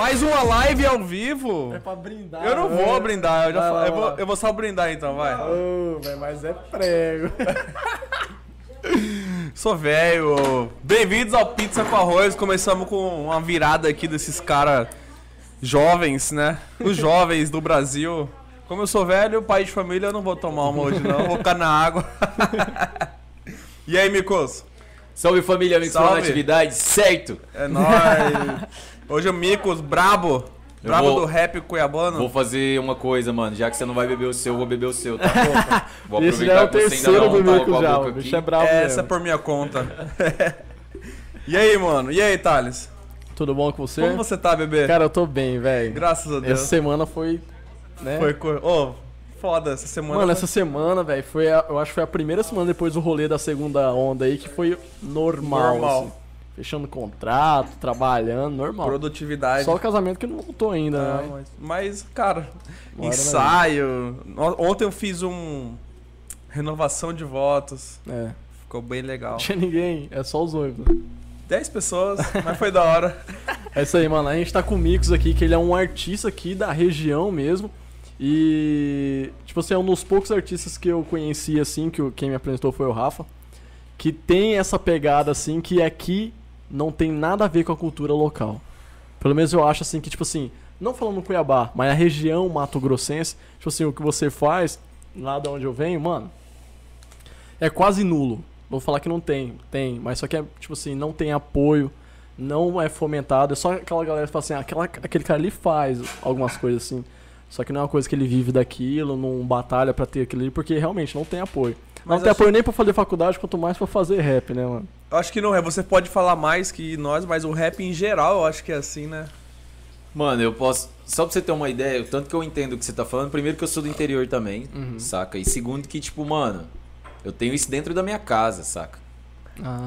Mais uma live ao vivo? É pra brindar. Eu não vou brindar, eu já falei. Eu vou só brindar então, vai. Oh, véio, mas é prego. Sou velho. Bem-vindos ao Pizza com Arroz. Começamos com uma virada aqui desses caras jovens, né? Os jovens do Brasil. Como eu sou velho, pai de família, eu não vou tomar uma hoje não. Eu vou ficar na água. E aí, Micos? Salve, família. Micos na atividade, certo? É nóis. Hoje o Micos, brabo. Brabo do rap cuiabano. Vou fazer uma coisa, mano. Já que você não vai beber o seu, eu vou beber o seu, tá? Vou aproveitar que você ainda não tá com a boca aqui. Essa é por minha conta. E aí, mano? E aí, Thales? Tudo bom com você? Como você tá, bebê? Cara, eu tô bem, velho. Graças a Deus. Essa semana foi... Né? Foda essa semana. Mano, essa semana, velho, eu acho que foi a primeira semana depois do rolê da segunda onda aí, que foi normal. Assim. Fechando contrato, trabalhando, normal. Produtividade. Só o casamento que não voltou ainda, né? Mas, cara, bora, ensaio. Né? Ontem eu fiz renovação de votos. É. Ficou bem legal. Não tinha ninguém, é só os noivos. 10 pessoas, mas foi da hora. É isso aí, mano. A gente tá com o Micos aqui, que ele é um artista aqui da região mesmo. E, tipo assim, é um dos poucos artistas que eu conheci, assim, quem me apresentou foi o Rafa, que tem essa pegada, assim, que aqui não tem nada a ver com a cultura local. Pelo menos eu acho, assim, que, tipo assim, não falando Cuiabá, mas a região mato-grossense, tipo assim, o que você faz, lá de onde eu venho, mano, é quase nulo. Vou falar que não tem, mas só que é, tipo assim, não tem apoio, não é fomentado, é só aquela galera que fala assim, aquele cara ali faz algumas coisas, assim. Só que não é uma coisa que ele vive daquilo, não batalha pra ter aquilo ali, porque realmente não tem apoio. Mas não tem apoio nem pra fazer faculdade, quanto mais pra fazer rap, né, mano? Eu acho que não é, você pode falar mais que nós, mas o rap em geral eu acho que é assim, né? Mano, eu posso... Só pra você ter uma ideia, o tanto que eu entendo o que você tá falando, primeiro que eu sou do interior também, saca? E segundo que, tipo, mano, eu tenho isso dentro da minha casa, saca?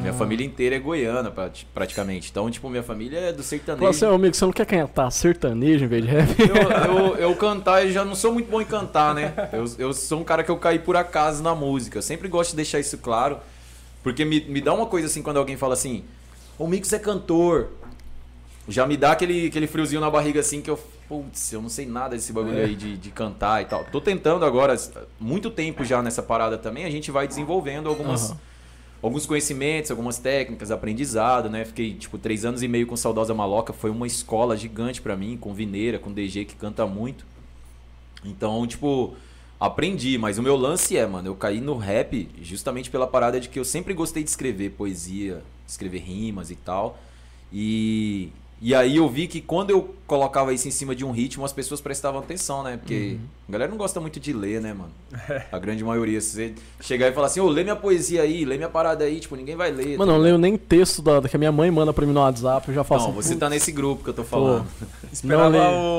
Minha família inteira é goiana, praticamente. Então, tipo, minha família é do sertanejo. Você, amigo, você não quer cantar sertanejo em vez de rap? Eu cantar, eu já não sou muito bom em cantar, né? Eu sou um cara que eu caí por acaso na música. Eu sempre gosto de deixar isso claro. Porque me dá uma coisa assim, quando alguém fala assim, o Micos é cantor. Já me dá aquele friozinho na barriga assim, que eu... Putz, eu não sei nada desse bagulho aí de cantar e tal. Tô tentando agora, muito tempo já nessa parada também. A gente vai desenvolvendo alguns conhecimentos, algumas técnicas, aprendizado, né? Fiquei, tipo, 3 anos e meio com Saudosa Maloca. Foi uma escola gigante pra mim, com Vineira, com DG, que canta muito. Então, tipo, aprendi. Mas o meu lance é, mano, eu caí no rap justamente pela parada de que eu sempre gostei de escrever poesia, escrever rimas e tal. E aí eu vi que quando eu colocava isso em cima de um ritmo, as pessoas prestavam atenção, né? Porque a galera não gosta muito de ler, né, mano? A grande maioria. Se você chegar e falar assim, ô, lê minha poesia aí, lê minha parada aí, tipo, ninguém vai ler. Mano, tá? Eu não leio nem texto que a minha mãe manda pra mim no WhatsApp, eu já faço. Não, assim, você tá nesse grupo que eu tô falando. Esperava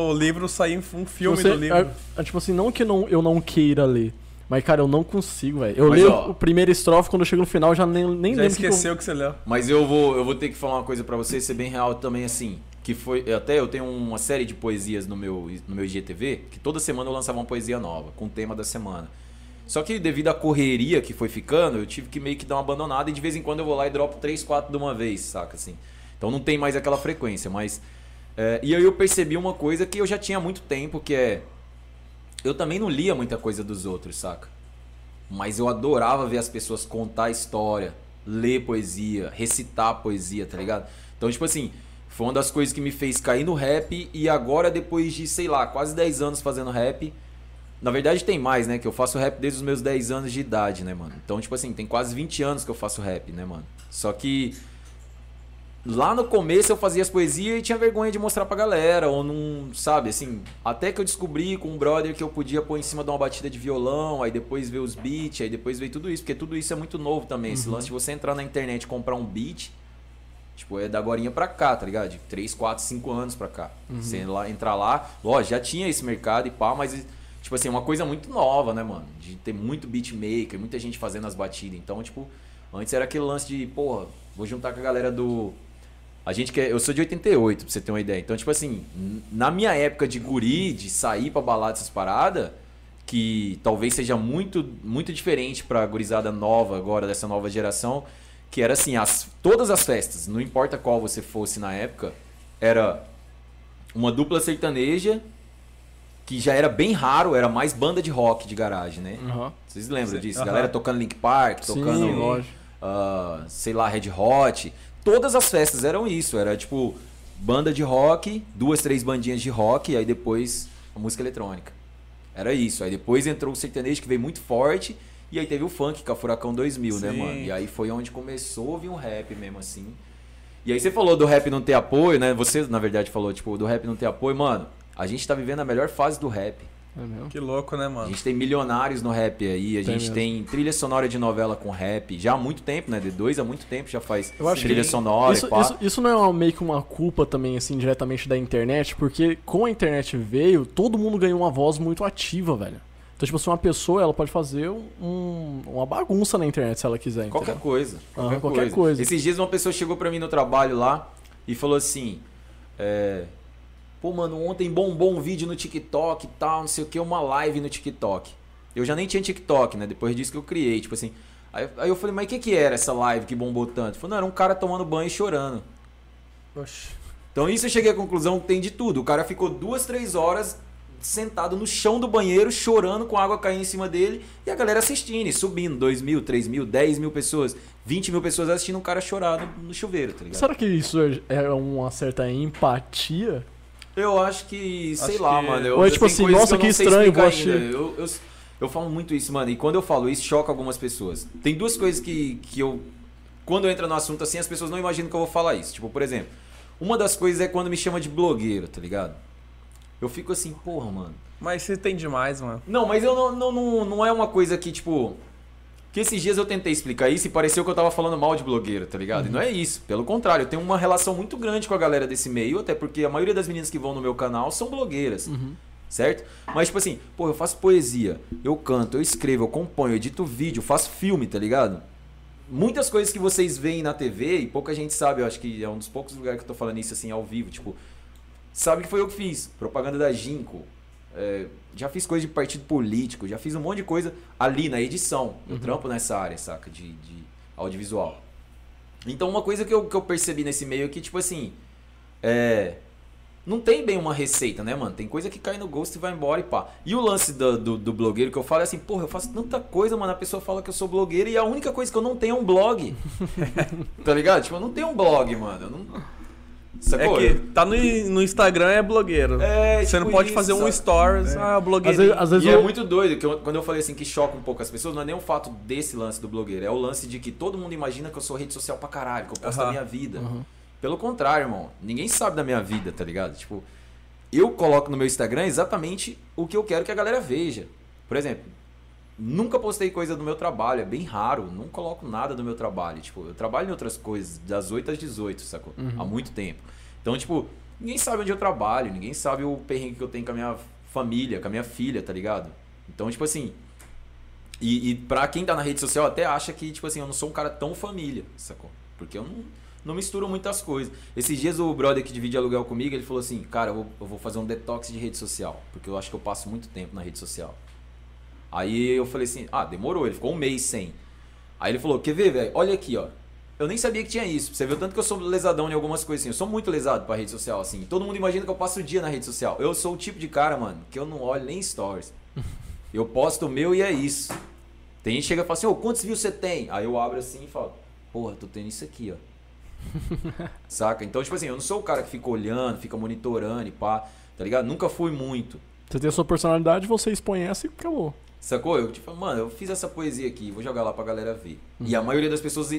o livro sair, um filme do livro. Tipo assim, não que eu não queira ler. Mas, cara, eu não consigo, velho. Eu leio o primeiro estrofe, quando eu chego no final, eu já nem lembro. Já esqueceu o que você leu. Mas eu vou ter que falar uma coisa pra vocês, ser bem real também, assim. Que foi... Até eu tenho uma série de poesias no meu IGTV, que toda semana eu lançava uma poesia nova, com o tema da semana. Só que devido à correria que foi ficando, eu tive que meio que dar uma abandonada, e de vez em quando eu vou lá e dropo 3, 4 de uma vez, saca, assim. Então não tem mais aquela frequência, mas... E aí eu percebi uma coisa que eu já tinha há muito tempo, que é... Eu também não lia muita coisa dos outros, saca? Mas eu adorava ver as pessoas contar história, ler poesia, recitar poesia, tá ligado? Então, tipo assim, foi uma das coisas que me fez cair no rap. E agora, depois de, sei lá, quase 10 anos fazendo rap... Na verdade, tem mais, né? Que eu faço rap desde os meus 10 anos de idade, né, mano? Então, tipo assim, tem quase 20 anos que eu faço rap, né, mano? Só que... Lá no começo eu fazia as poesias e tinha vergonha de mostrar pra galera, ou não, sabe, assim... Até que eu descobri com um brother que eu podia pôr em cima de uma batida de violão, aí depois ver os beats, aí depois ver tudo isso, porque tudo isso é muito novo também. Esse lance de você entrar na internet e comprar um beat, tipo, é da agorinha pra cá, tá ligado? De 3, 4, 5 anos pra cá. Você entrar lá, lógico, já tinha esse mercado e pá, mas, tipo assim, uma coisa muito nova, né, mano? De ter muito beatmaker, muita gente fazendo as batidas. Então, tipo, antes era aquele lance de, porra, vou juntar com a galera do... Eu sou de 88, pra você ter uma ideia. Então, tipo assim, na minha época de guri, de sair pra balada, essas paradas, que talvez seja muito, muito diferente pra gurizada nova agora, dessa nova geração, que era assim, todas as festas, não importa qual você fosse na época, era uma dupla sertaneja que já era bem raro, era mais banda de rock de garagem, né? Uhum. Vocês lembram disso? Uhum. Galera tocando Linkin Park, tocando, sei lá, Red Hot. Todas as festas eram isso, era tipo banda de rock, duas, três bandinhas de rock, e aí depois a música eletrônica. Era isso, aí depois entrou o sertanejo que veio muito forte, e aí teve o funk com a Furacão 2000, né, mano? E aí foi onde começou a vir um rap mesmo, assim. E aí você falou do rap não ter apoio, né? Você, na verdade, falou, tipo, do rap não ter apoio. Mano, a gente tá vivendo a melhor fase do rap. É, que louco, né, mano? A gente tem milionários no rap aí, a gente tem trilha sonora de novela com rap já há muito tempo, né? D2 há muito tempo já faz trilha sonora e pá. Isso não é meio que uma culpa também, assim, diretamente da internet? Porque com a internet veio, todo mundo ganhou uma voz muito ativa, velho. Então, tipo, se uma pessoa, ela pode fazer uma bagunça na internet se ela quiser. Qualquer coisa. Qualquer coisa. Esses dias uma pessoa chegou pra mim no trabalho lá e falou assim... Pô, mano, ontem bombou um vídeo no TikTok e tal, não sei o que, uma live no TikTok. Eu já nem tinha TikTok, né? Depois disso que eu criei, tipo assim. Aí eu falei, mas o que era essa live que bombou tanto? Falei, não, era um cara tomando banho e chorando. Oxi. Então isso eu cheguei à conclusão que tem de tudo. O cara ficou 2, 3 horas sentado no chão do banheiro, chorando com água caindo em cima dele, e a galera assistindo e subindo, 2.000, 3.000, 10.000 pessoas, 20.000 pessoas assistindo um cara chorar no chuveiro, tá ligado? Será que isso é uma certa empatia? Eu acho que, sei lá, mano. Ou é tipo assim, nossa, que estranho, eu falo muito isso, mano. E quando eu falo isso, choca algumas pessoas. Tem duas coisas que eu... Quando eu entro no assunto assim, as pessoas não imaginam que eu vou falar isso. Tipo, por exemplo, uma das coisas é quando me chama de blogueiro, tá ligado? Eu fico assim, porra, mano. Mas você tem demais, mano. Não, mas eu não é uma coisa que, tipo... Que esses dias eu tentei explicar isso e pareceu que eu tava falando mal de blogueiro, tá ligado? Uhum. E não é isso. Pelo contrário, eu tenho uma relação muito grande com a galera desse meio, até porque a maioria das meninas que vão no meu canal são blogueiras, certo? Mas tipo assim, pô, eu faço poesia, eu canto, eu escrevo, eu componho, eu edito vídeo, faço filme, tá ligado? Muitas coisas que vocês veem na TV e pouca gente sabe, eu acho que é um dos poucos lugares que eu tô falando isso assim ao vivo, tipo... Sabe que foi eu que fiz, propaganda da Ginko. Já fiz coisa de partido político, já fiz um monte de coisa ali na edição. Eu trampo nessa área, saca? De audiovisual. Então, uma coisa que eu percebi nesse meio é que, tipo assim, não tem bem uma receita, né, mano? Tem coisa que cai no gosto e vai embora e pá. E o lance do blogueiro que eu falo é assim, porra, eu faço tanta coisa, mano, a pessoa fala que eu sou blogueiro e a única coisa que eu não tenho é um blog. Tá ligado? Tipo, eu não tenho um blog, mano. Eu não... Sacou? É que tá no Instagram é blogueiro. Você tipo não pode isso, fazer um stories, blogueiro. Às vezes é muito doido, que quando eu falei assim que choca um pouco as pessoas, não é nem o fato desse lance do blogueiro, é o lance de que todo mundo imagina que eu sou rede social pra caralho, que eu posto da minha vida. Pelo contrário, irmão, ninguém sabe da minha vida, tá ligado? Tipo, eu coloco no meu Instagram exatamente o que eu quero que a galera veja. Por exemplo, nunca postei coisa do meu trabalho, é bem raro, não coloco nada do meu trabalho. Tipo, eu trabalho em outras coisas, das 8 às 18, sacou? Há muito tempo. Então, tipo, ninguém sabe onde eu trabalho, ninguém sabe o perrengue que eu tenho com a minha família, com a minha filha, tá ligado? Então, tipo assim, e pra quem tá na rede social até acha que, tipo assim, eu não sou um cara tão família, sacou? Porque eu não misturo muitas coisas. Esses dias o brother que divide aluguel comigo, ele falou assim, cara, eu vou fazer um detox de rede social, porque eu acho que eu passo muito tempo na rede social. Aí eu falei assim, demorou, ele ficou um mês sem. Aí ele falou, quer ver, velho? Olha aqui, ó. Eu nem sabia que tinha isso. Você viu tanto que eu sou lesadão em algumas coisas assim. Eu sou muito lesado pra rede social, assim. Todo mundo imagina que eu passo o dia na rede social. Eu sou o tipo de cara, mano, que eu não olho nem stories. Eu posto o meu e é isso. Tem gente que chega e fala assim, quantos views você tem? Aí eu abro assim e falo, porra, tô tendo isso aqui, ó. Saca? Então, tipo assim, eu não sou o cara que fica olhando, fica monitorando e pá, tá ligado? Nunca fui muito. Você tem a sua personalidade, você expõe essa e acabou. Sacou? Eu tipo, mano, eu fiz essa poesia aqui, vou jogar lá pra galera ver. E a maioria das pessoas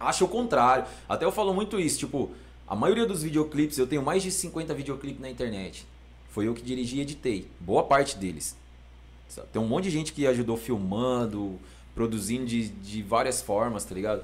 acha o contrário. Até eu falo muito isso, tipo, a maioria dos videoclipes, eu tenho mais de 50 videoclipes na internet. Foi eu que dirigi e editei, boa parte deles. Tem um monte de gente que ajudou filmando, produzindo de várias formas, tá ligado?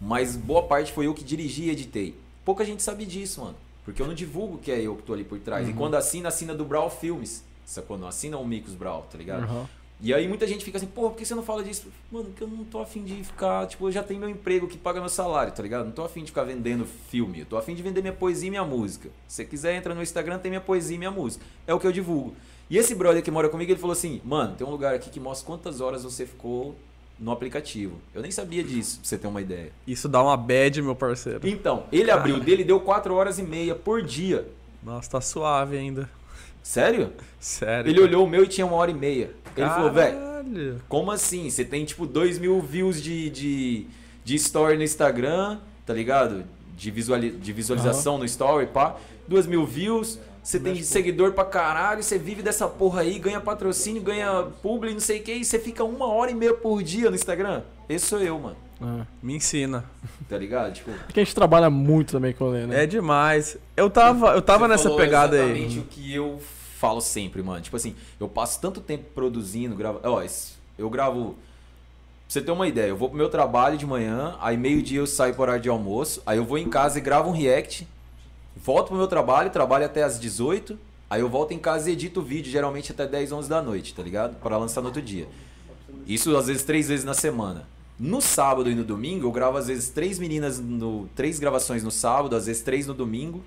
Mas boa parte foi eu que dirigi e editei. Pouca gente sabe disso, mano, porque eu não divulgo que é eu que tô ali por trás. E quando assina do Brau Filmes, sacou? Não assina o Micos Brau, tá ligado? E aí muita gente fica assim, porra, por que você não fala disso? Mano, que eu não tô afim de ficar, tipo, eu já tenho meu emprego que paga meu salário, tá ligado? Não tô afim de ficar vendendo filme, eu tô afim de vender minha poesia e minha música. Se você quiser, entra no Instagram, tem minha poesia e minha música. É o que eu divulgo. E esse brother que mora comigo, ele falou assim, mano, tem um lugar aqui que mostra quantas horas você ficou no aplicativo. Eu nem sabia disso, pra você ter uma ideia. Isso dá uma bad, meu parceiro. Então, ele abriu dele e deu 4 horas e meia por dia. Nossa, tá suave ainda. Sério? Sério. Ele olhou o meu e tinha 1h30. Ele falou, velho, como assim? Você tem tipo 2.000 views de story no Instagram, tá ligado? De visualização no story, pá. 2.000 views, você tem seguidor pra caralho, você vive dessa porra aí, ganha patrocínio, ganha publi, não sei o que, e você fica 1h30 por dia no Instagram. Esse sou eu, mano. Me ensina. Tá ligado? Tipo... Porque a gente trabalha muito também com o Lê, né? É demais. Eu tava nessa pegada aí. Exatamente o que eu falo sempre, mano. Tipo assim, eu passo tanto tempo produzindo, gravo... Ó, eu gravo... Pra você ter uma ideia, eu vou pro meu trabalho de manhã, aí meio-dia eu saio pro horário de almoço, aí eu vou em casa e gravo um react, volto pro meu trabalho, trabalho até às 18, aí eu volto em casa e edito o vídeo, geralmente até 10, 11 da noite, tá ligado? Pra lançar no outro dia. Isso às vezes 3 vezes na semana. No sábado e no domingo, eu gravo às vezes 3 gravações no sábado, às vezes 3 no domingo,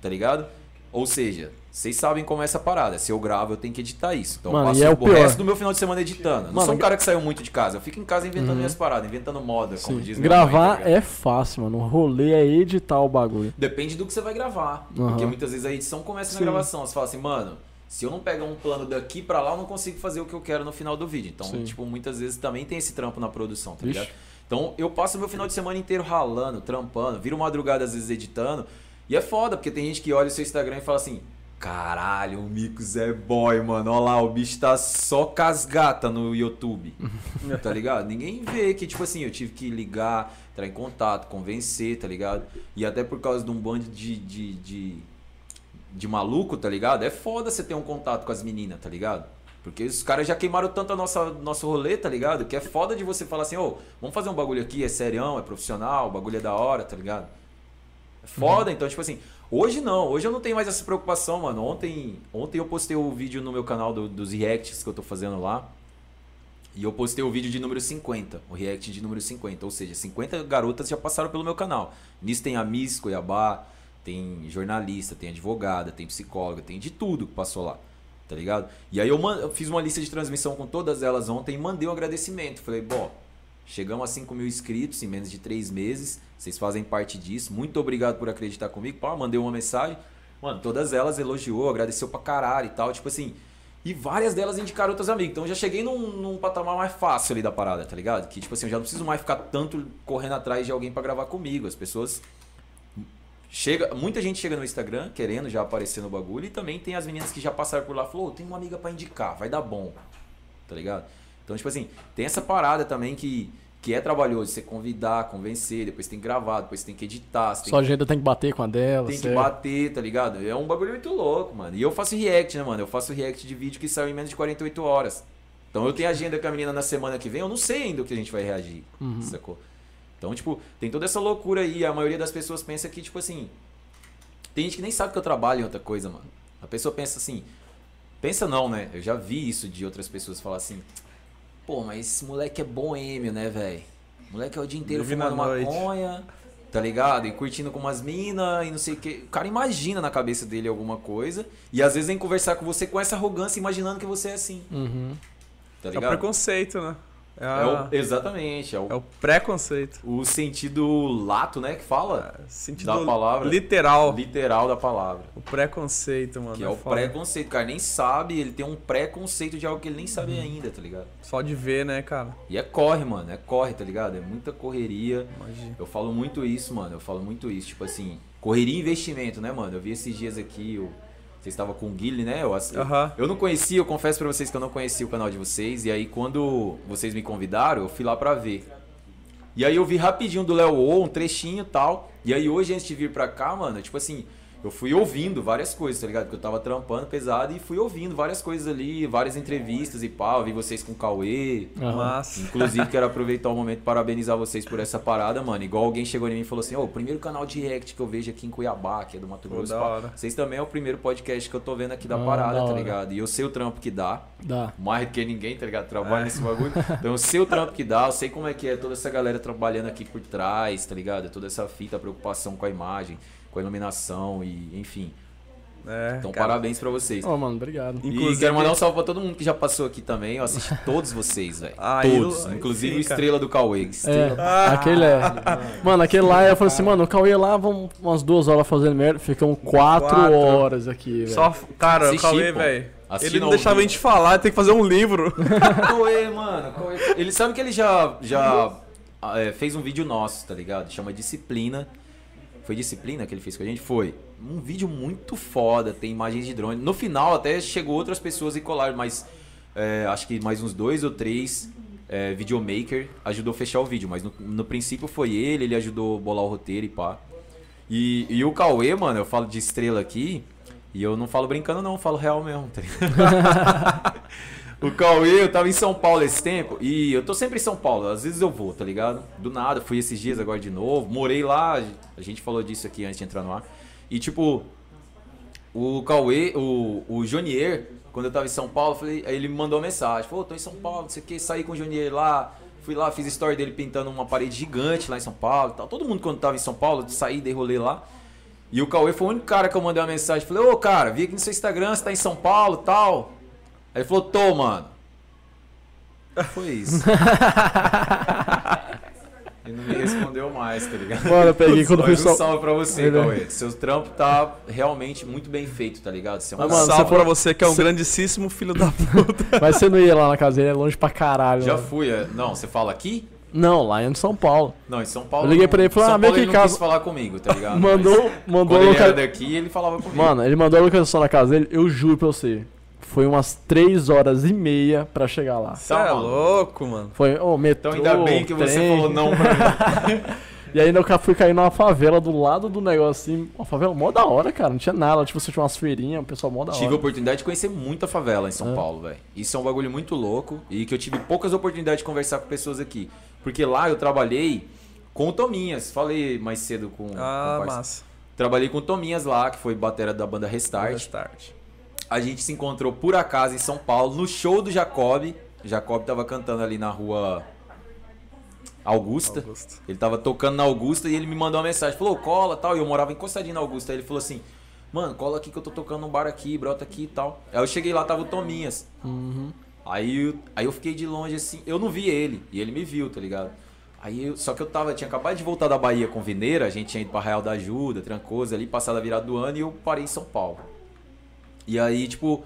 tá ligado? Ou seja, vocês sabem como é essa parada. Se eu gravo, eu tenho que editar isso. Então mano, eu passo o resto do meu final de semana editando. Não sou um cara que saiu muito de casa. Eu fico em casa inventando minhas paradas, inventando moda, como diz minha mãe, tá ligado? É fácil, mano. O rolê é editar o bagulho. Depende do que você vai gravar. Porque muitas vezes a edição começa na gravação. Você fala assim, mano, se eu não pegar um plano daqui pra lá, eu não consigo fazer o que eu quero no final do vídeo. Então, tipo, muitas vezes também tem esse trampo na produção, tá ligado? Então, eu passo o meu final de semana inteiro ralando, trampando, viro madrugada às vezes editando. E é foda, porque tem gente que olha o seu Instagram e fala assim, caralho, o Micos é boy, mano. Olha lá, o bicho tá só casgata no YouTube, tá ligado? Ninguém vê que, tipo assim, eu tive que ligar, entrar em contato, convencer, tá ligado? E até por causa de um bando de maluco, tá ligado? É foda você ter um contato com as meninas, tá ligado? Porque os caras já queimaram tanto a nosso rolê, tá ligado? Que é foda de você falar assim, ô, vamos fazer um bagulho aqui, é serião, é profissional, o bagulho é da hora, tá ligado? Foda, então, tipo assim, hoje não, hoje eu não tenho mais essa preocupação, mano. Ontem eu postei o vídeo no meu canal dos reacts que eu tô fazendo lá. E eu postei o vídeo de número 50, o react de número 50, ou seja, 50 garotas já passaram pelo meu canal. Nisso tem a Miss Cuiabá, tem jornalista, tem advogada, tem psicóloga, tem de tudo que passou lá, tá ligado? E aí eu fiz uma lista de transmissão com todas elas ontem e mandei um agradecimento. Falei, bom, chegamos a 5.000 inscritos em menos de 3 meses. Vocês fazem parte disso. Muito obrigado por acreditar comigo. Pá, mandei uma mensagem. Mano, todas elas elogiou, agradeceu pra caralho e tal. Tipo assim... E várias delas indicaram outros amigos. Então, eu já cheguei num patamar mais fácil ali da parada, tá ligado? Que, tipo assim, eu já não preciso mais ficar tanto correndo atrás de alguém pra gravar comigo. As pessoas... Muita gente chega no Instagram querendo já aparecer no bagulho. E também tem as meninas que já passaram por lá e falaram, tem uma amiga pra indicar, vai dar bom. Tá ligado? Então, tipo assim, tem essa parada também que é trabalhoso. Você convidar, convencer, depois você tem que gravar, depois você tem que editar. Sua agenda tem que bater com a dela. Tem que bater, tá ligado? É um bagulho muito louco, mano. E eu faço react, né, mano? Eu faço react de vídeo que saiu em menos de 48 horas. Então, eu tenho agenda com a menina na semana que vem. Eu não sei ainda o que a gente vai reagir, sacou? Então, tipo, tem toda essa loucura aí. A maioria das pessoas pensa que, tipo assim... Tem gente que nem sabe que eu trabalho em outra coisa, mano. A pessoa pensa assim... Pensa não, né? Eu já vi isso de outras pessoas falar assim... Pô, mas esse moleque é boêmio, né, velho? Moleque é o dia inteiro fumando maconha, tá ligado? E curtindo com umas minas e não sei o que. O cara imagina na cabeça dele alguma coisa e às vezes vem conversar com você com essa arrogância imaginando que você é assim. Tá ligado? É o preconceito, né? Exatamente. É o preconceito. O sentido lato, né, que fala? Sentido da palavra. Literal. Literal da palavra. O preconceito, mano. Que é o preconceito. O cara nem sabe, ele tem um preconceito de algo que ele nem sabe ainda, tá ligado? Só de ver, né, cara? E é corre, mano. É corre, tá ligado? É muita correria. Imagina. Eu falo muito isso, mano. Eu falo muito isso. Tipo assim, correria e investimento, né, mano? Eu vi esses dias aqui, vocês estavam com o Guilherme, né? Eu não conhecia, eu confesso pra vocês que eu não conhecia o canal de vocês. E aí quando vocês me convidaram, eu fui lá pra ver. E aí eu vi rapidinho do Léo, um trechinho e tal. E aí hoje, antes de vir pra cá, mano, tipo assim, eu fui ouvindo várias coisas, tá ligado? Porque eu tava trampando pesado e fui ouvindo várias coisas ali, várias entrevistas e pá. Eu vi vocês com o Cauê. Inclusive, quero aproveitar o momento e parabenizar vocês por essa parada, mano. Igual alguém chegou em mim e falou assim, ô, o primeiro canal de react que eu vejo aqui em Cuiabá, que é do Mato Grosso. Vocês também é o primeiro podcast que eu tô vendo aqui da parada, tá ligado? E eu sei o trampo que dá. Mais do que ninguém, tá ligado? Trabalha nesse bagulho. Então eu sei o trampo que dá, eu sei como é que é toda essa galera trabalhando aqui por trás, tá ligado? Toda essa fita, preocupação com a imagem, com a iluminação e enfim. É, então, cara, parabéns pra vocês. Ó, mano, obrigado. Inclusive, e quero mandar um salve pra todo mundo que já passou aqui também. Eu assisti todos vocês, velho. Ah, todos. Inclusive o Estrela do Cauê. Estrela. É, aquele é. Mano, aquele lá, eu falei assim, mano, o Cauê lá, vamos umas 2 horas fazendo merda. Ficamos 4 horas aqui, velho. Só, cara, assisti, o Cauê, velho. Assina, ele não deixava a gente falar, tem que fazer um livro. Cauê, mano. Cauê. Ele sabe que ele já fez um vídeo nosso, tá ligado? Chama Disciplina. Foi Disciplina que ele fez com a gente? Foi. Um vídeo muito foda, tem imagens de drone. No final até chegou outras pessoas e colaram, mas acho que mais uns 2 ou 3 videomaker ajudou a fechar o vídeo. Mas no princípio foi ele ajudou a bolar o roteiro e pá. E o Cauê, mano, eu falo de estrela aqui. E eu não falo brincando não, eu falo real mesmo. O Cauê, eu tava em São Paulo esse tempo. E eu tô sempre em São Paulo, às vezes eu vou, tá ligado? Do nada, fui esses dias agora de novo. Morei lá, a gente falou disso aqui antes de entrar no ar. E tipo, o Cauê, o Jonier, quando eu tava em São Paulo, ele me mandou uma mensagem. Falou, tô em São Paulo, não sei o que, saí com o Jonier lá. Fui lá, fiz story dele pintando uma parede gigante lá em São Paulo e tal. Todo mundo quando tava em São Paulo, saí, dei rolê lá. E o Cauê foi o único cara que eu mandei uma mensagem. Falei, ô cara, vi aqui no seu Instagram, você tá em São Paulo e tal. Aí ele falou, tô, mano. Foi isso. Ele não me respondeu mais, tá ligado? Mano, eu peguei quando foi só... Um salve pra você, Cauê. Seu trampo tá realmente muito bem feito, tá ligado? Você é um salve pra você que é um grandíssimo filho da puta. Mas você não ia lá na casa dele, é longe pra caralho. Já fui, é. Não, você fala aqui? Não, lá em São Paulo. Não, em São Paulo. Eu liguei pra ele e falei, ah, vem aqui em casa. Ele quis falar comigo, tá ligado? Mandou a locação. Daqui ele falava comigo. Mano, ele mandou a locação na casa dele, eu juro pra você. Foi umas 3h30 pra chegar lá. Você é louco, mano. Foi, ô, metrô, então ainda bem que você falou não pra mim. E aí eu fui cair numa favela do lado do negócio assim. Uma favela mó da hora, cara. Não tinha nada. Tipo, você tinha umas feirinhas, o pessoal mó da hora. Tive a oportunidade de conhecer muita favela em São Paulo, velho. Isso é um bagulho muito louco. E que eu tive poucas oportunidades de conversar com pessoas aqui. Porque lá eu trabalhei com o Tominhas. Falei mais cedo com o parceiro. Trabalhei com o Tominhas lá, que foi batera da banda Restart. A gente se encontrou por acaso em São Paulo, no show do Jacob. O Jacob tava cantando ali na rua Augusta. Ele tava tocando na Augusta e ele me mandou uma mensagem. Falou, cola e tal. E eu morava encostadinho na Augusta. Aí ele falou assim, mano, cola aqui que eu tô tocando num bar aqui, brota aqui e tal. Aí eu cheguei lá, tava o Tominhas. Uhum. Aí eu fiquei de longe assim. Eu não vi ele. E ele me viu, tá ligado? Só que tinha acabado de voltar da Bahia com Vineira. A gente tinha ido pra Real da Ajuda, Trancoso ali, passada a virada do ano. E eu parei em São Paulo. E aí, tipo,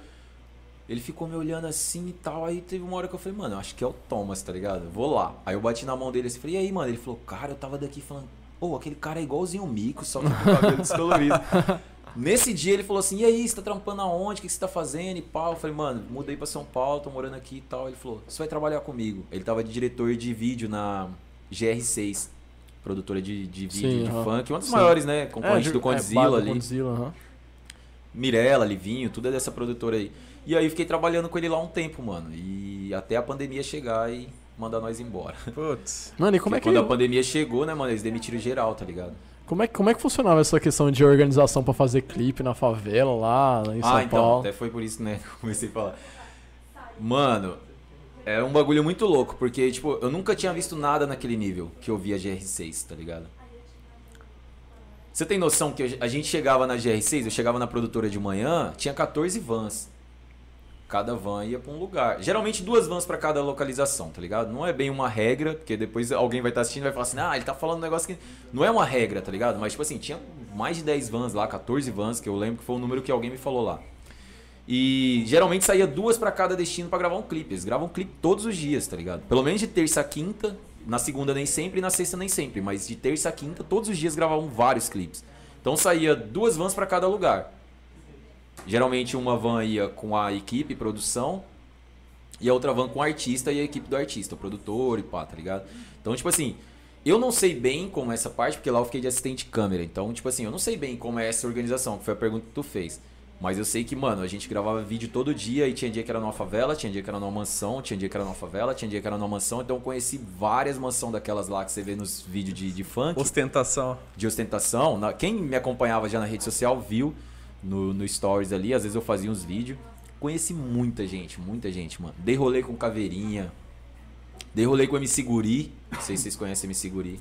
ele ficou me olhando assim e tal. Aí teve uma hora que eu falei, mano, acho que é o Thomas, tá ligado? Vou lá. Aí eu bati na mão dele assim, falei, e aí, mano? Ele falou, cara, eu tava daqui falando, pô, aquele cara é igualzinho o Mico, só que com o cabelo descolorido. Nesse dia ele falou assim, e aí, você tá trampando aonde? O que você tá fazendo? E pau. Eu falei, mano, mudei pra São Paulo, tô morando aqui e tal. Ele falou, você vai trabalhar comigo. Ele tava de diretor de vídeo na GR6, produtora de vídeo de funk. Uma das maiores, né? Concorrente do Kondzilla ali. Mirella, Livinho, tudo é dessa produtora aí. E aí eu fiquei trabalhando com ele lá um tempo, mano. E até a pandemia chegar e mandar nós embora. Putz. Mano, e como Porque é que... Quando a pandemia chegou, né, mano, eles demitiram geral, tá ligado? Como é que funcionava essa questão de organização pra fazer clipe na favela lá em São Paulo? Até foi por isso, né, que eu comecei a falar. Mano, é um bagulho muito louco, porque, tipo, eu nunca tinha visto nada naquele nível que eu via GR6, tá ligado? Você tem noção que a gente chegava na GR6, eu chegava na produtora de manhã, tinha 14 vans. Cada van ia pra um lugar. Geralmente 2 vans pra cada localização, tá ligado? Não é bem uma regra, porque depois alguém vai estar assistindo e vai falar assim, ah, ele tá falando um negócio que... Não é uma regra, tá ligado? Mas tipo assim, tinha mais de 10 vans lá, 14 vans, que eu lembro que foi o número que alguém me falou lá. E geralmente saía 2 pra cada destino pra gravar um clipe. Eles gravam um clipe todos os dias, tá ligado? Pelo menos de terça a quinta... Na segunda nem sempre e na sexta nem sempre, mas de terça a quinta todos os dias gravavam vários clipes. Então saía 2 vans pra cada lugar. Geralmente uma van ia com a equipe, produção, e a outra van com o artista e a equipe do artista, o produtor e pá, tá ligado? Então tipo assim, eu não sei bem como é essa parte, porque lá eu fiquei de assistente de câmera. Então tipo assim, eu não sei bem como é essa organização, que foi a pergunta que tu fez. Mas eu sei que, mano, a gente gravava vídeo todo dia e tinha dia que era numa favela, tinha dia que era numa mansão, tinha dia que era numa favela, tinha dia que era numa mansão. Então eu conheci várias mansões daquelas lá que você vê nos vídeos de funk. Ostentação. De ostentação. Quem me acompanhava já na rede social viu no stories ali, às vezes eu fazia uns vídeos. Conheci muita gente, mano. Dei rolê com Caveirinha, dei rolê com MC Guri, não sei se vocês conhecem MC Guri.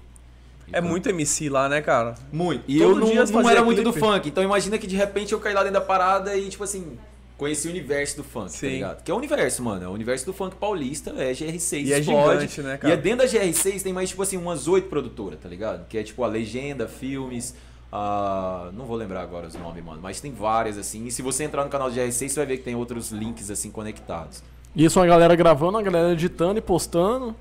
Então, é muito MC lá, né, cara? Muito. E todo eu não era muito do funk. Então imagina que de repente eu caí lá dentro da parada e, tipo assim, conheci o universo do funk, sim, tá ligado? Que é o universo, mano. É o universo do funk paulista, é GR6. E é gigante, né, cara? E é dentro da GR6 tem mais, tipo assim, umas 8 produtoras, tá ligado? Que é tipo a Legenda, Filmes... não vou lembrar agora os nomes, mano. Mas tem várias, assim. E se você entrar no canal de GR6, você vai ver que tem outros links, assim, conectados. E isso é uma galera gravando, uma galera editando e postando...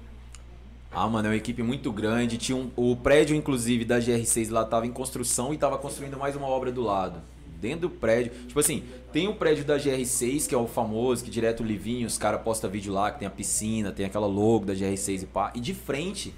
Ah, mano, é uma equipe muito grande. Tinha o prédio, inclusive, da GR6 lá tava em construção e tava construindo mais uma obra do lado. Dentro do prédio. Tipo assim, tem o prédio da GR6, que é o famoso, que direto o Livinho, os caras postam vídeo lá, que tem a piscina, tem aquela logo da GR6 e pá. E de frente,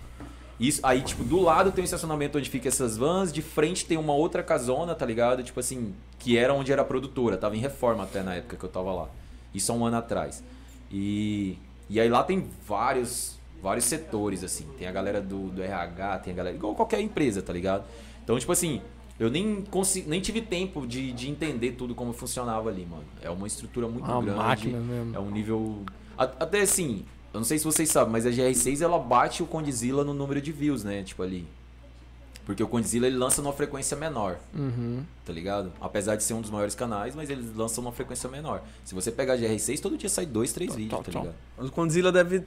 isso, aí, tipo, do lado tem um estacionamento onde fica essas vans, de frente tem uma outra casona, tá ligado? Tipo assim, que era onde era a produtora. Tava em reforma até na época que eu tava lá. Isso há um ano atrás. E aí lá tem vários setores, assim. Tem a galera do RH, tem a galera... Igual qualquer empresa, tá ligado? Então, tipo assim, eu nem tive tempo de entender tudo como funcionava ali, mano. É uma estrutura muito grande. Máquina mesmo. É um nível... Até assim, eu não sei se vocês sabem, mas a GR6, ela bate o Kondzilla no número de views, né? Tipo ali. Porque o Kondzilla, ele lança numa frequência menor. Uhum. Tá ligado? Apesar de ser um dos maiores canais, mas eles lançam numa frequência menor. Se você pegar a GR6, todo dia sai 2, 3 vídeos, tá ligado? O Kondzilla deve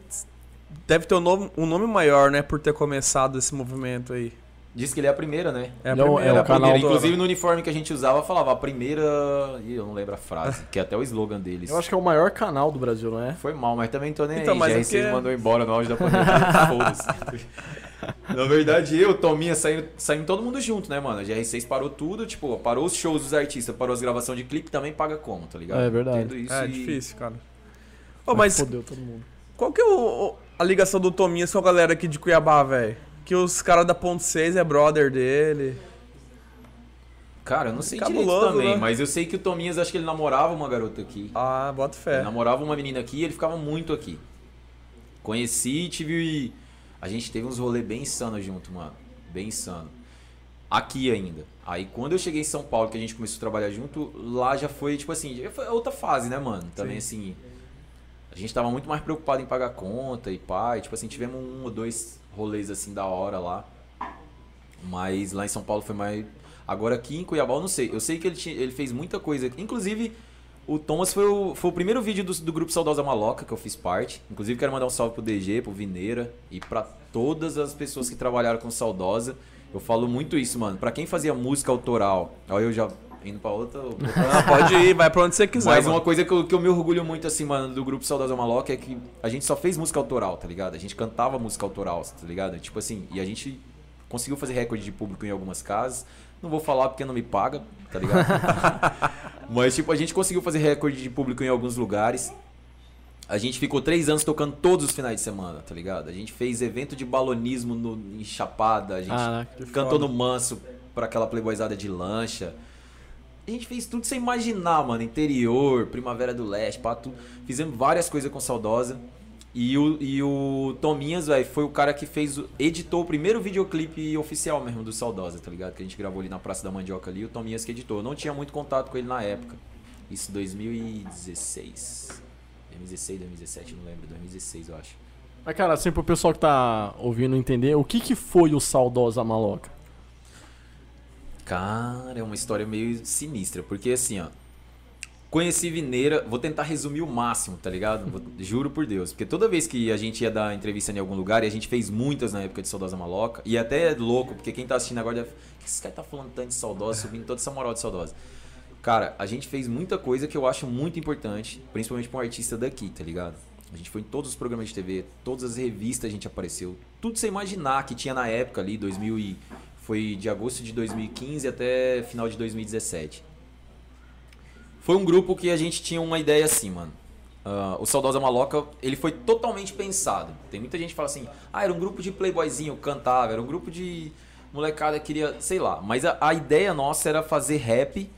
ter um nome maior, né? Por ter começado esse movimento aí. Diz que ele é a primeira, né? É a primeira. É o canal. Inclusive, no uniforme que a gente usava, falava a primeira... Ih, eu não lembro a frase, que é até o slogan deles. Eu acho que é o maior canal do Brasil, não é? Foi mal, mas também tô nem então, aí. Mas GR6 é que... mandou embora no auge da pandemia. Na verdade, eu, Tominha, saímos todo mundo junto, né, mano? A GR6 parou tudo, tipo, parou os shows dos artistas, parou as gravações de clipe, também paga como, tá ligado? É verdade. Entendo isso difícil, cara. Oh, mas fodeu todo mundo. Qual que é a ligação do Tominhas com a galera aqui de Cuiabá, velho? Que os caras da Ponto 6 é brother dele. Cara, eu não sei direito também, né? Mas eu sei que o Tominhas, acho que ele namorava uma garota aqui. Ah, bota fé. Ele namorava uma menina aqui e ele ficava muito aqui. Conheci, tive... A gente teve uns rolês bem insanos junto, mano. Bem insano. Aqui ainda. Aí quando eu cheguei em São Paulo, que a gente começou a trabalhar junto, lá já foi, tipo assim, já foi outra fase, né, mano? Também, sim, assim... A gente tava muito mais preocupado em pagar conta e pá, e, tipo assim, tivemos 1 ou 2 rolês assim da hora lá. Mas lá em São Paulo foi mais... Agora aqui em Cuiabá eu não sei. Eu sei que ele fez muita coisa. Inclusive, o Thomas foi o primeiro vídeo do grupo Saudosa Maloca que eu fiz parte. Inclusive quero mandar um salve pro DG, pro Vineira e pra todas as pessoas que trabalharam com Saudosa. Eu falo muito isso, mano. Pra quem fazia música autoral, olha eu já... Indo pra outra... Pode ir, vai pra onde você quiser. Mas uma coisa que eu me orgulho muito, assim, mano, do grupo Saudosa Maloca é que a gente só fez música autoral, tá ligado? A gente cantava música autoral, tá ligado? Tipo assim, e a gente conseguiu fazer recorde de público em algumas casas. Não vou falar porque não me paga, tá ligado? Mas, tipo, a gente conseguiu fazer recorde de público em alguns lugares. A gente ficou 3 anos tocando todos os finais de semana, tá ligado? A gente fez evento de balonismo em Chapada, a gente cantou no Manso pra aquela playboyzada de lancha. A gente fez tudo sem imaginar, mano. Interior, Primavera do Leste, pá, tudo. Fizemos várias coisas com Saudosa. E o Tominhas, velho, foi o cara que editou o primeiro videoclipe oficial mesmo do Saudosa, tá ligado? Que a gente gravou ali na Praça da Mandioca ali. O Tominhas que editou. Eu não tinha muito contato com ele na época. Isso 2016. 2016, 2017, não lembro. 2016, eu acho. Mas, cara, assim, pro pessoal que tá ouvindo entender, o que foi o Saudosa Maloca? Cara, é uma história meio sinistra, porque assim, ó, conheci Vineira, vou tentar resumir o máximo, tá ligado? Juro por Deus, porque toda vez que a gente ia dar entrevista em algum lugar, e a gente fez muitas na época de Saudosa Maloca, e até é louco, porque quem tá assistindo agora, o que esse cara tá falando tanto de Saudosa, subindo toda essa moral de Saudosa? Cara, a gente fez muita coisa que eu acho muito importante, principalmente pra um artista daqui, tá ligado? A gente foi em todos os programas de TV, todas as revistas a gente apareceu, tudo sem imaginar que tinha na época ali, 2000 e... Foi de agosto de 2015 até final de 2017. Foi um grupo que a gente tinha uma ideia assim, mano. O Saudosa Maloca, ele foi totalmente pensado. Tem muita gente que fala assim, ah, era um grupo de playboyzinho, cantava, era um grupo de molecada que queria, sei lá. Mas a ideia nossa era fazer rap,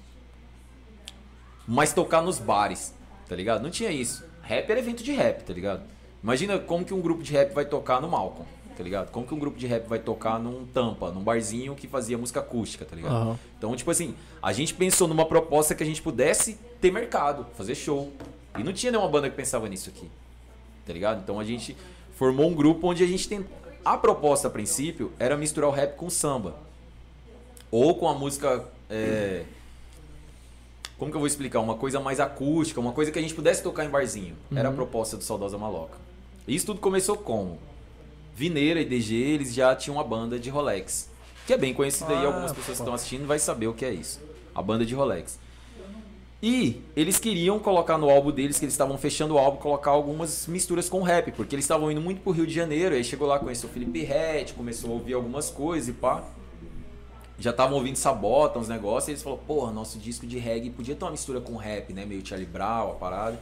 mas tocar nos bares, tá ligado? Não tinha isso. Rap era evento de rap, tá ligado? Imagina como que um grupo de rap vai tocar no Malcom. Tá ligado? Como que um grupo de rap vai tocar num tampa, num barzinho que fazia música acústica, tá ligado? Uhum. Então, tipo assim, a gente pensou numa proposta que a gente pudesse ter mercado, fazer show. E não tinha nenhuma banda que pensava nisso aqui, tá ligado? Então a gente formou um grupo onde a gente A proposta, a princípio, era misturar o rap com samba. Ou com a música... Como que eu vou explicar? Uma coisa mais acústica, uma coisa que a gente pudesse tocar em barzinho. Era a proposta do Saudosa Maloca. Isso tudo começou como? Vineira e DG, eles já tinham a banda De Rolex, que é bem conhecida aí, algumas pessoas que estão assistindo vai saber o que é isso. A banda De Rolex. E eles queriam colocar no álbum deles, que eles estavam fechando o álbum, colocar algumas misturas com rap, porque eles estavam indo muito pro Rio de Janeiro, aí chegou lá, conheceu o Felipe Rett, começou a ouvir algumas coisas e pá. Já estavam ouvindo Sabota, uns negócios, e eles falaram, porra, nosso disco de reggae podia ter uma mistura com rap, né? Meio Charlie Brown, a parada.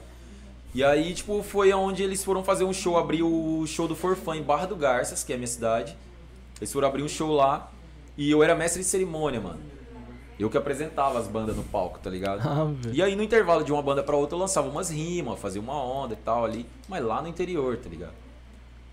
E aí, tipo, foi onde eles foram fazer um show, abrir o show do For Fun em Barra do Garças, que é a minha cidade. Eles foram abrir um show lá, e eu era mestre de cerimônia, mano. Eu que apresentava as bandas no palco, tá ligado? E aí, no intervalo de uma banda pra outra, eu lançava umas rimas, fazia uma onda e tal ali, mas lá no interior, tá ligado?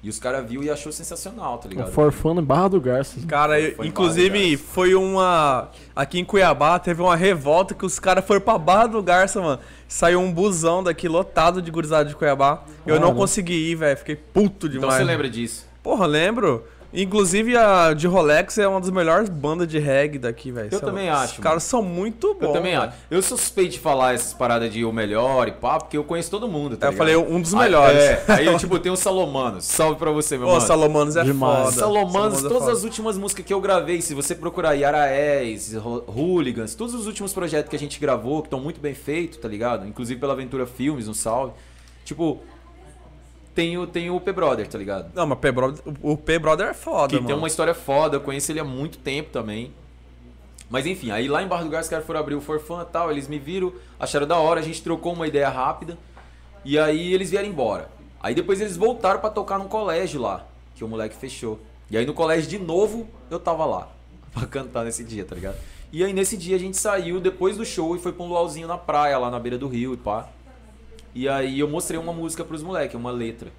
E os caras viu e achou sensacional, tá ligado? For Fun em Barra do Garças. Cara, inclusive foi uma... Aqui em Cuiabá teve uma revolta que os caras foram pra Barra do Garças, mano. Saiu um busão daqui lotado de gurizada de Cuiabá. Eu não consegui ir, velho. Fiquei puto demais. Então você lembra disso? Porra, lembro. Inclusive a De Rolex é uma das melhores bandas de reggae daqui, velho. Eu também acho. Os caras são muito bons. Eu também acho. Eu suspeito de falar essas paradas de o melhor e pá, porque eu conheço todo mundo, tá ligado? Eu falei um dos melhores. Aí eu tipo, tem o Salomano. Salve pra você, meu mano. Ô, Salomanos é foda. Salomanos, todas as últimas músicas que eu gravei, se você procurar Yaraés, Hooligans, todos os últimos projetos que a gente gravou, que estão muito bem feitos, tá ligado? Inclusive pela Aventura Filmes, um salve. Tipo... Tem o P Brother, tá ligado? Não, mas o P Brother é foda, que mano. Tem uma história foda, eu conheço ele há muito tempo também. Mas enfim, aí lá em Barra do Garças os caras foram abrir o For Fun e tal, eles me viram, acharam da hora, a gente trocou uma ideia rápida. E aí eles vieram embora. Aí depois eles voltaram pra tocar num colégio lá, que o moleque fechou. E aí no colégio de novo, eu tava lá, pra cantar nesse dia, tá ligado? E aí nesse dia a gente saiu depois do show e foi pra um luauzinho na praia, lá na beira do rio e pá. E aí eu mostrei uma música pros moleques, uma letra.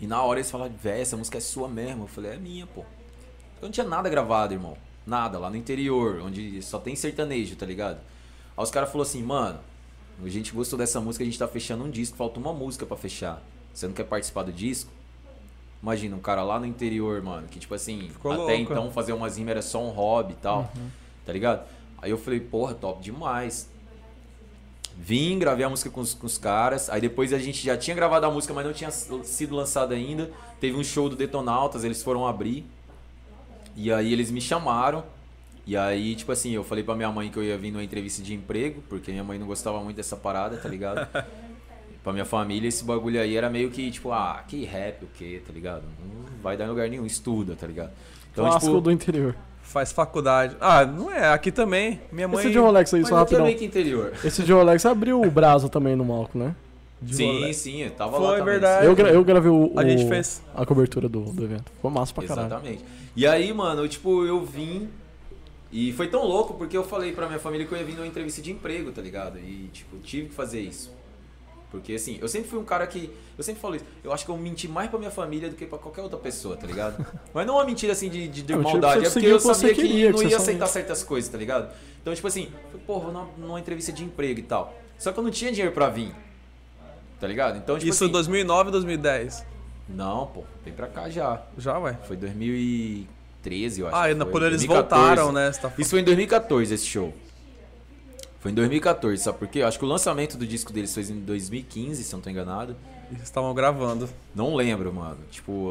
E na hora eles falaram, véi, essa música é sua mesmo. Eu falei, é minha, pô. Eu não tinha nada gravado, irmão. Nada, lá no interior, onde só tem sertanejo, tá ligado? Aí os caras falaram assim, mano, a gente gostou dessa música, a gente tá fechando um disco, falta uma música pra fechar. Você não quer participar do disco? Imagina, um cara lá no interior, mano, que tipo assim, ficou até louco, então fazer umas rimas era só um hobby e tal, tá ligado? Aí eu falei, porra, top demais. Vim, gravei a música com os caras. Aí depois a gente já tinha gravado a música, mas não tinha sido lançada ainda. Teve um show do Detonautas, eles foram abrir. E aí eles me chamaram. E aí, tipo assim, eu falei pra minha mãe que eu ia vir numa entrevista de emprego, porque minha mãe não gostava muito dessa parada, tá ligado? Pra minha família, esse bagulho aí era meio que, tipo, ah, que rap, o quê, tá ligado? Não vai dar em lugar nenhum, estuda, tá ligado? Então, clássico tipo, do interior. Faz faculdade. Ah, não é. Aqui também. Minha mãe... Esse De Rolex aí, mas só rapidão. Mas interior. Esse De Rolex abriu o braço também no Malco, né? Sim. Eu tava lá também. Foi verdade. Eu gravei a gente fez a cobertura do evento. Foi massa pra caralho. Exatamente. E aí, mano, eu vim... E foi tão louco porque eu falei pra minha família que eu ia vir numa entrevista de emprego, tá ligado? E, tive que fazer isso. Porque, assim, eu sempre fui um cara que... Eu sempre falo isso. Eu acho que eu menti mais pra minha família do que pra qualquer outra pessoa, tá ligado? Mas não é uma mentira, assim, de maldade. É porque eu sabia que não ia aceitar certas coisas, tá ligado? Então, pô, vou numa entrevista de emprego e tal. Só que eu não tinha dinheiro pra vir, tá ligado? Então, isso em 2009 ou 2010? Não, pô. Vem pra cá já. Já, ué? Foi 2013, eu acho. Ah, quando eles voltaram, né? Isso foi em 2014, esse show. Foi em 2014, sabe por quê? Eu acho que o lançamento do disco deles foi em 2015, se eu não tô enganado. Eles estavam gravando. Não lembro, mano.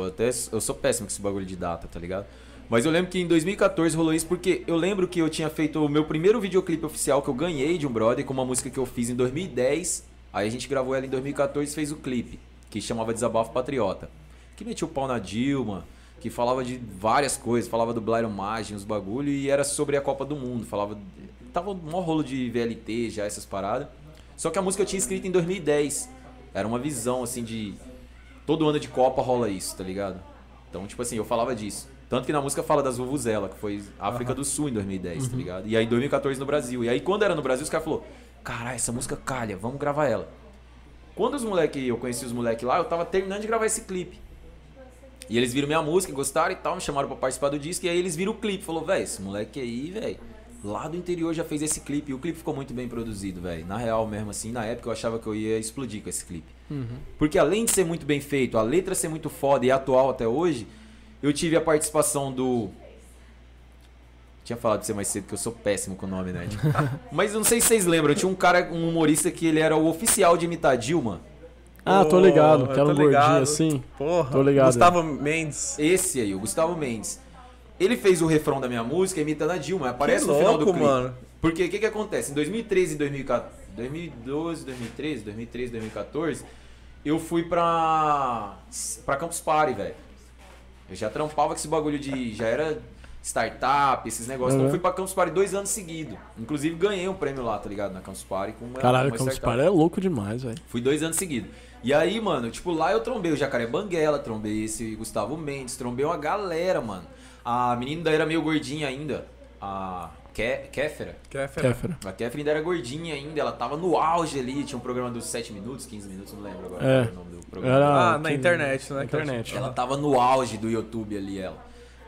Até eu sou péssimo com esse bagulho de data, tá ligado? Mas eu lembro que em 2014 rolou isso porque eu lembro que eu tinha feito o meu primeiro videoclipe oficial que eu ganhei de um brother com uma música que eu fiz em 2010. Aí a gente gravou ela em 2014 e fez o clipe, que chamava Desabafo Patriota. Que metia o pau na Dilma, que falava de várias coisas, falava do Blairomagem, os bagulho, e era sobre a Copa do Mundo, falava... Tava um maior rolo de VLT já, essas paradas. Só que a música eu tinha escrito em 2010. Era uma visão, assim, de... Todo ano de Copa rola isso, tá ligado? Então, eu falava disso. Tanto que na música fala das Vuvuzela, que foi África do Sul em 2010, tá ligado? E aí, 2014 no Brasil. E aí, quando era no Brasil, os caras falaram... Caralho, essa música calha, vamos gravar ela. Quando eu conheci os moleques lá, eu tava terminando de gravar esse clipe. E eles viram minha música, gostaram e tal, me chamaram pra participar do disco. E aí, eles viram o clipe. Falou, véi, esse moleque aí, véi... Lá do interior já fez esse clipe. E o clipe ficou muito bem produzido, velho. Na real mesmo, assim, na época eu achava que eu ia explodir com esse clipe. Porque além de ser muito bem feito, a letra ser muito foda e atual até hoje, Eu tive a participação do... Tinha falado de você mais cedo que eu sou péssimo com o nome, né? Mas eu não sei se vocês lembram. Tinha um cara, um humorista que ele era o oficial de imitar a Dilma. Ah, tô ligado. Aquela gordinha assim. Porra. Tô ligado. Gustavo Mendes. Esse aí, o Gustavo Mendes. Ele fez o refrão da minha música imitando a Dilma. Aparece que no louco, final do clipe. Mano. Porque o que acontece? Em 2013 e 2012, 2013, 2014, eu fui pra Campus Party, velho. Eu já trampava com esse bagulho de... Já era startup, esses negócios. Então eu fui pra Campus Party 2 anos seguidos. Inclusive ganhei um prêmio lá, tá ligado? Na Campus Party. Caralho, Campus Party é louco demais, velho. Fui 2 anos seguidos. E aí, mano, tipo, lá eu trombei o Jacaré Banguela, trombei esse Gustavo Mendes, trombei uma galera, mano. A menina daí era meio gordinha ainda. A... Kéfera. A Kéfera ainda era gordinha ainda, ela tava no auge ali, tinha um programa dos 7 minutos, 15 minutos, não lembro agora o nome do programa. Era, na internet, né? Ela tava no auge do YouTube ali, ela.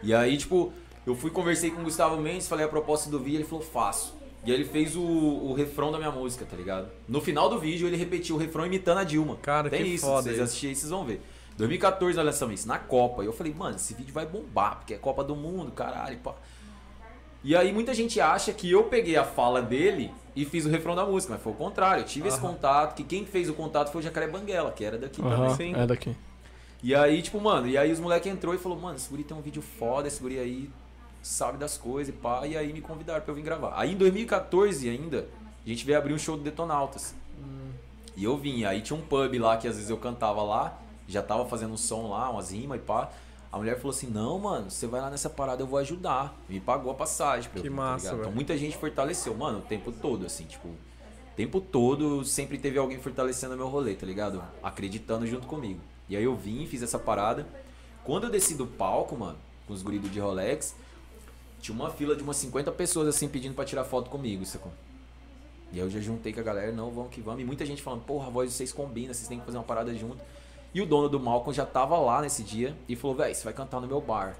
E aí, tipo, eu fui, conversei com o Gustavo Mendes, falei a proposta do vídeo, ele falou, faço. E aí ele fez o refrão da minha música, tá ligado? No final do vídeo, ele repetiu o refrão imitando a Dilma. Cara, tem que isso, foda. Vocês assistirem, vocês vão ver. 2014, olha só isso, na Copa. E eu falei, mano, esse vídeo vai bombar, porque é Copa do Mundo, caralho, pá. E aí muita gente acha que eu peguei a fala dele e fiz o refrão da música, mas foi o contrário. Eu tive esse contato, que quem fez o contato foi o Jacaré Banguela, que era daqui também. Sim. É daqui. E aí, tipo, mano, e aí os moleques entrou e falou, mano, esse guri tem um vídeo foda, esse guri aí sabe das coisas e pá. E aí me convidaram pra eu vir gravar. Aí em 2014 ainda, a gente veio abrir um show do Detonautas. E eu vim, aí tinha um pub lá que às vezes eu cantava lá, já tava fazendo um som lá, umas rimas e pá. A mulher falou assim, não, mano, você vai lá nessa parada, eu vou ajudar. Me pagou a passagem. Que massa, velho. Então muita gente fortaleceu, mano, o tempo todo, assim, tipo... O tempo todo sempre teve alguém fortalecendo meu rolê, tá ligado? Acreditando junto comigo. E aí eu vim, fiz essa parada. Quando eu desci do palco, mano, com os guris do De Rolex, tinha uma fila de umas 50 pessoas, assim, pedindo pra tirar foto comigo, sacou? E aí eu já juntei com a galera, não, vamos que vamos. E muita gente falando, porra, a voz de vocês combina, vocês têm que fazer uma parada junto. E o dono do Malcom já tava lá nesse dia e falou, véi, você vai cantar no meu bar.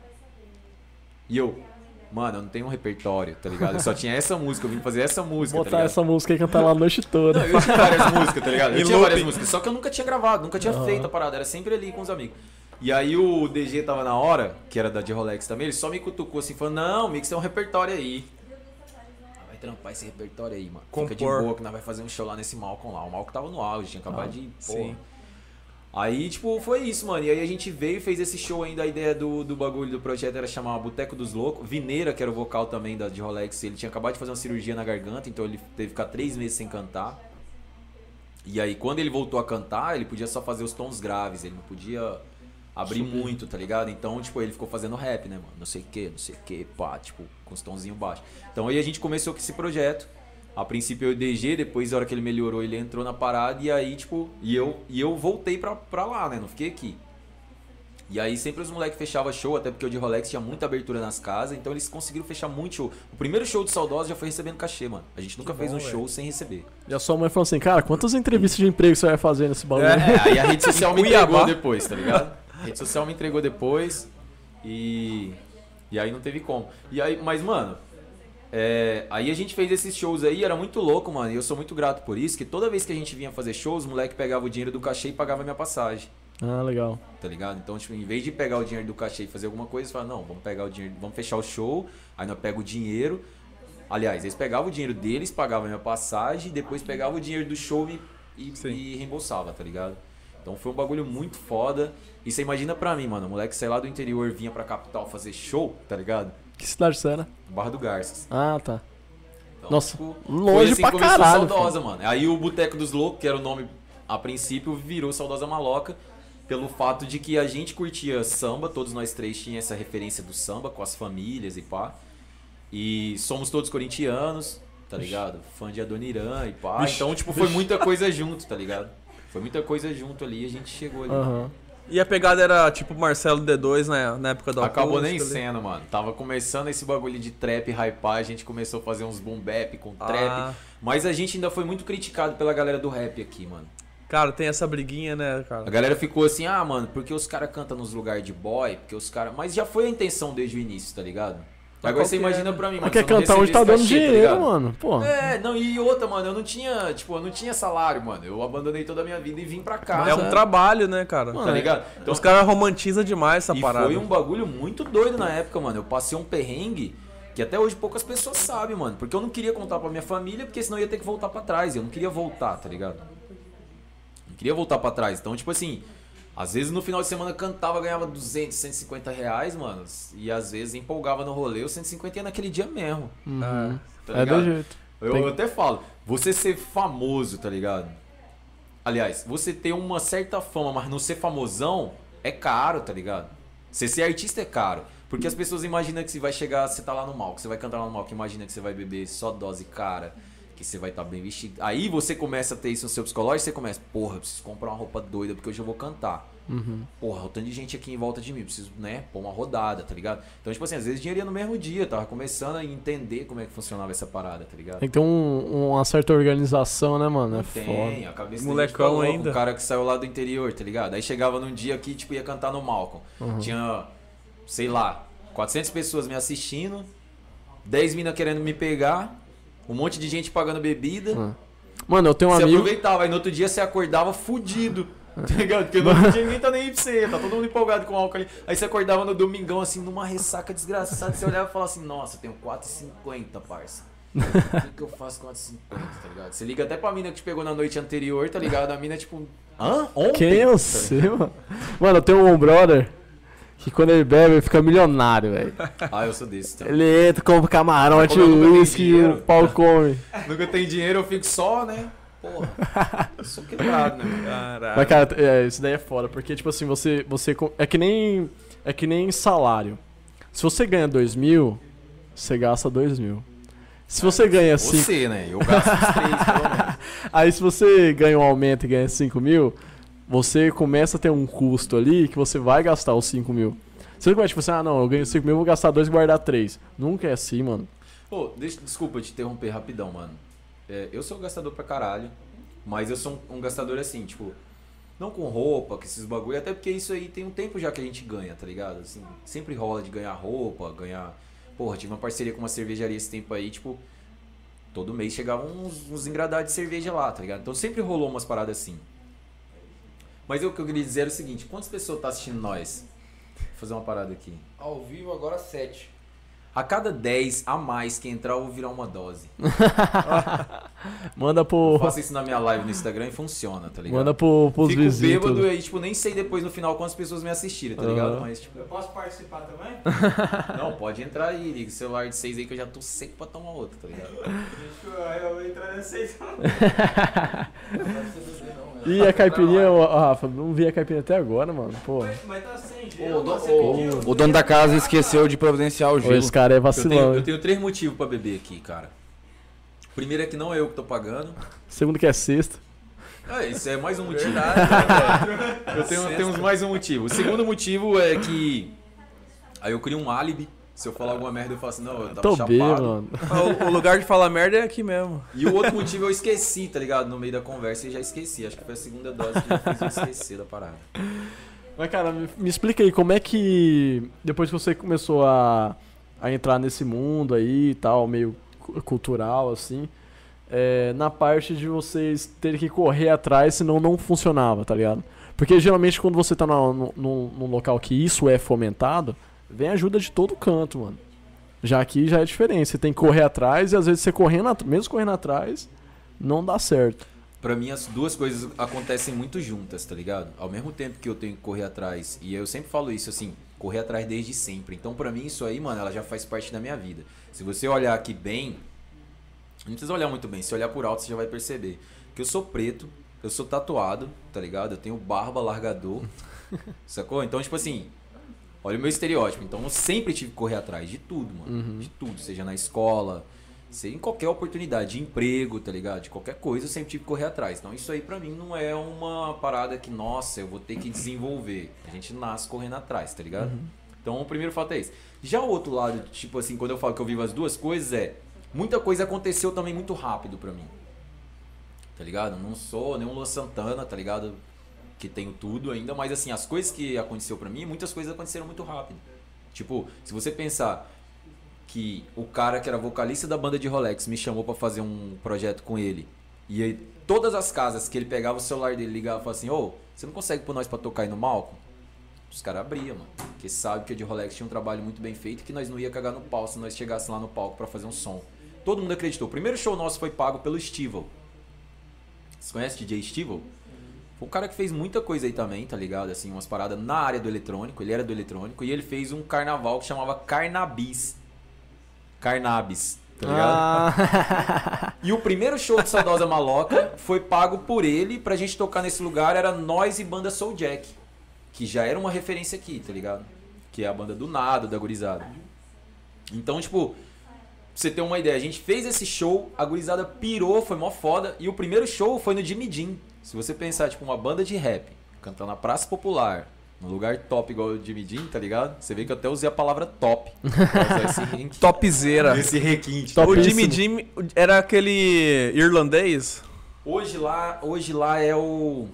E eu, mano, eu não tenho um repertório, tá ligado? Eu só tinha essa música, eu vim fazer essa música, botar, tá ligado? Essa música e cantar lá a noite toda. Não, eu tinha várias músicas, tá ligado? Eu tinha várias músicas, só que eu nunca tinha gravado, nunca tinha feito a parada, era sempre ali com os amigos. E aí o DG tava na hora, que era da De Rolex também, ele só me cutucou assim, falando, não, Mix, tem um repertório aí. Vai trampar esse repertório aí, mano. Compor. Fica de boa que nós vai fazer um show lá nesse Malcom lá. O Malcom tava no auge, tinha acabado de... Sim. Porra. Aí, tipo, foi isso, mano. E aí a gente veio e fez esse show ainda. A ideia do bagulho do projeto era chamar Boteco dos Loucos. Vineira, que era o vocal também da De Rolex, ele tinha acabado de fazer uma cirurgia na garganta, então ele teve que ficar 3 meses sem cantar. E aí, quando ele voltou a cantar, ele podia só fazer os tons graves, ele não podia abrir muito, tá ligado? Então, tipo, ele ficou fazendo rap, né, mano? Não sei o que, pá, tipo, com os tonzinhos baixos. Então aí a gente começou com esse projeto. A princípio eu e o DG, depois, na hora que ele melhorou, ele entrou na parada e aí, tipo... E eu voltei pra lá, né? Não fiquei aqui. E aí sempre os moleques fechavam show, até porque o De Rolex tinha muita abertura nas casas, então eles conseguiram fechar muito show. O primeiro show do Saudosa já foi recebendo cachê, mano. A gente nunca fez um show sem receber. E a sua mãe falou assim, cara, quantas entrevistas de emprego você vai fazer nesse bagulho? Aí a rede social me entregou depois, tá ligado? A rede social me entregou depois e aí não teve como. E aí, mas, mano... aí a gente fez esses shows aí, era muito louco, mano. E eu sou muito grato por isso, que toda vez que a gente vinha fazer shows, o moleque pegava o dinheiro do cachê e pagava a minha passagem. Ah, legal. Tá ligado? Então, tipo, em vez de pegar o dinheiro do cachê e fazer alguma coisa, fala, não, vamos pegar o dinheiro, vamos fechar o show, aí nós pega o dinheiro. Aliás, eles pegavam o dinheiro deles, pagavam a minha passagem, depois pegavam o dinheiro do show e reembolsava, tá ligado? Então foi um bagulho muito foda. E você imagina pra mim, mano, o moleque saiu lá do interior, vinha pra capital fazer show, tá ligado? Que cidade você era? Barra do Garças. Ah, tá. Então, nossa, tipo, longe assim, pra caralho. Saudosa, mano. Aí o Boteco dos Loucos, que era o nome a princípio, virou Saudosa Maloca pelo fato de que a gente curtia samba, todos nós três tínhamos essa referência do samba com as famílias e pá. E somos todos corintianos, tá ligado? Fã de Adoniran e pá. Então, tipo, foi muita coisa junto, tá ligado? Foi muita coisa junto ali e a gente chegou ali. E a pegada era tipo Marcelo D2, né? Na época do acabou nem sendo, mano. Tava começando esse bagulho de trap, hypar. A gente começou a fazer uns boom bap com trap. Mas a gente ainda foi muito criticado pela galera do rap aqui, mano. Cara, tem essa briguinha, né, cara? A galera ficou assim, ah, mano, porque os caras cantam nos lugares de boy, porque os caras... Mas já foi a intenção desde o início, tá ligado? Agora você imagina pra mim, mano. Quer cantar hoje tá dando dinheiro, mano. Pô. É, não, e outra, mano, eu não tinha, tipo, eu não tinha salário, mano. Eu abandonei toda a minha vida e vim pra cá. É um trabalho, né, cara? Mano, tá ligado? Então, os caras romantizam demais essa parada. Foi um bagulho muito doido na época, mano. Eu passei um perrengue que até hoje poucas pessoas sabem, mano. Porque eu não queria contar pra minha família, porque senão eu ia ter que voltar pra trás. Eu não queria voltar, tá ligado? Não queria voltar pra trás. Então, tipo assim, às vezes no final de semana eu cantava, ganhava 200, 150 reais, mano. E às vezes empolgava no rolê, os 150 ia naquele dia mesmo. Tá ligado? É do jeito. Eu até falo, você ser famoso, tá ligado? Aliás, você ter uma certa fama, mas não ser famosão é caro, tá ligado? Você ser artista é caro. Porque as pessoas imaginam que você vai chegar, você tá lá no mal, que você vai cantar lá no mal, que imagina que você vai beber só dose cara, que você vai estar bem vestido. Aí você começa a ter isso no seu psicológico, você começa, porra, eu preciso comprar uma roupa doida porque hoje eu vou cantar. Porra, o tanto de gente aqui em volta de mim, preciso, né, pôr uma rodada, tá ligado? Então, tipo assim, às vezes dinheiro ia no mesmo dia, tava começando a entender como é que funcionava essa parada, tá ligado? Tem que ter uma certa organização, né, mano? É tem, foda. A cabeça molecão ainda. O cara que saiu lá do interior, tá ligado? Aí chegava num dia aqui, tipo, ia cantar no Malcom. Tinha, sei lá, 400 pessoas me assistindo, 10 minas querendo me pegar, um monte de gente pagando bebida. Mano, eu tenho um amigo... Você aproveitava, aí no outro dia você acordava fudido, tá ligado? Porque no outro dia ninguém tá nem aí pra você, tá todo mundo empolgado com o álcool ali. Aí você acordava no domingão, assim, numa ressaca desgraçada, você olhava e falava assim, nossa, eu tenho 4,50, parça. O que, que eu faço com 4,50, tá ligado? Você liga até pra mina que te pegou na noite anterior, tá ligado? A mina é tipo, hã? Ontem? Quem eu sei, mano? Mano, eu tenho um brother... que quando ele bebe, ele fica milionário, velho. Ah, eu sou desse, tá? Ele entra, compra camarote, uísque, o pau come. Nunca tem dinheiro, eu fico só, né? Porra, eu sou quebrado, né? Caralho. Mas, cara, isso daí é foda, porque, tipo assim, você é que nem salário. Se você ganha 2.000, você gasta 2.000. Se você ganha 5... Você, né? Eu gasto 3, pelo menos. Aí, se você ganha um aumento e ganha 5.000... você começa a ter um custo ali que você vai gastar os 5.000. Você não começa tipo assim, ah não, eu ganho 5.000, vou gastar 2 e guardar 3. Nunca é assim, mano. Pô, desculpa te interromper rapidão, mano. É, eu sou um gastador pra caralho, mas eu sou um gastador assim, tipo, não com roupa, com esses bagulho, até porque isso aí tem um tempo já que a gente ganha, tá ligado? Assim, sempre rola de ganhar roupa, ganhar... Porra, tive uma parceria com uma cervejaria esse tempo aí, tipo, todo mês chegavam uns engradados de cerveja lá, tá ligado? Então sempre rolou umas paradas assim. Mas o que eu queria dizer é o seguinte, quantas pessoas tá assistindo nós? Vou fazer uma parada aqui. Ao vivo agora 7. A cada 10 a mais que entrar eu vou virar uma dose. Manda pro... Eu faço isso na minha live no Instagram e funciona, tá ligado? Manda pros vizinhos. Fico bêbado e aí, tipo, nem sei depois no final quantas pessoas me assistiram, tá ligado? Mas, tipo... Eu posso participar também? Não, pode entrar aí, liga o celular de 6 aí que eu já tô seco pra tomar outro, tá ligado? Eu vou entrar na 6 não. E a caipirinha, Rafa, não vi a caipirinha até agora, mano. Pô. Mas tá sem gelo, o dono da casa esqueceu de providenciar o gelo. Esse cara é vacilão. Eu tenho 3 motivos pra beber aqui, cara. O primeiro é que não é eu que tô pagando. O segundo que é sexta. Ah, isso é mais um motivo. Eu tenho mais um motivo. O segundo motivo é que... Aí eu crio um álibi. Se eu falar alguma merda, eu falo assim, não, eu tava chapado. Mano. O lugar de falar merda é aqui mesmo. E o outro motivo eu esqueci, tá ligado? No meio da conversa eu já esqueci. Acho que foi a segunda dose que eu fiz esquecer da parada. Mas, cara, me explica aí, como é que... Depois que você começou a entrar nesse mundo aí e tal, meio cultural, assim... na parte de vocês terem que correr atrás, senão não funcionava, tá ligado? Porque, geralmente, quando você tá num local que isso é fomentado... Vem ajuda de todo canto, mano. Já aqui já é diferente. Você tem que correr atrás e às vezes você mesmo correndo atrás, não dá certo. Pra mim as duas coisas acontecem muito juntas, tá ligado? Ao mesmo tempo que eu tenho que correr atrás, e eu sempre falo isso assim, correr atrás desde sempre. Então pra mim isso aí, mano, ela já faz parte da minha vida. Se você olhar aqui bem, não precisa olhar muito bem, se olhar por alto você já vai perceber. Que eu sou preto, eu sou tatuado, tá ligado? Eu tenho barba, largador, sacou? Então tipo assim... Olha o meu estereótipo, então eu sempre tive que correr atrás de tudo, mano, de tudo, seja na escola, seja em qualquer oportunidade, de emprego, tá ligado, de qualquer coisa eu sempre tive que correr atrás, então isso aí pra mim não é uma parada que, nossa, eu vou ter que desenvolver, a gente nasce correndo atrás, tá ligado, então o primeiro fato é esse. Já o outro lado, tipo assim, quando eu falo que eu vivo as duas coisas é, muita coisa aconteceu também muito rápido pra mim, tá ligado, eu não sou nenhum Luan Santana, tá ligado, que tenho tudo ainda, mas assim, as coisas que aconteceu pra mim, muitas coisas aconteceram muito rápido. Tipo, se você pensar, que o cara que era vocalista da banda De Rolex me chamou pra fazer um projeto com ele. E aí, todas as casas que ele pegava o celular dele, ligava e falava assim: ô, você não consegue pôr nós pra tocar aí no Malcom? Os caras abriam, mano. Porque sabe que a De Rolex tinha um trabalho muito bem feito, que nós não ia cagar no pau se nós chegássemos lá no palco pra fazer um som. Todo mundo acreditou. O primeiro show nosso foi pago pelo Stival. Você conhece o DJ Stival? Foi um cara que fez muita coisa aí também, tá ligado? Assim, umas paradas na área do eletrônico. Ele era do eletrônico e ele fez um carnaval que chamava Carnabis. Carnabis, tá ligado? Ah. E o primeiro show de Saudosa Maloca foi pago por ele pra gente tocar nesse lugar. Era nós e banda Soul Jack, que já era uma referência aqui, tá ligado? Que é a banda do nada, da gurizada. Então, tipo, pra você ter uma ideia, a gente fez esse show, a gurizada pirou, foi mó foda. E o primeiro show foi no Jimmy Jim. Se você pensar, tipo, uma banda de rap cantando na Praça Popular, num lugar top igual o Jimmy Jim, tá ligado? Você vê que eu até usei a palavra top. Topzera. Esse requinte. Top. O Jimmy Jim era aquele irlandês? Hoje lá é o...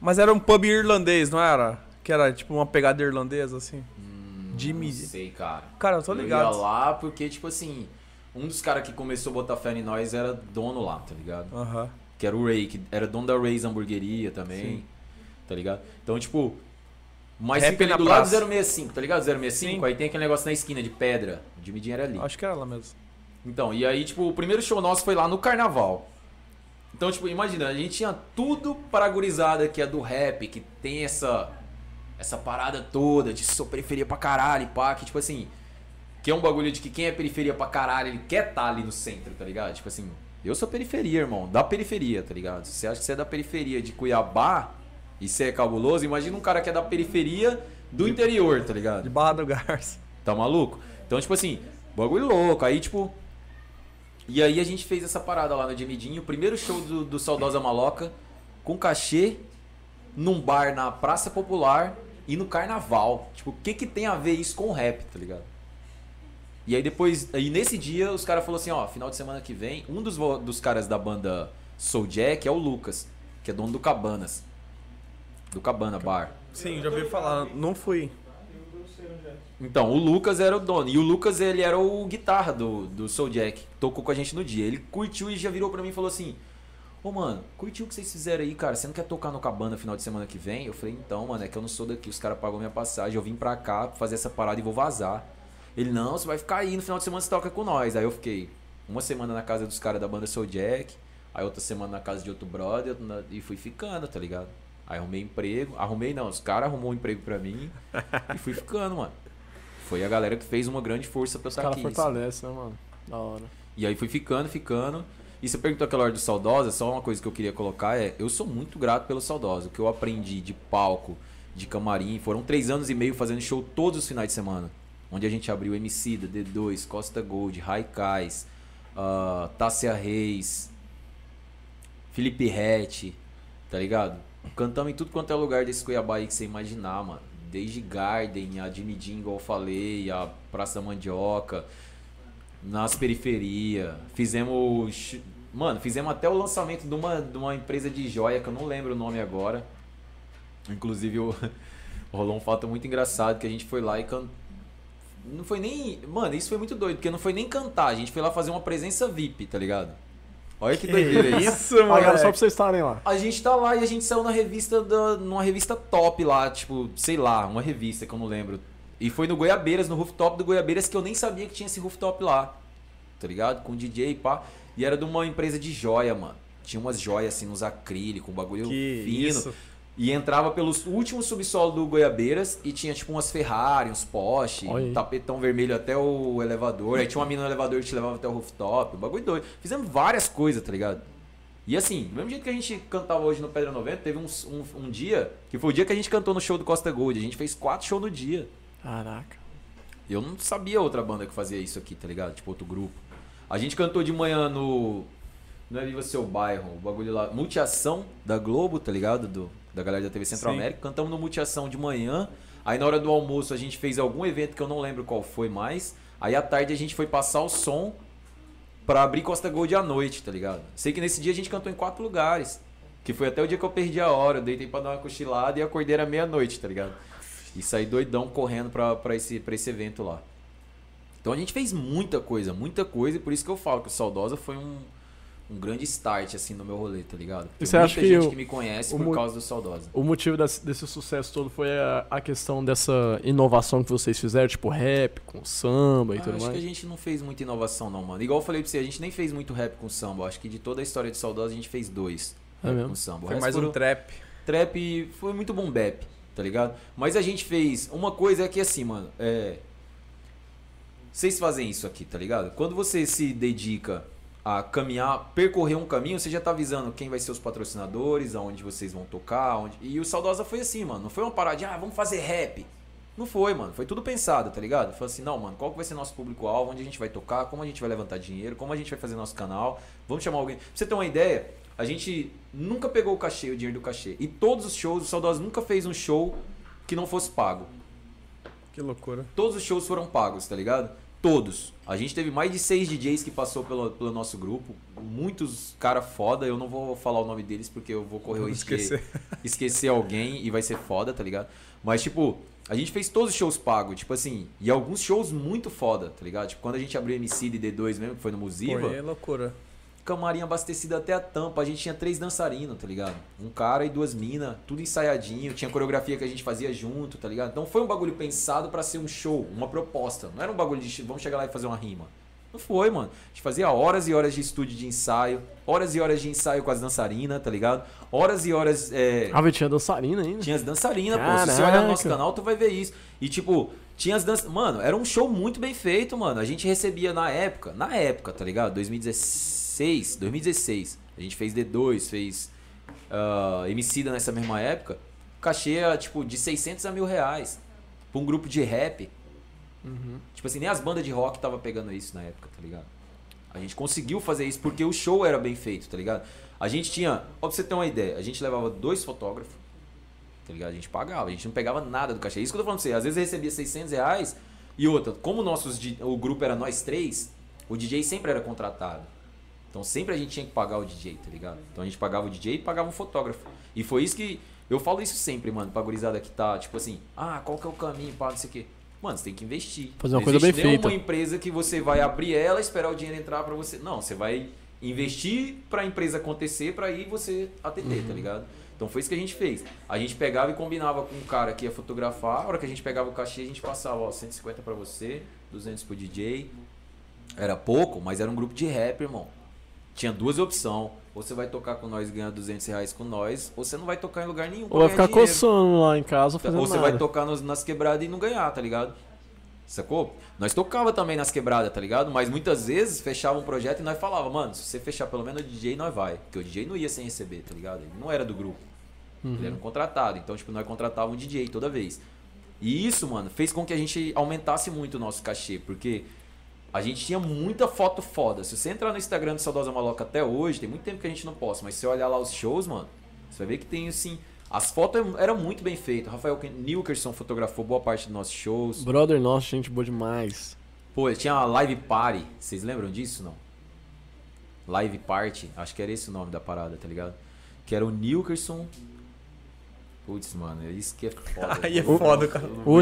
Mas era um pub irlandês, não era? Que era tipo uma pegada irlandesa, assim. Jimmy Jim. Não sei, cara. Cara, eu tô ligado. Eu ia lá porque, tipo assim, um dos caras que começou a botar fé em nós era dono lá, tá ligado? Aham. Uhum. Que era o Ray, que era dono da Ray's Hamburgueria também. Sim. Tá ligado? Então, tipo... Mas fica ali do lado 065, tá ligado? 065, sim. Aí tem aquele negócio na esquina de pedra. O Jimmy Jim era ali. Acho que era lá mesmo. Então, e aí, tipo, o primeiro show nosso foi lá no carnaval. Então, tipo, imagina, a gente tinha tudo para a gurizada que é do rap, que tem essa parada toda de sou periferia pra caralho, pá, que, tipo assim, que é um bagulho de que quem é periferia pra caralho, ele quer estar ali no centro, tá ligado? Tipo assim, eu sou periferia, irmão, da periferia, tá ligado? Se você acha que você é da periferia de Cuiabá, e você é cabuloso, imagina um cara que é da periferia do interior, tá ligado? De Barra do Garças. Tá maluco? Então, tipo assim, bagulho louco. Aí, tipo... E aí a gente fez essa parada lá no Dimidinho, o primeiro show do Saudosa Maloca, com cachê, num bar na Praça Popular e no Carnaval. Tipo, o que tem a ver isso com rap, tá ligado? E aí depois... Aí nesse dia, os caras falaram assim, ó, final de semana que vem, um dos caras da banda Soul Jack é o Lucas, que é dono do Cabanas. Do Cabana Bar. Sim, já ouvi falar, não fui. Então, o Lucas era o dono. E o Lucas, ele era o guitarra do Soul Jack. Tocou com a gente no dia. Ele curtiu e já virou pra mim e falou assim: ô, mano, curtiu o que vocês fizeram aí, cara? Você não quer tocar no Cabana final de semana que vem? Eu falei, então, mano, é que eu não sou daqui. Os caras pagam minha passagem, eu vim pra cá fazer essa parada e vou vazar. Ele, não, você vai ficar aí, no final de semana você toca com nós. Aí eu fiquei uma semana na casa dos caras da banda Soul Jack, aí outra semana na casa de outro brother, e fui ficando, tá ligado? Aí arrumei emprego. Arrumei não, os caras arrumaram um emprego pra mim e fui ficando, mano. Foi a galera que fez uma grande força pra eu estar aqui. Os caras fortalecem, né, mano? Da hora. E aí fui ficando. E você perguntou aquela hora do Saudosa, só uma coisa que eu queria colocar é... Eu sou muito grato pelo Saudosa. O que eu aprendi de palco, de camarim... Foram 3 anos e meio fazendo show todos os finais de semana. Onde a gente abriu Emicida, D2, Costa Gold, Raikais, Tássia Reis, Felipe Rett, tá ligado? Cantamos em tudo quanto é lugar desse Cuiabá aí que você imaginar, mano. Desde Garden, a Jimmy Jim, igual eu falei, a Praça da Mandioca, nas periferias. Fizemos... Mano, fizemos até o lançamento de uma empresa de joia, que eu não lembro o nome agora. Inclusive, rolou um fato muito engraçado, que a gente foi lá e cantou. Não foi nem... Mano, isso foi muito doido, porque não foi nem cantar. A gente foi lá fazer uma presença VIP, tá ligado? Olha que doideira isso, mano. Agora só pra vocês estarem lá. A gente tá lá e a gente saiu na revista numa revista top lá, tipo, sei lá, uma revista que eu não lembro. E foi no Goiabeiras, no rooftop do Goiabeiras, que eu nem sabia que tinha esse rooftop lá, tá ligado? Com DJ e pá. E era de uma empresa de joia, mano. Tinha umas joias assim, uns acrílicos, um bagulho que fino. Isso. E entrava pelo último subsolo do Goiabeiras e tinha tipo umas Ferrari, uns Porsche, um tapetão vermelho até o elevador. Aí tinha uma mina no elevador que te levava até o rooftop, um bagulho doido. Fizemos várias coisas, tá ligado? E assim, do mesmo jeito que a gente cantava hoje no Pedra 90, teve um dia, que foi o dia que a gente cantou no show do Costa Gold. A gente fez 4 shows no dia. Caraca. Eu não sabia outra banda que fazia isso aqui, tá ligado? Tipo outro grupo. A gente cantou de manhã no... Não é Viva Seu Bairro, o bagulho lá. Multiação da Globo, tá ligado? Da galera da TV Centro-América. Cantamos no Multiação de manhã. Aí na hora do almoço a gente fez algum evento que eu não lembro qual foi mais. Aí à tarde a gente foi passar o som pra abrir Costa Gold à noite, tá ligado? Sei que nesse dia a gente cantou em 4 lugares. Que foi até o dia que eu perdi a hora. Eu deitei pra dar uma cochilada e acordei era meia-noite, tá ligado? E saí doidão correndo pra esse evento lá. Então a gente fez muita coisa, e por isso que eu falo que o Saudosa foi um grande start, assim, no meu rolê, tá ligado? Tem muita gente que me conhece por causa do Saudosa. O motivo desse sucesso todo foi a questão dessa inovação que vocês fizeram, tipo rap com samba e tudo mais? Acho que a gente não fez muita inovação não, mano. Igual eu falei pra você, a gente nem fez muito rap com samba. Acho que de toda a história de Saudosa a gente fez 2 rap com samba. Foi mais um trap. Trap foi muito boom bap, tá ligado? Mas a gente fez... Uma coisa é que assim, mano, vocês fazem isso aqui, tá ligado? Quando você se dedica a caminhar, percorrer um caminho, você já tá avisando quem vai ser os patrocinadores, aonde vocês vão tocar, onde... E o Saudosa foi assim, mano. Não foi uma paradinha, vamos fazer rap. Não foi, mano. Foi tudo pensado, tá ligado? Foi assim, não, mano, qual que vai ser nosso público-alvo, onde a gente vai tocar, como a gente vai levantar dinheiro, como a gente vai fazer nosso canal, vamos chamar alguém... Pra você ter uma ideia, a gente nunca pegou o cachê, o dinheiro do cachê. E todos os shows, o Saudosa nunca fez um show que não fosse pago. Que loucura. Todos os shows foram pagos, tá ligado? Todos. A gente teve mais de 6 DJs que passou pelo nosso grupo. Muitos cara foda. Eu não vou falar o nome deles porque eu vou correr o risco de esquecer alguém e vai ser foda, tá ligado? Mas, tipo, a gente fez todos os shows pagos, tipo assim, e alguns shows muito foda, tá ligado? Tipo, quando a gente abriu MC de D2 mesmo, que foi no Musiva. Foi loucura. Camarim abastecido até a tampa. A gente tinha 3 dançarinos, tá ligado? Um cara e 2 minas, tudo ensaiadinho. Tinha coreografia que a gente fazia junto, tá ligado? Então foi um bagulho pensado pra ser um show, uma proposta. Não era um bagulho de vamos chegar lá e fazer uma rima. Não foi, mano. A gente fazia horas e horas de estúdio de ensaio, horas e horas de ensaio com as dançarinas, tá ligado? Horas e horas... mas tinha dançarina ainda? Tinha as dançarinas, pô. Se você olhar no nosso canal, tu vai ver isso. E tipo... Tinha as danças... Mano, era um show muito bem feito, mano. A gente recebia na época, tá ligado? 2016. A gente fez D2, fez Emicida nessa mesma época. Cachê, tipo, de 600 a R$1.000. Pra um grupo de rap. Uhum. Tipo assim, nem as bandas de rock tava pegando isso na época, tá ligado? A gente conseguiu fazer isso porque o show era bem feito, tá ligado? A gente tinha... Ó, pra você ter uma ideia. A gente levava 2 fotógrafos. Tá ligado? A gente pagava, a gente não pegava nada do cachê. É isso que eu tô falando pra você. Às vezes eu recebia R$600 e outra. Como o grupo era nós 3, o DJ sempre era contratado. Então sempre a gente tinha que pagar o DJ, tá ligado? Então a gente pagava o DJ e pagava um fotógrafo. E foi isso que... Eu falo isso sempre, mano, pra gurizada que tá, tipo assim... Ah, qual que é o caminho, pá, não sei o quê. Mano, você tem que investir. Fazer uma coisa bem feita. Não existe nenhuma empresa que você vai abrir ela, esperar o dinheiro entrar pra você... Não, você vai investir pra empresa acontecer, pra aí você atender, tá ligado? Então foi isso que a gente fez. A gente pegava e combinava com um cara que ia fotografar. A hora que a gente pegava o cachê, a gente passava, ó, 150 pra você, 200 pro DJ. Era pouco, mas era um grupo de rap, irmão. Tinha 2 opções. Ou você vai tocar com nós e ganhar R$200 com nós, ou você não vai tocar em lugar nenhum. Ou vai ficar coçando lá em casa fazendo nada. Ou você vai tocar nas quebradas e não ganhar, tá ligado? Sacou? Nós tocava também nas quebradas, tá ligado? Mas muitas vezes fechava um projeto e nós falava, mano, se você fechar pelo menos o DJ, nós vai. Porque o DJ não ia sem receber, tá ligado? Ele não era do grupo. Ele era um contratado. Então, tipo, nós contratávamos um DJ toda vez. E isso, mano, fez com que a gente aumentasse muito o nosso cachê. Porque a gente tinha muita foto foda. Se você entrar no Instagram do Saudosa Maloca até hoje, tem muito tempo que a gente não posta. Mas se você olhar lá os shows, mano, você vai ver que tem, assim... As fotos eram muito bem feitas. Rafael Nilkerson fotografou boa parte dos nossos shows. Brother nosso, gente boa demais. Pô, tinha uma live party. Vocês lembram disso, não? Live party. Acho que era esse o nome da parada, tá ligado? Que era o Nilkerson... Putz, mano, isso que é foda. Aí é foda, cara. O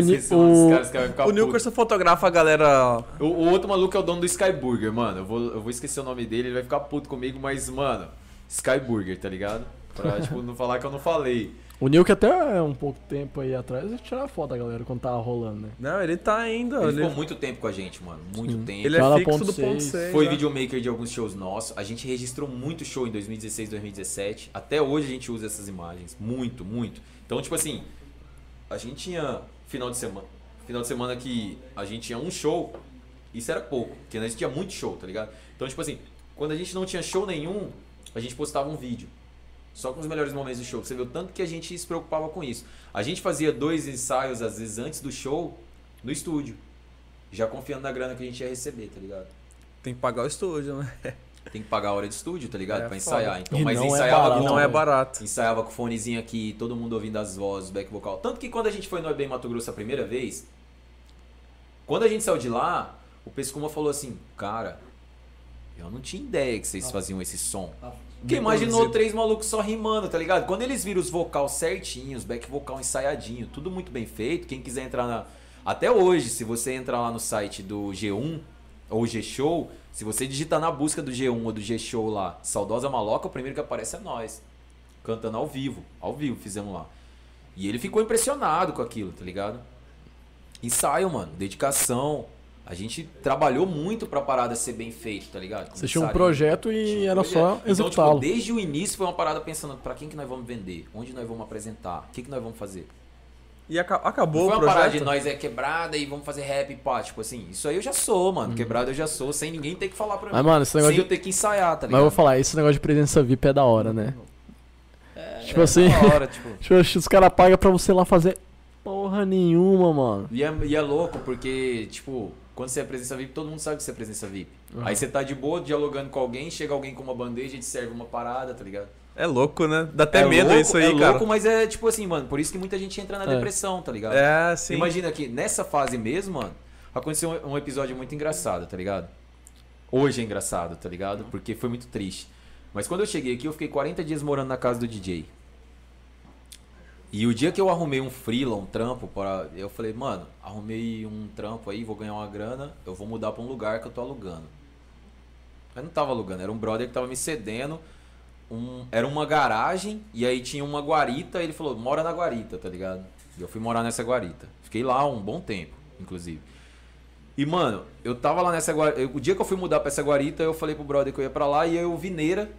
Nilkerson fotografa a galera... O outro maluco é o dono do Skyburger, mano. Eu vou esquecer o nome dele, ele vai ficar puto comigo, mas, mano... Skyburger, tá ligado? Pra, tipo, não falar que eu não falei. O Nilk até um pouco tempo aí atrás tirava foto da galera quando tava rolando, né? Não, ele tá ainda... Ele ficou muito tempo com a gente, mano. Muito tempo. Ele é fixo do ponto 6. Foi videomaker de alguns shows nossos. A gente registrou muito show em 2016, 2017. Até hoje a gente usa essas imagens. Muito, muito. Então, tipo assim, a gente tinha final de semana. Final de semana que a gente tinha um show, isso era pouco. Porque a gente tinha muito show, tá ligado? Então, tipo assim, quando a gente não tinha show nenhum, a gente postava um vídeo. Só com os melhores momentos do show. Você viu tanto que a gente se preocupava com isso. A gente fazia 2 ensaios, às vezes, antes do show, no estúdio. Já confiando na grana que a gente ia receber, tá ligado? Tem que pagar o estúdio, né? Tem que pagar a hora de estúdio, tá ligado? Pra ensaiar. Então, mas ensaiava não é barato. Ensaiava com o fonezinho aqui, todo mundo ouvindo as vozes, back vocal. Tanto que quando a gente foi no EBM Mato Grosso a primeira vez, quando a gente saiu de lá, o Pescuma falou assim, cara, eu não tinha ideia que vocês faziam esse som. Porque imaginou 3 malucos só rimando, tá ligado? Quando eles viram os vocais certinhos, back vocal ensaiadinho, tudo muito bem feito. Quem quiser entrar na... Até hoje, se você entrar lá no site do G1 ou G-Show, se você digitar na busca do G1 ou do G-Show lá, Saudosa Maloca, o primeiro que aparece é nós. Cantando ao vivo. Ao vivo fizemos lá. E ele ficou impressionado com aquilo, tá ligado? Ensaio, mano. Dedicação. A gente trabalhou muito pra parada ser bem feita, tá ligado? Você tinha um projeto e era só executá-lo. Então, tipo, desde o início foi uma parada pensando pra quem que nós vamos vender, onde nós vamos apresentar, o que que nós vamos fazer. E acabou o projeto? Foi uma parada de nós é quebrada e vamos fazer rap e pá, tipo assim, isso aí eu já sou, mano. Quebrado eu já sou, sem ninguém ter que falar pra mim. Mas, mano, esse negócio sem eu ter que ensaiar, tá ligado? Mas eu vou falar, esse negócio de presença VIP é da hora, né? É, tipo assim, da hora, tipo... tipo, os caras pagam pra você lá fazer porra nenhuma, mano. E é louco, porque, tipo... Quando você é presença VIP, todo mundo sabe que você é presença VIP. Uhum. Aí você tá de boa, dialogando com alguém, chega alguém com uma bandeja e te serve uma parada, tá ligado? É louco, né? Dá até medo isso aí, cara. É louco, mas é tipo assim, mano, por isso que muita gente entra na depressão, tá ligado? É, sim. Imagina que nessa fase mesmo, mano, aconteceu um episódio muito engraçado, tá ligado? Hoje é engraçado, tá ligado? Porque foi muito triste. Mas quando eu cheguei aqui, eu fiquei 40 dias morando na casa do DJ. E o dia que eu arrumei um freela, um trampo, eu falei, mano, arrumei um trampo aí, vou ganhar uma grana, eu vou mudar pra um lugar que eu tô alugando. Eu não tava alugando, era um brother que tava me cedendo, era uma garagem, e aí tinha uma guarita, e ele falou, mora na guarita, tá ligado? E eu fui morar nessa guarita. Fiquei lá um bom tempo, inclusive. E, mano, eu tava lá nessa guarita, o dia que eu fui mudar pra essa guarita, eu falei pro brother que eu ia pra lá, e aí o Vineira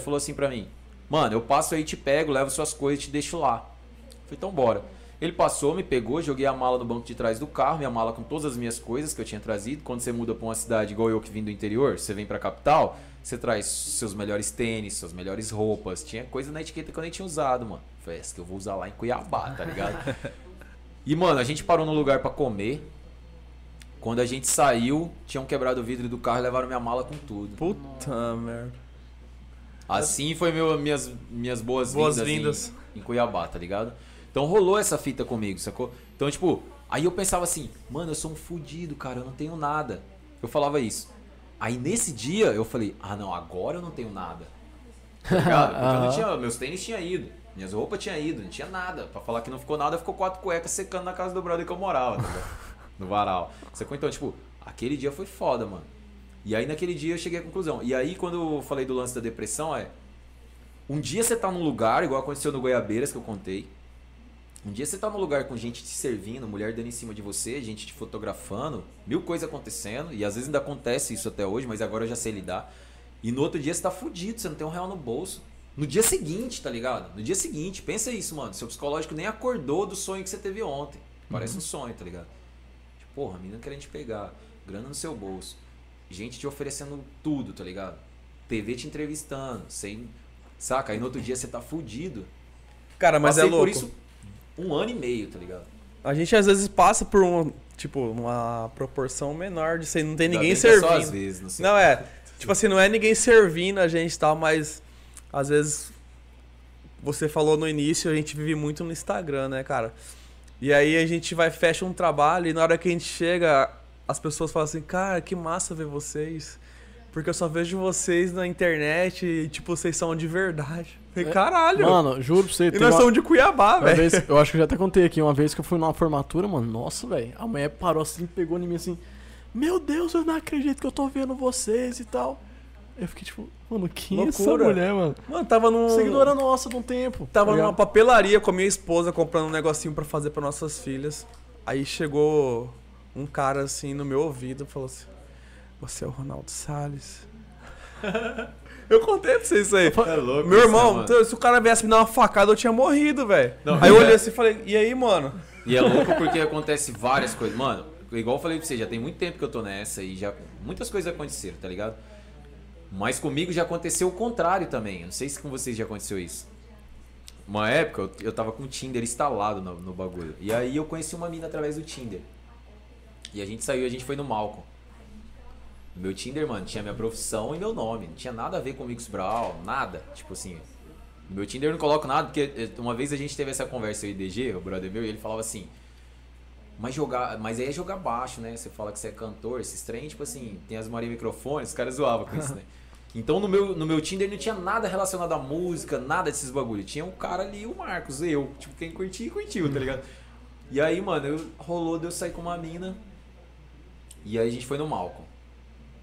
falou assim pra mim, mano, eu passo aí, te pego, levo suas coisas e te deixo lá. Falei, então bora. Ele passou, me pegou, joguei a mala no banco de trás do carro, minha mala com todas as minhas coisas que eu tinha trazido. Quando você muda pra uma cidade igual eu que vim do interior, você vem pra capital, você traz seus melhores tênis, suas melhores roupas. Tinha coisa na etiqueta que eu nem tinha usado, mano. Falei, essa que eu vou usar lá em Cuiabá, tá ligado? E, mano, a gente parou num lugar pra comer. Quando a gente saiu, tinham quebrado o vidro do carro e levaram minha mala com tudo. Puta merda. Assim foi minhas boas-vindas em Cuiabá, tá ligado? Então rolou essa fita comigo, sacou? Então, tipo, aí eu pensava assim, mano, eu sou um fudido, cara, eu não tenho nada. Eu falava isso. Aí nesse dia eu falei, ah não, agora eu não tenho nada. Tá ligado? Porque eu não tinha, meus tênis tinham ido, minhas roupas tinham ido, não tinha nada. Pra falar que não ficou nada, ficou 4 cuecas secando na casa do brother que eu morava, tá ligado? No varal. Sacou? Então, tipo, aquele dia foi foda, mano. E aí naquele dia eu cheguei à conclusão. E aí quando eu falei do lance da depressão um dia você tá num lugar, igual aconteceu no Goiabeiras que eu contei. Um dia você tá num lugar com gente te servindo, mulher dando em cima de você, gente te fotografando, mil coisas acontecendo. E às vezes ainda acontece isso até hoje, mas agora eu já sei lidar. E no outro dia você tá fudido, você não tem um real no bolso. No dia seguinte, tá ligado? No dia seguinte, pensa isso, mano. Seu psicológico nem acordou do sonho que você teve ontem. Parece um sonho, tá ligado? Tipo, porra, a menina querendo te pegar, grana no seu bolso. Gente te oferecendo tudo, tá ligado? TV te entrevistando, sem... Saca? Aí no outro dia você tá fudido. Cara, mas passei é louco. Por isso 1 ano e meio, tá ligado? A gente às vezes passa por uma proporção menor de não tem ninguém servindo. É só às vezes, não sei. Não é. Tipo assim, não é ninguém servindo a gente e tal, mas às vezes você falou no início, a gente vive muito no Instagram, né, cara? E aí a gente vai, fecha um trabalho e na hora que a gente chega... As pessoas falam assim, cara, que massa ver vocês. Porque eu só vejo vocês na internet e, tipo, vocês são de verdade. E, caralho. Mano, juro pra você. E nós somos de Cuiabá, velho. Eu acho que eu já até contei aqui. Uma vez que eu fui numa formatura, mano. Nossa, velho. A mulher parou assim, pegou em mim assim. Meu Deus, eu não acredito que eu tô vendo vocês e tal. Eu fiquei tipo, mano, que é essa mulher, mano? Mano, tava num... Seguidora nossa de um tempo. Tava numa papelaria com a minha esposa comprando um negocinho pra fazer pra nossas filhas. Aí chegou... Um cara assim no meu ouvido falou assim: você é o Ronaldo Salles. Eu contei pra você isso aí. É louco, meu irmão, então, se o cara viesse me dar uma facada, eu tinha morrido, velho. Aí eu olhei assim e falei: e aí, mano? E é louco porque acontece várias coisas. Mano, igual eu falei pra você, já tem muito tempo que eu tô nessa e já muitas coisas aconteceram, tá ligado? Mas comigo já aconteceu o contrário também. Eu não sei se com vocês já aconteceu isso. Uma época eu tava com o Tinder instalado no bagulho. E aí eu conheci uma mina através do Tinder. E a gente saiu, a gente foi no Malcom. No meu Tinder, mano, tinha minha profissão e meu nome. Não tinha nada a ver com o Mix Brown, nada. Tipo assim, no meu Tinder eu não coloco nada, porque uma vez a gente teve essa conversa aí, DG, o brother meu, e ele falava assim, mas aí é jogar baixo, né? Você fala que você é cantor, esses trem, tipo assim, tem as Maria Microfones, os caras zoavam com isso, né? Então no meu Tinder não tinha nada relacionado à música, nada desses bagulho. Tinha um cara ali, o Marcos, eu. Tipo, quem curtiu, tá ligado? E aí, mano, rolou de eu sair com uma mina. E aí a gente foi no Malcom.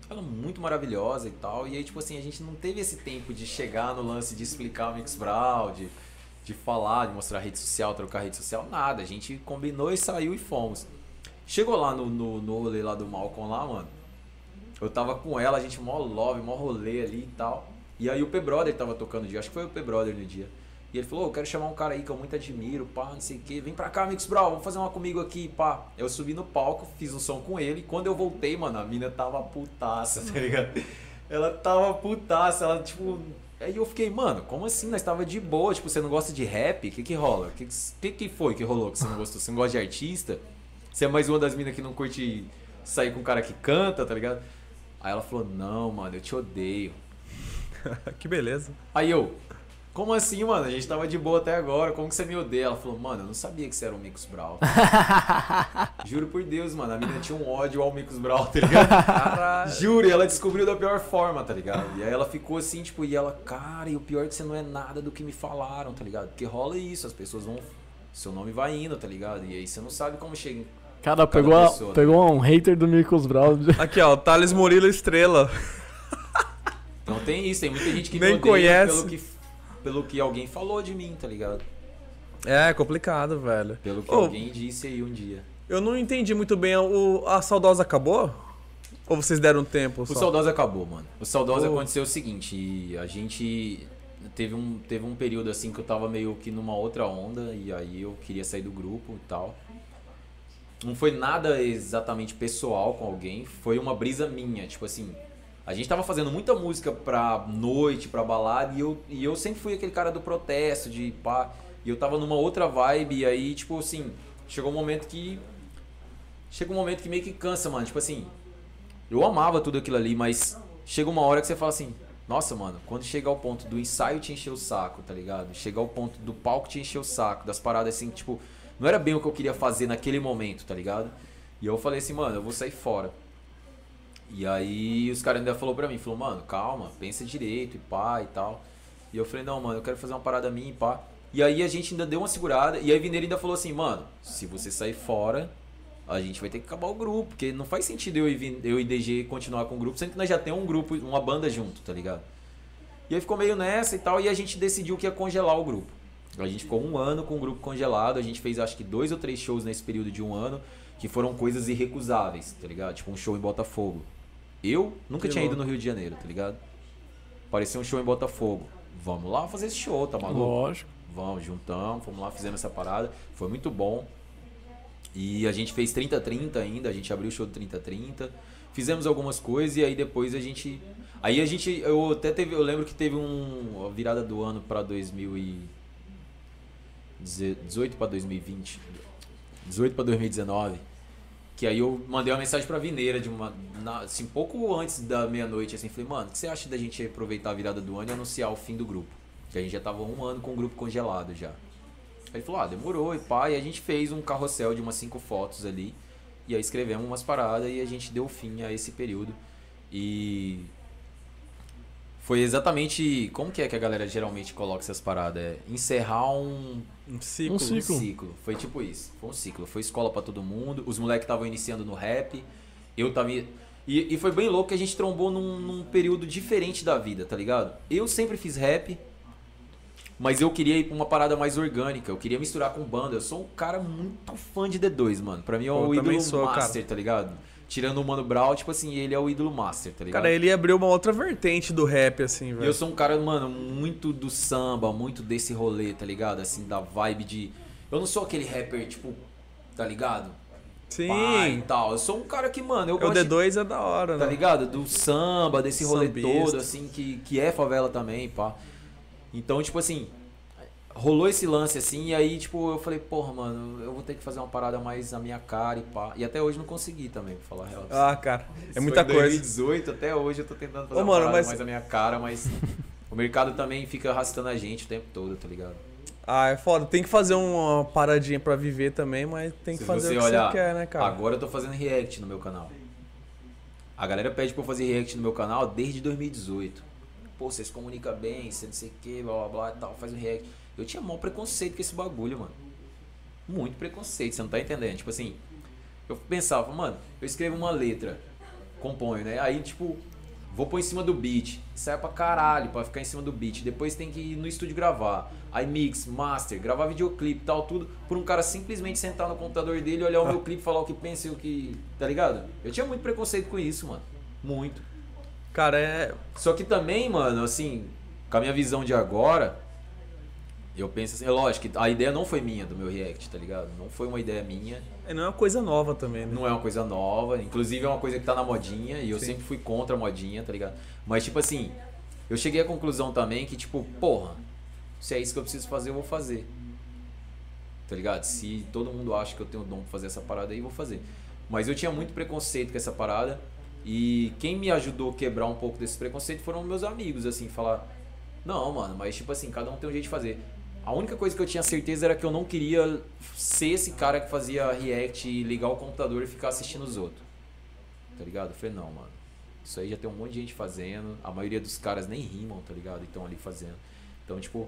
Ela muito maravilhosa e tal. E aí, tipo assim, a gente não teve esse tempo de chegar no lance de explicar o Mix Brown, de falar, de mostrar a rede social, trocar a rede social, nada. A gente combinou e saiu e fomos. Chegou lá no rolê lá do Malcom lá, mano. Eu tava com ela, a gente mó love, mó rolê ali e tal. E aí o P Brother tava tocando no dia, acho que foi o P Brother no dia. E ele falou, eu quero chamar um cara aí que eu muito admiro, pá, não sei o que. Vem pra cá, Mix Brown, vamos fazer uma comigo aqui, pá. Eu subi no palco, fiz um som com ele. Quando eu voltei, mano, a mina tava putaça, tá ligado? Ela tava putaça, ela tipo... Aí eu fiquei, mano, como assim? Nós tava de boa, tipo, você não gosta de rap? O que que rola? O que foi que rolou que você não gostou? Você não gosta de artista? Você é mais uma das minas que não curte sair com um cara que canta, tá ligado? Aí ela falou, não, mano, eu te odeio. Que beleza. Aí eu... Como assim, mano? A gente tava de boa até agora, como que você me odeia? Ela falou, mano, eu não sabia que você era um Mix Brown. Juro por Deus, mano, a menina tinha um ódio ao Mix Brown, tá ligado? Cara, juro, e ela descobriu da pior forma, tá ligado? E aí ela ficou assim, tipo, e ela, cara, e o pior é que você não é nada do que me falaram, tá ligado? Porque rola isso, as pessoas vão, seu nome vai indo, tá ligado? E aí você não sabe como chega... Cara, pegou um hater do Mix Brown. Aqui, ó, o Thales Murilo Estrela. Então tem isso, tem muita gente que nem me odeia pelo que alguém falou de mim, tá ligado? É complicado, velho. Pelo que alguém disse aí um dia. Eu não entendi muito bem. A Saudosa acabou? Ou vocês deram tempo só? O Saudosa acabou, mano. O Saudosa aconteceu o seguinte. A gente teve um período assim que eu tava meio que numa outra onda. E aí eu queria sair do grupo e tal. Não foi nada exatamente pessoal com alguém. Foi uma brisa minha, tipo assim... A gente tava fazendo muita música pra noite, pra balada, e eu sempre fui aquele cara do protesto, de pá. E eu tava numa outra vibe, e aí, tipo assim, chega um momento que meio que cansa, mano. Tipo assim, eu amava tudo aquilo ali, mas chega uma hora que você fala assim, nossa, mano, quando chega ao ponto do ensaio te encher o saco, tá ligado? Chega ao ponto do palco te encher o saco, das paradas assim, tipo, não era bem o que eu queria fazer naquele momento, tá ligado? E eu falei assim, mano, eu vou sair fora. E aí os caras ainda falaram pra mim, falou, mano, calma, pensa direito e pá e tal. E eu falei, não, mano, eu quero fazer uma parada minha e pá. E aí a gente ainda deu uma segurada, e aí Vineira ainda falou assim, mano, se você sair fora, a gente vai ter que acabar o grupo, porque não faz sentido eu e DG continuar com o grupo, sendo que nós já temos um grupo, uma banda junto, tá ligado? E aí ficou meio nessa e tal, e a gente decidiu que ia congelar o grupo. A gente ficou um ano com o grupo congelado, a gente fez acho que 2 ou 3 shows nesse período de um ano, que foram coisas irrecusáveis, tá ligado? Tipo um show em Botafogo. Eu nunca tinha ido no Rio de Janeiro, tá ligado? Parecia um show em Botafogo. Vamos lá fazer esse show, tá maluco? Lógico. Vamos, juntamos, fomos lá, fizemos essa parada. Foi muito bom. E a gente fez 30-30 ainda, a gente abriu o show do 30-30. Fizemos algumas coisas e aí depois a gente... Aí a gente... Eu lembro que teve uma virada do ano pra 2018 pra 2020. 18 pra 2019. Que aí eu mandei uma mensagem pra Vineira assim, pouco antes da meia-noite, assim, falei, mano, o que você acha da gente aproveitar a virada do ano e anunciar o fim do grupo? Que a gente já tava um ano com o grupo congelado já. Aí ele falou, ah, demorou e pá, e a gente fez um carrossel de umas 5 fotos ali, e aí escrevemos umas paradas e a gente deu fim a esse período. E foi exatamente, como que é que a galera geralmente coloca essas paradas? É encerrar um ciclo. Um ciclo. Foi tipo isso. Foi um ciclo. Foi escola pra todo mundo. Os moleques estavam iniciando no rap. Eu tava... E foi bem louco que a gente trombou num período diferente da vida, tá ligado? Eu sempre fiz rap, mas eu queria ir pra uma parada mais orgânica. Eu queria misturar com banda. Eu sou um cara muito fã de D2, mano. Pra mim é o ídolo master, cara. Tá ligado? Tirando o Mano Brown, tipo assim, ele é o ídolo master, tá ligado? Cara, ele abriu uma outra vertente do rap, assim, velho. Eu sou um cara, mano, muito do samba, muito desse rolê, tá ligado? Assim, da vibe de... Eu não sou aquele rapper, tipo, tá ligado? Sim. Pai, tal. Eu sou um cara que, mano, eu gosto... O D2 é da hora, né? Tá ligado? Do samba, desse rolê todo, assim, que é favela também, pá. Então, tipo assim... Rolou esse lance assim, e aí, tipo, eu falei, porra, mano, eu vou ter que fazer uma parada mais na minha cara e pá. E até hoje não consegui também, pra falar a real. Ah, cara, é muita coisa. 2018, até hoje eu tô tentando fazer uma parada mais na minha cara, mas o mercado também fica arrastando a gente o tempo todo, tá ligado? Ah, é foda. Tem que fazer uma paradinha pra viver também, mas tem que fazer o que você quer, né, cara? Agora eu tô fazendo react no meu canal. A galera pede pra eu fazer react no meu canal desde 2018. Pô, vocês comunicam bem, você não sei o que, blá blá blá e tal, faz um react. Eu tinha maior preconceito com esse bagulho, mano. muito preconceito, você não tá entendendo. Tipo assim, eu pensava, mano, eu escrevo uma letra, componho, né? Aí, tipo, vou pôr em cima do beat, sai pra caralho pra ficar em cima do beat. Depois tem que ir no estúdio gravar. Aí mix, master, gravar videoclipe e tal, tudo. Por um cara simplesmente sentar no computador dele, olhar o meu clipe, falar o que pensa e o que... Tá ligado? Eu tinha muito preconceito com isso, mano. Muito. Cara, é... Só que também, mano, assim, com a minha visão de agora, eu penso assim, é lógico que a ideia não foi minha do meu react, tá ligado? Não foi uma ideia minha. É, não é uma coisa nova também, né? Não é uma coisa nova, inclusive é uma coisa que tá na modinha e eu Sim. sempre fui contra a modinha, tá ligado? Mas tipo assim, eu cheguei à conclusão também que tipo, porra, se é isso que eu preciso fazer, eu vou fazer. Tá ligado? Se todo mundo acha que eu tenho dom pra fazer essa parada aí, eu vou fazer. Mas eu tinha muito preconceito com essa parada e quem me ajudou a quebrar um pouco desse preconceito foram meus amigos, assim, falar, não, mano, mas tipo assim, cada um tem um jeito de fazer. A única coisa que eu tinha certeza era que eu não queria ser esse cara que fazia react e ligar o computador e ficar assistindo os outros. Tá ligado? Eu falei, não, mano. Isso aí já tem um monte de gente fazendo. A maioria dos caras nem rimam, tá ligado? E estão ali fazendo. Então, tipo,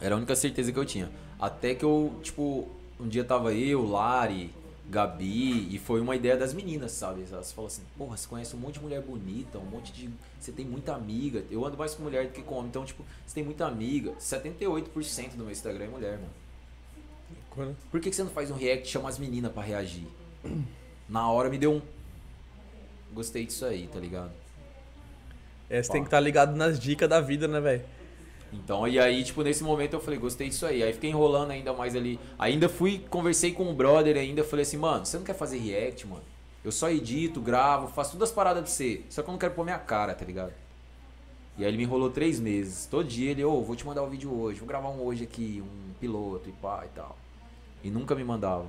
era a única certeza que eu tinha. Até que eu, tipo, um dia tava eu, Lari, Gabi, e foi uma ideia das meninas, sabe? Elas falam assim, porra, você conhece um monte de mulher bonita, um monte de... Você tem muita amiga. Eu ando mais com mulher do que com homem, então, tipo, você tem muita amiga. 78% do meu Instagram é mulher, mano. Quando? Por que você não faz um react e chama as meninas pra reagir? Na hora me deu um... Gostei disso aí, tá ligado? É, você tem que estar ligado nas dicas da vida, né, velho? Então, e aí, tipo, nesse momento eu falei, gostei disso aí. Aí fiquei enrolando ainda mais ali. Ainda fui, conversei com um brother ainda, falei assim, mano, você não quer fazer react, mano? Eu só edito, gravo, faço todas as paradas de você. Só que eu não quero pôr minha cara, tá ligado? E aí ele me enrolou 3 meses. Todo dia ele, ô, vou te mandar um vídeo hoje, vou gravar um hoje aqui, um piloto e pá e tal. E nunca me mandava.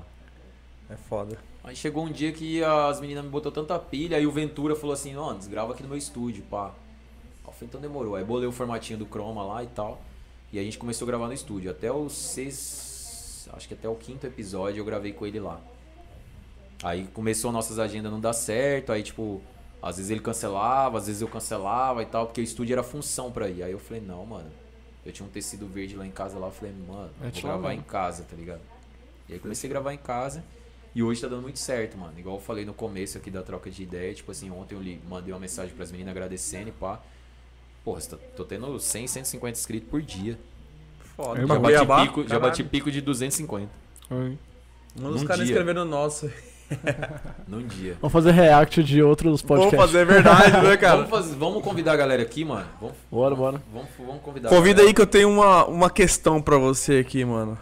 É foda. Aí chegou um dia que as meninas me botou tanta pilha, aí o Ventura falou assim, ó, desgrava aqui no meu estúdio, pá. Então demorou, aí bolei o formatinho do Chroma lá e tal, e a gente começou a gravar no estúdio, até o 6, acho que até o 5º episódio eu gravei com ele lá. Aí começou nossas agendas não dar certo, aí tipo, às vezes ele cancelava, às vezes eu cancelava e tal, porque o estúdio era função pra ir, aí eu falei, não mano, eu tinha um tecido verde lá em casa, lá eu falei, mano, vou gravar em casa, tá ligado? E aí comecei a gravar em casa, e hoje tá dando muito certo, mano, igual eu falei no começo aqui da troca de ideia, tipo assim, ontem eu mandei uma mensagem pras meninas agradecendo e pá. Porra, tô tendo 100, 150 inscritos por dia. Foda. Já bati pico de 250. Manda os caras escrevendo no nosso. Num dia. Vamos fazer react de outros podcasts. Vamos fazer, é verdade, né, cara? Vamos convidar a galera aqui, mano. Bora. Vamos convidar. Convida aí que eu tenho uma questão pra você aqui, mano.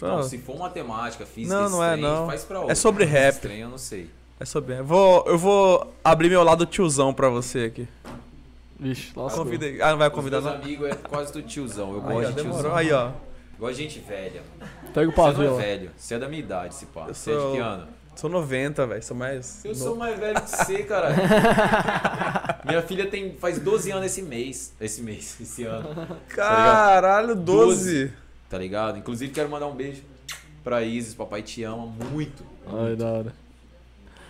Não, se for matemática, física, não, faz pra outra. É sobre rap. Estranho, eu não sei. É sobre rap. Eu vou abrir meu lado tiozão pra você aqui. Vixe, lá convidei. Ah, não vai convidar não? Os meus amigos é quase do tiozão. Eu gosto de tiozão. Demorou. Aí, ó. Gosto de gente velha. Pega o pavio. Você não é velho. Você é da minha idade, esse pá. Você é de que ano? Sou 90, velho. Eu sou mais velho que você, caralho. Minha filha faz 12 anos esse mês. Esse ano. Caralho, 12. Tá ligado? Inclusive, quero mandar um beijo pra Isis. Papai te ama muito. Ai, da hora.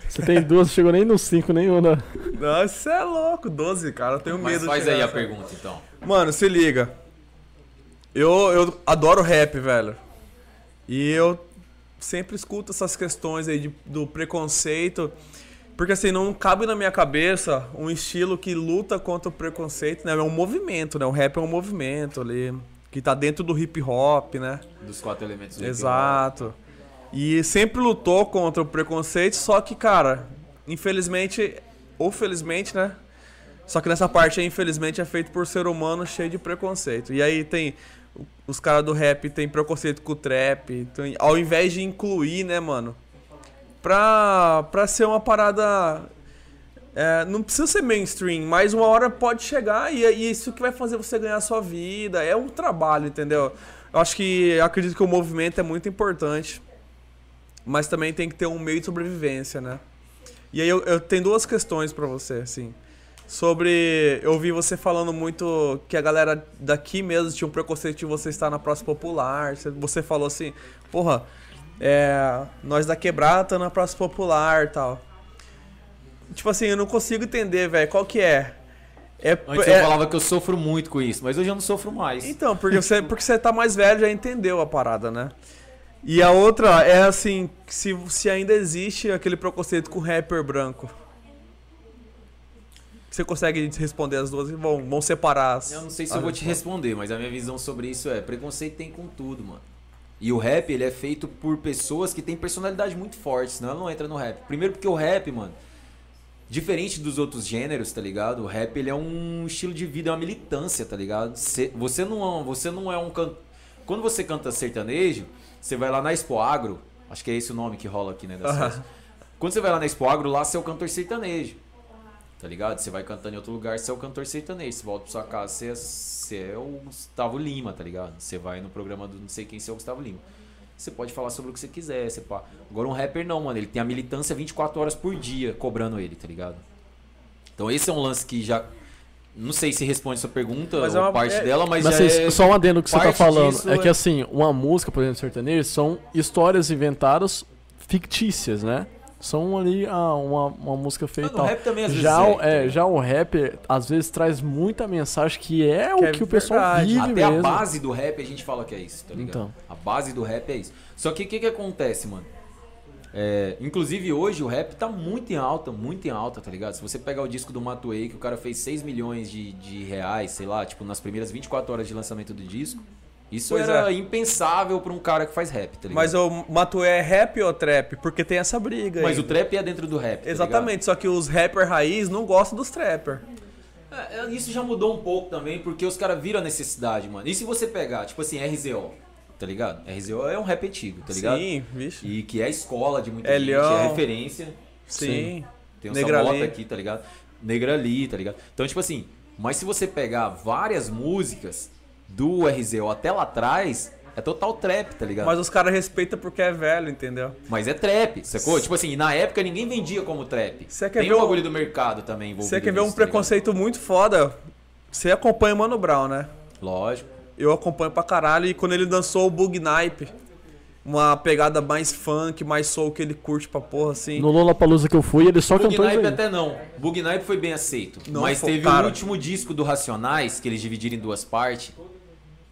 Você tem 12, chegou nem no 5, nem uma. Não, isso é louco, 12, cara, eu tenho medo de chegar. Mas faz aí a pergunta, então. Mano, se liga. Eu adoro rap, velho. E eu sempre escuto essas questões aí do preconceito. Porque assim, não cabe na minha cabeça um estilo que luta contra o preconceito, né? É um movimento, né? O rap é um movimento ali, que tá dentro do hip hop, né? Dos 4 elementos do hip hop. Exato. E sempre lutou contra o preconceito, só que, cara, infelizmente, ou felizmente, né? Só que nessa parte aí, infelizmente, é feito por ser humano cheio de preconceito. E aí tem os caras do rap, tem preconceito com o trap, então, ao invés de incluir, né, mano? Pra ser uma parada... É, não precisa ser mainstream, mas uma hora pode chegar e isso que vai fazer você ganhar a sua vida. É um trabalho, entendeu? Eu acredito que o movimento é muito importante. Mas também tem que ter um meio de sobrevivência, né? E aí eu tenho 2 questões pra você, assim. Sobre... Eu ouvi você falando muito que a galera daqui mesmo tinha um preconceito de você estar na Praça Popular. Você falou assim, porra, nós da Quebrada tá na Praça Popular e tal. Tipo assim, eu não consigo entender, velho, qual que é? Antes eu falava que eu sofro muito com isso, mas hoje eu não sofro mais. Então, porque você tá mais velho, já entendeu a parada, né? E a outra é assim, se ainda existe aquele preconceito com rapper branco. Você consegue responder as duas e vão separar as... Eu não sei se eu vou te responder, mas a minha visão sobre isso é, preconceito tem com tudo, mano. E o rap, ele é feito por pessoas que têm personalidade muito forte, senão ela não entra no rap. Primeiro porque o rap, mano, diferente dos outros gêneros, tá ligado? O rap, ele é um estilo de vida, é uma militância, tá ligado? Você não é um cantor... Quando você canta sertanejo, você vai lá na Expo Agro, acho que é esse o nome que rola aqui, né? Quando você vai lá na Expo Agro, lá você é o cantor sertanejo. Tá ligado? Você vai cantando em outro lugar, você é o cantor sertanejo. Você volta pra sua casa, você é o Gustavo Lima, tá ligado? Você vai no programa do não sei quem, você é o Gustavo Lima. Você pode falar sobre o que você quiser, você pá. Agora um rapper não, mano. Ele tem a militância 24 horas por dia cobrando ele, tá ligado? Então esse é um lance que já... Não sei se responde a sua pergunta mas ou parte dela, mas já assim, é... Só um adendo que você tá falando. É que assim, uma música, por exemplo, sertanejo, são histórias inventadas fictícias, né? São ali uma música feita e tal. Rap também, às vezes já o rap, às vezes, traz muita mensagem que é o que o pessoal vive mesmo. Até a base do rap a gente fala que é isso, tá ligado? Então. A base do rap é isso. Só que o que acontece, mano? Inclusive hoje o rap tá muito em alta, tá ligado? Se você pegar o disco do Matuê, que o cara fez 6 milhões de reais, sei lá, tipo, nas primeiras 24 horas de lançamento do disco. Isso pois era impensável pra um cara que faz rap, tá ligado? Mas o Matuê é rap ou trap? Porque tem essa briga aí. Mas o trap é dentro do rap, tá Exatamente, ligado? Só que os rappers raiz não gostam dos trappers. Isso já mudou um pouco também, porque os caras viram a necessidade, mano. E se você pegar, tipo assim, RZO, tá ligado? RZO é um rap antigo, tá ligado? Sim, vixe. E que é a escola de muita gente, é referência. Sim. Tem um Sabota aqui, tá ligado? Negra ali, tá ligado? Então, tipo assim, mas se você pegar várias músicas... do RZO até lá atrás, é total trap, tá ligado? Mas os caras respeitam porque é velho, entendeu? Mas é trap, sacou? Tipo assim, na época ninguém vendia como trap. Tem o bagulho do mercado também envolvido. Você quer ver um preconceito muito foda? Você acompanha o Mano Brown, né? Lógico. Eu acompanho pra caralho. E quando ele dançou o Bug Naip, uma pegada mais funk, mais soul que ele curte pra porra, assim. No Lollapalooza que eu fui, ele só cantou isso aí. Até não. Bug Naip foi bem aceito. Mas teve o último disco do Racionais, que eles dividiram em duas partes...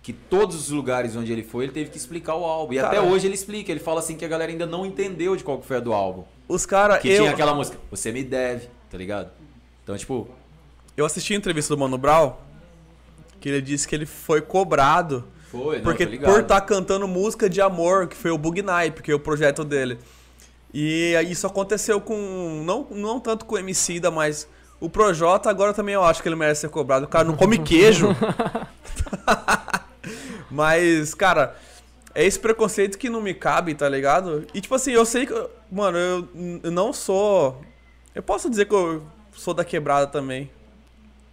Que todos os lugares onde ele foi, ele teve que explicar o álbum. E até hoje ele explica. Ele fala assim que a galera ainda não entendeu de qual que foi a do álbum. Os caras... tinha aquela música, Você Me Deve, tá ligado? Então, tipo... Eu assisti a entrevista do Mano Brown, que ele disse que ele foi cobrado. Por estar cantando música de amor, que foi o Bug Naip, que é o projeto dele. E isso aconteceu com... Não tanto com o Emicida, mas... O Projota agora também eu acho que ele merece ser cobrado. O cara não come queijo. Mas, cara, é esse preconceito que não me cabe, tá ligado? E, tipo assim, eu sei que... Mano, eu não sou... Eu posso dizer que eu sou da quebrada também.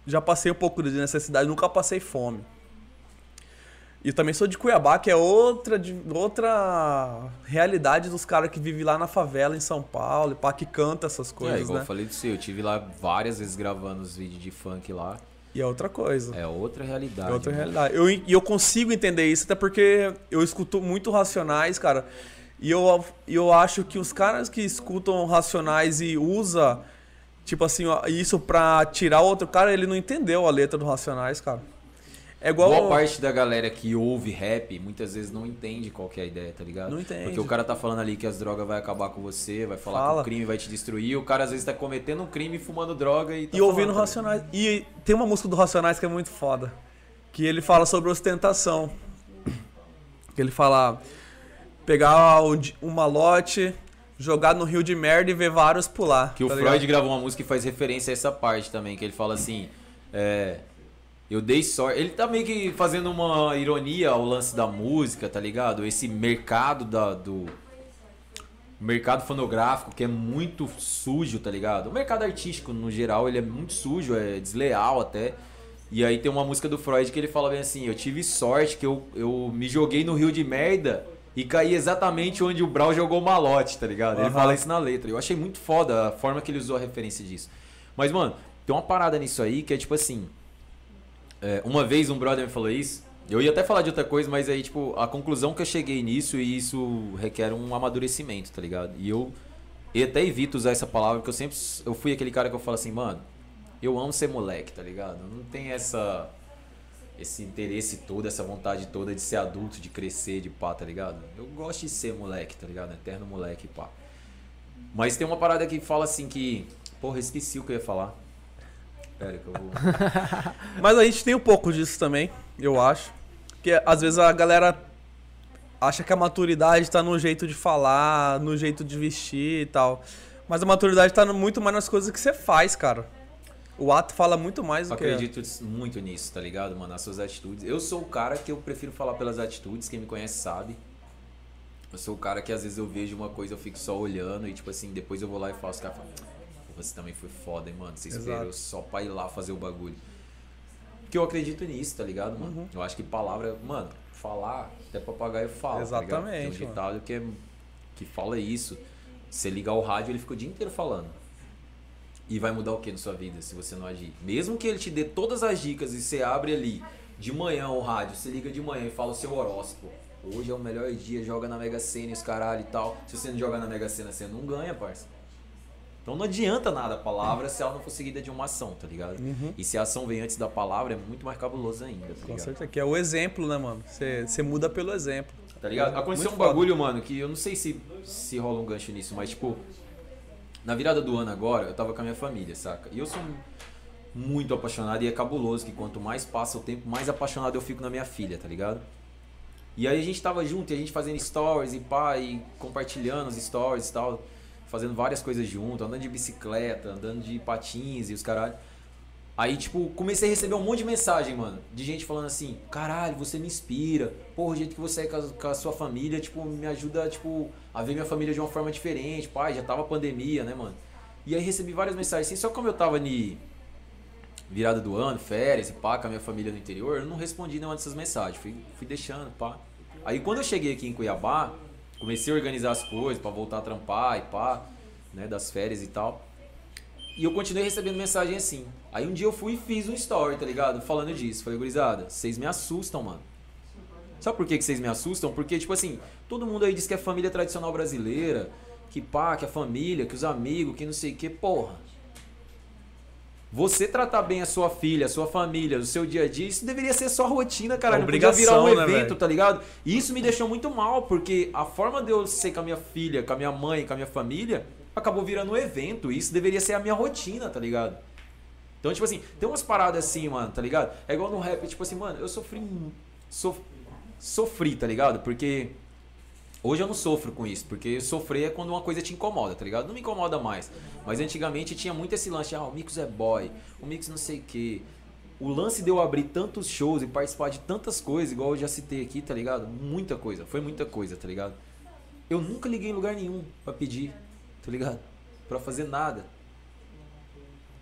Já passei um pouco de necessidade, nunca passei fome. E eu também sou de Cuiabá, que é outra realidade dos caras que vivem lá na favela, em São Paulo, e pá, que canta essas coisas, igual né? Eu falei disso, eu tive lá várias vezes gravando os vídeos de funk lá. E é outra coisa. É outra realidade. É outra realidade. E eu consigo entender isso, até porque eu escuto muito Racionais, cara. E eu acho que os caras que escutam Racionais e usa tipo assim, isso pra tirar outro cara, ele não entendeu a letra do Racionais, cara. É igual... Boa parte da galera que ouve rap muitas vezes não entende qual que é a ideia, tá ligado? Não entende. Porque o cara tá falando ali que as drogas vai acabar com você, vai falar que o crime vai te destruir. O cara às vezes tá cometendo um crime, fumando droga e tá E falando, ouvindo Racionais. E tem uma música do Racionais que é muito foda. Que ele fala sobre ostentação. Que ele fala... Pegar um malote... Jogar no rio de merda e ver vários pular. Que tá o ligado? Freud gravou uma música que faz referência a essa parte também. Que ele fala assim... Eu dei sorte. Ele tá meio que fazendo uma ironia ao lance da música, tá ligado? Esse mercado do mercado fonográfico que é muito sujo, tá ligado? O mercado artístico, no geral, ele é muito sujo, é desleal até. E aí tem uma música do Freud que ele fala bem assim, eu tive sorte que eu me joguei no rio de merda e caí exatamente onde o Brown jogou o malote, tá ligado? Uhum. Ele fala isso na letra. Eu achei muito foda a forma que ele usou a referência disso. Mas, mano, tem uma parada nisso aí que é tipo assim... uma vez um brother me falou isso. Eu ia até falar de outra coisa, mas aí tipo a conclusão que eu cheguei nisso, e isso requer um amadurecimento, tá ligado? E eu até evito usar essa palavra, porque eu fui aquele cara que eu falo assim, mano, eu amo ser moleque, tá ligado? Não tem essa esse interesse todo, essa vontade toda de ser adulto, de crescer, de pá, tá ligado? Eu gosto de ser moleque, tá ligado? Eterno moleque, pá. Mas tem uma parada que fala assim que... Porra, esqueci o que eu ia falar. Pera que eu vou... Mas a gente tem um pouco disso também, eu acho. Porque às vezes a galera acha que a maturidade tá no jeito de falar, no jeito de vestir e tal. Mas a maturidade tá muito mais nas coisas que você faz, cara. O ato fala muito mais do que... Eu acredito muito nisso, tá ligado, mano? As suas atitudes. Eu sou o cara que eu prefiro falar pelas atitudes, quem me conhece sabe. Eu sou o cara que às vezes eu vejo uma coisa, eu fico só olhando e tipo assim, depois eu vou lá e faço, cara, você também foi foda, hein, mano? Você esperou só pra ir lá fazer o bagulho. Porque eu acredito nisso, tá ligado, mano? Uhum. Eu acho que palavra... Mano, falar, até papagaio fala, exatamente, tá ligado? Tem um ditado que fala isso. Você ligar o rádio, ele fica o dia inteiro falando. E vai mudar o que na sua vida se você não agir? Mesmo que ele te dê todas as dicas e você abre ali de manhã o rádio, você liga de manhã e fala o seu horóscopo. Hoje é o melhor dia, joga na Mega Sena e os caralho e tal. Se você não jogar na Mega Sena, você não ganha, parça. Então não adianta nada a palavra se ela não for seguida de uma ação, tá ligado? Uhum. E se a ação vem antes da palavra, é muito mais cabuloso ainda, tá ligado? Com certeza, que é o exemplo, né, mano? Você muda pelo exemplo. Tá ligado? Aconteceu muito um bagulho, mano, que eu não sei se rola um gancho nisso, mas tipo... Na virada do ano agora, eu tava com a minha família, saca? E eu sou muito apaixonado e é cabuloso que quanto mais passa o tempo, mais apaixonado eu fico na minha filha, tá ligado? E aí a gente tava junto, e a gente fazendo stories e pá, e compartilhando os stories e tal, fazendo várias coisas junto, andando de bicicleta, andando de patins e os caralho. Aí, tipo, comecei a receber um monte de mensagem, mano, de gente falando assim, caralho, você me inspira, porra, o jeito que você é com a sua família, tipo, me ajuda, tipo, a ver minha família de uma forma diferente, pai, já tava pandemia, né, mano? E aí recebi várias mensagens, assim, só que como eu tava ali, virada do ano, férias e pá, com a minha família no interior, eu não respondi nenhuma dessas mensagens, fui deixando, pá. Aí quando eu cheguei aqui em Cuiabá, comecei a organizar as coisas pra voltar a trampar e pá, né, das férias e tal. E eu continuei recebendo mensagem assim. Aí um dia eu fui e fiz um story, tá ligado? Falando disso. Falei, gurizada, vocês me assustam, mano. Sabe por que vocês me assustam? Porque, tipo assim, todo mundo aí diz que é família tradicional brasileira, que pá, que a família, que os amigos, que não sei o que, porra. Você tratar bem a sua filha, a sua família, o seu dia a dia, isso deveria ser só rotina, cara. Não podia virar um evento, né, tá ligado? E isso me deixou muito mal, porque a forma de eu ser com a minha filha, com a minha mãe, com a minha família, acabou virando um evento. E isso deveria ser a minha rotina, tá ligado? Então, tipo assim, tem umas paradas assim, mano, tá ligado? É igual no rap, tipo assim, mano, eu sofri, tá ligado? Porque hoje eu não sofro com isso, porque sofrer é quando uma coisa te incomoda, tá ligado? Não me incomoda mais. Mas antigamente tinha muito esse lance, ah, o Mix é boy, o Mix não sei o quê. O lance de eu abrir tantos shows e participar de tantas coisas, igual eu já citei aqui, tá ligado? Muita coisa, foi muita coisa, tá ligado? Eu nunca liguei em lugar nenhum pra pedir, tá ligado? Pra fazer nada.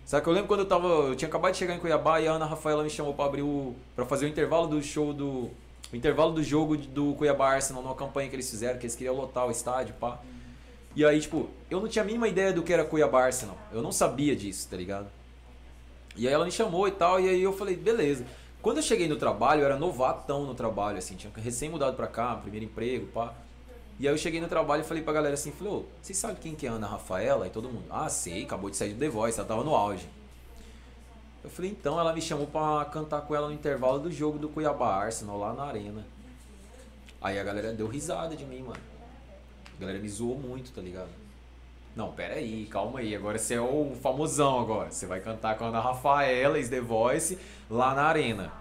Sabe que eu lembro quando eu tinha acabado de chegar em Cuiabá e a Ana Rafaela me chamou pra abrir pra fazer o intervalo do show o intervalo do jogo do Cuiabá Arsenal, numa campanha que eles fizeram, que eles queriam lotar o estádio, pá. E aí, tipo, eu não tinha a mínima ideia do que era Cuiabá Arsenal. Eu não sabia disso, tá ligado? E aí ela me chamou e tal, e aí eu falei, beleza. Quando eu cheguei no trabalho, eu era novatão no trabalho, assim, tinha recém mudado pra cá, primeiro emprego, pá. E aí eu cheguei no trabalho e falei pra galera assim, falei, ô, vocês sabem quem que é a Ana Rafaela? E todo mundo, ah, sei, acabou de sair do The Voice, ela tava no auge. Eu falei, então, ela me chamou pra cantar com ela no intervalo do jogo do Cuiabá Arsenal, lá na arena. Aí a galera deu risada de mim, mano. A galera me zoou muito, tá ligado? Não, pera aí, calma aí, agora você é o famosão agora. Você vai cantar com a Ana Rafaela, ex The Voice, lá na arena.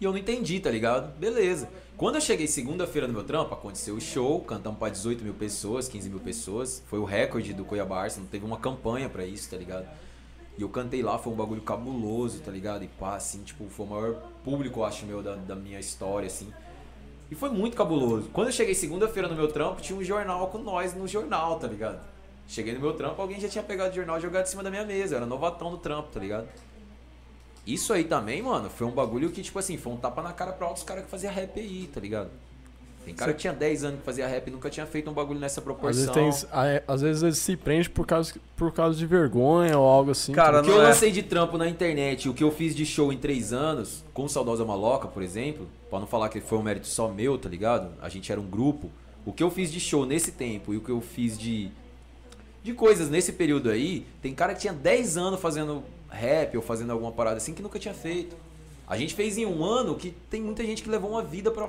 E eu não entendi, tá ligado? Beleza. Quando eu cheguei segunda-feira no meu trampo, aconteceu o show, cantamos pra 18 mil pessoas, 15 mil pessoas. Foi o recorde do Cuiabá Arsenal, teve uma campanha pra isso, tá ligado? E eu cantei lá, foi um bagulho cabuloso, tá ligado? E pá, assim, tipo, foi o maior público, eu acho, meu, da minha história, assim. E foi muito cabuloso. Quando eu cheguei segunda-feira no meu trampo, tinha um jornal com nós no jornal, tá ligado? Cheguei no meu trampo, alguém já tinha pegado o jornal e jogado em cima da minha mesa. Eu era novatão no trampo, tá ligado? Isso aí também, mano, foi um bagulho que, tipo assim, foi um tapa na cara pra outros caras que faziam rap aí, tá ligado? Tem cara que tinha 10 anos que fazia rap e nunca tinha feito um bagulho nessa proporção. Às vezes eles se prendem por causa de vergonha ou algo assim. Cara, o que eu lancei de trampo na internet, o que eu fiz de show em 3 anos, com o Saudosa Maloca, por exemplo, pra não falar que foi um mérito só meu, tá ligado? A gente era um grupo. O que eu fiz de show nesse tempo e o que eu fiz de coisas nesse período aí, tem cara que tinha 10 anos fazendo rap ou fazendo alguma parada assim que nunca tinha feito. A gente fez em um ano que tem muita gente que levou uma vida pra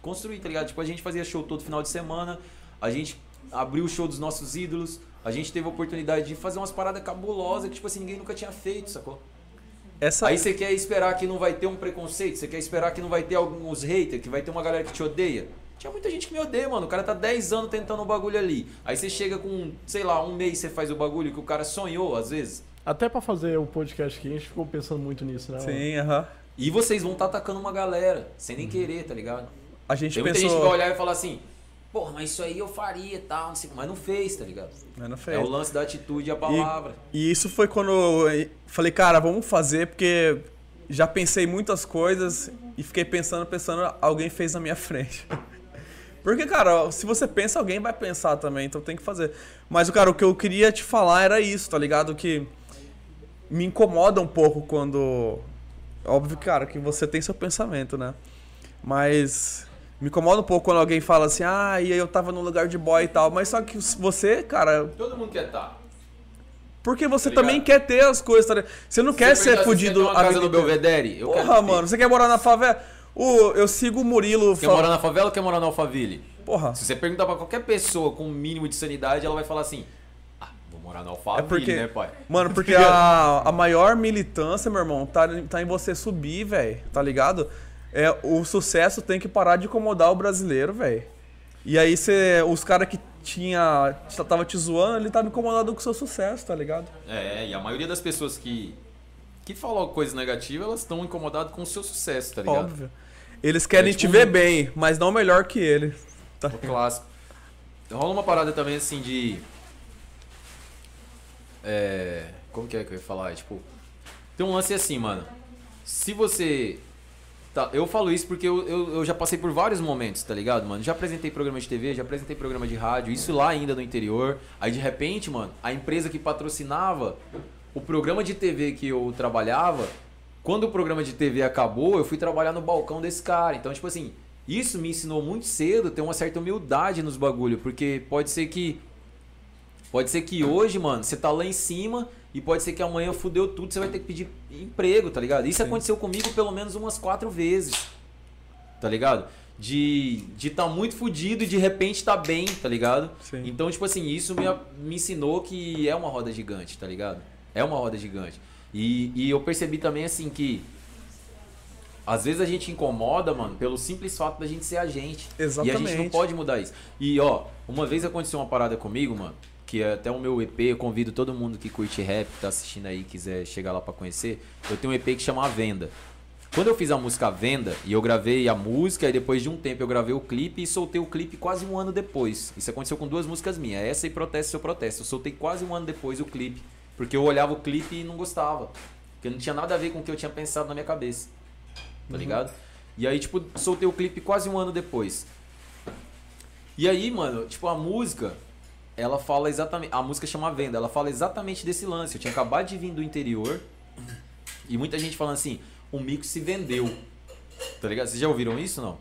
construir, tá ligado? Tipo, a gente fazia show todo final de semana, a gente abriu o show dos nossos ídolos, a gente teve a oportunidade de fazer umas paradas cabulosas que, tipo assim, ninguém nunca tinha feito, sacou? Essa... Aí você quer esperar que não vai ter um preconceito, você quer esperar que não vai ter alguns haters, que vai ter uma galera que te odeia. Tinha muita gente que me odeia, mano. O cara tá 10 anos tentando o bagulho ali. Aí você chega com, sei lá, um mês você faz o bagulho que o cara sonhou, às vezes. Até pra fazer o podcast aqui, a gente ficou pensando muito nisso, né? Sim, aham. E vocês vão estar atacando uma galera, sem nem querer, tá ligado? A gente tem muita gente que vai olhar e falar assim, porra, mas isso aí eu faria e tal, não sei, mas não fez, tá ligado? Mas não fez. É o lance da atitude e a palavra. E isso foi quando eu falei, cara, vamos fazer, porque... Já pensei muitas coisas e fiquei pensando, alguém fez na minha frente. Porque, cara, se você pensa, alguém vai pensar também, então tem que fazer. Mas, cara, o que eu queria te falar era isso, tá ligado? Que me incomoda um pouco quando... Óbvio, cara, que você tem seu pensamento, né? Mas me incomoda um pouco quando alguém fala assim, ah, e aí eu tava num lugar de boy e tal. Mas só que você, cara... Todo mundo quer estar. Porque você também quer ter as coisas, tá ligado? Você não quer ser fudido... Você quer casa do Belvedere? Eu quero. Mano, você quer morar na favela? Eu sigo o Murilo... Quer morar na favela ou quer morar na Alphaville? Porra. Se você perguntar pra qualquer pessoa com o mínimo de sanidade, ela vai falar assim... Ah, vou morar na Alphaville, porque, né, pai? Mano, porque a maior militância, meu irmão, tá em você subir, velho. Tá ligado? O sucesso tem que parar de incomodar o brasileiro, velho. E aí os caras que... tava te zoando, ele tava incomodado com o seu sucesso, tá ligado? E a maioria das pessoas que falam coisa negativa, elas estão incomodadas com o seu sucesso, tá ligado? Óbvio. Eles querem te ver bem, mas não melhor que ele. Tá. O clássico. Rola uma parada também, assim, de... Como que é que eu ia falar? Tipo, tem um lance assim, mano. Se você... Tá, eu falo isso porque eu já passei por vários momentos, tá ligado, mano? Já apresentei programa de TV, já apresentei programa de rádio, isso lá ainda no interior. Aí, de repente, mano, a empresa que patrocinava o programa de TV que eu trabalhava, quando o programa de TV acabou, eu fui trabalhar no balcão desse cara. Então, tipo assim, isso me ensinou muito cedo ter uma certa humildade nos bagulho, porque pode ser que hoje, mano, você tá lá em cima... E pode ser que amanhã fudeu tudo, você vai ter que pedir emprego, tá ligado? Isso aconteceu comigo pelo menos umas 4 vezes, tá ligado? De tá muito fudido e de repente tá bem, tá ligado? Sim. Então, tipo assim, isso me ensinou que é uma roda gigante, tá ligado? É uma roda gigante. E eu percebi também, assim, que às vezes a gente incomoda, mano, pelo simples fato da gente ser a gente. Exatamente. E a gente não pode mudar isso. E, ó, uma vez aconteceu uma parada comigo, mano, que até o meu EP, eu convido todo mundo que curte rap, que tá assistindo aí, quiser chegar lá pra conhecer. Eu tenho um EP que chama A Venda. Quando eu fiz a música A Venda, e eu gravei a música, e depois de um tempo eu gravei o clipe e soltei o clipe quase um ano depois. Isso aconteceu com 2 músicas minhas, essa e Protesto, Seu Protesto. Eu soltei quase um ano depois o clipe, porque eu olhava o clipe e não gostava. Porque não tinha nada a ver com o que eu tinha pensado na minha cabeça. Tá ligado? E aí, tipo, soltei o clipe quase um ano depois. E aí, mano, tipo, a música... Ela fala exatamente... A música chama Venda. Ela fala exatamente desse lance. Eu tinha acabado de vir do interior. E muita gente falando assim... O Mico se vendeu. Tá ligado? Vocês já ouviram isso, não?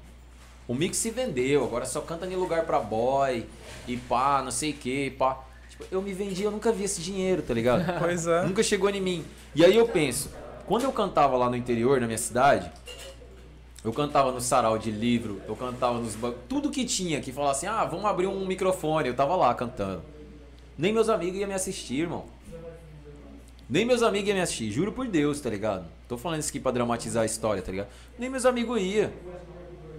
O Mico se vendeu. Agora só canta em lugar pra boy. E pá, não sei o que. Pá. Tipo, eu me vendi. Eu nunca vi esse dinheiro, tá ligado? Pois é. Nunca chegou em mim. E aí eu penso... Quando eu cantava lá no interior, na minha cidade... Eu cantava no sarau de livro, eu cantava nos bancos, tudo que tinha que falava assim, ah, vamos abrir um microfone, eu tava lá cantando. Nem meus amigos iam me assistir, irmão. Nem meus amigos iam me assistir, juro por Deus, tá ligado? Tô falando isso aqui pra dramatizar a história, tá ligado? Nem meus amigos iam.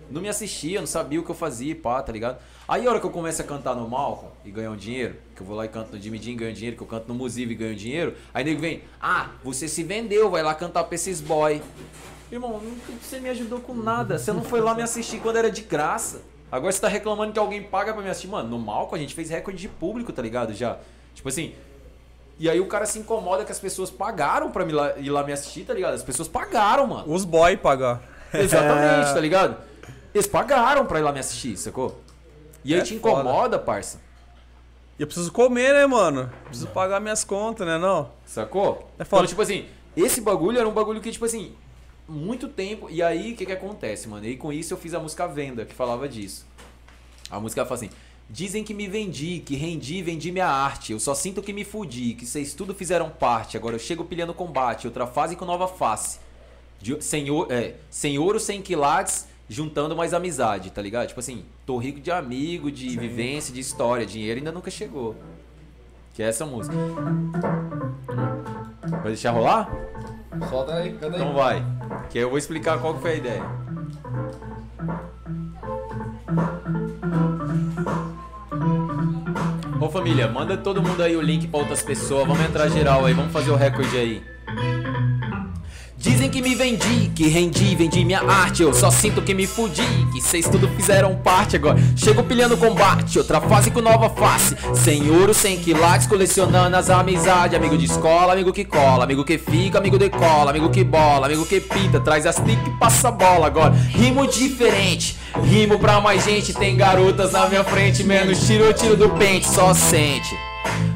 Não me assistia, não sabia o que eu fazia, pá, tá ligado? Aí a hora que eu começo a cantar no Malcom e ganhar um dinheiro, que eu vou lá e canto no Jimmy Jim e ganho dinheiro, que eu canto no Musiv e ganho dinheiro, aí nego vem, ah, você se vendeu, vai lá cantar pra esses boy. Irmão, você me ajudou com nada. Você não foi lá me assistir quando era de graça. Agora você tá reclamando que alguém paga pra me assistir. Mano, no Malco a gente fez recorde de público, tá ligado? Já. Tipo assim... E aí o cara se incomoda que as pessoas pagaram pra ir lá me assistir, tá ligado? As pessoas pagaram, mano. Os boy pagaram. Exatamente, tá ligado? Eles pagaram pra ir lá me assistir, sacou? E aí te incomoda, parça. E eu preciso comer, né, mano? Preciso pagar minhas contas, né, não? Sacou? É foda. Então, tipo assim... Esse bagulho era um bagulho que, tipo assim... Muito tempo, e aí o que acontece, mano? E com isso eu fiz a música Venda, que falava disso. A música fala assim: dizem que me vendi, que vendi minha arte. Eu só sinto que me fudi, que vocês tudo fizeram parte. Agora eu chego pilhando combate, outra fase com nova face. Sem ouro, sem quilates, juntando mais amizade, tá ligado? Tipo assim, tô rico de amigo, de Sim. vivência, de história, dinheiro ainda nunca chegou. Que é essa música. Vai deixar rolar? Solta aí, canta aí. Então vai, que aí eu vou explicar qual que foi a ideia. Ô família, manda todo mundo aí o link pra outras pessoas. Vamos entrar geral aí, vamos fazer o recorde aí. Dizem que me vendi, que rendi, vendi minha arte. Eu só sinto que me fudi, que vocês tudo fizeram parte. Agora chego pilhando combate, outra fase com nova face. Sem ouro, sem quilates, colecionando as amizades. Amigo de escola, amigo que cola, amigo que fica, amigo decola, amigo que bola, amigo que pinta, traz as trick e passa a bola. Agora rimo diferente, rimo pra mais gente. Tem garotas na minha frente, menos tiro, eu tiro do pente. Só sente.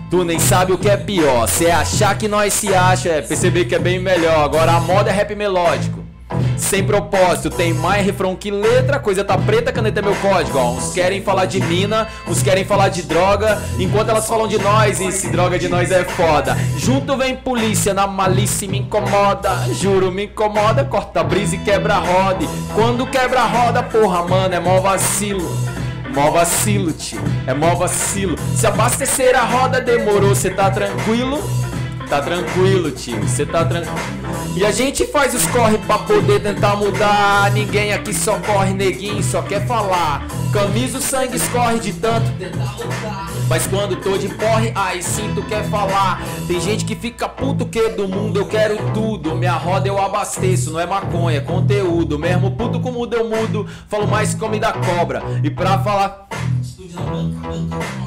Tu nem sabe o que é pior, cê achar que nós se acha, é perceber que é bem melhor. Agora a moda é rap melódico, sem propósito, tem mais refrão que letra. Coisa tá preta, caneta é meu código, ó. Uns querem falar de mina, uns querem falar de droga, enquanto elas falam de nós, e se droga de nós é foda. Junto vem polícia, na malícia me incomoda. Juro, me incomoda, corta a brisa e quebra a roda. E quando quebra a roda, porra mano, é mó vacilo. Mó vacilo, tio, é mó vacilo. Se abastecer a roda demorou, cê tá tranquilo? Tá tranquilo, tio, cê tá tranquilo. E a gente faz os corre pra poder tentar mudar. Ninguém aqui só corre, neguinho, só quer falar. Camisa o sangue escorre de tanto tentar mudar. Mas quando tô de porre, aí sim tu quer falar. Tem gente que fica puto que do mundo eu quero tudo. Minha roda eu abasteço, não é maconha, é conteúdo. Mesmo puto com mudo eu mudo, falo mais que come da cobra. E pra falar...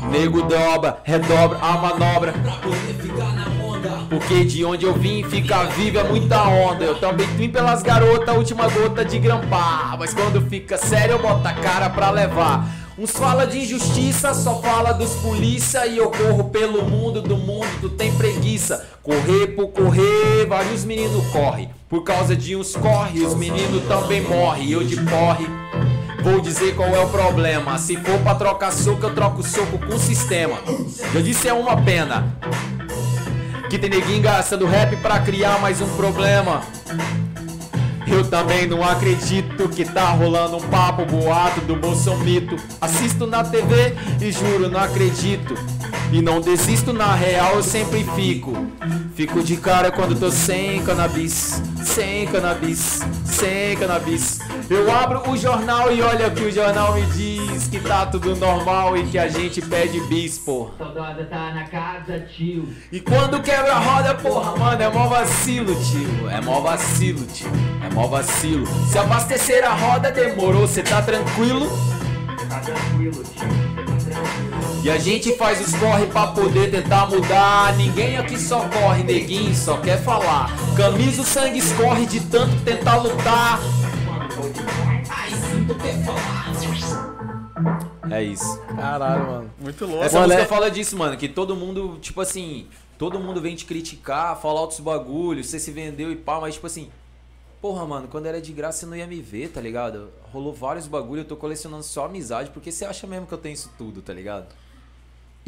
Nego dobra, redobra a manobra. Pra poder ficar na onda. Porque de onde eu vim, ficar vivo é muita onda. Eu também vim pelas garotas, última gota de grampar. Mas quando fica sério, eu boto a cara pra levar. Uns fala de injustiça, só fala dos polícia. E eu corro pelo mundo, do mundo tu tem preguiça. Correr por correr, vários meninos correm. Por causa de uns corre, os meninos também morrem. Eu de porre, vou dizer qual é o problema. Se for pra trocar soco, eu troco soco com o sistema. Eu disse é uma pena que tem neguinho gastando rap pra criar mais um problema. Eu também não acredito que tá rolando um papo, boato do bolsomito. Assisto na TV e juro, não acredito. E não desisto, na real eu sempre fico. Fico de cara quando tô sem cannabis, sem cannabis, sem cannabis. Eu abro o jornal e olha que o jornal me diz que tá tudo normal e que a gente pede bis, pô. Saudosa tá na casa, tio. E quando quebra a roda, porra, mano, é mó vacilo, tio. É mó vacilo, tio. É mó vacilo. Se abastecer a roda demorou, cê tá tranquilo? Tá tranquilo, tio. E a gente faz os corre pra poder tentar mudar. Ninguém aqui só corre, neguinho só quer falar. Camisa o sangue escorre de tanto tentar lutar. É isso. Caralho, mano. Muito louco. Essa música fala disso, mano. Que todo mundo, tipo assim, todo mundo vem te criticar, falar outros bagulhos. Você se vendeu e pá, mas tipo assim, porra, mano, quando era de graça você não ia me ver, tá ligado? Rolou vários bagulho, eu tô colecionando só amizade, porque você acha mesmo que eu tenho isso tudo, tá ligado?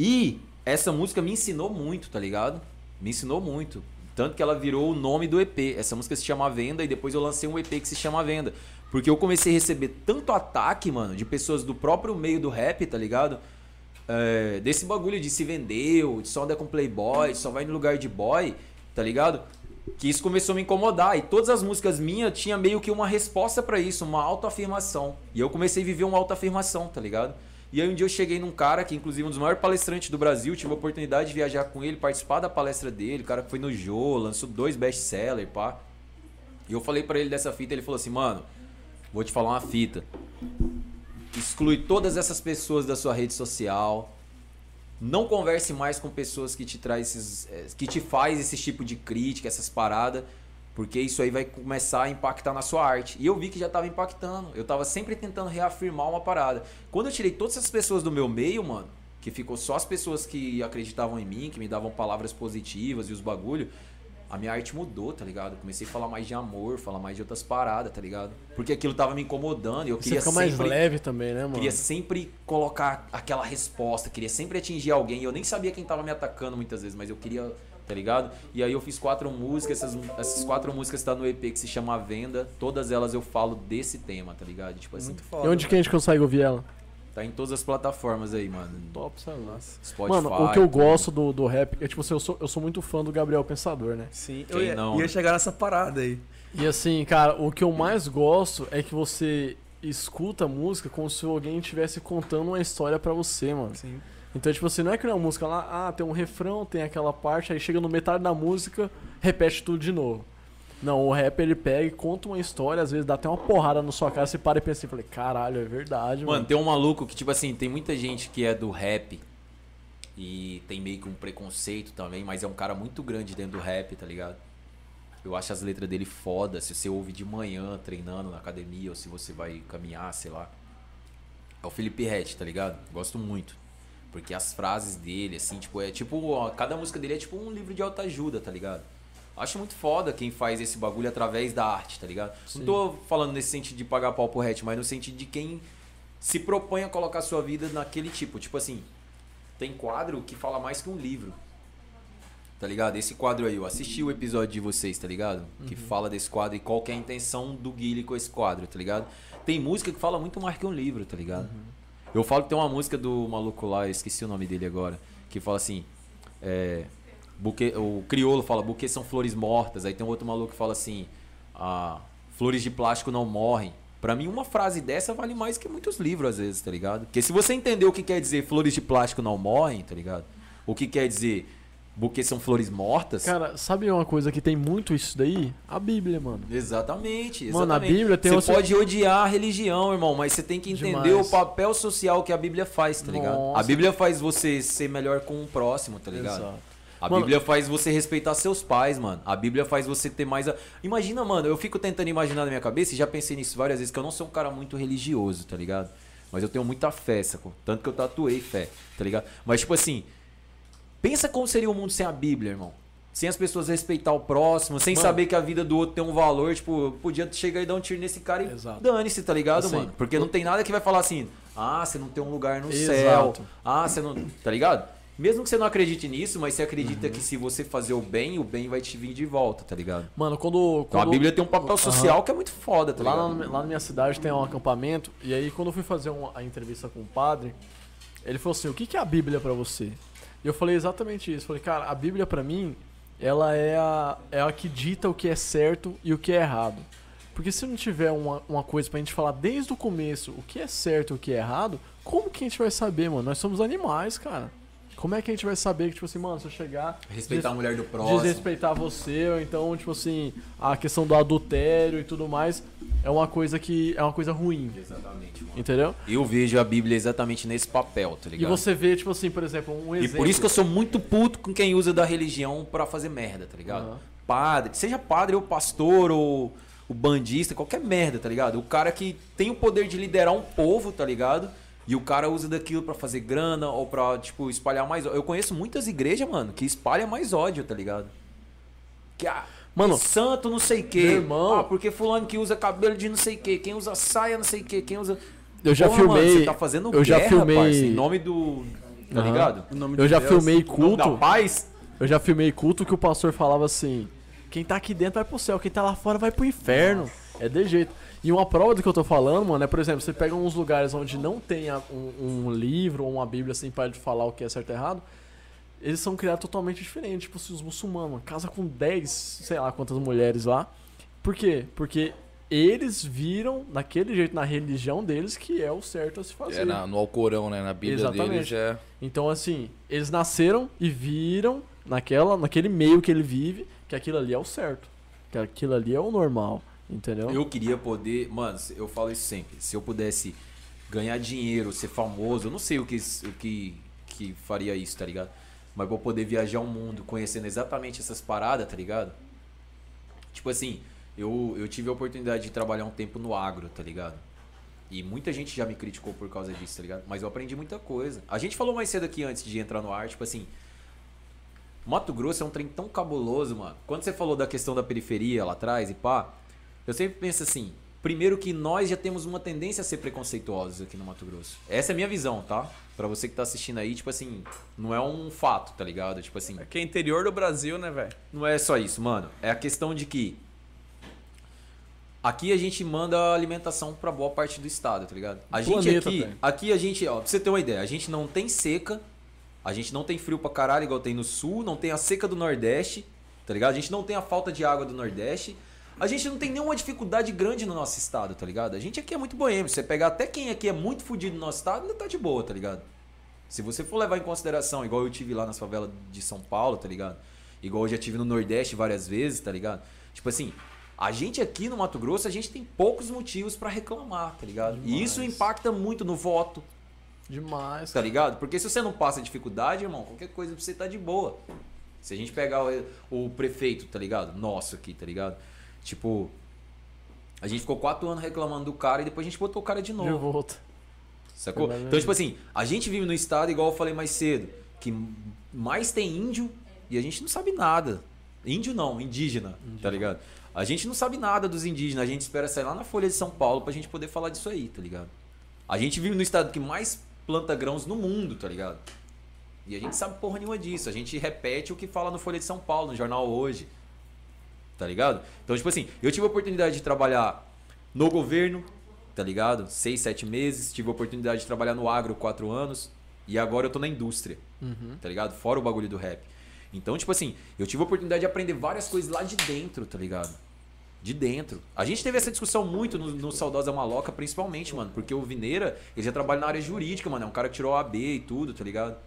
E essa música me ensinou muito, tá ligado? Me ensinou muito. Tanto que ela virou o nome do EP. Essa música se chama A Venda e depois eu lancei um EP que se chama A Venda. Porque eu comecei a receber tanto ataque, mano, de pessoas do próprio meio do rap, tá ligado? É, desse bagulho de se vendeu, de só anda com playboy, só vai no lugar de boy, tá ligado? Que isso começou a me incomodar. E todas as músicas minhas tinha meio que uma resposta pra isso, uma autoafirmação. E eu comecei a viver uma autoafirmação, tá ligado? E aí um dia eu cheguei num cara que inclusive é um dos maiores palestrantes do Brasil. Tive a oportunidade de viajar com ele, participar da palestra dele. O cara que foi no Jô, lançou 2 best-sellers, pá. E eu falei pra ele dessa fita, ele falou assim: mano, vou te falar uma fita. Exclui todas essas pessoas da sua rede social. Não converse mais com pessoas que te traz esses, que te faz esse tipo de crítica, essas paradas, porque isso aí vai começar a impactar na sua arte. E eu vi que já tava impactando. Eu tava sempre tentando reafirmar uma parada. Quando eu tirei todas essas pessoas do meu meio, mano, que ficou só as pessoas que acreditavam em mim, que me davam palavras positivas e os bagulho, a minha arte mudou, tá ligado? Eu comecei a falar mais de amor, falar mais de outras paradas, tá ligado? Porque aquilo tava me incomodando e eu queria sempre... Você fica mais leve também, né, mano? Queria sempre colocar aquela resposta, queria sempre atingir alguém. Eu nem sabia quem tava me atacando muitas vezes, mas eu queria tá ligado? E aí eu fiz 4 músicas, essas 4 músicas tá no EP que se chama A Venda, todas elas eu falo desse tema, tá ligado? Tipo assim. Muito foda. E onde que a gente consegue ouvir ela? Tá em todas as plataformas aí, mano. Top, sabe? Spotify. Mano, o que eu gosto do rap é, tipo assim, eu sou muito fã do Gabriel Pensador, né? Sim, eu ia chegar nessa parada aí. E assim, cara, o que eu mais gosto é que você escuta a música como se alguém estivesse contando uma história pra você, mano. Sim. Então, tipo assim, não é que não é uma música lá, ah, tem um refrão, tem aquela parte, aí chega no metade da música, repete tudo de novo. Não, o rapper ele pega e conta uma história, às vezes dá até uma porrada na sua cara, você para e pensa assim, falei, caralho, é verdade, mano. Mano, tem um maluco que, tipo assim, tem muita gente que é do rap e tem meio que um preconceito também, mas é um cara muito grande dentro do rap, tá ligado? Eu acho as letras dele foda, se você ouve de manhã treinando na academia ou se você vai caminhar, sei lá. É o Felipe Ret, tá ligado? Gosto muito. Porque as frases dele, assim, tipo, cada música dele é tipo um livro de autoajuda, tá ligado? Acho muito foda quem faz esse bagulho através da arte, tá ligado? Sim. Não tô falando nesse sentido de pagar pau pro Ret, mas no sentido de quem se propõe a colocar sua vida naquele tipo. Tipo assim, tem quadro que fala mais que um livro, tá ligado? Esse quadro aí, eu assisti o episódio de vocês, tá ligado? Uhum. Que fala desse quadro e qual que é a intenção do Guilherme com esse quadro, tá ligado? Tem música que fala muito mais que um livro, tá ligado? Uhum. Eu falo que tem uma música do maluco lá, eu esqueci o nome dele agora, que fala assim, o crioulo fala, buquês são flores mortas. Aí tem um outro maluco que fala assim, flores de plástico não morrem. Pra mim, uma frase dessa vale mais que muitos livros, às vezes, tá ligado? Porque se você entender o que quer dizer flores de plástico não morrem, tá ligado? O que quer dizer buquês são flores mortas... Cara, sabe uma coisa que tem muito isso daí? A Bíblia, mano. Exatamente, exatamente. Mano, a Bíblia tem... Você pode odiar a religião, irmão, mas você tem que entender demais o papel social que a Bíblia faz, tá ligado? Nossa. A Bíblia faz você ser melhor com o próximo, tá ligado? Exato. A Bíblia faz você respeitar seus pais, mano. A Bíblia faz você ter mais... Imagina, mano, eu fico tentando imaginar na minha cabeça, e já pensei nisso várias vezes, que eu não sou um cara muito religioso, tá ligado? Mas eu tenho muita fé, sacou? Tanto que eu tatuei fé, tá ligado? Mas, tipo assim... Pensa como seria o mundo sem a Bíblia, irmão. Sem as pessoas respeitar o próximo, sem saber que a vida do outro tem um valor. Tipo, eu podia chegar e dar um tiro nesse cara e dane-se, tá ligado, assim, mano? Porque não tem nada que vai falar assim, ah, você não tem um lugar no céu. Ah, você não... Tá ligado? Mesmo que você não acredite nisso, mas você acredita que se você fazer o bem vai te vir de volta, tá ligado? Mano, então a Bíblia tem um papel social que é muito foda, tá ligado? Lá na minha cidade tem um acampamento, e aí quando eu fui fazer a entrevista com o padre, ele falou assim, o que é a Bíblia pra você? E eu falei exatamente isso. Falei, cara, a Bíblia pra mim, ela é a que dita o que é certo e o que é errado. Porque se não tiver uma coisa pra gente falar desde o começo o que é certo e o que é errado, como que a gente vai saber, mano? Nós somos animais, cara. Como é que a gente vai saber que, tipo assim, mano, se eu chegar... Respeitar a mulher do próximo. Desrespeitar você, ou então, tipo assim, a questão do adultério e tudo mais, é uma coisa que... É uma coisa ruim. Exatamente, mano. Entendeu? Eu vejo a Bíblia exatamente nesse papel, tá ligado? E você vê, tipo assim, por exemplo, um exemplo... E por isso que eu sou muito puto com quem usa da religião pra fazer merda, tá ligado? Uhum. Padre, seja padre ou pastor ou o bandista, qualquer merda, tá ligado? O cara que tem o poder de liderar um povo, tá ligado? E o cara usa daquilo pra fazer grana ou pra, tipo, espalhar mais ódio. Eu conheço muitas igrejas, mano, que espalha mais ódio, tá ligado? Que, mano, santo não sei o que, irmão. Porque fulano que usa cabelo de não sei o que, quem usa saia não sei o que, quem usa... Eu já filmei... Mano, você tá fazendo guerra, parceiro, em nome do... Tá ligado? Em nome de Deus, filmei culto... Em nome da paz? Eu já filmei culto que o pastor falava assim... Quem tá aqui dentro vai pro céu, quem tá lá fora vai pro inferno. É de jeito. E uma prova do que eu tô falando, mano, é, por exemplo, você pega uns lugares onde não tem um livro ou uma Bíblia assim pra falar o que é certo e errado, eles são criados totalmente diferentes. Tipo, se os muçulmanos, mano, casa com 10, sei lá quantas mulheres lá. Por quê? Porque eles viram, daquele jeito, na religião deles, que é o certo a se fazer. É no Alcorão, né? Na Bíblia deles é... Então, assim, eles nasceram e viram naquele meio que ele vive, que aquilo ali é o certo, que aquilo ali é o normal. Entendeu? Eu queria poder... Mano, eu falo isso sempre. Se eu pudesse ganhar dinheiro, ser famoso, eu não sei o que faria isso, tá ligado? Mas vou poder viajar o mundo conhecendo exatamente essas paradas, tá ligado? Tipo assim, eu tive a oportunidade de trabalhar um tempo no agro, tá ligado? E muita gente já me criticou por causa disso, tá ligado? Mas eu aprendi muita coisa. A gente falou mais cedo aqui antes de entrar no ar, tipo assim... Mato Grosso é um trem tão cabuloso, mano. Quando você falou da questão da periferia lá atrás e pá... Eu sempre penso assim, Primeiro que nós já temos uma tendência a ser preconceituosos aqui no Mato Grosso. Essa é a minha visão, tá? Pra você que tá assistindo aí, tipo assim, não é um fato, tá ligado? Tipo assim... É que é interior do Brasil, né, velho? Não é só isso, mano. É a questão de que... Aqui a gente manda alimentação pra boa parte do estado, tá ligado? A gente aqui a gente... Ó, pra você ter uma ideia, a gente não tem seca, a gente não tem frio pra caralho igual tem no sul, não tem a seca do Nordeste, tá ligado? A gente não tem a falta de água do Nordeste... A gente não tem nenhuma dificuldade grande no nosso estado, tá ligado? A gente aqui é muito boêmio. Você pegar até quem aqui é muito fudido no nosso estado, ainda tá de boa, tá ligado? Se você for levar em consideração, igual eu tive lá nas favelas de São Paulo, tá ligado? Igual eu já tive no Nordeste várias vezes, tá ligado? Tipo assim, a gente aqui no Mato Grosso, a gente tem poucos motivos pra reclamar, tá ligado? Demais. E isso impacta muito no voto. Demais. Tá ligado? Porque se você não passa dificuldade, irmão, qualquer coisa pra você tá de boa. Se a gente pegar o prefeito, tá ligado? Nosso aqui, tá ligado? Tipo, a gente ficou 4 anos reclamando do cara e depois a gente botou o cara de novo. De volta. Sacou? Então, tipo assim, a gente vive no estado, igual eu falei mais cedo, que mais tem índio e a gente não sabe nada. Índio não, indígena, tá ligado? A gente não sabe nada dos indígenas, a gente espera sair lá na Folha de São Paulo pra gente poder falar disso aí, tá ligado? A gente vive no estado que mais planta grãos no mundo, tá ligado? E a gente sabe porra nenhuma disso, a gente repete o que fala no Folha de São Paulo, no jornal Hoje. Tá ligado? Então, tipo assim, eu tive a oportunidade de trabalhar no governo, tá ligado? 6, 7 meses. Tive a oportunidade de trabalhar no agro 4 anos. E agora eu tô na indústria, tá ligado? Fora o bagulho do rap. Então, tipo assim, eu tive a oportunidade de aprender várias coisas lá de dentro, tá ligado? De dentro. A gente teve essa discussão muito no Saudosa Maloca, principalmente, mano. Porque o Vineira, ele já trabalha na área jurídica, mano. É um cara que tirou a AB e tudo, tá ligado?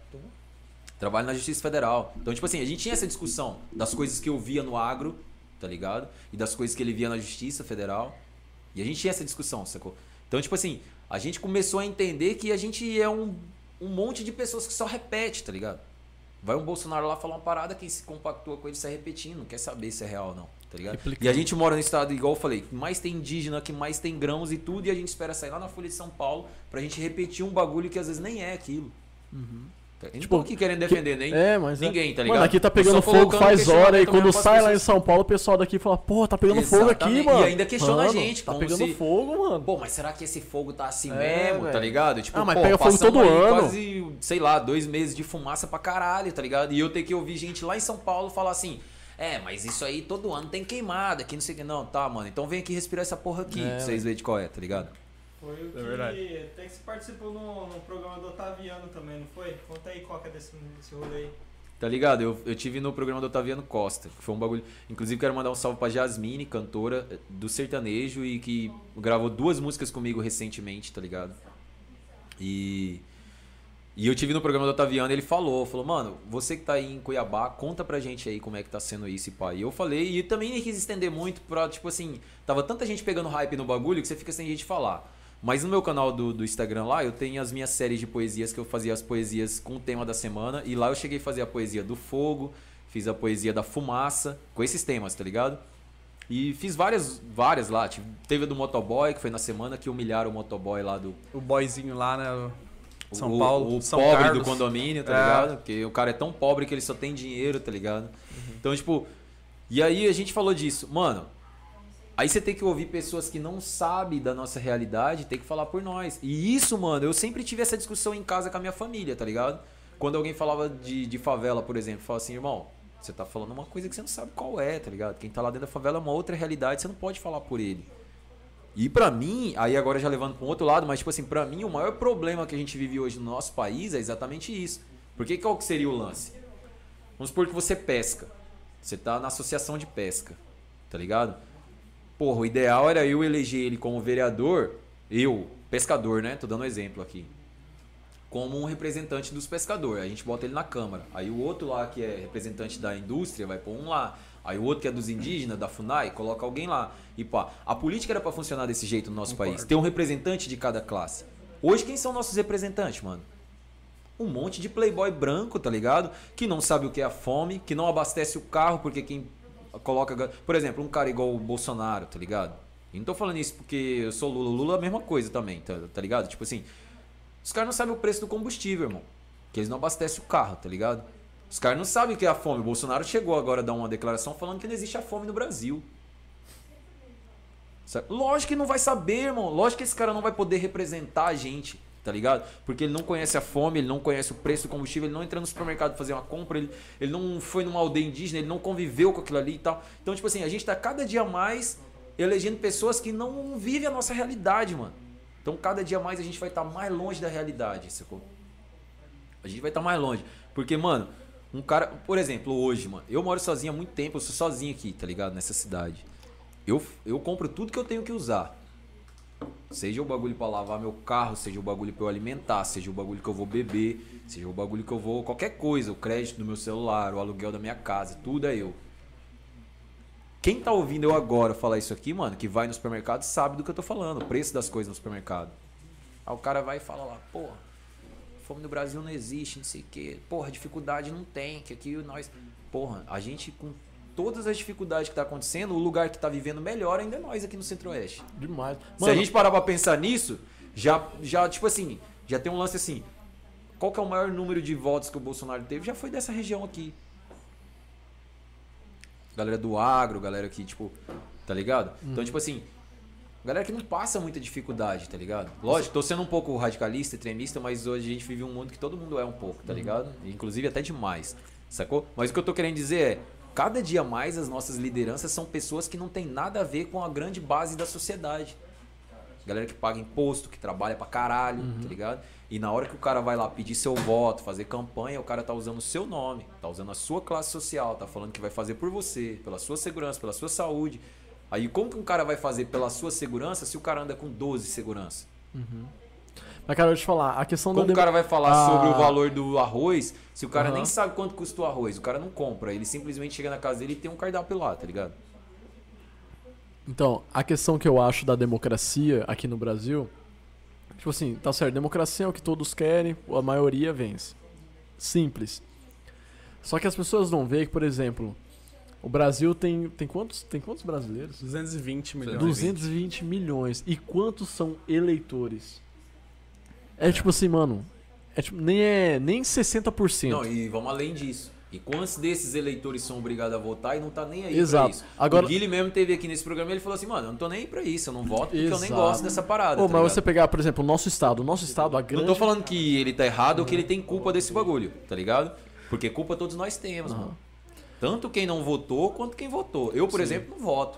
Trabalha na Justiça Federal. Então, tipo assim, a gente tinha essa discussão das coisas que eu via no agro, tá ligado? E das coisas que ele via na Justiça Federal. E a gente tinha essa discussão, sacou? Então, tipo assim, a gente começou a entender que a gente é um monte de pessoas que só repete, tá ligado? Vai um Bolsonaro lá falar uma parada, quem se compactua com ele sai repetindo, não quer saber se é real ou não, tá ligado? Replicando. E a gente mora no estado, igual eu falei, que mais tem indígena, que mais tem grãos e tudo, e a gente espera sair lá na Folha de São Paulo pra gente repetir um bagulho que às vezes nem é aquilo. Tipo, que querem defender, nem ninguém, tá ligado? Mano, aqui tá pegando fogo faz hora e quando sai lá em São Paulo, o pessoal daqui fala, pô, tá pegando fogo aqui, mano. E ainda questiona a gente, tá pegando fogo, mano. Pô, mas será que esse fogo tá assim mesmo, tá ligado? Tipo, mas pega fogo todo ano. Quase, sei lá, 2 meses de fumaça pra caralho, tá ligado? E eu tenho que ouvir gente lá em São Paulo falar assim, mas isso aí todo ano tem queimada, aqui não sei o que. Não, tá, mano, então vem aqui respirar essa porra aqui, pra vocês verem de qual é, tá ligado? Foi o que até que você participou no programa do Otaviano também, não foi? Conta aí qual que é desse rolê aí. Tá ligado? Eu tive no programa do Otaviano Costa, que foi um bagulho... Inclusive quero mandar um salve pra Jasmine, cantora do sertanejo e que gravou 2 músicas comigo recentemente, tá ligado? E eu tive no programa do Otaviano e ele falou, mano, você que tá aí em Cuiabá, conta pra gente aí como é que tá sendo isso, pai. E eu falei, e também nem quis estender muito pra, tipo assim, tava tanta gente pegando hype no bagulho que você fica sem gente falar. Mas no meu canal do Instagram lá, eu tenho as minhas séries de poesias que eu fazia as poesias com o tema da semana. E lá eu cheguei a fazer a poesia do fogo, fiz a poesia da fumaça, com esses temas, tá ligado? E fiz várias lá. Teve a do motoboy, que foi na semana que humilharam o motoboy lá do... O boyzinho lá, né? São Paulo, o São pobre Carlos. Do condomínio, tá ligado? Porque o cara é tão pobre que ele só tem dinheiro, tá ligado? Então, tipo... E aí a gente falou disso. Mano... Aí você tem que ouvir pessoas que não sabem da nossa realidade, tem que falar por nós. E isso, mano, eu sempre tive essa discussão em casa com a minha família, tá ligado? Quando alguém falava de favela, por exemplo, falava assim, irmão, você tá falando uma coisa que você não sabe qual é, tá ligado? Quem tá lá dentro da favela é uma outra realidade, você não pode falar por ele. E pra mim, aí agora já levando pra um outro lado, mas tipo assim, pra mim o maior problema que a gente vive hoje no nosso país é exatamente isso. Porque qual que seria o lance? Vamos supor que você pesca, você tá na associação de pesca, tá ligado? Porra, o ideal era eu eleger ele como vereador, eu, pescador, né? Tô dando um exemplo aqui. Como um representante dos pescadores. A gente bota ele na Câmara. Aí o outro lá que é representante da indústria vai pôr um lá. Aí o outro que é dos indígenas, da FUNAI, coloca alguém lá. E pá, a política era pra funcionar desse jeito no nosso país. Ter um representante de cada classe. Hoje quem são nossos representantes, mano? Um monte de playboy branco, tá ligado? Que não sabe o que é a fome, que não abastece o carro porque quem... Coloca, por exemplo, um cara igual o Bolsonaro, tá ligado? E não tô falando isso porque eu sou Lula. Lula é a mesma coisa também, tá ligado? Tipo assim, os caras não sabem o preço do combustível, irmão. Que eles não abastecem o carro, tá ligado? Os caras não sabem o que é a fome. O Bolsonaro chegou agora a dar uma declaração falando que não existe a fome no Brasil. Certo? Lógico que não vai saber, irmão. Lógico que esse cara não vai poder representar a gente, tá ligado? Porque ele não conhece a fome, ele não conhece o preço do combustível, ele não entra no supermercado fazer uma compra, ele não foi numa aldeia indígena, ele não conviveu com aquilo ali e tal. Então, tipo assim, a gente tá cada dia mais elegendo pessoas que não vivem a nossa realidade, mano. Então, cada dia mais a gente vai estar mais longe da realidade, sacou? A gente vai estar mais longe. Porque, mano, um cara... Por exemplo, hoje, mano, eu moro sozinho há muito tempo, eu sou sozinho aqui, tá ligado? Nessa cidade. Eu compro tudo que eu tenho que usar. Seja o bagulho pra lavar meu carro, seja o bagulho pra eu alimentar, seja o bagulho que eu vou beber, seja o bagulho que eu vou... Qualquer coisa, o crédito do meu celular, o aluguel da minha casa, tudo é eu. Quem tá ouvindo eu agora falar isso aqui, mano, que vai no supermercado, sabe do que eu tô falando, o preço das coisas no supermercado. Aí o cara vai e fala lá, porra, fome no Brasil não existe, não sei o quê. Porra, dificuldade não tem, que aqui nós... Porra, a gente com todas as dificuldades que tá acontecendo, o lugar que tá vivendo melhor ainda é nós aqui no Centro-Oeste. Demais. Mano, se a gente parar pra pensar nisso, tipo assim, já tem um lance assim, qual que é o maior número de votos que o Bolsonaro teve? Já foi dessa região aqui. Galera do agro, galera que, tipo, tá ligado? Então, tipo assim, galera que não passa muita dificuldade, tá ligado? Lógico, tô sendo um pouco radicalista, extremista, mas hoje a gente vive um mundo que todo mundo é um pouco, tá ligado? Inclusive até demais, sacou? Mas o que eu tô querendo dizer é, cada dia mais as nossas lideranças são pessoas que não tem nada a ver com a grande base da sociedade. Galera que paga imposto, que trabalha pra caralho, tá ligado? E na hora que o cara vai lá pedir seu voto, fazer campanha, o cara tá usando o seu nome, tá usando a sua classe social, tá falando que vai fazer por você, pela sua segurança, pela sua saúde. Aí como que um cara vai fazer pela sua segurança se o cara anda com 12 segurança? Mas cara, eu vou te falar, a questão... Como o cara vai falar sobre o valor do arroz se o cara nem sabe quanto custa o arroz? O cara não compra, ele simplesmente chega na casa dele e tem um cardápio lá, tá ligado? Então, a questão que eu acho da democracia aqui no Brasil, tipo assim, tá certo, democracia é o que todos querem, a maioria vence. Simples. Só que as pessoas não veem que, por exemplo, o Brasil tem quantos brasileiros? 220 milhões. 220 milhões. E quantos são eleitores? É tipo assim, mano, é tipo, nem 60%. Não, e vamos além disso. E quantos desses eleitores são obrigados a votar e não tá nem aí pra isso? Agora, o Guilherme mesmo teve aqui nesse programa e ele falou assim, mano, eu não tô nem aí pra isso, eu não voto porque eu nem gosto dessa parada. Mas você pegar, por exemplo, o nosso estado, a grande... Não tô falando que ele tá errado ou que ele tem culpa desse bagulho, tá ligado? Porque culpa todos nós temos, mano. Tanto quem não votou quanto quem votou. Eu, por exemplo, não voto.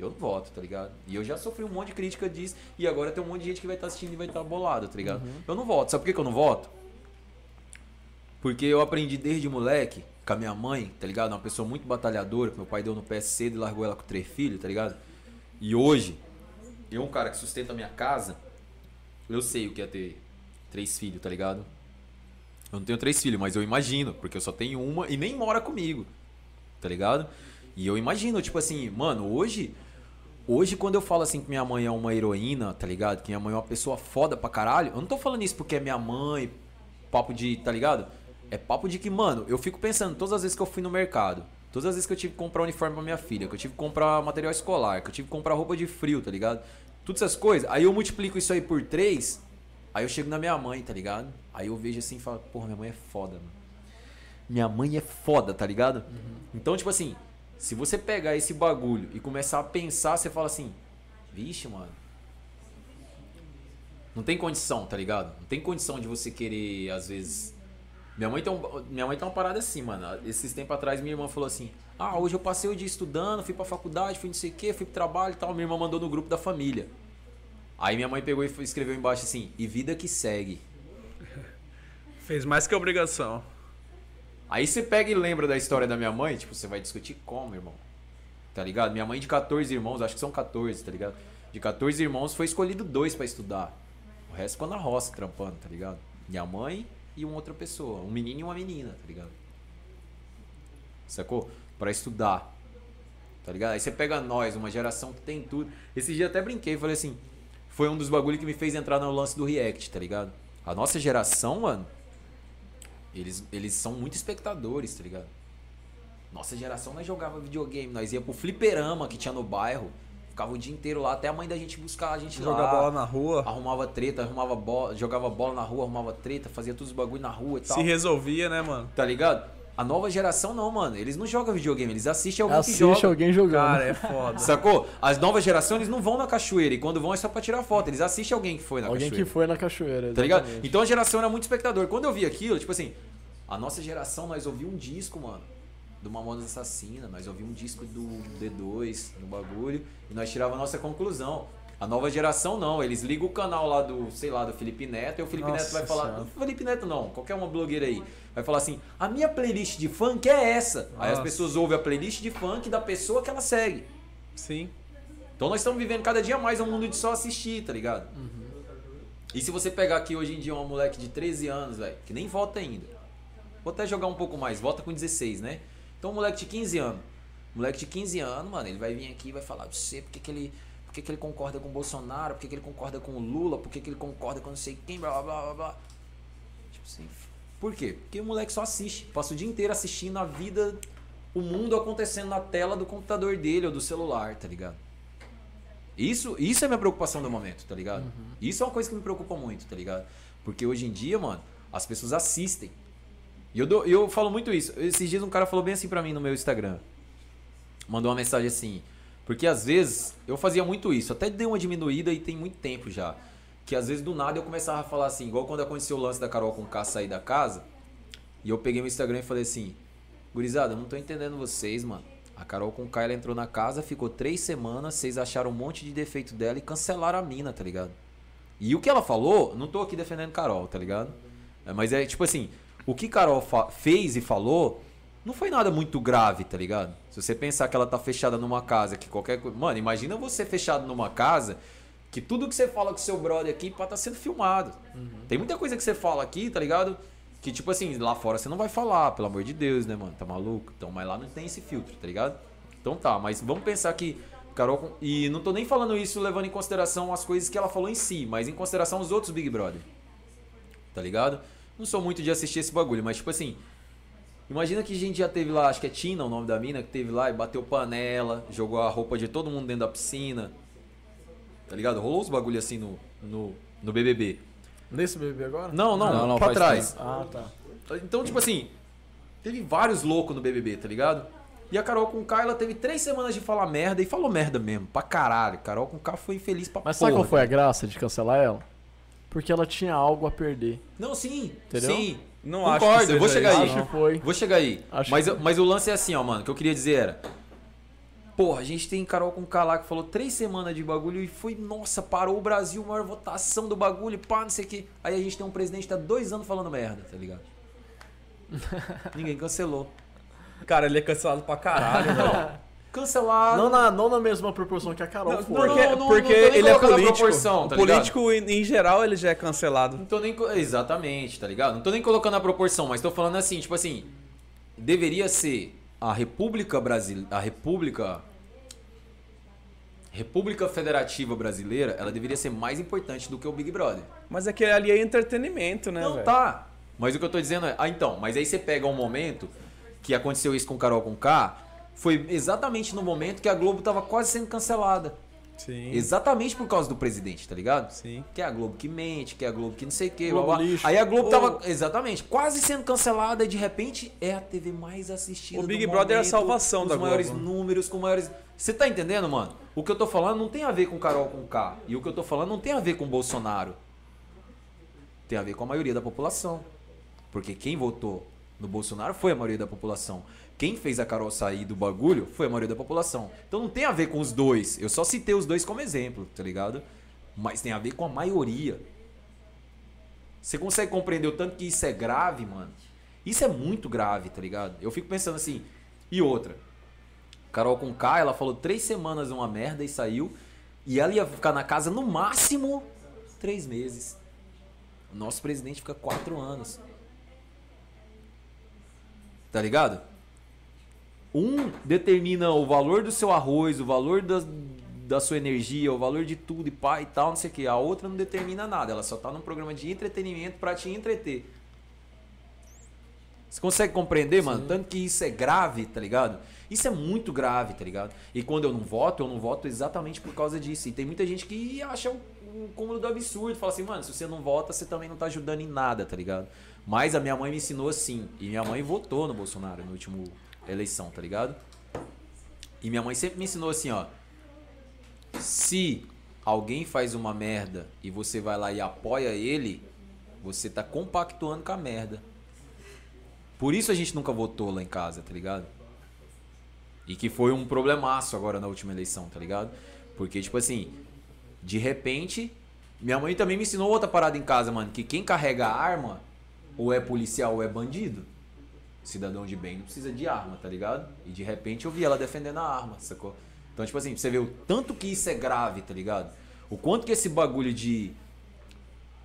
Eu não voto, tá ligado? E eu já sofri um monte de crítica disso e agora tem um monte de gente que vai estar assistindo e vai estar bolado, tá ligado? Eu não voto. Sabe por que eu não voto? Porque eu aprendi desde moleque, com a minha mãe, tá ligado? Uma pessoa muito batalhadora, que meu pai deu no pé cedo e largou ela com 3 filhos, tá ligado? E hoje, eu, um cara que sustenta a minha casa, eu sei o que é ter 3 filhos, tá ligado? Eu não tenho 3 filhos, mas eu imagino, porque eu só tenho uma e nem mora comigo, tá ligado? E eu imagino, tipo assim, mano, hoje quando eu falo assim que minha mãe é uma heroína, tá ligado? Que minha mãe é uma pessoa foda pra caralho, eu não tô falando isso porque é minha mãe, papo de, tá ligado? É papo de que, mano, eu fico pensando todas as vezes que eu fui no mercado, todas as vezes que eu tive que comprar uniforme pra minha filha, que eu tive que comprar material escolar, que eu tive que comprar roupa de frio, tá ligado? Todas essas coisas. Aí eu multiplico isso aí por 3, aí eu chego na minha mãe, tá ligado? Aí eu vejo assim e falo, porra, minha mãe é foda, mano. Minha mãe é foda, tá ligado? Então, tipo assim, se você pegar esse bagulho e começar a pensar, você fala assim, vixe, mano. Não tem condição, tá ligado? Não tem condição de você querer, às vezes... Minha mãe tem uma parada assim, mano. Esses tempos atrás, minha irmã falou assim, ah, hoje eu passei o dia estudando, fui pra faculdade, fui não sei o que, fui pro trabalho e tal. Minha irmã mandou no grupo da família. Aí minha mãe pegou e escreveu embaixo assim, e vida que segue. Fez mais que obrigação. Aí você pega e lembra da história da minha mãe, tipo, você vai discutir como, irmão? Tá ligado? Minha mãe de 14 irmãos, acho que são 14, tá ligado? De 14 irmãos, foi escolhido 2 pra estudar. O resto ficou na roça, trampando, tá ligado? Minha mãe... e uma outra pessoa, um menino e uma menina, tá ligado? Sacou? Pra estudar, tá ligado? Aí você pega nós, uma geração que tem tudo. Esse dia eu até brinquei, falei assim, foi um dos bagulhos que me fez entrar no lance do React, tá ligado? A nossa geração, mano, eles são muito espectadores, tá ligado? Nossa geração, nós jogava videogame, nós ia pro fliperama que tinha no bairro, ficava o dia inteiro lá, até a mãe da gente buscar a gente lá. Jogava bola na rua. Arrumava treta, jogava bola na rua, arrumava treta, fazia todos os bagulho na rua e tal. Se resolvia, né, mano? Tá ligado? A nova geração não, mano. Eles não jogam videogame, eles assistem alguém que joga. Assiste alguém jogando. Cara, é foda. Sacou? As novas gerações, eles não vão na cachoeira. E quando vão é só pra tirar foto. Eles assistem alguém que foi na cachoeira. Alguém que foi na cachoeira, tá ligado? Então a geração era muito espectador. Quando eu vi aquilo, tipo assim... A nossa geração, nós ouvi um disco, mano, do Mamonas Assassina. Nós ouvi um disco do D2, no bagulho. E nós tirava a nossa conclusão. A nova geração não, eles ligam o canal lá do, sei lá, do Felipe Neto, e o Felipe Neto vai falar, não, Felipe Neto não, qualquer uma blogueira aí, vai falar assim, a minha playlist de funk é essa. Nossa. Aí as pessoas ouvem a playlist de funk da pessoa que ela segue. Sim. Então nós estamos vivendo cada dia mais um mundo de só assistir, tá ligado? Uhum. E se você pegar aqui hoje em dia um moleque de 13 anos, velho, que nem vota ainda, vou até jogar um pouco mais, vota com 16, né? Então um moleque de 15 anos, mano, ele vai vir aqui e vai falar, não sei porque que ele... Por que ele concorda com o Bolsonaro? Por que ele concorda com o Lula? Por que ele concorda com não sei quem? Blá, blá, blá, blá, blá. Tipo assim, por quê? Porque o moleque só assiste. Passa o dia inteiro assistindo a vida, o mundo acontecendo na tela do computador dele ou do celular, tá ligado? Isso é minha preocupação do momento, tá ligado? Uhum. Isso é uma coisa que me preocupa muito, tá ligado? Porque hoje em dia, mano, as pessoas assistem. E eu falo muito isso. Esses dias um cara falou bem assim pra mim no meu Instagram. Mandou uma mensagem assim... Porque às vezes, eu fazia muito isso, até dei uma diminuída e tem muito tempo já. Que às vezes do nada eu começava a falar assim, igual quando aconteceu o lance da Carol com o K sair da casa. E eu peguei meu Instagram e falei assim, gurizada, eu não tô entendendo vocês, mano. A Carol com o K, ela entrou na casa, ficou 3 semanas, vocês acharam um monte de defeito dela e cancelaram a mina, tá ligado? E o que ela falou, não tô aqui defendendo Carol, tá ligado? Mas é tipo assim, o que Carol fez e falou... Não foi nada muito grave, tá ligado? Se você pensar que ela tá fechada numa casa, que qualquer coisa... Mano, imagina você fechado numa casa, que tudo que você fala com seu brother aqui pode estar sendo filmado. Uhum. Tem muita coisa que você fala aqui, tá ligado? Que tipo assim, lá fora você não vai falar, pelo amor de Deus, né, mano? Tá maluco? Então, mas lá não tem esse filtro, tá ligado? Então tá, mas vamos pensar que... Carol, e não tô nem falando isso levando em consideração as coisas que ela falou em si, mas em consideração os outros Big Brother. Tá ligado? Não sou muito de assistir esse bagulho, mas tipo assim... Imagina que a gente já teve lá, acho que é Tina o nome da mina, que teve lá e bateu panela, jogou a roupa de todo mundo dentro da piscina, tá ligado? Rolou uns bagulho assim no BBB. Nesse BBB agora? Não, pra trás. Tempo. Ah, tá. Então, tipo assim, teve vários loucos no BBB, tá ligado? E a Carol com K, ela teve 3 semanas de falar merda e falou merda mesmo, pra caralho. Carol com K foi infeliz pra porra. Mas sabe qual foi a graça de cancelar ela? Porque ela tinha algo a perder. Não, sim, entendeu? Sim. Não concordo, acho que eu vou chegar aí. Mas o lance é assim, ó, mano, o que eu queria dizer era... Porra, a gente tem Carol com K lá que falou 3 semanas de bagulho e foi... Nossa, parou o Brasil, maior votação do bagulho, pá, não sei o quê. Aí a gente tem um presidente que tá 2 anos falando merda, tá ligado? Ninguém cancelou. Cara, ele é cancelado pra caralho, não. Cancelado. Não na mesma proporção que a Carol foi. Porque ele é político. Tá político, em geral, ele já é cancelado. Não tô nem, exatamente, tá ligado? Não tô nem colocando a proporção, mas tô falando assim, tipo assim, deveria ser a República Brasileira, a República Federativa Brasileira, ela deveria ser mais importante do que o Big Brother. Mas é que ali é entretenimento, né, não, tá. Mas o que eu tô dizendo é, mas aí você pega um momento que aconteceu isso com Carol Conká. Foi exatamente no momento que a Globo tava quase sendo cancelada. Sim. Exatamente por causa do presidente, tá ligado? Sim. Que é a Globo que mente, que é a Globo que não sei o que. Blá, blá. Aí a Globo tava, exatamente, quase sendo cancelada e de repente é a TV mais assistida do momento. O Big Brother é a salvação da Globo. Com os maiores números, com maiores... Você tá entendendo, mano? O que eu tô falando não tem a ver com Carol Conká. E o que eu tô falando não tem a ver com Bolsonaro. Tem a ver com a maioria da população. Porque quem votou no Bolsonaro foi a maioria da população. Quem fez a Carol sair do bagulho foi a maioria da população. Então não tem a ver com os dois. Eu só citei os dois como exemplo, tá ligado? Mas tem a ver com a maioria. Você consegue compreender o tanto que isso é grave, mano? Isso é muito grave, tá ligado? Eu fico pensando assim... E outra. Carol com K, ela falou 3 semanas uma merda e saiu. E ela ia ficar na casa no máximo 3 meses. O nosso presidente fica 4 anos. Tá ligado? Um determina o valor do seu arroz, o valor da sua energia, o valor de tudo e pá e tal, não sei o que. A outra não determina nada, ela só tá num programa de entretenimento pra te entreter. Você consegue compreender, sim, mano? Tanto que isso é grave, tá ligado? Isso é muito grave, tá ligado? E quando eu não voto exatamente por causa disso. E tem muita gente que acha um cúmulo do absurdo. Fala assim, mano, se você não vota, você também não tá ajudando em nada, tá ligado? Mas a minha mãe me ensinou assim. E minha mãe votou no Bolsonaro na última eleição, tá ligado? E minha mãe sempre me ensinou assim, ó. Se alguém faz uma merda e você vai lá e apoia ele, você tá compactuando com a merda. Por isso a gente nunca votou lá em casa, tá ligado? E que foi um problemaço agora na última eleição, tá ligado? Porque, tipo assim, de repente, minha mãe também me ensinou outra parada em casa, mano. Que quem carrega arma, ou é policial ou é bandido. Cidadão de bem não precisa de arma, tá ligado? E de repente eu vi ela defendendo a arma, sacou? Então, tipo assim, você vê o tanto que isso é grave, tá ligado? O quanto que esse bagulho de...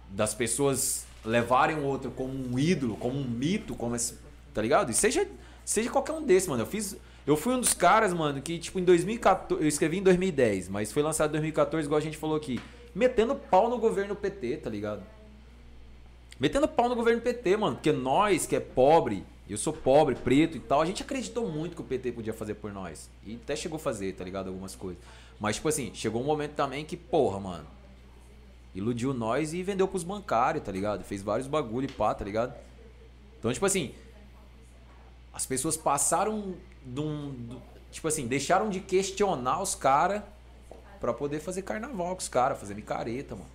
das pessoas levarem o outro como um ídolo, como um mito, como esse... tá ligado? E seja qualquer um desses, mano. Eu fui um dos caras, mano, que tipo em 2014... eu escrevi em 2010, mas foi lançado em 2014, igual a gente falou aqui. Metendo pau no governo PT, tá ligado? Metendo pau no governo PT, mano. Porque nós, que é pobre, eu sou pobre, preto e tal, a gente acreditou muito que o PT podia fazer por nós. E até chegou a fazer, tá ligado? Algumas coisas. Mas tipo assim, chegou um momento também que, porra, mano, iludiu nós e vendeu pros bancários, tá ligado? Fez vários bagulho e pá, tá ligado? Então, tipo assim, as pessoas passaram de um... tipo assim, deixaram de questionar os caras pra poder fazer carnaval com os caras, fazer micareta, mano.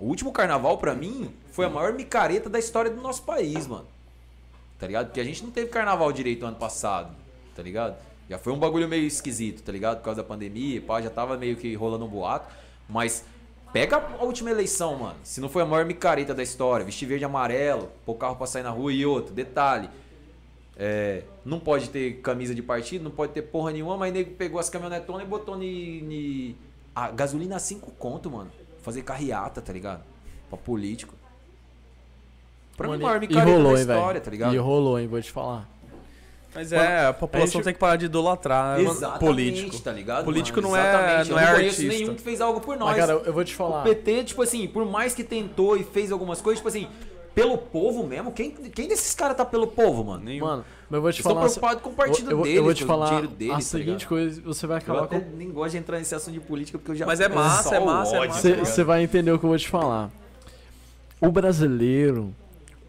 O último carnaval, pra mim, foi a maior micareta da história do nosso país, mano. Tá ligado? Porque a gente não teve carnaval direito ano passado, tá ligado? Já foi um bagulho meio esquisito, tá ligado? Por causa da pandemia e pá, já tava meio que rolando um boato. Mas pega a última eleição, mano. Se não foi a maior micareta da história, vestir verde e amarelo, pôr carro pra sair na rua e outro. Detalhe, não pode ter camisa de partido, não pode ter porra nenhuma, mas nego pegou as caminhonetonas e botou a gasolina a 5 conto, mano. Fazer carreata, tá ligado? Pra político. Pra mim, a maior micareta da história, tá ligado? E rolou, hein, vou te falar. Mas a população tem que parar de idolatrar político, tá ligado? Político não é, não é artista. Nenhum que fez algo por nós. Mas, cara, eu vou te falar. O PT, tipo assim, por mais que tentou e fez algumas coisas, tipo assim, pelo povo mesmo, quem desses caras tá pelo povo, mano? Nenhum. Mano, mas eu vou te falar. Estou preocupado com o partido deles, eu vou te falar dinheiro deles, a seguinte coisa, você vai acabar com... Eu nem gosto de entrar nesse assunto de política porque eu já... Mas é massa. Você vai entender o que eu vou te falar. O brasileiro,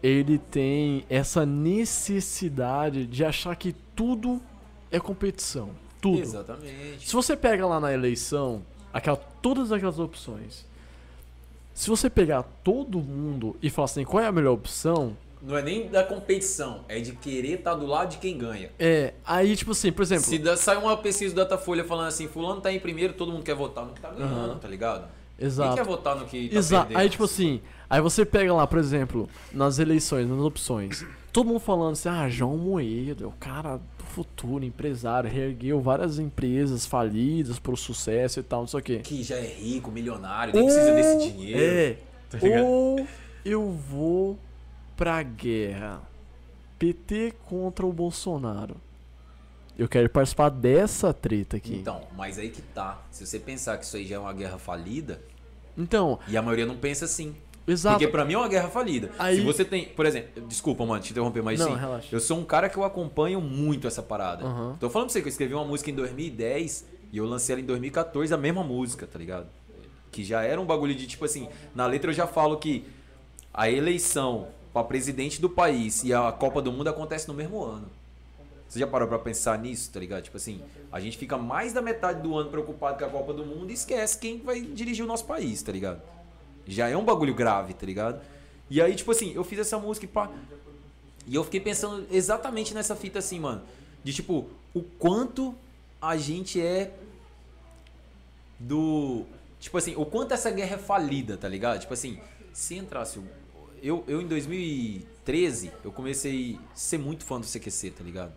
ele tem essa necessidade de achar que tudo é competição. Tudo. Exatamente. Se você pega lá na eleição, todas aquelas opções, se você pegar todo mundo e falar assim, qual é a melhor opção... Não é nem da competição, é de querer estar do lado de quem ganha. Aí tipo assim, por exemplo... Se sai uma pesquisa do Datafolha falando assim, fulano tá em primeiro, todo mundo quer votar no que tá ganhando, tá ligado? Exato. Quem quer votar no que tá perdendo? Aí tipo assim... Aí você pega lá, por exemplo, nas eleições, nas opções, todo mundo falando assim, João Moedo é o cara do futuro, empresário, reergueu várias empresas falidas pro sucesso e tal, não sei o quê. Que já é rico, milionário, nem precisa desse dinheiro. Tá ligado? Ou eu vou pra guerra. PT contra o Bolsonaro. Eu quero participar dessa treta aqui. Então, mas aí que tá. Se você pensar que isso aí já é uma guerra falida... Então... E a maioria não pensa assim. Exato. Porque pra mim é uma guerra falida. Aí... Se você tem, por exemplo, desculpa, mano, te interromper, mas não, sim, relaxa. Eu sou um cara que eu acompanho muito essa parada. Tô falando pra você que eu escrevi uma música em 2010 e eu lancei ela em 2014, a mesma música, tá ligado? Que já era um bagulho de tipo assim, na letra eu já falo que a eleição pra presidente do país e a Copa do Mundo acontece no mesmo ano. Você já parou pra pensar nisso, tá ligado? Tipo assim, a gente fica mais da metade do ano preocupado com a Copa do Mundo e esquece quem vai dirigir o nosso país, tá ligado? Já é um bagulho grave, tá ligado? E aí, tipo assim, eu fiz essa música e pá. E eu fiquei pensando exatamente nessa fita assim, mano. De tipo, o quanto a gente é do... Tipo assim, o quanto essa guerra é falida, tá ligado? Tipo assim, se entrasse... Eu em 2013, eu comecei a ser muito fã do CQC, tá ligado?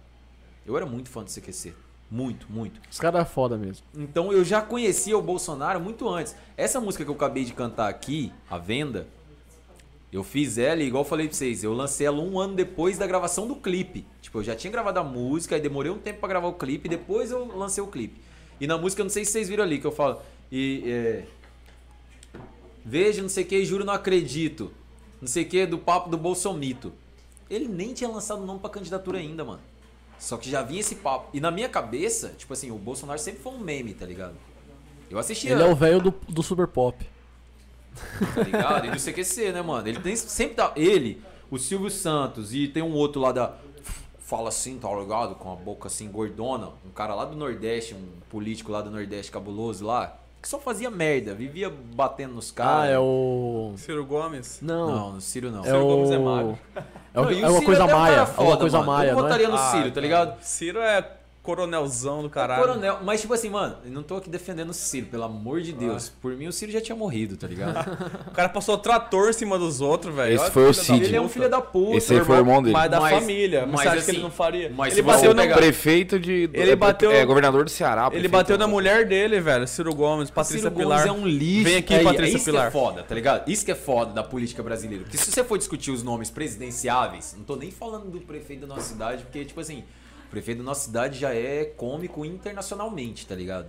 Eu era muito fã do CQC. Muito, muito. Os caras é foda mesmo. Então eu já conhecia o Bolsonaro muito antes. Essa música que eu acabei de cantar aqui, A Venda, eu fiz ela e, igual eu falei pra vocês, eu lancei ela 1 ano depois da gravação do clipe. Tipo, eu já tinha gravado a música, aí demorei um tempo pra gravar o clipe, depois eu lancei o clipe. E na música, eu não sei se vocês viram ali, que eu falo... Veja, não sei o que, juro, não acredito. Não sei o que, do papo do Bolsomito. Ele nem tinha lançado o nome pra candidatura ainda, mano. Só que já vinha esse papo. E na minha cabeça, tipo assim, o Bolsonaro sempre foi um meme, tá ligado? Eu assistia... Ele é o velho do super pop. Tá ligado? E do CQC, né, mano? Ele tem sempre dá. Ele, o Silvio Santos e tem um outro lá da. Fala assim, tá ligado? Com a boca assim, gordona. Um cara lá do Nordeste, um político lá do Nordeste cabuloso lá. Que só fazia merda, vivia batendo nos caras. Ah, é o... Ciro Gomes? Não, no Ciro não. É Ciro Gomes é magro. É, não, é uma coisa maia. Foda, uma coisa maia, eu botaria no Ciro, tá ligado? Ciro é coronelzão do caralho. É coronel, mas tipo assim, mano, eu não tô aqui defendendo o Ciro, pelo amor de Deus. Por mim, o Ciro já tinha morrido, tá ligado? O cara passou trator em cima dos outros, velho. Esse foi o Cid. Ele é um filho da puta. Esse aí foi o irmão dele. Mas da família. Mas acho que ele não faria. Mas ele bateu no prefeito de... Ele bateu... É, governador do Ceará. Ele bateu na mulher dele, velho. Ciro Gomes, Patrícia Pilar. Ciro Gomes é um lixo. Vem aqui, Patrícia Pilar. Isso que é foda, tá ligado? Isso que é foda da política brasileira. Porque se você for discutir os nomes presidenciáveis, não tô nem falando do prefeito da nossa cidade, porque, tipo assim... O prefeito da nossa cidade já é cômico internacionalmente, tá ligado?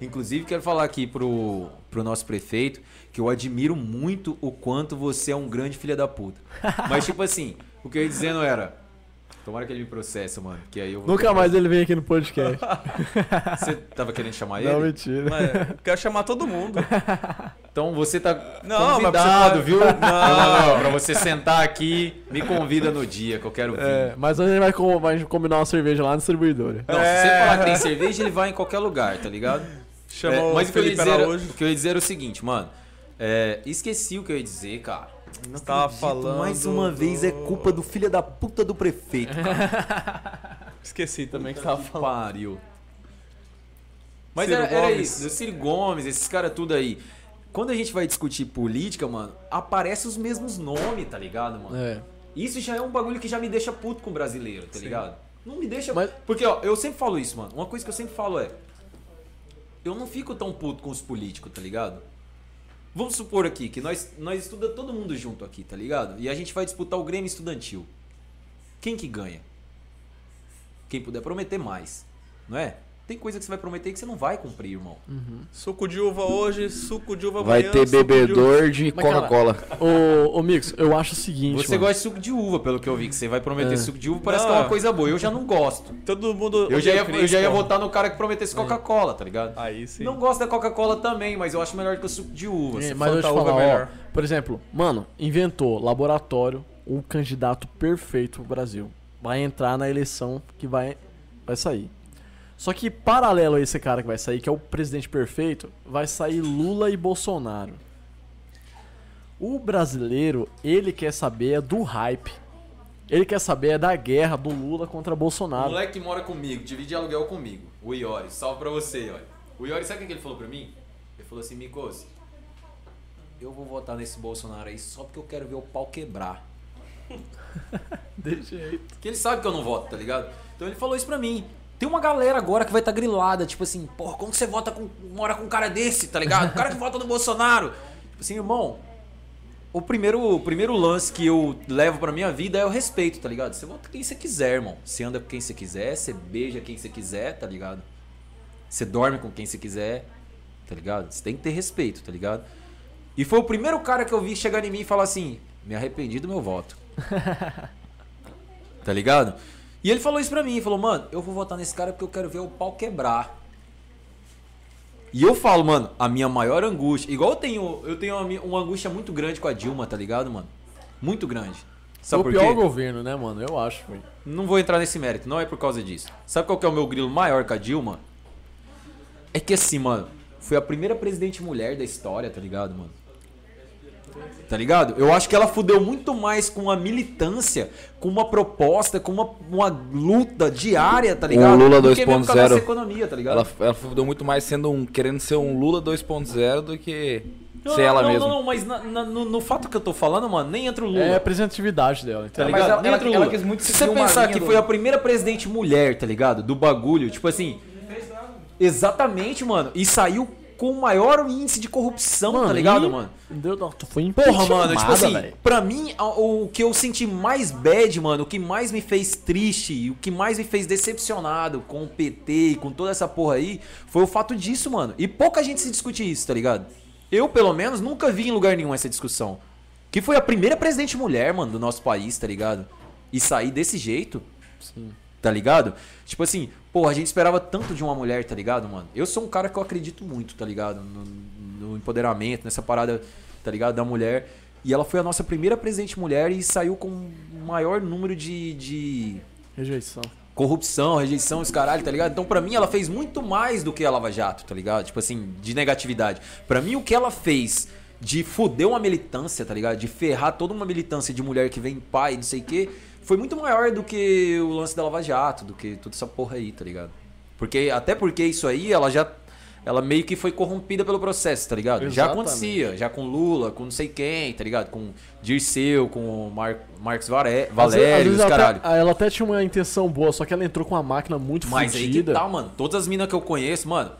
Inclusive, quero falar aqui pro nosso prefeito que eu admiro muito o quanto você é um grande filho da puta. Mas, tipo assim, o que eu ia dizendo era... Tomara que ele me processe, mano, que aí eu vou... Nunca mais ele vem aqui no podcast. Você tava querendo chamar ele? Não, mentira. Mas eu quero chamar todo mundo. Então você tá convidado, viu? Não, pra você sentar aqui, me convida no dia que eu quero vir. É, mas a gente vai combinar uma cerveja lá no distribuidor. Não, se você falar que tem cerveja, ele vai em qualquer lugar, tá ligado? Chamou mas o Felipe Araújo. O que eu ia dizer é o seguinte, mano. É, esqueci o que eu ia dizer, cara. Não tava falando. Mais uma vez é culpa do filho da puta do prefeito, cara. Esqueci também que tava falando. Pariu. Mas era isso, o Ciro Gomes, esses caras tudo aí. Quando a gente vai discutir política, mano, aparecem os mesmos nomes, tá ligado, mano? É. Isso já é um bagulho que já me deixa puto com o brasileiro, tá ligado? Não me deixa. Mas... Porque, ó, eu sempre falo isso, mano. Uma coisa que eu sempre falo é: eu não fico tão puto com os políticos, tá ligado? Vamos supor aqui que nós estudamos todo mundo junto aqui, tá ligado? E a gente vai disputar o Grêmio Estudantil. Quem que ganha? Quem puder prometer mais, não é? Tem coisa que você vai prometer que você não vai cumprir, irmão. Uhum. Suco de uva hoje, suco de uva amanhã. Vai ter bebedor de Coca-Cola. Ô, Mix, eu acho o seguinte... Você gosta de suco de uva, pelo que eu vi, que você vai prometer suco de uva, parece que é uma coisa boa. Eu já não gosto. Todo mundo... Eu já ia votar no cara que prometesse Coca-Cola, tá ligado? Aí sim. Não gosto da Coca-Cola também, mas eu acho melhor que o suco de uva. É, mas eu te falar, ó, melhor. Por exemplo, mano, inventou laboratório, um candidato perfeito pro Brasil. Vai entrar na eleição que vai sair. Só que paralelo a esse cara que vai sair, que é o presidente perfeito, vai sair Lula e Bolsonaro. O brasileiro, ele quer saber é do hype. Ele quer saber é da guerra do Lula contra Bolsonaro. O moleque que mora comigo, divide aluguel comigo, o Iori. Salve pra você, Iori. O Iori, sabe o que ele falou pra mim? Ele falou assim: Micos, eu vou votar nesse Bolsonaro aí só porque eu quero ver o pau quebrar. De jeito. Porque ele sabe que eu não voto, tá ligado? Então ele falou isso pra mim. Tem uma galera agora que vai estar grilada, tipo assim, porra, como que você vota mora com um cara desse, tá ligado? O cara que vota no Bolsonaro. Tipo assim, irmão, o primeiro lance que eu levo pra minha vida é o respeito, tá ligado? Você vota quem você quiser, irmão. Você anda com quem você quiser, você beija quem você quiser, tá ligado? Você dorme com quem você quiser, tá ligado? Você tem que ter respeito, tá ligado? E foi o primeiro cara que eu vi chegar em mim e falar assim: me arrependi do meu voto. Tá ligado? E ele falou isso pra mim, falou: mano, eu vou votar nesse cara porque eu quero ver o pau quebrar. E eu falo, mano, a minha maior angústia... Igual eu tenho uma angústia muito grande com a Dilma, tá ligado, mano? Muito grande. Sabe por quê? O pior governo, né, mano? Eu acho. Mano. Não vou entrar nesse mérito, não é por causa disso. Sabe qual que é o meu grilo maior com a Dilma? É que assim, mano, foi a primeira presidente mulher da história, tá ligado, mano? Tá ligado? Eu acho que ela fudeu muito mais com a militância, com uma proposta, com uma luta diária, tá ligado? O Lula 2.0. Tá ligado? Ela fudeu muito mais querendo ser um Lula 2.0 do que ser ela mesma. Não, mas no fato que eu tô falando, mano, nem entra o Lula. É a representatividade dela, tá ligado? Mas nem entra o Lula. Ela quis muito se você pensar que foi a primeira presidente mulher, tá ligado? Do bagulho, tipo assim. Exatamente, mano. E saiu com o maior índice de corrupção, mano, tá ligado, mano? Foi porra, mano, tipo assim, véio. Pra mim, o que eu senti mais bad, mano, o que mais me fez triste, o que mais me fez decepcionado com o PT e com toda essa porra aí, foi o fato disso, mano. E pouca gente se discute isso, tá ligado? Eu, pelo menos, nunca vi em lugar nenhum essa discussão. Que foi a primeira presidente mulher, mano, do nosso país, tá ligado? E sair desse jeito. Sim. tá ligado? Tipo assim, porra, a gente esperava tanto de uma mulher, tá ligado, mano? Eu sou um cara que eu acredito muito, tá ligado? No empoderamento, nessa parada, tá ligado, da mulher. E ela foi a nossa primeira presidente mulher e saiu com o maior número de... rejeição. Corrupção, rejeição, os caralho, tá ligado? Então, pra mim, ela fez muito mais do que a Lava Jato, tá ligado? Tipo assim, de negatividade. Pra mim, o que ela fez de foder uma militância, tá ligado? De ferrar toda uma militância de mulher que vem pai, não sei o quê, foi muito maior do que o lance da Lava Jato, do que toda essa porra aí, tá ligado? Porque, até porque isso aí, ela já... ela meio que foi corrompida pelo processo, tá ligado? Exatamente. Já acontecia, já com Lula, com não sei quem, tá ligado? Com Dirceu, com Marcos Valério, os caralho. Ela até tinha uma intenção boa, só que ela entrou com uma máquina muito fodida. Mas aí que tá, mano. Todas as minas que eu conheço, mano,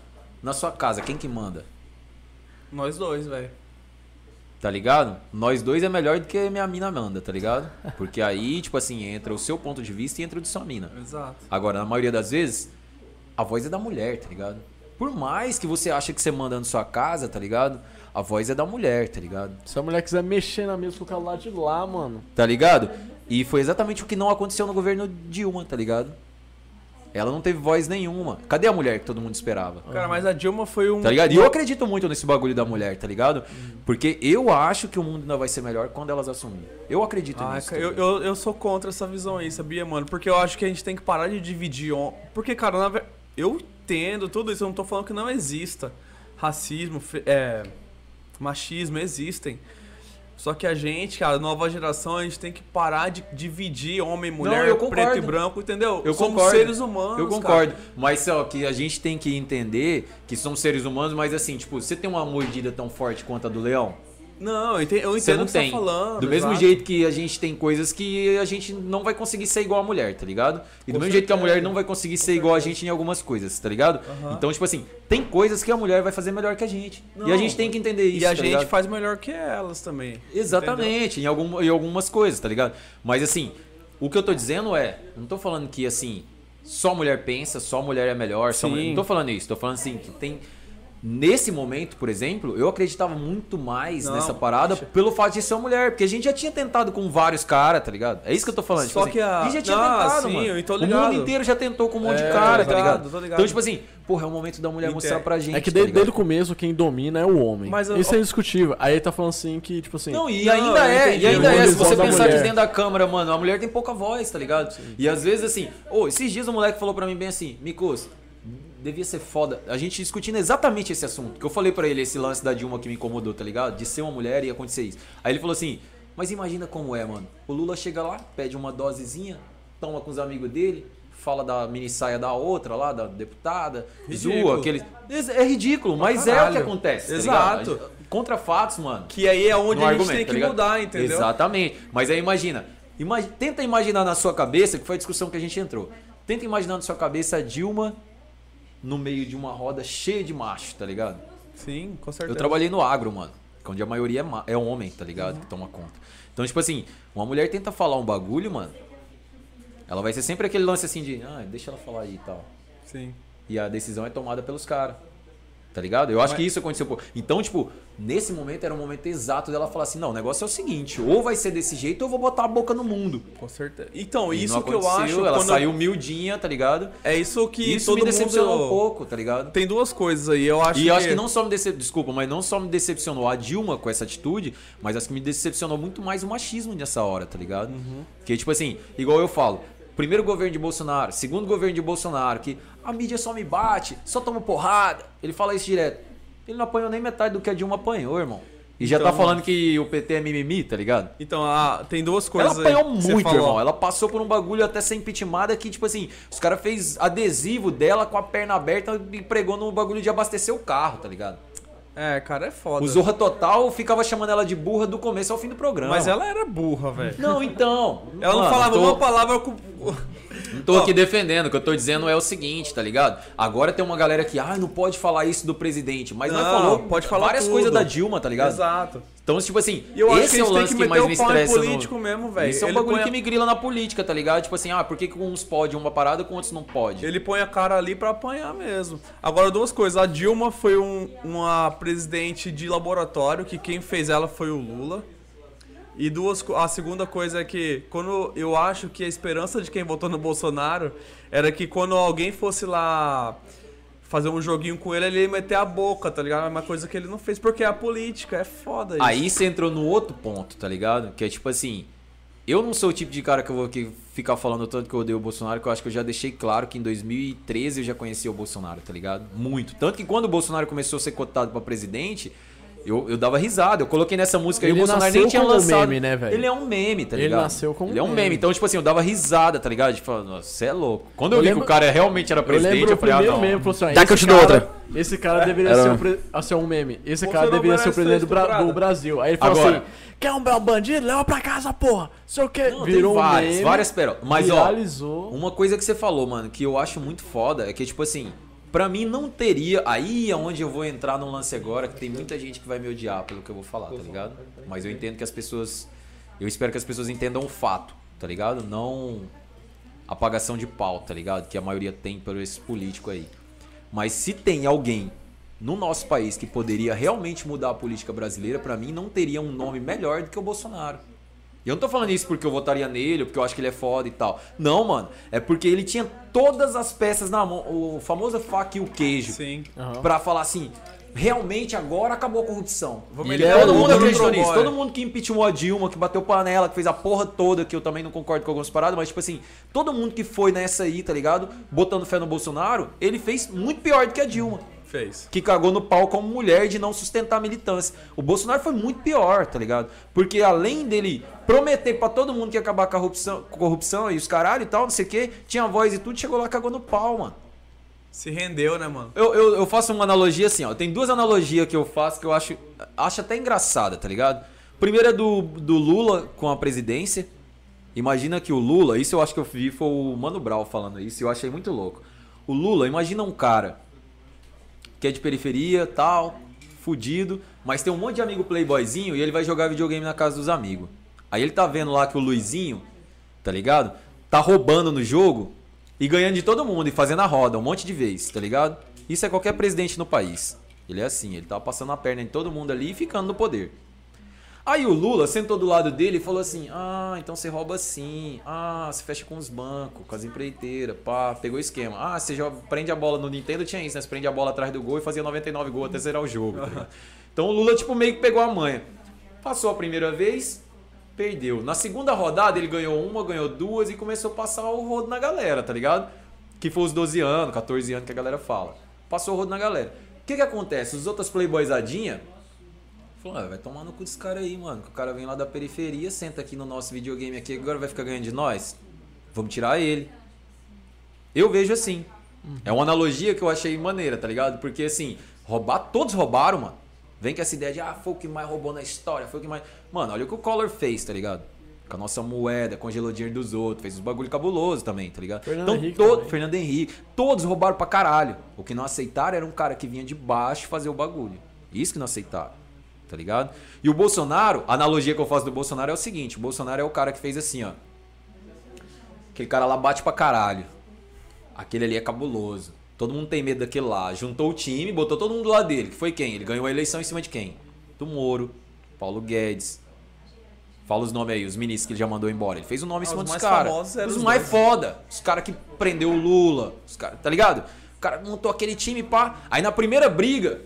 na sua casa, quem que manda? Nós dois, velho. Tá ligado? Nós dois é melhor do que minha mina manda, tá ligado? Porque aí, tipo assim, entra o seu ponto de vista e entra o de sua mina. Exato. Agora, na maioria das vezes, a voz é da mulher, tá ligado? Por mais que você ache que você manda na sua casa, tá ligado? A voz é da mulher, tá ligado? Se a mulher quiser mexer na mesa, colocar lá de lá, mano. Tá ligado? E foi exatamente o que não aconteceu no governo Dilma, tá ligado? Ela não teve voz nenhuma. Cadê a mulher que todo mundo esperava? Cara, mas a Dilma foi um... tá ligado? E eu acredito muito nesse bagulho da mulher, tá ligado? Porque eu acho que o mundo ainda vai ser melhor quando elas assumirem. Eu acredito nisso. Cara, eu sou contra essa visão aí, sabia, mano? Porque eu acho que a gente tem que parar de dividir... Porque, cara, na verdade... eu entendo tudo isso, eu não tô falando que não exista. Racismo, machismo existem. Só que a gente, cara, nova geração, a gente tem que parar de dividir homem, mulher, não, preto e branco, entendeu? Eu somos concordo. Seres humanos, eu concordo, cara. Mas só que a gente tem que entender que somos seres humanos, mas assim, tipo, você tem uma mordida tão forte quanto a do leão? Não, eu entendo o que você tá falando. Do mesmo jeito que a gente tem coisas que a gente não vai conseguir ser igual a mulher, tá ligado? E do mesmo jeito que a mulher não vai conseguir ser igual a gente em algumas coisas, tá ligado? Então, tipo assim, tem coisas que a mulher vai fazer melhor que a gente. E a gente tem que entender isso, tá ligado? E a gente faz melhor que elas também. Exatamente, em algumas coisas, tá ligado? Mas assim, o que eu tô dizendo é... não tô falando que, assim, só mulher pensa, só mulher é melhor, só mulher... não tô falando isso, tô falando assim, que tem... nesse momento, por exemplo, eu acreditava muito mais nessa parada pelo fato de ser uma mulher. Porque a gente já tinha tentado com vários caras, tá ligado? É isso que eu tô falando. Só tipo que assim, a gente já tinha tentado, sim, mano. Tô ligado. O mundo inteiro já tentou com um monte de cara, tá ligado? Então, tipo assim, porra, é o momento da mulher mostrar pra gente. É que desde o começo quem domina é o homem. Mas isso é indiscutível. Aí ele tá falando assim que, tipo assim... não, e ainda é. Se você pensar que dentro da câmara, mano, a mulher tem pouca voz, tá ligado? Sim. E às vezes assim... ô, esses dias o moleque falou pra mim bem assim, Micos... devia ser foda. A gente discutindo exatamente esse assunto. Que eu falei pra ele, esse lance da Dilma que me incomodou, tá ligado? De ser uma mulher e acontecer isso. Aí ele falou assim, mas imagina como é, mano. O Lula chega lá, pede uma dosezinha, toma com os amigos dele, fala da mini saia da outra lá, da deputada, zoa, aquele... é ridículo, mas caralho, é o que acontece. Exato. Tá contra fatos, mano. Que aí é onde a gente tem que mudar, entendeu? Exatamente. Mas aí imagina, tenta imaginar na sua cabeça, que foi a discussão que a gente entrou. Tenta imaginar na sua cabeça a Dilma... no meio de uma roda cheia de macho, tá ligado? Sim, com certeza. Eu trabalhei no agro, mano, onde a maioria é homem, tá ligado? Que toma conta. Então, tipo assim, uma mulher tenta falar um bagulho, mano, ela vai ser sempre aquele lance assim de, ah, deixa ela falar aí e tal. Sim. E a decisão é tomada pelos caras, tá ligado? Eu acho que isso aconteceu. Então, tipo, nesse momento era o momento exato dela falar assim, não, o negócio é o seguinte, ou vai ser desse jeito ou eu vou botar a boca no mundo. Com certeza. Então, e isso que eu acho... ela saiu humildinha, tá ligado? É isso que isso todo me decepcionou um pouco, tá ligado? Tem duas coisas aí, eu acho. E eu acho que não só me decepcionou, desculpa, mas não só me decepcionou a Dilma com essa atitude, mas acho que me decepcionou muito mais o machismo nessa hora, tá ligado? Uhum. Que tipo assim, igual eu falo, primeiro governo de Bolsonaro, segundo governo de Bolsonaro, que a mídia só me bate, só toma porrada. Ele fala isso direto. Ele não apanhou nem metade do que a Dilma apanhou, irmão. E então, já tá falando que o PT é mimimi, tá ligado? Então, tem duas coisas aí. Ela apanhou muito, irmão. Ela passou por um bagulho até ser impeachmentada que, tipo assim, os caras fez adesivo dela com a perna aberta e pregou no bagulho de abastecer o carro, tá ligado? É, cara, é foda. O Zorra Total ficava chamando ela de burra do começo ao fim do programa. Mas ela era burra, velho. Não, então... ela não falava uma palavra com... não tô aqui defendendo, o que eu tô dizendo é o seguinte, tá ligado? Agora tem uma galera que, não pode falar isso do presidente, mas não falou, pode falar várias coisas da Dilma, tá ligado? Exato. Então, tipo assim, eu acho que é o lance que mais me estressa político mesmo, velho. Isso é um bagulho que me grila na política, tá ligado? Tipo assim, por que com uns pode uma parada, com outros não pode? Ele põe a cara ali pra apanhar mesmo. Agora, duas coisas. A Dilma foi uma presidente de laboratório, que quem fez ela foi o Lula. E a segunda coisa é que quando eu acho que a esperança de quem votou no Bolsonaro era que quando alguém fosse lá fazer um joguinho com ele, ele ia meter a boca, tá ligado? É uma coisa que ele não fez, porque é a política, é foda isso. Aí você entrou no outro ponto, tá ligado? Que é tipo assim, eu não sou o tipo de cara que eu vou ficar falando tanto que eu odeio o Bolsonaro, que eu acho que eu já deixei claro que em 2013 eu já conheci o Bolsonaro, tá ligado? Muito. Tanto que quando o Bolsonaro começou a ser cotado pra presidente, eu dava risada, eu coloquei nessa música aí, o Bolsonaro nem tinha lançado. Meme, né, ele é um meme, tá ligado? Ele nasceu como ele é um meme. Então, tipo assim, eu dava risada, tá ligado? Tipo, nossa, você é louco. Quando eu vi que o cara realmente era presidente, eu falei, ah, não. Meme, assim, dá que eu te dou outra. Esse cara deveria ser um meme. Esse cara deveria ser o presidente do Brasil. Aí ele falou assim, quer um belo bandido? Leva pra casa, porra. Sei o quê. Virou várias, um meme, várias pérolas. Mas, viralizou. Ó, uma coisa que você falou, mano, que eu acho muito foda, é que, tipo assim, pra mim não teria, aí é onde eu vou entrar num lance agora, que tem muita gente que vai me odiar pelo que eu vou falar, tá ligado? Mas eu entendo que as pessoas, eu espero que as pessoas entendam o fato, tá ligado? Não a apagação de pau, tá ligado? Que a maioria tem por esse político aí. Mas se tem alguém no nosso país que poderia realmente mudar a política brasileira, pra mim não teria um nome melhor do que o Bolsonaro. E eu não tô falando isso porque eu votaria nele, porque eu acho que ele é foda e tal. Não, mano. É porque ele tinha todas as peças na mão, o famoso faca e o queijo. Sim. Uhum. Pra falar assim, realmente agora acabou a corrupção. Todo mundo acreditou nisso. Todo mundo que impeachmentou a Dilma, que bateu panela, que fez a porra toda, que eu também não concordo com algumas paradas, mas tipo assim, todo mundo que foi nessa aí, tá ligado? Botando fé no Bolsonaro, ele fez muito pior do que a Dilma. Fez. Que cagou no pau como mulher de não sustentar a militância. O Bolsonaro foi muito pior, tá ligado? Porque além dele prometer pra todo mundo que ia acabar com a corrupção e os caralho e tal, não sei o que, tinha voz e tudo, chegou lá e cagou no pau, mano. Se rendeu, né, mano? Eu faço uma analogia assim, ó. Tem duas analogias que eu faço que eu acho até engraçada, tá ligado? Primeira é do Lula com a presidência. Imagina que o Lula, isso eu acho que eu vi, foi o Mano Brown falando isso, eu achei muito louco. O Lula, imagina um cara que é de periferia, tal, fudido, mas tem um monte de amigo playboyzinho e ele vai jogar videogame na casa dos amigos. Aí ele tá vendo lá que o Luizinho, tá ligado? Tá roubando no jogo e ganhando de todo mundo e fazendo a roda um monte de vez, tá ligado? Isso é qualquer presidente no país. Ele é assim, ele tá passando a perna em todo mundo ali e ficando no poder. Aí o Lula sentou do lado dele e falou assim, ah, então você rouba assim, ah, você fecha com os bancos, com as empreiteiras, pá, pegou o esquema. Ah, você já prende a bola, no Nintendo tinha isso, né? Você prende a bola atrás do gol e fazia 99 gols até zerar o jogo. Tá? Então o Lula tipo meio que pegou a manha. Passou a primeira vez, perdeu. Na segunda rodada ele ganhou uma, ganhou duas e começou a passar o rodo na galera, tá ligado? Que foi os 12 anos, 14 anos que a galera fala. Passou o rodo na galera. O que que acontece? Os outros playboyzadinha falou, vai tomar no cu desse cara aí, mano. Que o cara vem lá da periferia, senta aqui no nosso videogame aqui, agora vai ficar ganhando de nós? Vamos tirar ele. Eu vejo assim. É uma analogia que eu achei maneira, tá ligado? Porque assim, roubar, todos roubaram, mano. Vem com essa ideia de, ah, foi o que mais roubou na história, foi o que mais... Mano, olha o que o Collor fez, tá ligado? Com a nossa moeda, congelou o dinheiro dos outros, fez uns bagulho cabuloso também, tá ligado? Fernando Henrique, todos roubaram pra caralho. O que não aceitaram era um cara que vinha de baixo fazer o bagulho. Isso que não aceitaram. Tá ligado? E o Bolsonaro, a analogia que eu faço do Bolsonaro é o seguinte, o Bolsonaro é o cara que fez assim, ó. Aquele cara lá bate pra caralho. Aquele ali é cabuloso. Todo mundo tem medo daquele lá. Juntou o time, botou todo mundo do lado dele. Que foi quem? Ele ganhou a eleição em cima de quem? Do Moro, Paulo Guedes. Fala os nomes aí, os ministros que ele já mandou embora. Ele fez o nome em cima dos caras. Os mais foda. Os caras que prendeu o Lula. Os cara, tá ligado? O cara montou aquele time, pá. Aí na primeira briga...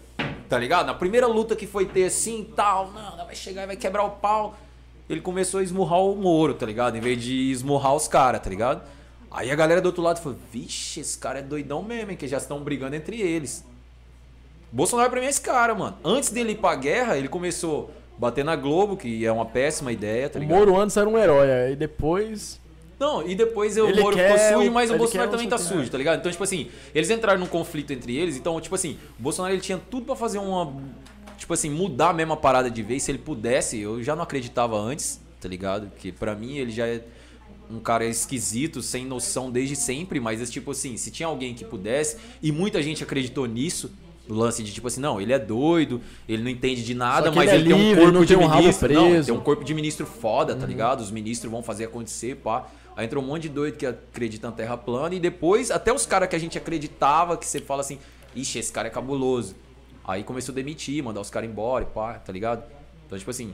Tá ligado? Na primeira luta que foi ter assim e tal, não, vai chegar e vai quebrar o pau. Ele começou a esmurrar o Moro, tá ligado? Em vez de esmurrar os caras, tá ligado? Aí a galera do outro lado falou, vixe, esse cara é doidão mesmo, hein? Que já estão brigando entre eles. Bolsonaro pra mim é esse cara, mano. Antes dele ir pra guerra, ele começou a bater na Globo, que é uma péssima ideia, tá ligado? O Moro antes era um herói, aí depois... Não, e depois o Moro ficou sujo, mas o Bolsonaro também tá sujo, tá ligado? Então, tipo assim, eles entraram num conflito entre eles. Então, tipo assim, o Bolsonaro ele tinha tudo pra fazer uma... Tipo assim, mudar a mesma parada de vez, se ele pudesse. Eu já não acreditava antes, tá ligado? Porque pra mim ele já é um cara esquisito, sem noção desde sempre. Mas, tipo assim, se tinha alguém que pudesse... E muita gente acreditou nisso. O lance de, tipo assim, não, ele é doido, ele não entende de nada, mas ele tem um corpo de ministro. Não, tem um corpo de ministro foda, tá ligado? Os ministros vão fazer acontecer, pá... Aí entrou um monte de doido que acredita na Terra plana. E depois, até os caras que a gente acreditava, que você fala assim, ixi, esse cara é cabuloso. Aí começou a demitir, mandar os caras embora e pá, tá ligado? Então, tipo assim,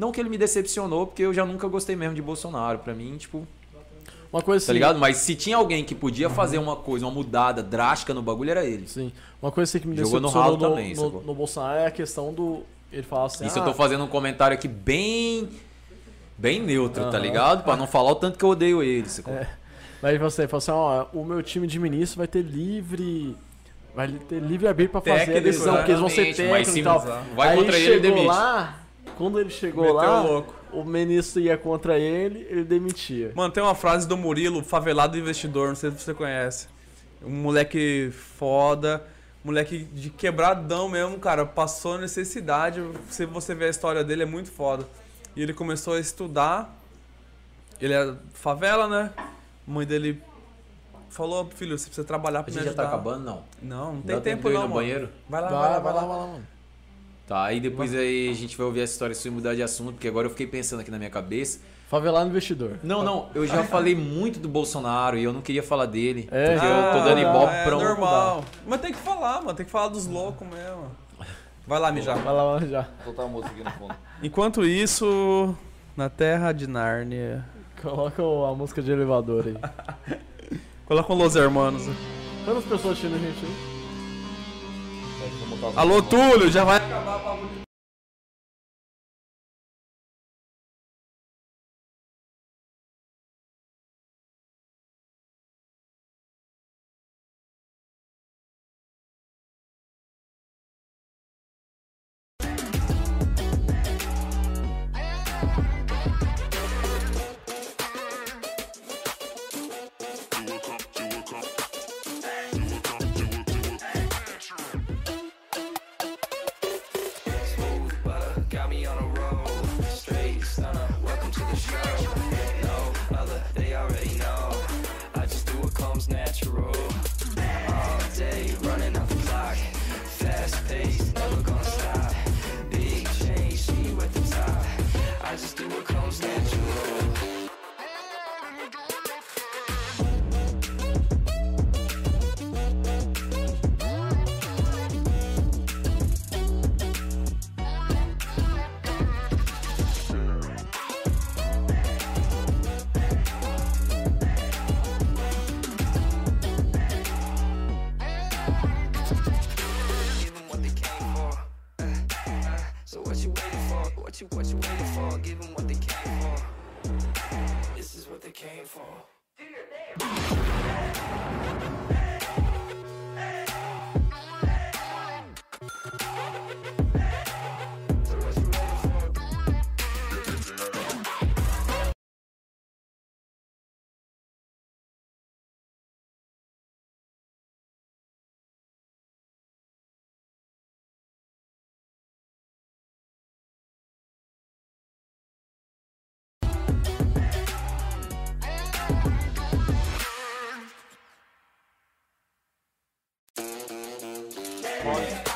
Não que ele me decepcionou, porque eu já nunca gostei mesmo de Bolsonaro. Pra mim, tipo... Uma coisa assim, tá ligado? Mas se tinha alguém que podia fazer uma coisa, uma mudada drástica no bagulho, era ele. Sim. Uma coisa assim que me decepcionou no Bolsonaro é a questão do... Ele fala assim... Isso eu tô fazendo um comentário aqui bem neutro, tá ligado? Pra não falar o tanto que eu odeio ele. É. Mas você fala assim, ó, o meu time de ministro vai ter livre... Vai ter livre arbítrio pra fazer a decisão, porque eles vão ser técnicos e tal. Vai contra ele e demite. Quando ele chegou lá... O ministro ia contra ele, ele demitia. Mano, tem uma frase do Murilo, favelado investidor, não sei se você conhece. Um moleque foda, moleque de quebradão mesmo, cara. Passou necessidade, se você ver a história dele, é muito foda. E ele começou a estudar, ele é favela, né? A mãe dele falou, filho, você precisa trabalhar pra me ajudar. A gente já tá acabando, não? Não tem tempo não, mano. Banheiro? Vai lá, mano. Tá, aí depois aí a gente vai ouvir essa história se mudar de assunto, porque agora eu fiquei pensando aqui na minha cabeça. Favelado investidor. Não, eu já falei muito do Bolsonaro e eu não queria falar dele. É, porque eu tô dando ibope pra um. É normal. Mas tem que falar, mano, tem que falar dos loucos mesmo. Vai lá mijar. Vai lá mijar. Vou botar a música aqui no fundo. Enquanto isso, na terra de Nárnia. Coloca a música de elevador aí. Coloca um Los Hermanos. Quantas pessoas tinham a gente aí? Alô, Túlio, já vai acabar o bagulho.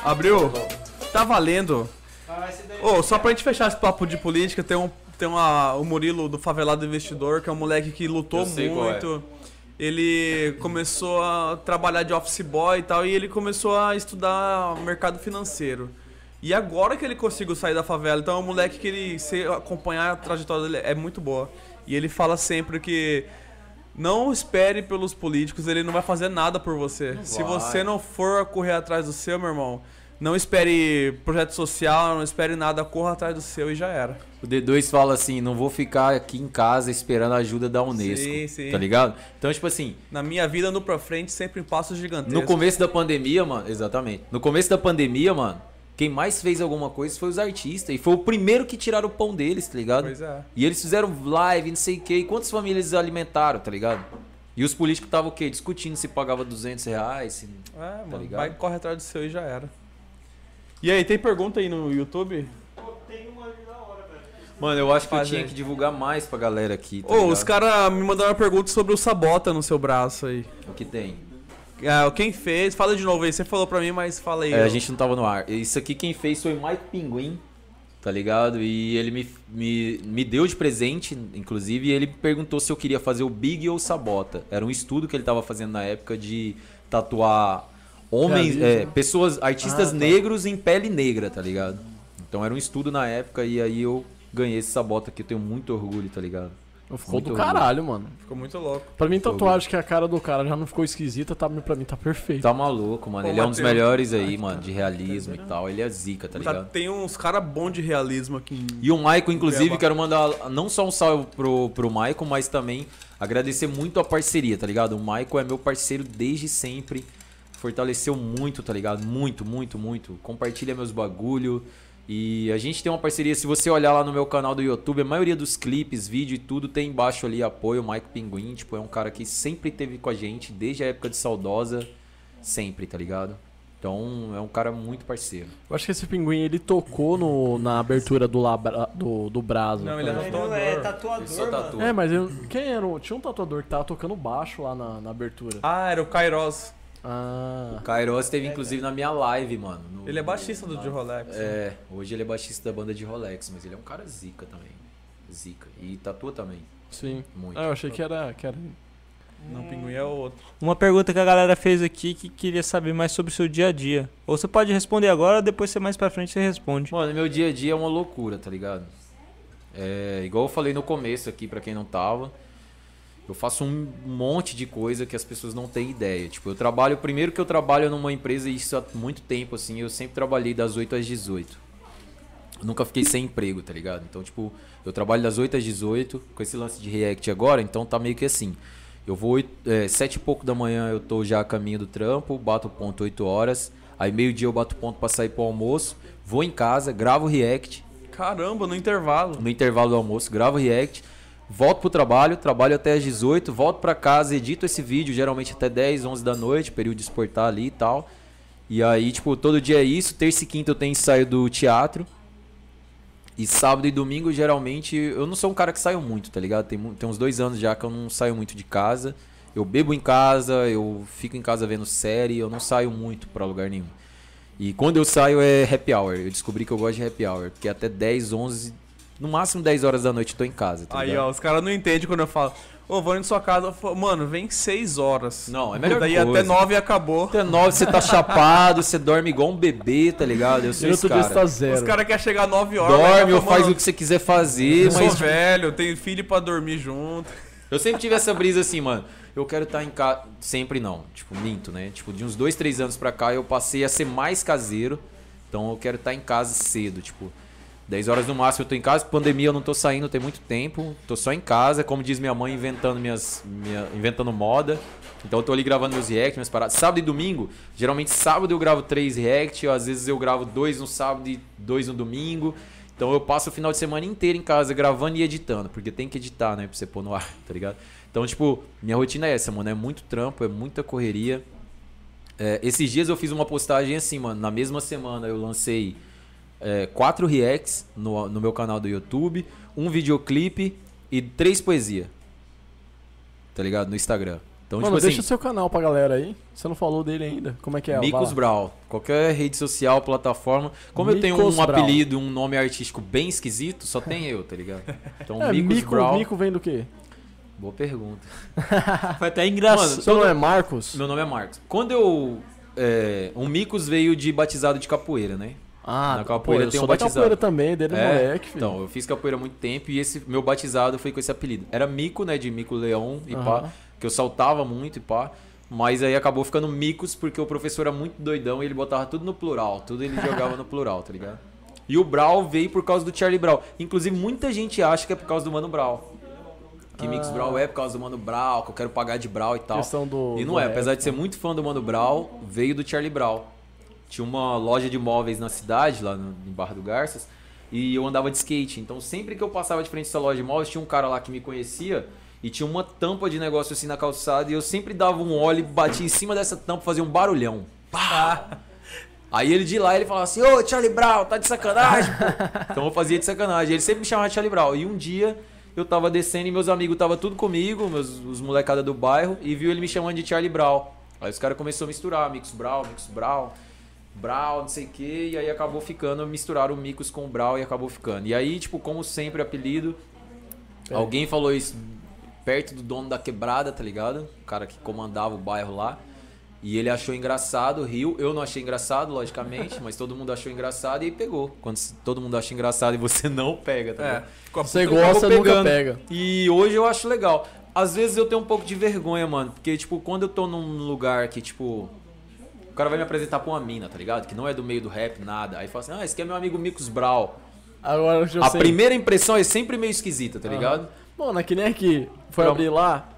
Abriu? Tá valendo. Só pra gente fechar esse papo de política, tem o Murilo do Favelado Investidor, que é um moleque que lutou muito. Ele começou a trabalhar de office boy e tal, e ele começou a estudar mercado financeiro. E agora que ele conseguiu sair da favela, então é um moleque que ele, se acompanhar a trajetória dele, é muito boa. E ele fala sempre que não espere pelos políticos, ele não vai fazer nada por você. Se você não for correr atrás do seu, meu irmão, não espere projeto social, não espere nada, corra atrás do seu e já era. O D2 fala assim, não vou ficar aqui em casa esperando a ajuda da Unesco, sim. Tá ligado? Então, tipo assim... Na minha vida, ando pra frente, sempre em passos gigantescos. No começo da pandemia, mano... Exatamente. No começo da pandemia, mano, quem mais fez alguma coisa foi os artistas. E foi o primeiro que tiraram o pão deles, tá ligado? Pois é. E eles fizeram live, não sei o quê. E quantas famílias alimentaram, tá ligado? E os políticos estavam o quê? Discutindo se pagava R$200. Se... É, tá mano, ligado? Vai, corre atrás do seu e já era. E aí, tem pergunta aí no YouTube? Tem uma ali na hora, velho. Mano, eu acho que eu tinha que divulgar mais pra galera aqui. Tá ligado? Os caras me mandaram uma pergunta sobre o Sabota no seu braço aí. O que tem? Quem fez, fala de novo aí, você falou pra mim, mas fala aí. A gente não tava no ar. Isso aqui quem fez foi Mike Pinguim, tá ligado? E ele me deu de presente, inclusive, e ele perguntou se eu queria fazer o Big ou o Sabota. Era um estudo que ele tava fazendo na época de tatuar homens, artistas negros em pele negra, tá ligado? Então era um estudo na época e aí eu ganhei esse Sabota aqui, eu tenho muito orgulho, tá ligado? Ficou do caralho, mano. Ficou muito louco. Pra mim, tatuagem que a cara do cara já não ficou esquisita, tá, pra mim tá perfeito. Tá maluco, mano. Pô, ele é um dos melhores aí, mano, de realismo e tal. Ele é zica, tá ligado? Tem uns caras bons de realismo aqui. E o Maicon, inclusive, quero mandar não só um salve pro Maicon, mas também agradecer muito a parceria, tá ligado? O Maicon é meu parceiro desde sempre. Fortaleceu muito, tá ligado? Muito, muito, muito. Compartilha meus bagulho. E a gente tem uma parceria, se você olhar lá no meu canal do YouTube, a maioria dos clipes, vídeo e tudo, tem embaixo ali apoio, o Mike Pinguim, tipo, é um cara que sempre esteve com a gente, desde a época de Saudosa, sempre, tá ligado? Então, é um cara muito parceiro. Eu acho que esse pinguim, ele tocou na abertura do Brasa. Não, ele é tatuador. Ele é tatuador, mano. É, mas quem era? Tinha um tatuador que tava tocando baixo lá na abertura. Ah, era o Kairos. Ah. O Kairos esteve inclusive na minha live, mano. Ele é baixista do De Rolex. É, né? Hoje ele é baixista da banda De Rolex, mas ele é um cara zica também. Zica. E tatua também. Sim. Muito. Ah, eu achei que era... Não, pinguim é outro. Uma pergunta que a galera fez aqui que queria saber mais sobre o seu dia a dia. Ou você pode responder agora, depois você mais pra frente você responde. Mano, meu dia a dia é uma loucura, tá ligado? É, igual eu falei no começo aqui, pra quem não tava... Eu faço um monte de coisa que as pessoas não têm ideia. Tipo, eu trabalho... Primeiro que eu trabalho numa empresa, e isso há muito tempo, assim. Eu sempre trabalhei das 8 às 18. Eu nunca fiquei sem emprego, tá ligado? Então, tipo, eu trabalho das 8 às 18. Com esse lance de React agora, então tá meio que assim. Eu vou 7 e pouco da manhã, eu tô já a caminho do trampo. Bato ponto 8 horas. Aí meio-dia eu bato ponto pra sair pro almoço. Vou em casa, gravo React. Caramba, no intervalo. No intervalo do almoço, gravo React. Volto pro trabalho, trabalho até as 18, volto pra casa, edito esse vídeo, geralmente até 10, 11 da noite, período de exportar ali e tal. E aí, tipo, todo dia é isso, terça e quinta eu tenho ensaio do teatro. E sábado e domingo, geralmente, eu não sou um cara que saio muito, tá ligado? Tem uns 2 anos já que eu não saio muito de casa. Eu bebo em casa, eu fico em casa vendo série, eu não saio muito pra lugar nenhum. E quando eu saio é happy hour, eu descobri que eu gosto de happy hour, porque até 10, 11... No máximo 10 horas da noite eu tô em casa. Tá aí, ligado? Ó, os caras não entendem quando eu falo, ô, vou indo na sua casa, eu falo, mano, vem 6 horas. Não, é melhor daí coisa. Até 9 acabou. Até 9 você tá chapado, você dorme igual um bebê, tá ligado? Eu sei que tá zero. Os caras querem chegar 9 horas. Dorme ou faz o que você quiser fazer. Eu mas sou velho, eu tenho filho pra dormir junto. Eu sempre tive essa brisa assim, mano. Eu quero estar em casa. Sempre não, tipo, minto, né? Tipo, de uns 2, 3 anos pra cá eu passei a ser mais caseiro. Então eu quero estar em casa cedo, tipo. 10 horas no máximo eu tô em casa, pandemia eu não tô saindo, tem muito tempo, tô só em casa, como diz minha mãe, inventando moda. Então eu tô ali gravando meus react, minhas paradas. Sábado e domingo, geralmente sábado eu gravo 3 react, às vezes eu gravo 2 no sábado e 2 no domingo. Então eu passo o final de semana inteiro em casa gravando e editando, porque tem que editar, né, pra você pôr no ar, tá ligado? Então, tipo, minha rotina é essa, mano, é muito trampo, é muita correria. É, esses dias eu fiz uma postagem assim, mano, na mesma semana eu lancei... 4 reacts no meu canal do YouTube, um videoclipe e 3 poesias. Tá ligado? No Instagram. Então, mano, tipo assim, deixa o seu canal pra galera aí. Você não falou dele ainda. Como é que é? Micos Brown. Qualquer rede social, plataforma. Como Micos eu tenho um Brown. Apelido, um nome artístico bem esquisito, só tem eu, tá ligado? Então, Micos Brown. Mico vem do quê? Boa pergunta. Foi até engraçado. Seu nome é Marcos? Meu nome é Marcos. Quando eu... um Micos veio de batizado de capoeira, né? Ah, na capoeira, pô, eu tem um batizado. Capoeira também, dele moleque, filho. Então, eu fiz capoeira há muito tempo e esse meu batizado foi com esse apelido. Era Mico, né, de Mico Leão e pá, que eu saltava muito e pá, mas aí acabou ficando Micos porque o professor era muito doidão e ele botava tudo no plural, tudo ele jogava no plural, tá ligado? E o Brown veio por causa do Charlie Brown. Inclusive, muita gente acha que é por causa do Mano Brown. Que Mix Brown é por causa do Mano Brown, que eu quero pagar de Brown e tal. E não é, apesar de ser muito fã do Mano Brown, veio do Charlie Brown. Tinha uma loja de móveis na cidade, lá em Barra do Garças, e eu andava de skate. Então, sempre que eu passava de frente dessa loja de móveis, tinha um cara lá que me conhecia e tinha uma tampa de negócio assim na calçada e eu sempre dava um olho e batia em cima dessa tampa, fazia um barulhão. Pá! Aí ele de lá, ele falava assim, ô, Charlie Brown, tá de sacanagem, pô. Então, eu fazia de sacanagem. Ele sempre me chamava de Charlie Brown. E um dia, eu tava descendo e meus amigos tava tudo comigo, os molecada do bairro, e viu ele me chamando de Charlie Brown. Aí os caras começaram a misturar, Micos Brown, não sei o que, e aí acabou ficando, misturaram o Micos com o Brown e acabou ficando. E aí, tipo, como sempre, apelido, alguém falou isso perto do dono da quebrada, tá ligado? O cara que comandava o bairro lá. E ele achou engraçado, riu. Eu não achei engraçado, logicamente, mas todo mundo achou engraçado e pegou. Quando todo mundo acha engraçado e você não pega, tá vendo? Você gosta, nunca pega. E hoje eu acho legal. Às vezes eu tenho um pouco de vergonha, mano. Porque, tipo, quando eu tô num lugar que, tipo... O cara vai me apresentar pra uma mina, tá ligado? Que não é do meio do rap, nada. Aí fala assim, ah, esse aqui é meu amigo Micos Brown. Agora eu já sei. A primeira impressão é sempre meio esquisita, tá ligado? Mano, que nem aqui. Foi abrir lá...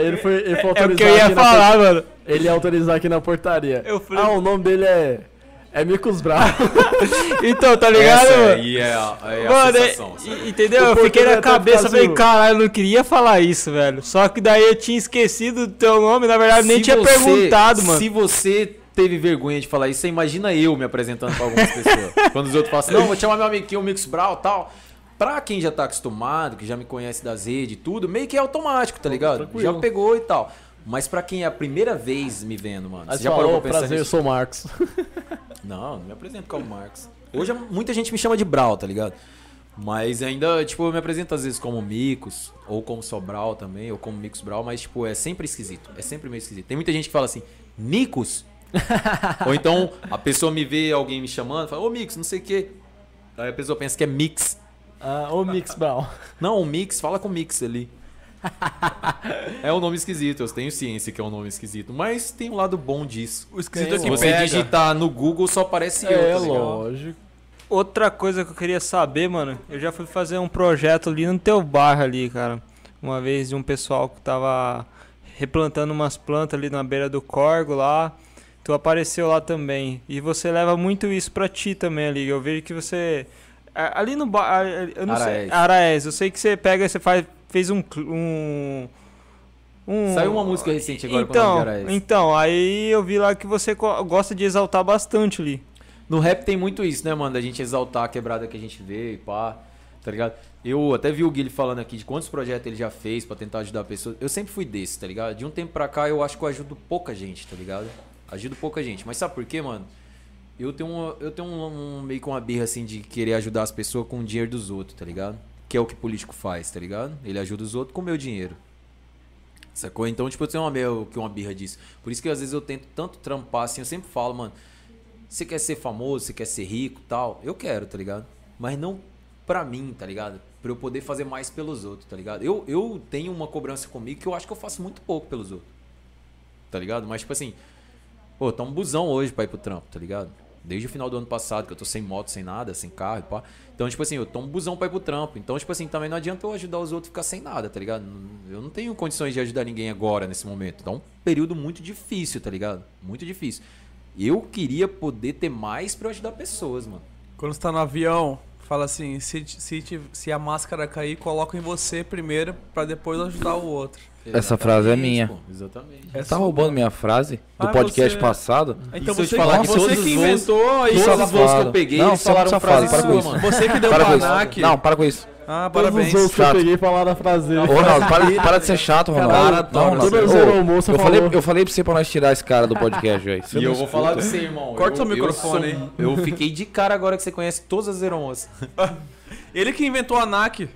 Ele foi autorizar. É o que eu ia falar, mano. Ele ia autorizar aqui na portaria. Ah, o nome dele é... É Micos Brown. Então, tá ligado? Mano, entendeu? Eu fiquei na cabeça, falei, caralho, eu não queria falar isso, velho. Só que daí eu tinha esquecido do teu nome, na verdade, nem tinha perguntado, mano. Se você teve vergonha de falar isso, você imagina eu me apresentando pra algumas pessoas. Quando os outros falam assim, não, vou chamar meu amiguinho Micos Brown e tal. Pra quem já tá acostumado, que já me conhece das redes e tudo, meio que é automático, tá ligado? Tranquilo. Já pegou e tal. Mas pra quem é a primeira vez me vendo, mano, você já parou pra pensar prazer, nisso? Eu sou o Marcos. Não, não me apresento como Marcos. Hoje muita gente me chama de Brau, tá ligado? Mas ainda, tipo, eu me apresento às vezes como Micos, ou como Sobral também, ou como Micos Brau, mas, tipo, é sempre esquisito. É sempre meio esquisito. Tem muita gente que fala assim, Micos? Ou então a pessoa me vê alguém me chamando, fala, ô Micos, não sei o quê. Aí a pessoa pensa que é Mix. Ah, o Mix Brown. Não, o Mix, fala com o Mix ali. É um nome esquisito, eu tenho ciência que é um nome esquisito, mas tem um lado bom disso. O esquisito é que você digitar no Google só aparece eu, tá ligado? Lógico. Outra coisa que eu queria saber, mano, eu já fui fazer um projeto ali no teu bar ali, cara. Uma vez de um pessoal que tava replantando umas plantas ali na beira do corgo lá. Tu apareceu lá também. E você leva muito isso pra ti também ali. Eu vejo que você... Ali no bar, eu não sei, Araés, eu sei que você pega, você fez um... Saiu uma música recente agora com o nome de Araés. Então, aí eu vi lá que você gosta de exaltar bastante ali. No rap tem muito isso, né, mano? Da gente exaltar a quebrada que a gente vê e pá, tá ligado? Eu até vi o Guilherme falando aqui de quantos projetos ele já fez pra tentar ajudar pessoas. Eu sempre fui desse, tá ligado? De um tempo pra cá eu acho que eu ajudo pouca gente, tá ligado? Ajudo pouca gente. Mas sabe por quê, mano? Eu tenho meio que uma birra, assim, de querer ajudar as pessoas com o dinheiro dos outros, tá ligado? Que é o que político faz, tá ligado? Ele ajuda os outros com o meu dinheiro. Sacou? Então, tipo, eu tenho uma birra disso. Por isso que, às vezes, eu tento tanto trampar, assim, eu sempre falo, mano, você quer ser famoso, você quer ser rico e tal? Eu quero, tá ligado? Mas não pra mim, tá ligado? Pra eu poder fazer mais pelos outros, tá ligado? Eu tenho uma cobrança comigo que eu acho que eu faço muito pouco pelos outros, tá ligado? Mas, tipo assim, pô, tá um busão hoje pra ir pro trampo, tá ligado? Desde o final do ano passado, que eu tô sem moto, sem nada, sem carro e pá. Então, tipo assim, eu tomo busão pra ir pro trampo. Então, tipo assim, também não adianta eu ajudar os outros a ficar sem nada, tá ligado? Eu não tenho condições de ajudar ninguém agora, nesse momento. Tá um período muito difícil, tá ligado? Muito difícil. Eu queria poder ter mais pra ajudar pessoas, mano. Quando você tá no avião, fala assim, se a máscara cair, coloca em você primeiro pra depois ajudar o outro. Essa exatamente, frase é minha. Pô, exatamente. Você tá roubando minha frase do podcast passado? Então isso você, eu te falar que você que inventou e todos os voos que eu peguei, não, eles falaram frase para com isso. Você que deu o panac. Não, para com isso. Ah, parabéns. Todos os voos que eu peguei falaram a frase dele. Ô, Ronaldo, para de ser chato, Ronaldo. Eu falei pra você pra nós tirar esse cara do podcast, velho. E eu vou falar pra você, irmão. Corta o microfone aí. Eu fiquei de cara agora que você conhece todas as aeromoças. Ele que inventou a NAC.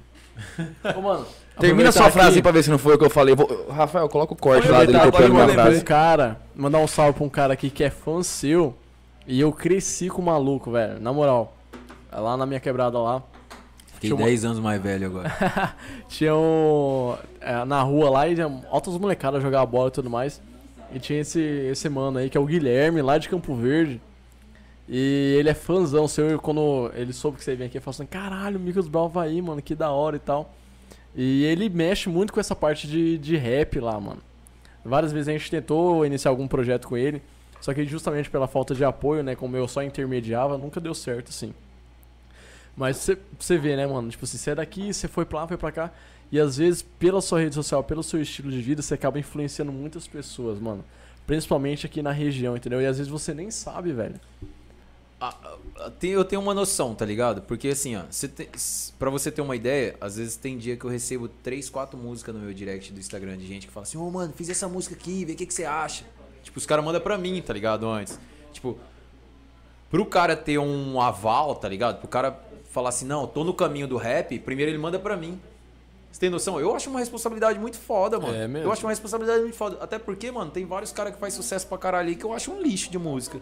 Ô, mano. Termina sua frase aí pra ver se não foi o que eu falei. Rafael, coloca o corte lá dele copiando minha frase. Cara, mandar um salve pra um cara aqui que é fã seu. E eu cresci com o maluco, velho. Na moral. Lá na minha quebrada lá. Fiquei 10 anos mais velho agora. Tinha um... na rua lá, e altas molecadas jogavam bola e tudo mais. E tinha esse mano aí, que é o Guilherme, lá de Campo Verde. E ele é fãzão seu. E quando ele soube que você vinha aqui, ele falou assim, caralho, o Micos Brown vai aí, mano. Que da hora e tal. E ele mexe muito com essa parte de rap lá, mano. Várias vezes a gente tentou iniciar algum projeto com ele, só que justamente pela falta de apoio, né, como eu só intermediava, nunca deu certo, assim. Mas você vê, né, mano, tipo assim, você é daqui, você foi pra lá, foi pra cá, e às vezes pela sua rede social, pelo seu estilo de vida, você acaba influenciando muitas pessoas, mano. Principalmente aqui na região, entendeu? E às vezes você nem sabe, velho. Eu tenho uma noção, tá ligado? Porque assim, ó, pra você ter uma ideia, às vezes tem dia que eu recebo 3, 4 músicas no meu direct do Instagram de gente que fala assim, ô, mano, fiz essa música aqui, vê o que você acha. Tipo, os caras mandam pra mim, tá ligado, antes. Tipo, pro cara ter um aval, tá ligado? Pro cara falar assim, não, tô no caminho do rap, primeiro ele manda pra mim. Você tem noção? Eu acho uma responsabilidade muito foda, mano. É mesmo? Eu acho uma responsabilidade muito foda. Até porque, mano, tem vários caras que faz sucesso pra caralho aí que eu acho um lixo de música.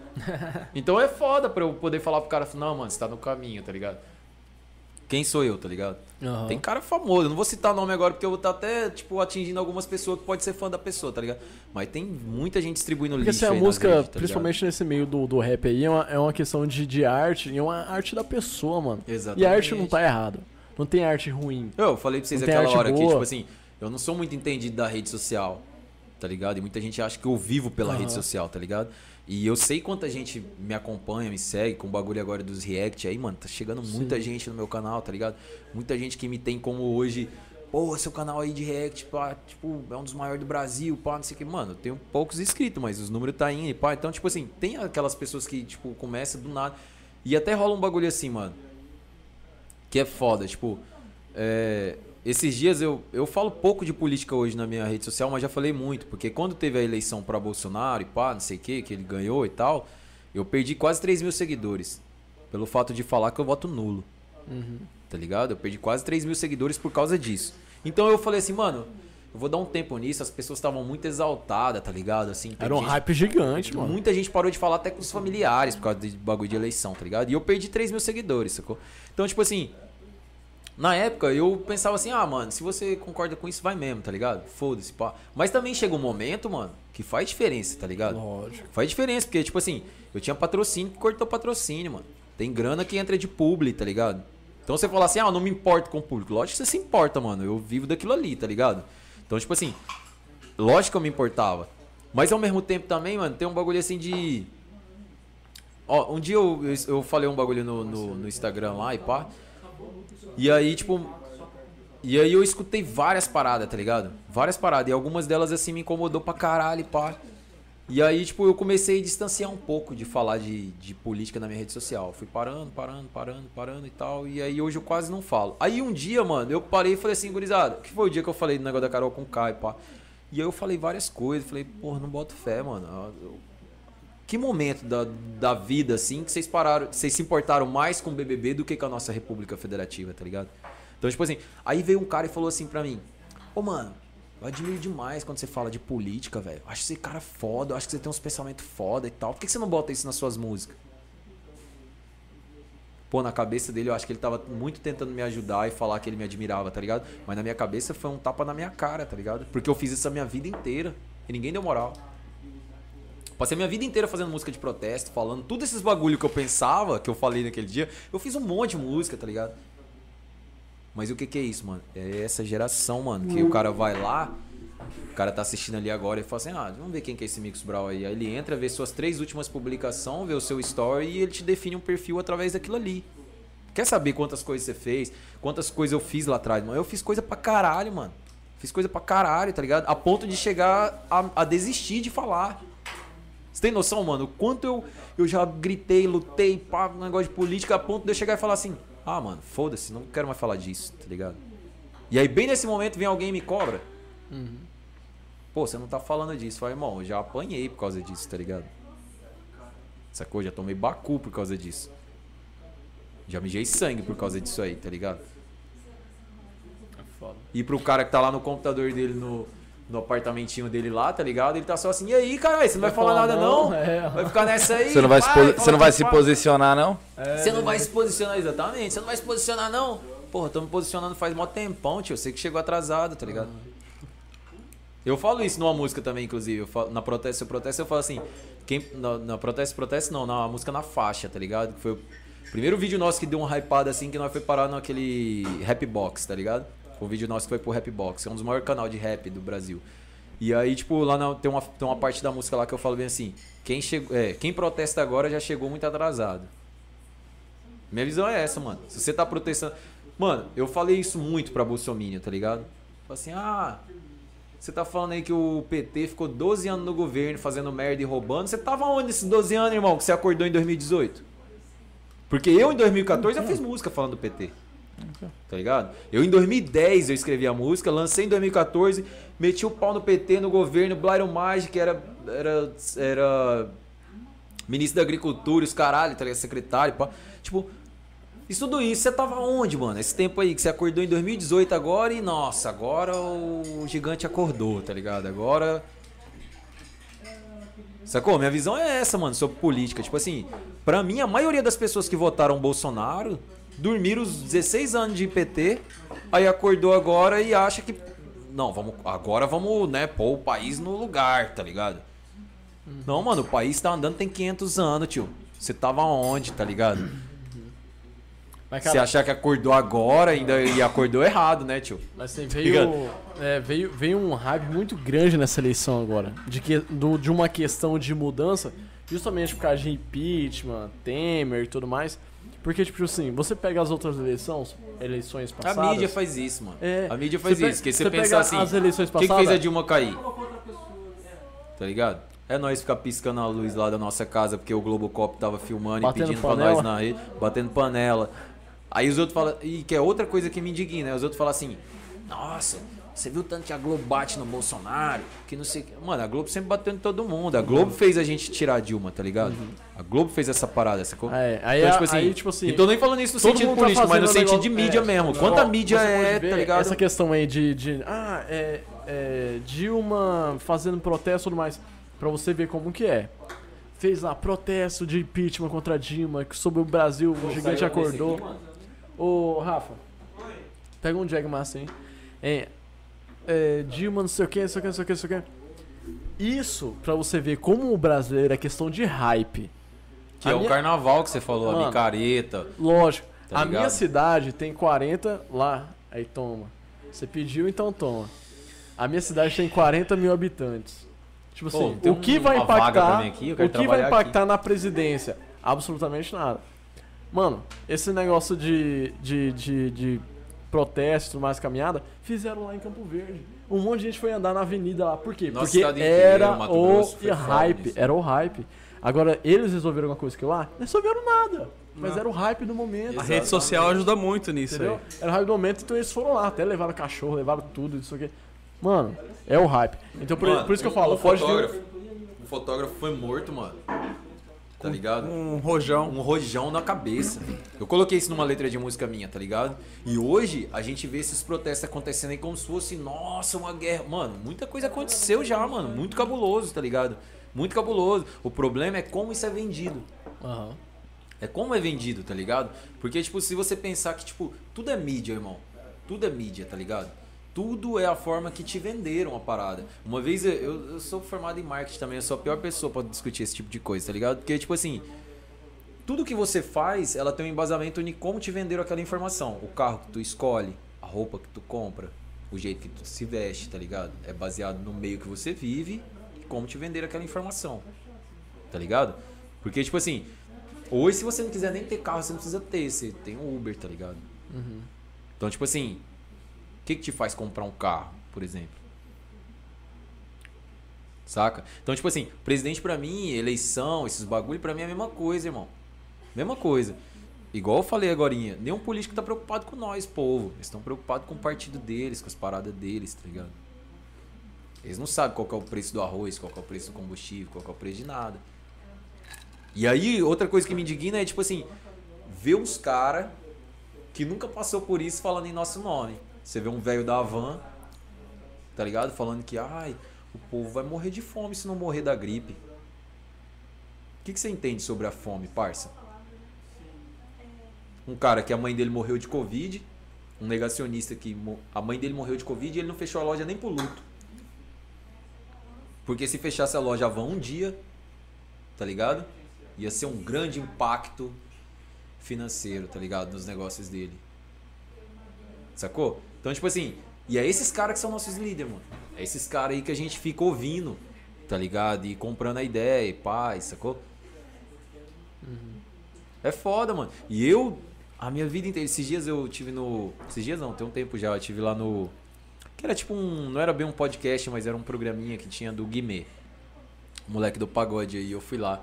Então é foda pra eu poder falar pro cara, não, mano, você tá no caminho, tá ligado? Quem sou eu, tá ligado? Uhum. Tem cara famoso, eu não vou citar o nome agora porque eu vou estar até, tipo, atingindo algumas pessoas que pode ser fã da pessoa, tá ligado? Mas tem muita gente distribuindo porque lixo. Porque assim, a música, rede, tá principalmente ligado? Nesse meio do rap aí, é uma questão de arte, é uma arte da pessoa, mano. Exatamente. E a arte não tá errada. Não tem arte ruim. Eu falei pra vocês aquela hora que, tipo assim, eu não sou muito entendido da rede social, tá ligado? E muita gente acha que eu vivo pela rede social, tá ligado? E eu sei quanta gente me acompanha, me segue, com o bagulho agora dos react aí, mano, tá chegando muita gente no meu canal, tá ligado? Muita gente que me tem como hoje, pô, seu canal aí de react, pá, tipo, é um dos maiores do Brasil, pá, não sei o que. Mano, eu tenho poucos inscritos, mas os números tá indo, pá. Então, tipo assim, tem aquelas pessoas que, tipo, começam do nada. E até rola um bagulho assim, mano. Que é foda, tipo, esses dias eu falo pouco de política hoje na minha rede social, mas já falei muito, porque quando teve a eleição pra Bolsonaro e pá, não sei o que ele ganhou e tal, eu perdi quase 3 mil seguidores, pelo fato de falar que eu voto nulo, tá ligado? Eu perdi quase 3 mil seguidores por causa disso. Então eu falei assim, mano, eu vou dar um tempo nisso, as pessoas estavam muito exaltadas, tá ligado? Assim, era um hype gigante, mano. Muita gente parou de falar até com os familiares por causa de bagulho de eleição, tá ligado? E eu perdi 3 mil seguidores, sacou? Então, tipo assim, na época eu pensava assim, ah, mano, se você concorda com isso, vai mesmo, tá ligado? Foda-se, pá. Mas também chega um momento, mano, que faz diferença, tá ligado? Lógico. Faz diferença, porque, tipo assim, eu tinha patrocínio que cortou patrocínio, mano. Tem grana que entra de publi, tá ligado? Então você fala assim, ah, eu não me importo com o público. Lógico que você se importa, mano. Eu vivo daquilo ali, tá ligado? Então, tipo assim, lógico que eu me importava. Mas ao mesmo tempo também, mano, tem um bagulho assim de... Ó, um dia eu falei um bagulho no Instagram lá e pá. E aí, tipo... E aí eu escutei várias paradas, tá ligado? Várias paradas. E algumas delas, assim, me incomodou pra caralho e pá. E aí, tipo, eu comecei a distanciar um pouco de falar de política na minha rede social. Fui parando e tal. E aí hoje eu quase não falo. Aí um dia, mano, eu parei e falei assim, gurizada, que foi o dia que eu falei do negócio da Carol com K e pá. E aí eu falei várias coisas. Falei, porra, não boto fé, mano. Que momento da vida, assim, que vocês se importaram mais com o BBB do que com a nossa República Federativa, tá ligado? Então, tipo assim, aí veio um cara e falou assim pra mim, ô, mano, eu admiro demais quando você fala de política, velho. Acho que você é cara foda, acho que você tem uns pensamentos foda e tal. Por que você não bota isso nas suas músicas? Pô, na cabeça dele eu acho que ele tava muito tentando me ajudar e falar que ele me admirava, tá ligado? Mas na minha cabeça foi um tapa na minha cara, tá ligado? Porque eu fiz isso a minha vida inteira e ninguém deu moral. Passei a minha vida inteira fazendo música de protesto, falando tudo esses bagulho que eu pensava, que eu falei naquele dia. Eu fiz um monte de música, tá ligado? Mas o que é isso, mano? É essa geração, mano, que o cara vai lá, o cara tá assistindo ali agora e fala assim, ah, vamos ver quem que é esse Mix Brown aí. Aí ele entra, vê suas 3 últimas publicações, vê o seu story e ele te define um perfil através daquilo ali. Quer saber quantas coisas você fez? Quantas coisas eu fiz lá atrás, mano? Eu fiz coisa pra caralho, mano. Fiz coisa pra caralho, tá ligado? A ponto de chegar a desistir de falar. Você tem noção, mano? O quanto eu já gritei, lutei, pá, um negócio de política, a ponto de eu chegar e falar assim... Ah, mano, foda-se, não quero mais falar disso, tá ligado? E aí, bem nesse momento, vem alguém e me cobra. Pô, você não tá falando disso. Fala, irmão, eu já apanhei por causa disso, tá ligado? Sacou? Já tomei bacu por causa disso. Já mijei sangue por causa disso aí, tá ligado? É foda. E pro cara que tá lá no computador dele, no apartamentinho dele lá, tá ligado? Ele tá só assim, e aí, caralho, você não vai falar nada não? Vai ficar nessa aí? Você não vai, se posicionar não? Você não vai se posicionar, exatamente. Você não vai se posicionar não? Porra, tô me posicionando faz mó tempão, tio. Eu sei que chegou atrasado, tá ligado? Eu falo isso numa música também, inclusive. Eu falo, na Protesto, eu falo assim... Quem, na Protesto não, na música na faixa, tá ligado? Que foi o primeiro vídeo nosso que deu um hypado assim, que nós foi parar naquele Rap Box, tá ligado? O vídeo nosso que foi pro Rap Box, que é um dos maiores canais de rap do Brasil. E aí, tipo, lá tem uma parte da música lá que eu falo bem assim, quem protesta agora já chegou muito atrasado. Minha visão é essa, mano. Se você tá protestando... Mano, eu falei isso muito pra Bolsonaro, tá ligado? Assim, ah, você tá falando aí que o PT ficou 12 anos no governo fazendo merda e roubando. Você tava onde esses 12 anos, irmão, que você acordou em 2018? Porque eu, em 2014, já fiz música falando do PT. Tá ligado? Eu em 2010 eu escrevi a música, lancei em 2014, meti o pau no PT, no governo, Blairo Maggi, que era ministro da Agricultura, os caralho, tá ligado? Secretário, pá. Tipo, Isso tudo isso, você tava onde, mano? Esse tempo aí que você acordou em 2018 agora e, nossa, agora o gigante acordou, tá ligado? Agora... Sacou? Minha visão é essa, mano, sobre política. Tipo assim, pra mim, a maioria das pessoas que votaram Bolsonaro dormiram os 16 anos de PT, aí acordou agora e acha que... Não, agora vamos, né, pôr o país no lugar, tá ligado? Não, mano, o país tá andando tem 500 anos, tio. Você tava onde, tá ligado? Mas, cara, você achar que acordou agora ainda e acordou errado, né, tio? Mas assim, veio um hype muito grande nessa eleição agora. De uma questão de mudança, justamente por causa de impeachment, Temer e tudo mais. Porque, tipo assim, você pega as outras eleições passadas... A mídia faz isso, mano. É, a mídia faz isso. Porque você pensa assim, o que fez a Dilma cair? Tá ligado? É nós ficar piscando a luz lá da nossa casa porque o Globocop tava filmando e pedindo pra nós na rede, batendo panela. Aí os outros falam, e que é outra coisa que me indigna, né? Os outros falam assim, nossa, você viu tanto que a Globo bate no Bolsonaro, que não sei... Mano, a Globo sempre bateu em todo mundo. A Globo fez a gente tirar a Dilma, tá ligado? Uhum. A Globo fez essa parada, essa coisa. É, então, tipo assim, e tô nem falando isso no sentido político, mas no sentido de mídia mesmo. Quanta mídia é, tá ligado? Essa questão aí de Dilma fazendo protesto e tudo mais... Pra você ver como que é. Fez lá protesto de impeachment contra a Dilma, que sobre o Brasil, o gigante acordou. Aqui, ô, Rafa. Oi. Pega um jag massa, hein? Dilma, não sei o que, não sei o que, não sei o que, não sei o que. Isso, pra você ver como o brasileiro é questão de hype. Que é o carnaval que você falou, mano, a micareta. Lógico. Tá ligado? Minha cidade tem 40 lá. Aí toma. Você pediu, então toma. A minha cidade tem 40 mil habitantes. Tipo assim, pô, o que vai impactar na presidência? Absolutamente nada. Mano, esse negócio de protesto, mais caminhada, fizeram lá em Campo Verde. Um monte de gente foi andar na avenida lá. Por quê? Porque era o hype. Agora, eles resolveram alguma coisa que lá? Não resolveram nada. Mas era o hype do momento. Exatamente. A rede social ajuda muito nisso, entendeu? Aí. Era o hype do momento, então eles foram lá. Até levaram cachorro, levaram tudo, isso aqui. Mano, é o hype. Então por isso que eu falo, o fotógrafo foi morto, mano. Tá ligado? Um rojão na cabeça. Eu coloquei isso numa letra de música minha, tá ligado? E hoje a gente vê esses protestos acontecendo aí como se fosse, nossa, uma guerra. Mano, muita coisa aconteceu já, mano. Muito cabuloso, tá ligado? Muito cabuloso. O problema é como isso é vendido. Uhum. É como é vendido, tá ligado? Porque, tipo, se você pensar que, tipo, tudo é mídia, irmão. Tudo é mídia, tá ligado? Tudo é a forma que te venderam a parada. Uma vez, eu sou formado em marketing também, eu sou a pior pessoa pra discutir esse tipo de coisa, tá ligado? Porque, tipo assim, tudo que você faz, ela tem um embasamento em como te venderam aquela informação. O carro que tu escolhe, a roupa que tu compra, o jeito que tu se veste, tá ligado? É baseado no meio que você vive e como te venderam aquela informação, tá ligado? Porque, tipo assim, hoje se você não quiser nem ter carro, você não precisa ter, você tem um Uber, tá ligado? Uhum. Então, tipo assim... O que te faz comprar um carro, por exemplo? Saca? Então, tipo assim, presidente pra mim, eleição, esses bagulho, pra mim é a mesma coisa, irmão. Mesma coisa. Igual eu falei agorinha, nenhum político tá preocupado com nós, povo. Eles estão preocupados com o partido deles, com as paradas deles, tá ligado? Eles não sabem qual que é o preço do arroz, qual que é o preço do combustível, qual que é o preço de nada. E aí, outra coisa que me indigna é, tipo assim, ver uns caras que nunca passou por isso falando em nosso nome. Você vê um velho da Havan, tá ligado? Falando que, ai, o povo vai morrer de fome se não morrer da gripe. O que você entende sobre a fome, parça? Um cara que a mãe dele morreu de Covid, um negacionista que a mãe dele morreu de Covid e ele não fechou a loja nem pro luto. Porque se fechasse a loja Havan um dia, tá ligado? Ia ser um grande impacto financeiro, tá ligado? Nos negócios dele. Sacou? Então, tipo assim, e é esses caras que são nossos líderes, mano. É esses caras aí que a gente fica ouvindo, tá ligado? E comprando a ideia, e paz, sacou? Uhum. É foda, mano. E eu, a minha vida inteira, esses dias eu tive no... Esses dias não, tem um tempo já, eu tive lá no... Que era tipo um... Não era bem um podcast, mas era um programinha que tinha do Guimê. O moleque do pagode aí, eu fui lá.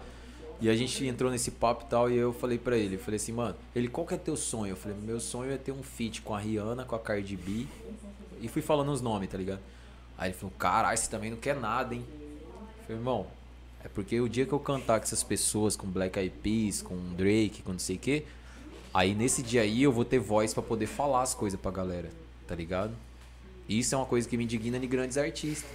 E a gente entrou nesse papo e tal, e eu falei pra ele, eu falei assim, mano, ele, qual que é teu sonho? Eu falei, meu sonho é ter um feat com a Rihanna, com a Cardi B, e fui falando os nomes, tá ligado? Aí ele falou, caralho, você também não quer nada, hein? Eu falei, irmão, é porque o dia que eu cantar com essas pessoas, com Black Eyed Peas, com Drake, com não sei o que, Aí nesse dia aí eu vou ter voz pra poder falar as coisas pra galera, tá ligado? Isso é uma coisa que me indigna de grandes artistas,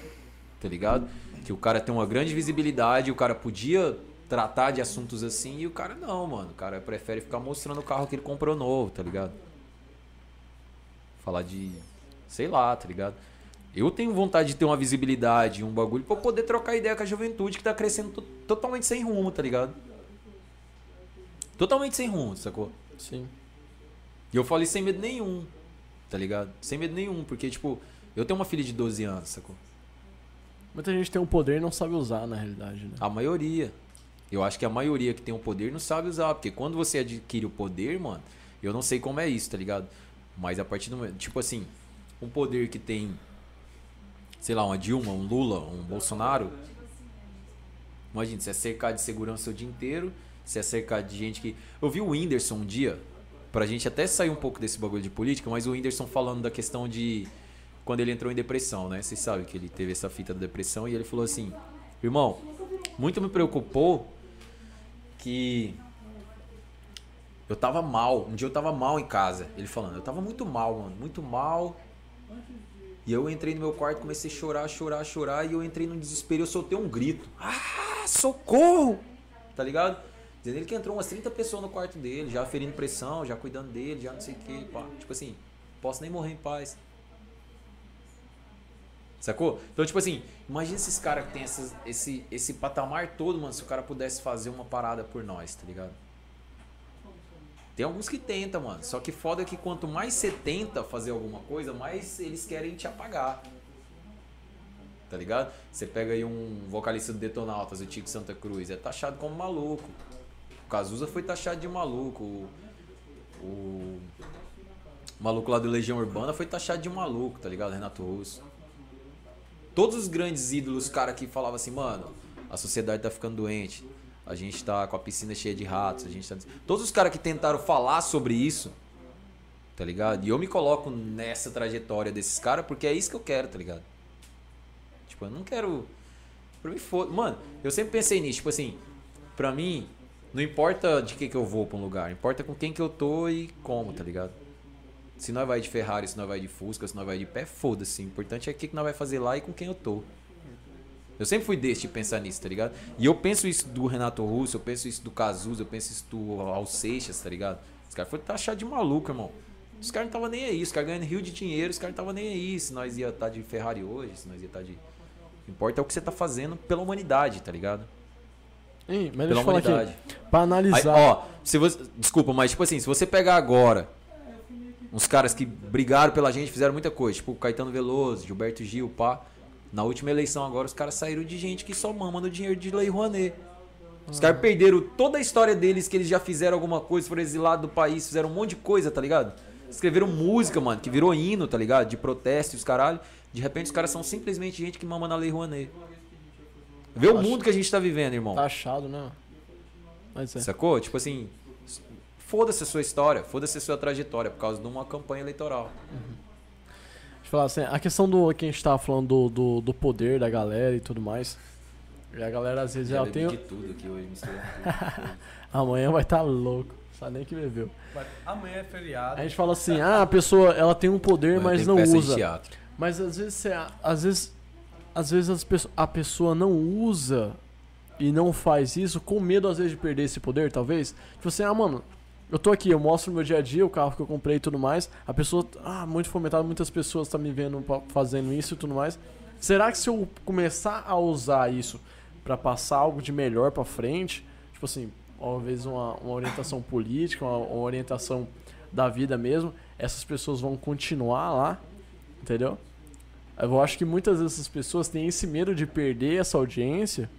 tá ligado? Que o cara tem uma grande visibilidade, o cara podia tratar de assuntos assim e o cara não, mano. O cara prefere ficar mostrando o carro que ele comprou novo, tá ligado? Falar de... sei lá, tá ligado? Eu tenho vontade de ter uma visibilidade, um bagulho pra eu poder trocar ideia com a juventude que tá crescendo totalmente sem rumo, tá ligado? Totalmente sem rumo, sacou? Sim. E eu falei sem medo nenhum, tá ligado? Sem medo nenhum, porque, tipo, eu tenho uma filha de 12 anos, sacou? Muita gente tem um poder e não sabe usar, na realidade, né? A maioria. Eu acho que a maioria que tem um poder não sabe usar, porque quando você adquire o poder, mano, eu não sei como é isso, tá ligado? Mas a partir do momento, tipo assim, um poder que tem, sei lá, uma Dilma, um Lula, um Bolsonaro, imagina, você é cercado de segurança o dia inteiro, você é cercado de gente que... Eu vi o Whindersson um dia, pra gente até sair um pouco desse bagulho de política, mas o Whindersson falando da questão de... quando ele entrou em depressão, né? Vocês sabem que ele teve essa fita da depressão e ele falou assim, irmão, muito me preocupou que... eu tava mal, um dia eu tava mal em casa. Ele falando, eu tava muito mal, mano, muito mal. E eu entrei no meu quarto, comecei a chorar. E eu entrei num desespero e eu soltei um grito. Ah, socorro! Tá ligado? Dizendo ele que entrou umas 30 pessoas no quarto dele, já aferindo pressão, já cuidando dele, já não sei o que. Pá. Tipo assim, posso nem morrer em paz. Sacou? Então, tipo assim, imagina esses caras que tem esse patamar todo, mano, se o cara pudesse fazer uma parada por nós, tá ligado? Tem alguns que tentam, mano. Só que foda é que quanto mais você tenta fazer alguma coisa, mais eles querem te apagar. Tá ligado? Você pega aí um vocalista do Detonautas, o Tico Santa Cruz, é taxado como maluco. O Cazuza foi taxado de maluco. O maluco lá do Legião Urbana foi taxado de maluco, tá ligado? Renato Russo. Todos os grandes ídolos, cara, que falavam assim, mano, a sociedade tá ficando doente. A gente tá com a piscina cheia de ratos, a gente tá... Todos os caras que tentaram falar sobre isso, tá ligado? E eu me coloco nessa trajetória desses caras porque é isso que eu quero, tá ligado? Tipo, eu não quero... Pra mim, foda... Mano, eu sempre pensei nisso, tipo assim, pra mim, não importa de que eu vou pra um lugar, importa com quem que eu tô e como, tá ligado? Se nós vai de Ferrari, se nós vai de Fusca, se nós vai de pé, foda-se. O importante é o que nós vai fazer lá e com quem eu tô. Eu sempre fui desse de pensar nisso, tá ligado? E eu penso isso do Renato Russo, eu penso isso do Cazuza, eu penso isso do Alseixas, tá ligado? Os caras foram taxados de maluco, irmão. Os caras não estavam nem aí, os caras ganhando rio de dinheiro, os caras não estavam nem aí. Se nós ia estar de Ferrari hoje, se nós ia estar de... O que importa é o que você tá fazendo pela humanidade, tá ligado? Sim, mas pela humanidade. Aqui, pra analisar... Aí, ó, se você... Desculpa, mas tipo assim, se você pegar agora uns caras que brigaram pela gente, fizeram muita coisa, tipo Caetano Veloso, Gilberto Gil, pá... Na última eleição agora, os caras saíram de gente que só mama no dinheiro de Lei Rouanet. Os caras perderam toda a história deles, que eles já fizeram alguma coisa, foram exilados do país, fizeram um monte de coisa, tá ligado? Escreveram música, mano, que virou hino, tá ligado? De protesto e os caralho. De repente, os caras são simplesmente gente que mama na Lei Rouanet. Vê o mundo que a gente tá vivendo, irmão. Tá achado, né? Mas é. Sacou? Tipo assim, foda-se a sua história, foda-se a sua trajetória, por causa de uma campanha eleitoral. Uhum. Falar assim, a questão do que a gente tava falando do poder da galera e tudo mais. E a galera às vezes já tem. Eu bebi de tudo aqui hoje, misturando tudo. Amanhã vai estar louco, sabe nem que bebeu. Mas amanhã é feriado. A gente fala assim: ah, a pessoa ela tem um poder, mas não usa. Mas às vezes, a pessoa não usa e não faz isso com medo às vezes de perder esse poder, talvez. Tipo assim, ah, mano. Eu tô aqui, eu mostro no meu dia a dia o carro que eu comprei e tudo mais. A pessoa, muito fomentado, muitas pessoas estão me vendo fazendo isso e tudo mais. Será que se eu começar a usar isso pra passar algo de melhor pra frente, tipo assim, talvez uma orientação política, uma orientação da vida mesmo, essas pessoas vão continuar lá, entendeu? Eu acho que muitas dessas pessoas têm esse medo de perder essa audiência,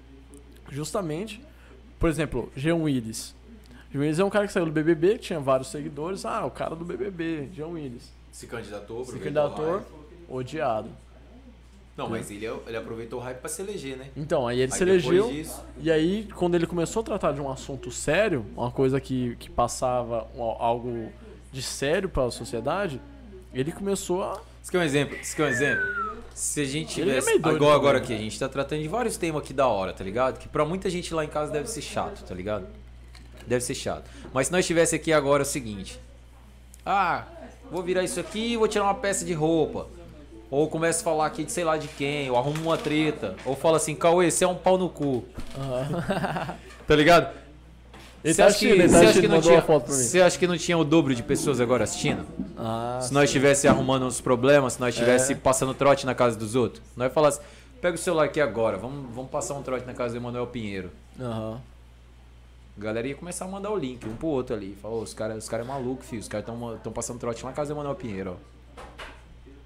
justamente, por exemplo, Jean Willis. Jean Willis é um cara que saiu do BBB, tinha vários seguidores. Ah, o cara do BBB, Jean Willis. Se candidatou, odiado. Não, mas ele aproveitou o hype pra se eleger, né? Então, aí ele se elegeu. Disso... E aí, quando ele começou a tratar de um assunto sério, uma coisa que passava algo de sério pra sociedade, ele começou a... Isso que é um exemplo. Se a gente tivesse... É agora aqui, a gente tá tratando de vários temas aqui da hora, tá ligado? Que pra muita gente lá em casa deve ser chato, tá ligado? Deve ser chato. Mas se nós tivesse aqui agora é o seguinte. Ah, vou virar isso aqui e vou tirar uma peça de roupa. Ou começa a falar aqui de sei lá de quem, ou arruma uma treta. Ou fala assim, Cauê, você é um pau no cu. Tá ligado? Você acha que não tinha o dobro de pessoas agora assistindo? Ah, se nós estivesse arrumando uns problemas, se nós estivesse passando trote na casa dos outros. Nós falasse, pega o celular aqui agora, vamos passar um trote na casa do Emanuel Pinheiro. Aham. A galera ia começar a mandar o link um pro outro ali. Falar, oh, os caras é maluco, filho. Os caras estão passando trote na casa do Emanuel Pinheiro, ó.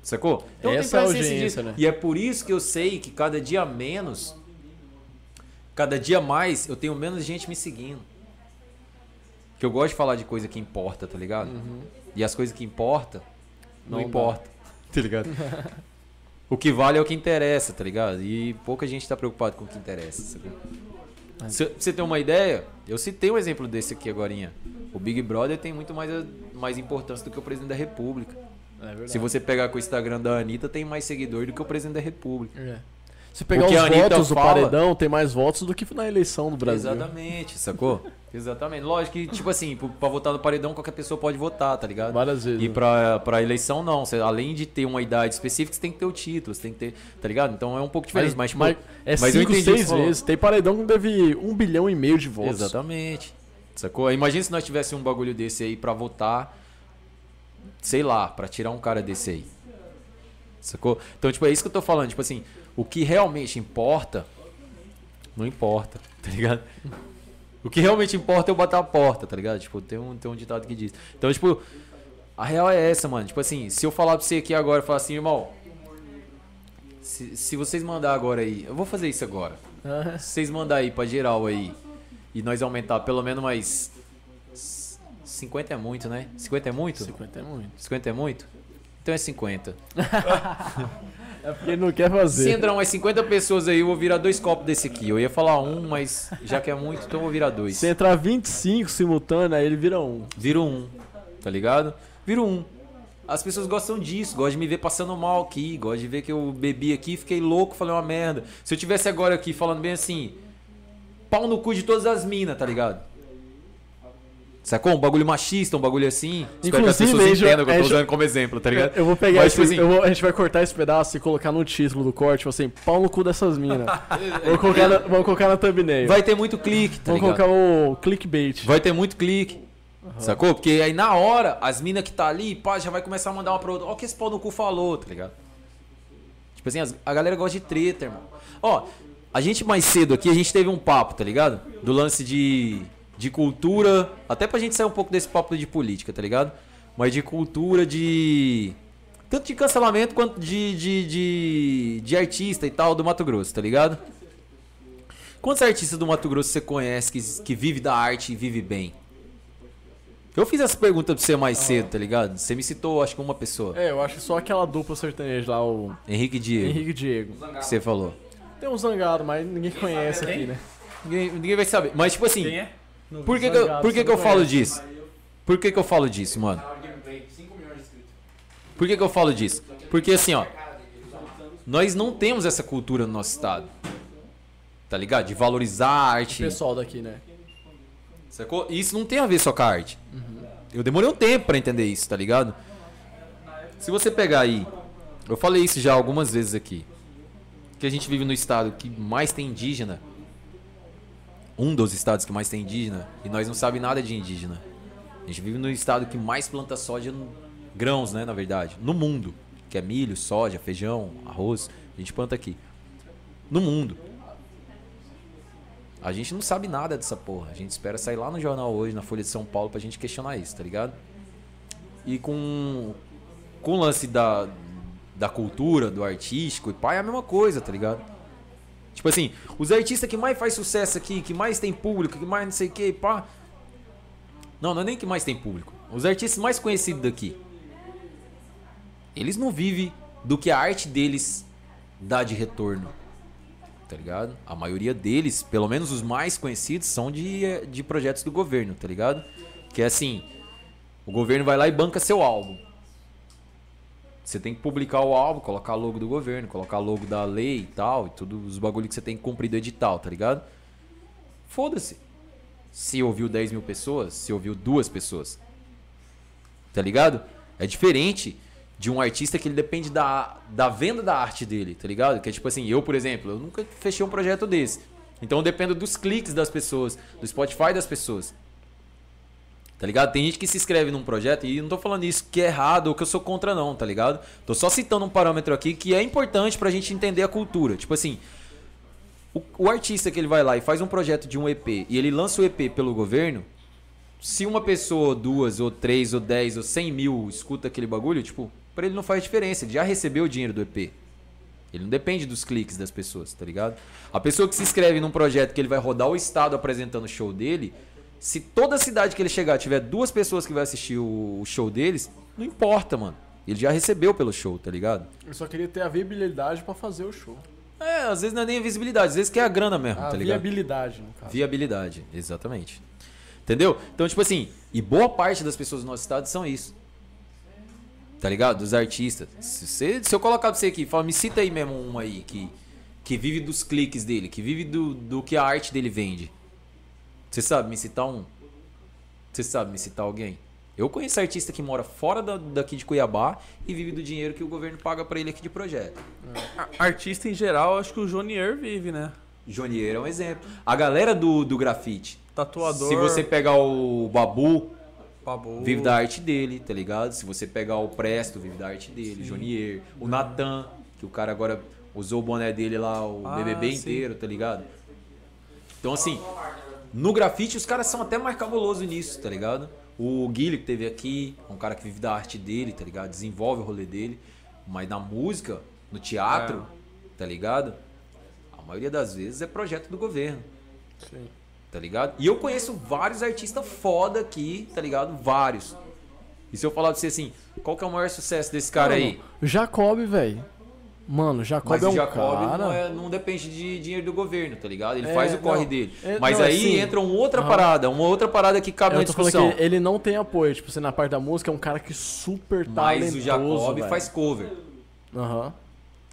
Sacou? Então essa tem presença, né? E é por isso que eu sei que cada dia menos, cada dia mais, eu tenho menos gente me seguindo. Que eu gosto de falar de coisa que importa, tá ligado? Uhum. E as coisas que importam, não importa, tá ligado? O que vale é o que interessa, tá ligado? E pouca gente tá preocupado com o que interessa, sacou? Se você tem uma ideia, eu citei um exemplo desse aqui agorinha. O Big Brother tem muito mais importância do que o presidente da República. É, se você pegar com o Instagram da Anitta, tem mais seguidor do que o presidente da República. É. Se pegar os votos do paredão, tem mais votos do que na eleição do Brasil. Exatamente, sacou? Exatamente. Lógico que, tipo assim, pra votar no paredão, qualquer pessoa pode votar, tá ligado? Várias vezes. E pra eleição, não. Você, além de ter uma idade específica, você tem que ter o título, você tem que ter, tá ligado? Então é um pouco diferente. Mas 5, 6 vezes. Tem paredão que teve 1,5 bilhão de votos. Exatamente. Sacou? Imagina se nós tivéssemos um bagulho desse aí pra votar, sei lá, pra tirar um cara desse aí. Sacou? Então, tipo, é isso que eu tô falando. Tipo assim, o que realmente importa, não importa, tá ligado? O que realmente importa é eu bater a porta, tá ligado? Tipo, tem um ditado que diz. Então, tipo, a real é essa, mano. Tipo assim, se eu falar pra você aqui agora, falar assim, irmão, se vocês mandar agora aí, eu vou fazer isso agora. Se vocês mandar aí pra geral aí, e nós aumentar pelo menos mais... 50 é muito, né? 50 é muito? 50 é muito. 50 é muito? Então é 50. É porque ele não quer fazer. Se entrar umas 50 pessoas aí, eu vou virar 2 copos desse aqui. Eu ia falar 1, mas já que é muito, então eu vou virar 2. Se entrar 25 simultâneo, aí ele vira 1. Vira 1, tá ligado? Vira 1. As pessoas gostam disso, gostam de me ver passando mal aqui, gostam de ver que eu bebi aqui, fiquei louco, falei uma merda. Se eu tivesse agora aqui falando bem assim, pau no cu de todas as minas, tá ligado? Sacou? Um bagulho machista, um bagulho assim. Espero que as pessoas entendam que eu tô usando como exemplo, tá ligado? Eu vou pegar a gente vai cortar esse pedaço e colocar no título do corte, tipo assim, pau no cu dessas minas. Vamos colocar na thumbnail. Vai ter muito clique, tá ligado? Vamos colocar o clickbait. Vai ter muito clique. Uhum. Sacou? Porque aí na hora, as minas que tá ali, pá, já vai começar a mandar uma pra outra. Ó o que esse pau no cu falou, tá ligado? Tipo assim, a galera gosta de treta, irmão. Ó, a gente mais cedo aqui, a gente teve um papo, tá ligado? Do lance de cultura, até pra gente sair um pouco desse papo de política, tá ligado? Mas de cultura, de... tanto de cancelamento quanto de artista e tal do Mato Grosso, tá ligado? Quantos artistas do Mato Grosso você conhece que vive da arte e vive bem? Eu fiz essa pergunta pra você mais cedo, tá ligado? Você me citou, acho que uma pessoa. É, eu acho só aquela dupla sertaneja lá, o... Henrique Diego. Que você falou. Tem um Zangado, mas ninguém conhece aqui, né? Ninguém vai saber. Mas tipo assim... Quem é? Por que eu falo disso? Por que eu falo disso, mano? Por que eu falo disso? Porque assim, ó, nós não temos essa cultura no nosso estado, tá ligado? De valorizar a arte. O pessoal daqui, né? Sacou? Isso não tem a ver só com a arte. Uhum. Eu demorei um tempo pra entender isso, tá ligado? Se você pegar aí, eu falei isso já algumas vezes aqui, que a gente vive no estado que mais tem indígena. Um dos estados que mais tem indígena. E nós não sabemos nada de indígena. A gente vive no estado que mais planta soja, grãos, né, na verdade, no mundo. Que é milho, soja, feijão, arroz. A gente planta aqui. No mundo. A gente não sabe nada dessa porra. A gente espera sair lá no jornal hoje, na Folha de São Paulo, pra gente questionar isso, tá ligado? E com o lance da cultura, do artístico e pá, é a mesma coisa, tá ligado? Tipo assim, os artistas que mais faz sucesso aqui, que mais tem público, que mais não sei o que, pá. Não é nem que mais tem público. Os artistas mais conhecidos daqui, eles não vivem do que a arte deles dá de retorno, tá ligado? A maioria deles, pelo menos os mais conhecidos, são de projetos do governo, tá ligado? Que é assim, o governo vai lá e banca seu álbum. Você tem que publicar o álbum, colocar logo do governo, colocar logo da lei e tal, e tudo os bagulho que você tem que cumprir do edital, tá ligado? Foda-se. se ouviu 10 mil pessoas, se ouviu 2 pessoas. Tá ligado? É diferente de um artista que ele depende da venda da arte dele, tá ligado? Que é tipo assim, eu, por exemplo, eu nunca fechei um projeto desse. Então eu dependo dos cliques das pessoas, do Spotify das pessoas. Tá ligado? Tem gente que se inscreve num projeto e não tô falando isso que é errado ou que eu sou contra não, tá ligado? Tô só citando um parâmetro aqui que é importante pra gente entender a cultura. Tipo assim, o artista que ele vai lá e faz um projeto de um EP e ele lança o EP pelo governo, se uma pessoa, 2, ou 3, ou 10, ou 100 mil escuta aquele bagulho, tipo, pra ele não faz diferença, ele já recebeu o dinheiro do EP. Ele não depende dos cliques das pessoas, tá ligado? A pessoa que se inscreve num projeto que ele vai rodar o estado apresentando o show dele, se toda cidade que ele chegar tiver 2 pessoas que vai assistir o show deles, não importa, mano. Ele já recebeu pelo show, tá ligado? Eu só queria ter a viabilidade pra fazer o show. É, às vezes não é nem a visibilidade, às vezes que é a grana mesmo, tá ligado? Viabilidade, no caso. Viabilidade, exatamente. Entendeu? Então, tipo assim, e boa parte das pessoas do nosso estado são isso. Tá ligado? Dos artistas. Se eu colocar pra você aqui, fala, me cita aí mesmo um aí que vive dos cliques dele, que vive do que a arte dele vende. Você sabe me citar um? Você sabe me citar alguém? Eu conheço artista que mora fora daqui de Cuiabá e vive do dinheiro que o governo paga pra ele aqui de projeto. Artista em geral, acho que o Jonier vive, né? Jonier é um exemplo. A galera do grafite. Tatuador. Se você pegar o Babu, vive da arte dele, tá ligado? Se você pegar o Presto, vive da arte dele. Sim. Jonier. O Natan, que o cara agora usou o boné dele lá, o BBB sim. Inteiro, tá ligado? Então assim... No grafite, os caras são até mais cabulosos nisso, tá ligado? O Guilherme que teve aqui, um cara que vive da arte dele, tá ligado? Desenvolve o rolê dele. Mas na música, no teatro, tá ligado? A maioria das vezes é projeto do governo. Sim. Tá ligado? E eu conheço vários artistas foda aqui, tá ligado? Vários. E se eu falar pra você assim, qual que é o maior sucesso desse cara aí? Jacob, velho. Mano, Jacob é um cara... não depende de dinheiro do governo, tá ligado? Ele faz o corre dele. Mas aí assim, entra uma outra parada que cabe na discussão. Que ele não tem apoio, tipo, você na parte da música é um cara que super talentoso. Mas o Jacob faz cover. Uhum.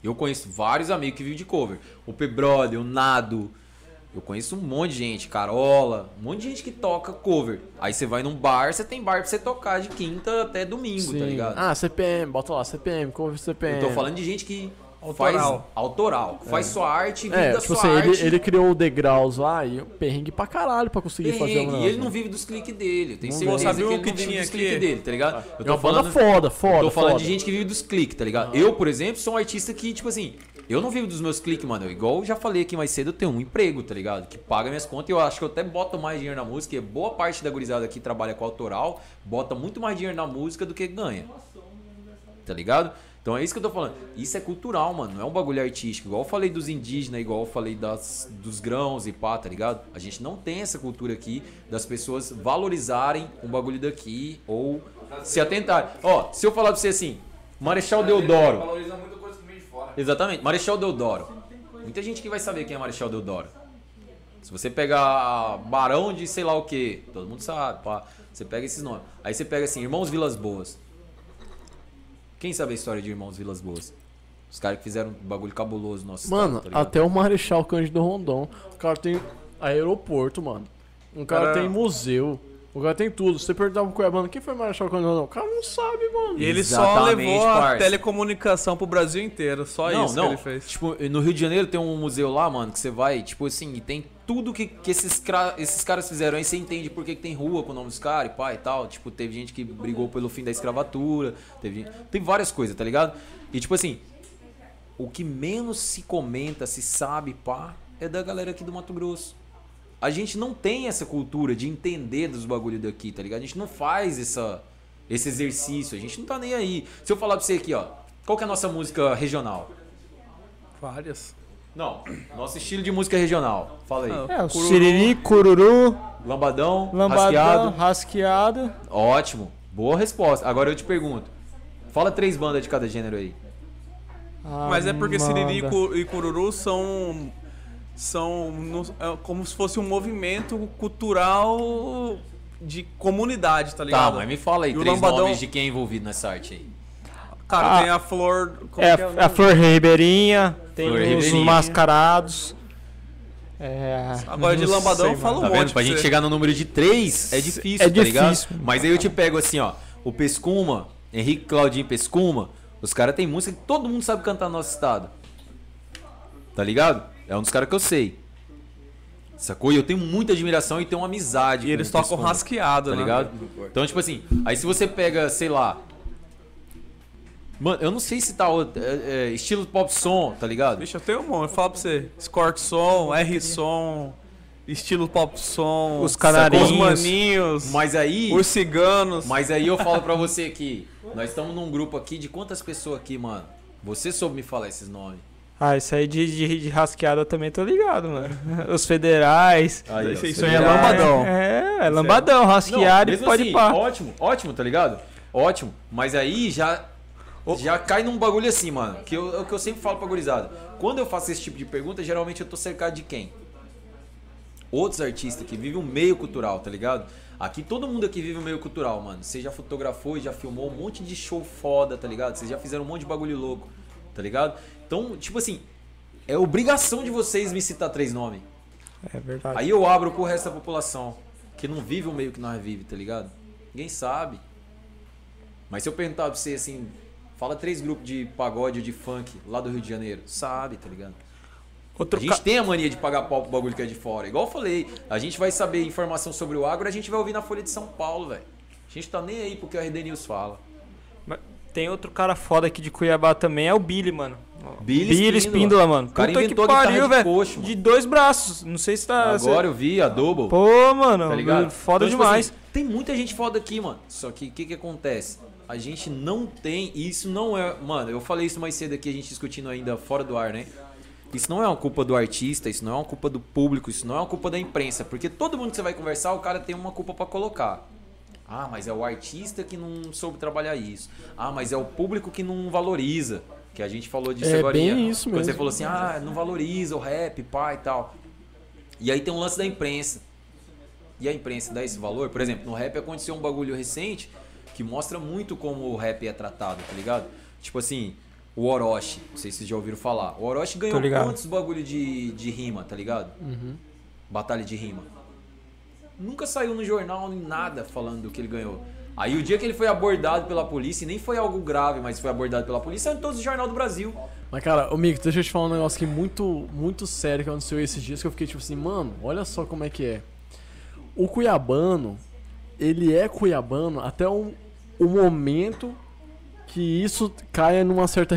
Eu conheço vários amigos que vivem de cover. O P Brother, o Nado. Eu conheço um monte de gente, Carola, um monte de gente que toca cover. Aí você vai num bar, você tem bar pra você tocar de quinta até domingo, sim. Tá ligado? Ah, CPM, bota lá, CPM, cover CPM. Eu tô falando de gente que faz sua arte e vive da tipo sua assim, arte. Ele criou degraus lá e perrengue pra caralho pra conseguir fazer um. E ele não vive dos cliques dele. Eu tenho certeza que ele não vive dos cliques dele, tá ligado? Eu tô falando foda. Tô falando de gente que vive dos cliques, tá ligado? Eu, por exemplo, sou um artista que, tipo assim... Eu não vivo dos meus cliques, mano. Igual eu já falei aqui mais cedo, eu tenho um emprego, tá ligado? Que paga minhas contas e eu acho que eu até boto mais dinheiro na música. E boa parte da gurizada que trabalha com autoral bota muito mais dinheiro na música do que ganha. Tá ligado? Então é isso que eu tô falando. Isso é cultural, mano. Não é um bagulho artístico. Igual eu falei dos indígenas, igual eu falei dos grãos e pá, tá ligado? A gente não tem essa cultura aqui das pessoas valorizarem um bagulho daqui ou se atentarem. Ó, se eu falar pra você assim, Marechal Deodoro... Valoriza muito coisa que vem de fora. Exatamente. Marechal Deodoro. Muita gente que vai saber quem é Marechal Deodoro. Se você pegar Barão de sei lá o quê, todo mundo sabe, pá. Você pega esses nomes. Aí você pega assim, Irmãos Vilas Boas. Quem sabe a história de Irmãos Vilas Boas? Os caras que fizeram um bagulho cabuloso no nosso estado, tá até o Marechal Cândido Rondon. O cara tem aeroporto, mano. O cara tem museu. O cara tem tudo. Você perguntava pro Cuiabano, quem foi o Marechal Cândido Rondon? O cara não sabe, mano. E ele só levou a telecomunicação pro Brasil inteiro. Só isso que ele fez. Tipo, no Rio de Janeiro tem um museu lá, mano, que você vai, tipo assim, e tem tudo que esses caras fizeram. Aí você entende por que tem rua com o nome dos caras e pá e tal. Tipo, teve gente que brigou pelo fim da escravatura. Tem várias coisas, tá ligado? E tipo assim, o que menos se comenta, se sabe, pá, é da galera aqui do Mato Grosso. A gente não tem essa cultura de entender dos bagulho daqui, tá ligado? A gente não faz esse exercício, a gente não tá nem aí. Se eu falar pra você aqui, ó, qual que é a nossa música regional? Várias. Não, nosso estilo de música regional. Fala aí. Cururu, siriri, cururu. Lambadão, rasqueado. Ótimo, boa resposta. Agora eu te pergunto, fala 3 bandas de cada gênero aí. Mas é porque siriri e cururu são como se fosse um movimento cultural de comunidade, tá ligado? Tá, mas me fala aí 3 nomes de quem é envolvido nessa arte aí. Cara, tem a Flor... Como é a Flor Ribeirinha, tem os Mascarados, É, agora de lambadão eu falo um monte. Pra gente chegar no número de 3 é difícil, tá ligado? Mas aí eu te pego assim, ó. O Pescuma, Henrique Claudinho Pescuma, os caras tem música que todo mundo sabe cantar no nosso estado. Tá ligado? É um dos caras que eu sei. Sacou? E eu tenho muita admiração e tenho uma amizade. E eles tocam rasqueado, tá ligado? Então, tipo assim, aí se você pega, sei lá. Mano, eu não sei se tá estilo pop som, tá ligado? Bicho, eu tenho um monte, eu falo pra você. Scorch som, R som, estilo pop som, os canarinhos, os maninhos, mas aí, os ciganos. Mas aí eu falo pra você que nós estamos num grupo aqui de quantas pessoas aqui, mano? Você soube me falar esses nomes. Ah, isso aí de rasqueada eu também tô ligado, mano. Os federais. Aí, ó, isso aí é lambadão. É lambadão, rasqueado e pode assim, pá. Ótimo, ótimo, tá ligado? Ótimo. Mas aí já cai num bagulho assim, mano. Que é o que eu sempre falo pra gurizada. Quando eu faço esse tipo de pergunta, geralmente eu tô cercado de quem? Outros artistas que vivem o meio cultural, tá ligado? Aqui todo mundo aqui vive o meio cultural, mano. Você já fotografou e já filmou um monte de show foda, tá ligado? Vocês já fizeram um monte de bagulho louco, tá ligado? Então, tipo assim, é obrigação de vocês me citar 3 nomes. É verdade. Aí eu abro pro resto da população, que não vive o meio que nós vivemos, tá ligado? Ninguém sabe. Mas se eu perguntar pra você assim... Fala 3 grupos de pagode ou de funk lá do Rio de Janeiro. Sabe, tá ligado? A gente tem a mania de pagar pau pro bagulho que é de fora. Igual eu falei, a gente vai saber informação sobre o agro, a gente vai ouvir na Folha de São Paulo, velho. A gente tá nem aí porque o RD News fala. Mas tem outro cara foda aqui de Cuiabá também, é o Billy, mano. Billy Espíndola, mano. O cara inventou que pariu, velho. De 2 braços. Não sei se tá... Agora eu vi a double. Pô, mano. Tá ligado? Foda então, demais. Tipo assim, tem muita gente foda aqui, mano. Só que o que acontece? A gente não tem, e isso não é... Mano, eu falei isso mais cedo aqui, a gente discutindo ainda fora do ar, né? Isso não é uma culpa do artista, isso não é uma culpa do público, isso não é uma culpa da imprensa. Porque todo mundo que você vai conversar, o cara tem uma culpa pra colocar. Ah, mas é o artista que não soube trabalhar isso. Ah, mas é o público que não valoriza. Que a gente falou disso agora. É bem isso mesmo. Quando você falou assim, ah, não valoriza o rap, pá e tal. E aí tem um lance da imprensa. E a imprensa dá esse valor? Por exemplo, no rap aconteceu um bagulho recente... Que mostra muito como o rap é tratado, tá ligado? Tipo assim, o Orochi, não sei se vocês já ouviram falar. O Orochi ganhou quantos bagulho de rima, tá ligado? Uhum. Batalha de rima. Nunca saiu no jornal, nem nada falando do que ele ganhou. Aí o dia que ele foi abordado pela polícia, e nem foi algo grave, mas foi abordado pela polícia, saiu em todos os jornais do Brasil. Mas cara, ô Mico, deixa eu te falar um negócio aqui muito, muito sério que aconteceu esses dias, que eu fiquei tipo assim, mano, olha só como é que é. O cuiabano... Ele é cuiabano até o momento que isso caia numa certa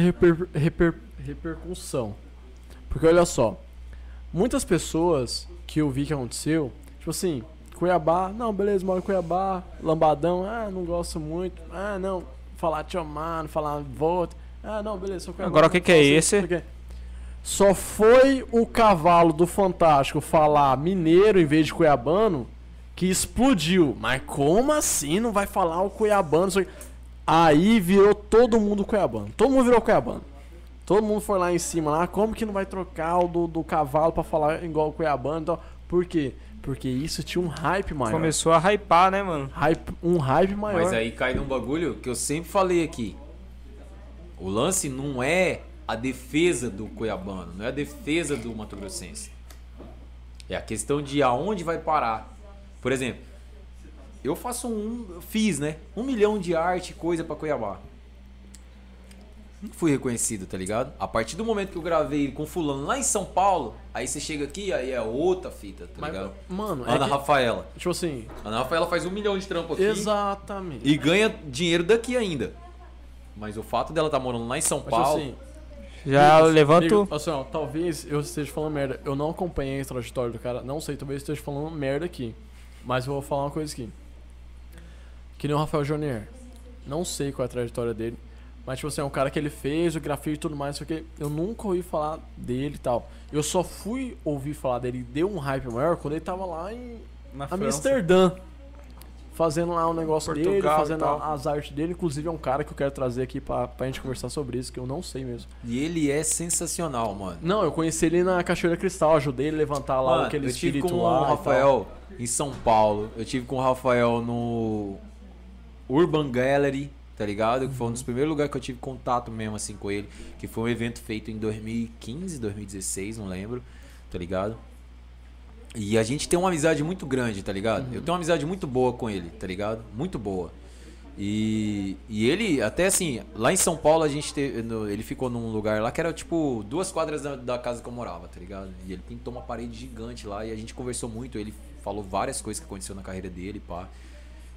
repercussão. Porque olha só, muitas pessoas que eu vi que aconteceu, tipo assim, Cuiabá, não, beleza, moro em Cuiabá, lambadão, ah, não gosto muito, ah, não, falar te amar, não falar volta, ah, não, beleza, sou Cuiabá. Agora o que é esse? Porque... Só foi o cavalo do Fantástico falar mineiro em vez de cuiabano que explodiu. Mas como assim não vai falar o cuiabano? Aí virou todo mundo cuiabano. Todo mundo virou cuiabano. Todo mundo foi lá em cima. Lá. Como que não vai trocar o do cavalo pra falar igual o cuiabano? Então, por quê? Porque isso tinha um hype maior. Começou a hypar, né, mano? Um hype maior. Mas aí cai num bagulho que eu sempre falei aqui. O lance não é a defesa do cuiabano. Não é a defesa do mato-grossense. É a questão de aonde vai parar. Por exemplo, eu faço fiz, né? 1 milhão de arte, coisa pra Cuiabá. Não fui reconhecido, tá ligado? A partir do momento que eu gravei com fulano lá em São Paulo, aí você chega aqui, aí é outra fita, tá ligado? Mano, Ana Rafaela. Tipo assim... Ana Rafaela faz 1 milhão de trampo aqui. Exatamente. E ganha dinheiro daqui ainda. Mas o fato dela tá morando lá em São Paulo... Assim, já levanto... Assim, ó, talvez eu esteja falando merda. Eu não acompanhei a trajetória do cara. Não sei, talvez eu esteja falando merda aqui. Mas eu vou falar uma coisa aqui. Que nem o Rafael Jonier. Não sei qual é a trajetória dele. Mas, tipo assim, é um cara que ele fez o grafite e tudo mais. Só que eu nunca ouvi falar dele e tal. Eu só fui ouvir falar dele. Deu um hype maior quando ele tava lá em Amsterdã. Fazendo lá o negócio dele, fazendo as artes dele. Inclusive, é um cara que eu quero trazer aqui pra gente conversar sobre isso, que eu não sei mesmo. E ele é sensacional, mano. Não, eu conheci ele na Cachoeira Cristal. Ajudei ele a levantar lá aquele espírito lá. Eu tive com o Rafael em São Paulo. Eu tive com o Rafael no Urban Gallery, tá ligado? Que foi um dos primeiros lugares que eu tive contato mesmo assim com ele. Que foi um evento feito em 2015, 2016, não lembro. Tá ligado? E a gente tem uma amizade muito grande, tá ligado? Uhum. Eu tenho uma amizade muito boa com ele, tá ligado? Muito boa. E ele, até assim, lá em São Paulo, a gente teve, ele ficou num lugar lá que era tipo 2 quadras da casa que eu morava, tá ligado? E ele pintou uma parede gigante lá e a gente conversou muito. Ele falou várias coisas que aconteceu na carreira dele, pá.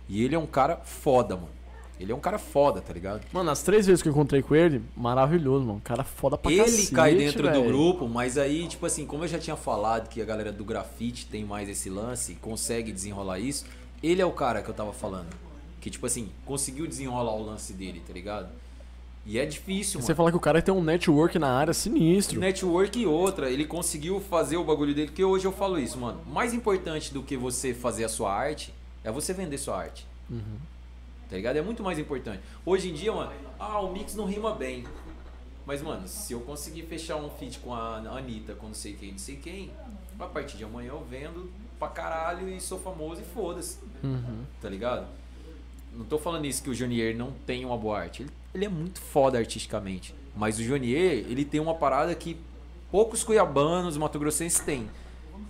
E ele é um cara foda, mano. Ele é um cara foda, tá ligado? Mano, as 3 vezes que eu encontrei com ele, maravilhoso, mano. Cara foda pra cacete. Ele cai dentro véio. Do grupo, mas aí, tipo assim, como eu já tinha falado que a galera do grafite tem mais esse lance, consegue desenrolar isso, ele é o cara que eu tava falando. Que, tipo assim, conseguiu desenrolar o lance dele, tá ligado? E é difícil, mano. Você falar que o cara tem um network na área sinistro. Network e outra. Ele conseguiu fazer o bagulho dele, porque hoje eu falo isso, mano. Mais importante do que você fazer a sua arte é você vender sua arte. Uhum. Tá ligado? É muito mais importante. Hoje em dia, mano, o mix não rima bem. Mas, mano, se eu conseguir fechar um feat com a Anitta, com não sei quem, a partir de amanhã eu vendo pra caralho e sou famoso e foda-se. Uhum. Tá ligado? Não tô falando isso que o Jonier não tem uma boa arte. Ele é muito foda artisticamente. Mas o Jonier, ele tem uma parada que poucos cuiabanos, matogrossenses têm.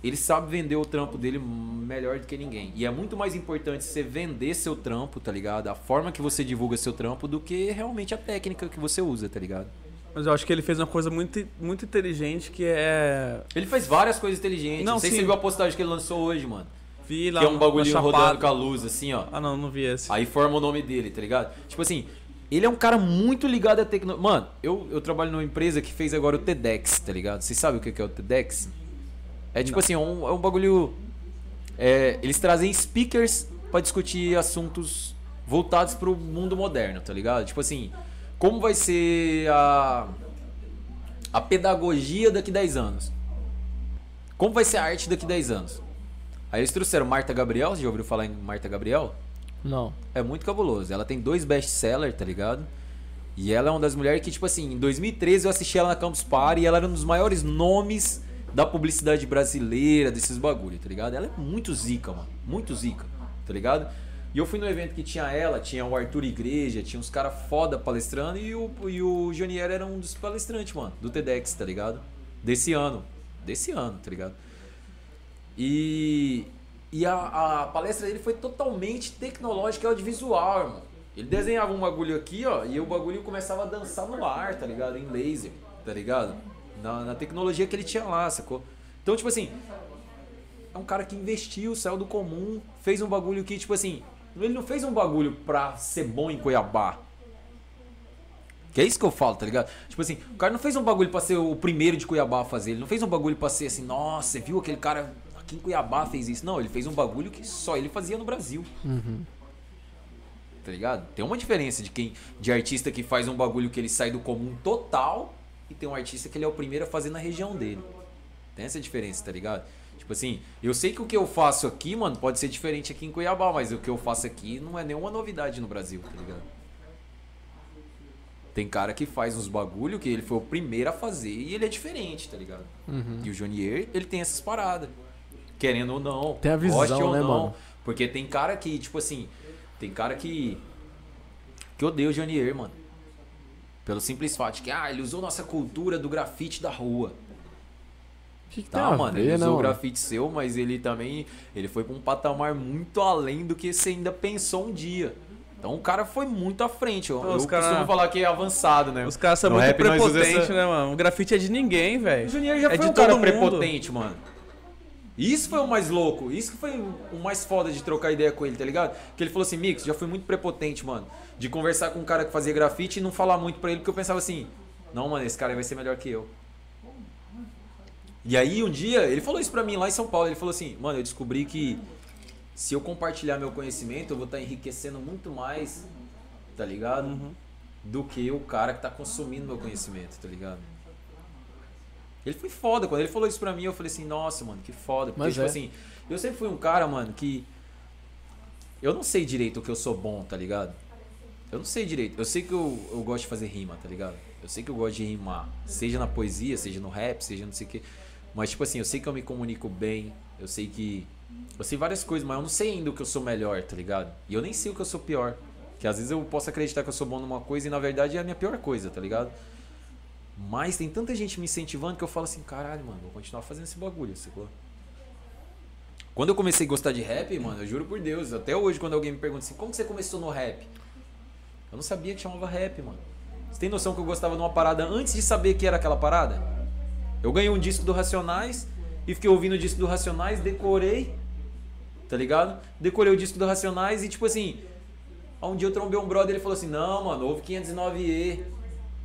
Ele sabe vender o trampo dele melhor do que ninguém. E é muito mais importante você vender seu trampo, tá ligado? A forma que você divulga seu trampo do que realmente a técnica que você usa, tá ligado? Mas eu acho que ele fez uma coisa muito, muito inteligente que é... Ele fez várias coisas inteligentes. Não sei se você viu a postagem que ele lançou hoje, mano. Vi lá, que é um bagulhinho rodando com a luz, assim, ó. Ah, não, não vi esse. Aí forma o nome dele, tá ligado? Tipo assim, ele é um cara muito ligado à tecnologia. Mano, eu trabalho numa empresa que fez agora o TEDx, tá ligado? Vocês sabem o que é o TEDx? É tipo assim, é um bagulho... eles trazem speakers pra discutir assuntos voltados pro mundo moderno, tá ligado? Tipo assim, como vai ser a pedagogia daqui 10 anos? Como vai ser a arte daqui 10 anos? Aí eles trouxeram Marta Gabriel, você já ouviu falar em Marta Gabriel? Não. É muito cabuloso, ela tem 2 best-sellers, tá ligado? E ela é uma das mulheres que, tipo assim, em 2013 eu assisti ela na Campus Party e ela era um dos maiores nomes... da publicidade brasileira, desses bagulho, tá ligado? Ela é muito zica, mano. Muito zica, tá ligado? E eu fui num evento que tinha ela, tinha o Arthur Igreja, tinha uns caras foda palestrando e o Jonier era um dos palestrantes, mano, do TEDx, tá ligado? Desse ano, tá ligado? E a palestra dele foi totalmente tecnológica e audiovisual, irmão. Ele desenhava um bagulho aqui, ó, e o bagulho começava a dançar no ar, tá ligado? Em laser, tá ligado? Na tecnologia que ele tinha lá, sacou? Então, tipo assim, é um cara que investiu, saiu do comum, fez um bagulho que, tipo assim, ele não fez um bagulho pra ser bom em Cuiabá. Que é isso que eu falo, tá ligado? Tipo assim, o cara não fez um bagulho pra ser o primeiro de Cuiabá a fazer, ele não fez um bagulho pra ser assim, nossa, você viu aquele cara aqui em Cuiabá fez isso. Não, ele fez um bagulho que só ele fazia no Brasil. Uhum. Tá ligado? Tem uma diferença de artista que faz um bagulho que ele sai do comum total... E tem um artista que ele é o primeiro a fazer na região dele. Tem essa diferença, tá ligado? Tipo assim, eu sei que o que eu faço aqui, mano, pode ser diferente aqui em Cuiabá, mas o que eu faço aqui não é nenhuma novidade no Brasil, tá ligado? Tem cara que faz uns bagulho que ele foi o primeiro a fazer e ele é diferente, tá ligado? Uhum. E o Jonier, ele tem essas paradas. Querendo ou não. Tem a visão, goste ou né, não. Mano? Porque tem cara que, tipo assim, tem cara que odeia o Jonier, mano. Pelo simples fato que, ele usou nossa cultura do grafite da rua. Que tá, mano, ver, ele usou o grafite seu, mas ele também... Ele foi pra um patamar muito além do que você ainda pensou um dia. Então o cara foi muito à frente. Eu costumo falar que é avançado, né? Os caras são muito prepotentes, né, mano? O grafite é de ninguém, velho. O Junior já foi um cara prepotente, mano. Isso foi o mais louco. Isso que foi o mais foda de trocar ideia com ele, tá ligado? Que ele falou assim, Mix, já fui muito prepotente, mano. De conversar com um cara que fazia grafite e não falar muito pra ele, porque eu pensava assim, não, mano, esse cara aí vai ser melhor que eu. E aí um dia, ele falou isso pra mim lá em São Paulo, ele falou assim, mano, eu descobri que se eu compartilhar meu conhecimento, eu vou estar enriquecendo muito mais, tá ligado? Uhum. Do que o cara que tá consumindo meu conhecimento, tá ligado? Ele foi foda. Quando ele falou isso pra mim, eu falei assim, nossa, mano, que foda. Porque, tipo assim, eu sempre fui um cara, mano, que... Eu não sei direito o que eu sou bom, tá ligado? Eu não sei direito. Eu sei que eu gosto de fazer rima, tá ligado? Eu sei que eu gosto de rimar. Seja na poesia, seja no rap, seja não sei o quê. Mas, tipo assim, eu sei que eu me comunico bem. Eu sei que... Eu sei várias coisas, mas eu não sei ainda o que eu sou melhor, tá ligado? E eu nem sei o que eu sou pior. Porque às vezes eu posso acreditar que eu sou bom numa coisa e, na verdade, é a minha pior coisa, tá ligado? Mas tem tanta gente me incentivando que eu falo assim, caralho, mano, vou continuar fazendo esse bagulho, sacou? Quando eu comecei a gostar de rap, mano, eu juro por Deus, até hoje quando alguém me pergunta assim, como que você começou no rap? Eu não sabia que chamava rap, mano. Você tem noção que eu gostava de uma parada antes de saber que era aquela parada? Eu ganhei um disco do Racionais e fiquei ouvindo o disco do Racionais, decorei, tá ligado? Decorei o disco do Racionais e tipo assim, um dia eu trombei um brother e ele falou assim, não, mano, ouve 509E,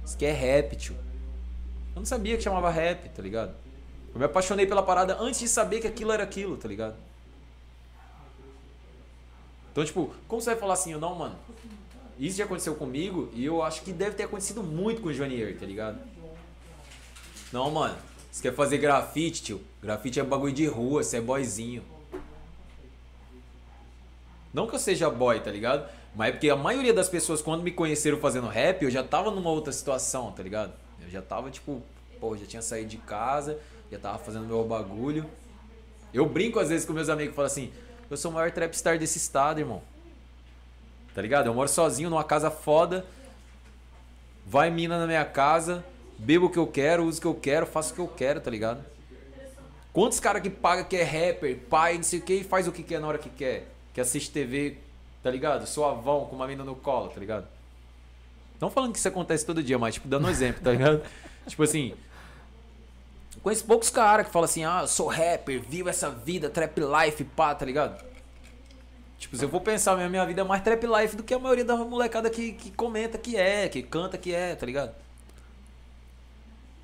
isso que é rap, tio. Eu não sabia que chamava rap, tá ligado? Eu me apaixonei pela parada antes de saber que aquilo era aquilo, tá ligado? Então, tipo, como você vai falar assim, não, mano, isso já aconteceu comigo e eu acho que deve ter acontecido muito com o Jonier, tá ligado? Não, mano, você quer fazer grafite, tio? Grafite é bagulho de rua, você é boyzinho. Não que eu seja boy, tá ligado? Mas é porque a maioria das pessoas, quando me conheceram fazendo rap, eu já tava numa outra situação, tá ligado? Eu já tava, tipo, pô, já tinha saído de casa, já tava fazendo meu bagulho. Eu brinco às vezes com meus amigos e falo assim, eu sou o maior trapstar desse estado, irmão. Tá ligado? Eu moro sozinho numa casa foda, vai mina na minha casa, bebo o que eu quero, uso o que eu quero, faço o que eu quero, tá ligado? Quantos caras que pagam que é rapper, pai, não sei o que, e faz o que quer na hora que quer, que assiste TV, tá ligado? Suavão, com uma mina no colo, tá ligado? Não falando que isso acontece todo dia, mas tipo, dando um exemplo, tá ligado? Tipo assim, conheço poucos caras que falam assim, ah, eu sou rapper, vivo essa vida, trap life, pá, tá ligado? Tipo, se eu vou pensar, minha vida é mais trap life do que a maioria da molecada que comenta que canta que é, tá ligado?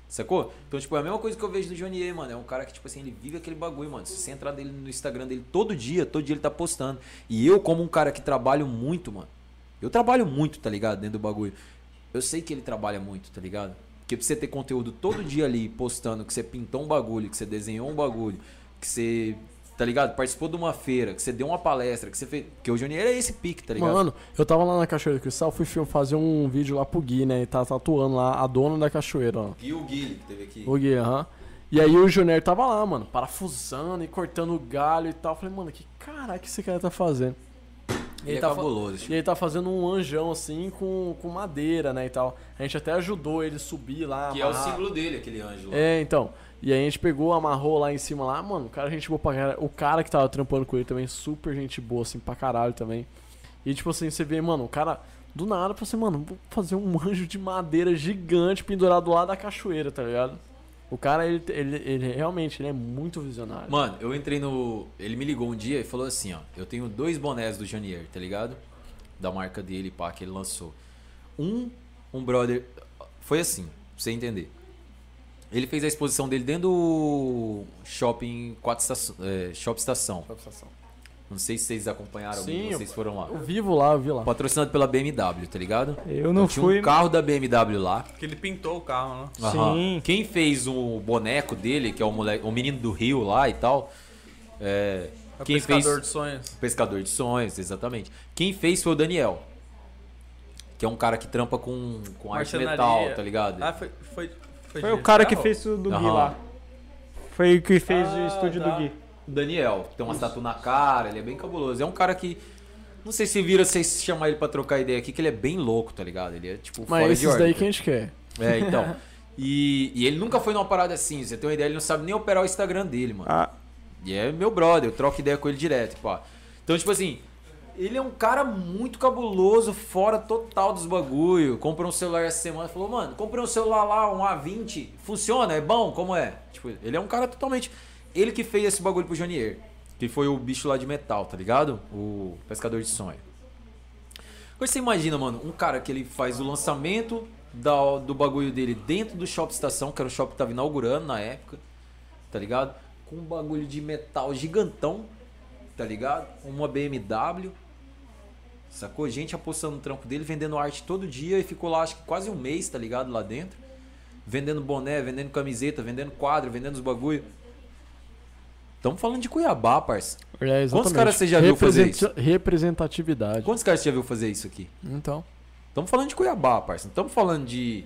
Sacou? Então, tipo, é a mesma coisa que eu vejo do Jonier, mano. É um cara que, tipo assim, ele vive aquele bagulho, mano. Se você entrar dele no Instagram dele todo dia ele tá postando. E eu, como um cara que trabalho muito, mano. Eu trabalho muito, tá ligado? Dentro do bagulho. Eu sei que ele trabalha muito, tá ligado? Porque pra você ter conteúdo todo dia ali, postando, que você pintou um bagulho, que você desenhou um bagulho, que você, tá ligado? Participou de uma feira, que você deu uma palestra, que você fez... Porque o Jonier é esse pique, tá ligado? Mano, eu tava lá na Cachoeira do Cristal, fui fazer um vídeo lá pro Gui, né? E tá tatuando lá a dona da cachoeira, ó. E o Gui, que teve aqui. O Gui, aham. E aí o Jonier tava lá, mano, parafusando e cortando o galho e tal. Eu falei, mano, que caralho que esse cara tá fazendo? Ele é cabuloso, tipo. E ele tá fazendo um anjão, assim, com madeira, né, e tal. A gente até ajudou ele subir lá. Que amarrar. É o símbolo dele, aquele anjo lá. É, então... E aí a gente pegou, amarrou lá em cima lá, mano, o cara gente boa pra caralho. O cara que tava trampando com ele também, super gente boa, assim, pra caralho também. E tipo assim, você vê, mano, o cara do nada, falou assim, mano, vou fazer um anjo de madeira gigante pendurado lá da cachoeira, tá ligado? O cara, ele realmente, ele é muito visionário. Mano, eu entrei no... Ele me ligou um dia e falou assim, ó, eu tenho 2 bonés do Jonier, tá ligado? Da marca dele, pá, que ele lançou. Um brother... Foi assim, pra você entender. Ele fez a exposição dele dentro do shopping 4 estação, Shop Estação. Shop Estação. Não sei se vocês acompanharam, sim, vocês foram lá. Eu vi lá. Patrocinado pela BMW, tá ligado? Eu não fui. Tinha um carro da BMW lá. Porque ele pintou o carro, né? Aham. Sim. Quem fez o boneco dele, que é o menino do Rio lá e tal. É quem Pescador fez... de Sonhos. Pescador de Sonhos, exatamente. Quem fez foi o Daniel. Que é um cara que trampa com arte metal, tá ligado? Ah, foi o cara que fez o do Gui lá. Foi o que fez o estúdio do Gui. O Daniel, tem uma tatu na cara, ele é bem cabuloso. É um cara que... Não sei se vira vocês chamar ele pra trocar ideia aqui, que ele é bem louco, tá ligado? Ele é tipo fora de ordem. Mas esses daí que a gente quer. É, então. E ele nunca foi numa parada assim, você tem uma ideia, ele não sabe nem operar o Instagram dele, mano. Ah. E é meu brother, eu troco ideia com ele direto, pá. Então, tipo assim... Ele é um cara muito cabuloso, fora total dos bagulho. Comprou um celular essa semana, falou, mano, comprei um celular lá, um A20, funciona, é bom, como é? Tipo, ele é um cara totalmente... Ele que fez esse bagulho pro Jonier, que foi o bicho lá de metal, tá ligado? O Pescador de Sonho. Agora você imagina, mano, um cara que ele faz o lançamento do bagulho dele dentro do Shop Estação, que era o shopping que tava inaugurando na época, tá ligado? Com um bagulho de metal gigantão, tá ligado? Uma BMW, sacou? Gente apostando no trampo dele, vendendo arte todo dia e ficou lá acho que quase um mês, tá ligado? Lá dentro, vendendo boné, vendendo camiseta, vendendo quadro, vendendo os bagulho. Estamos falando de Cuiabá, parça. É, quantos caras você já viu fazer isso? Representatividade. Quantos caras você já viu fazer isso aqui? Então. Estamos falando de Cuiabá, parça. Não estamos falando de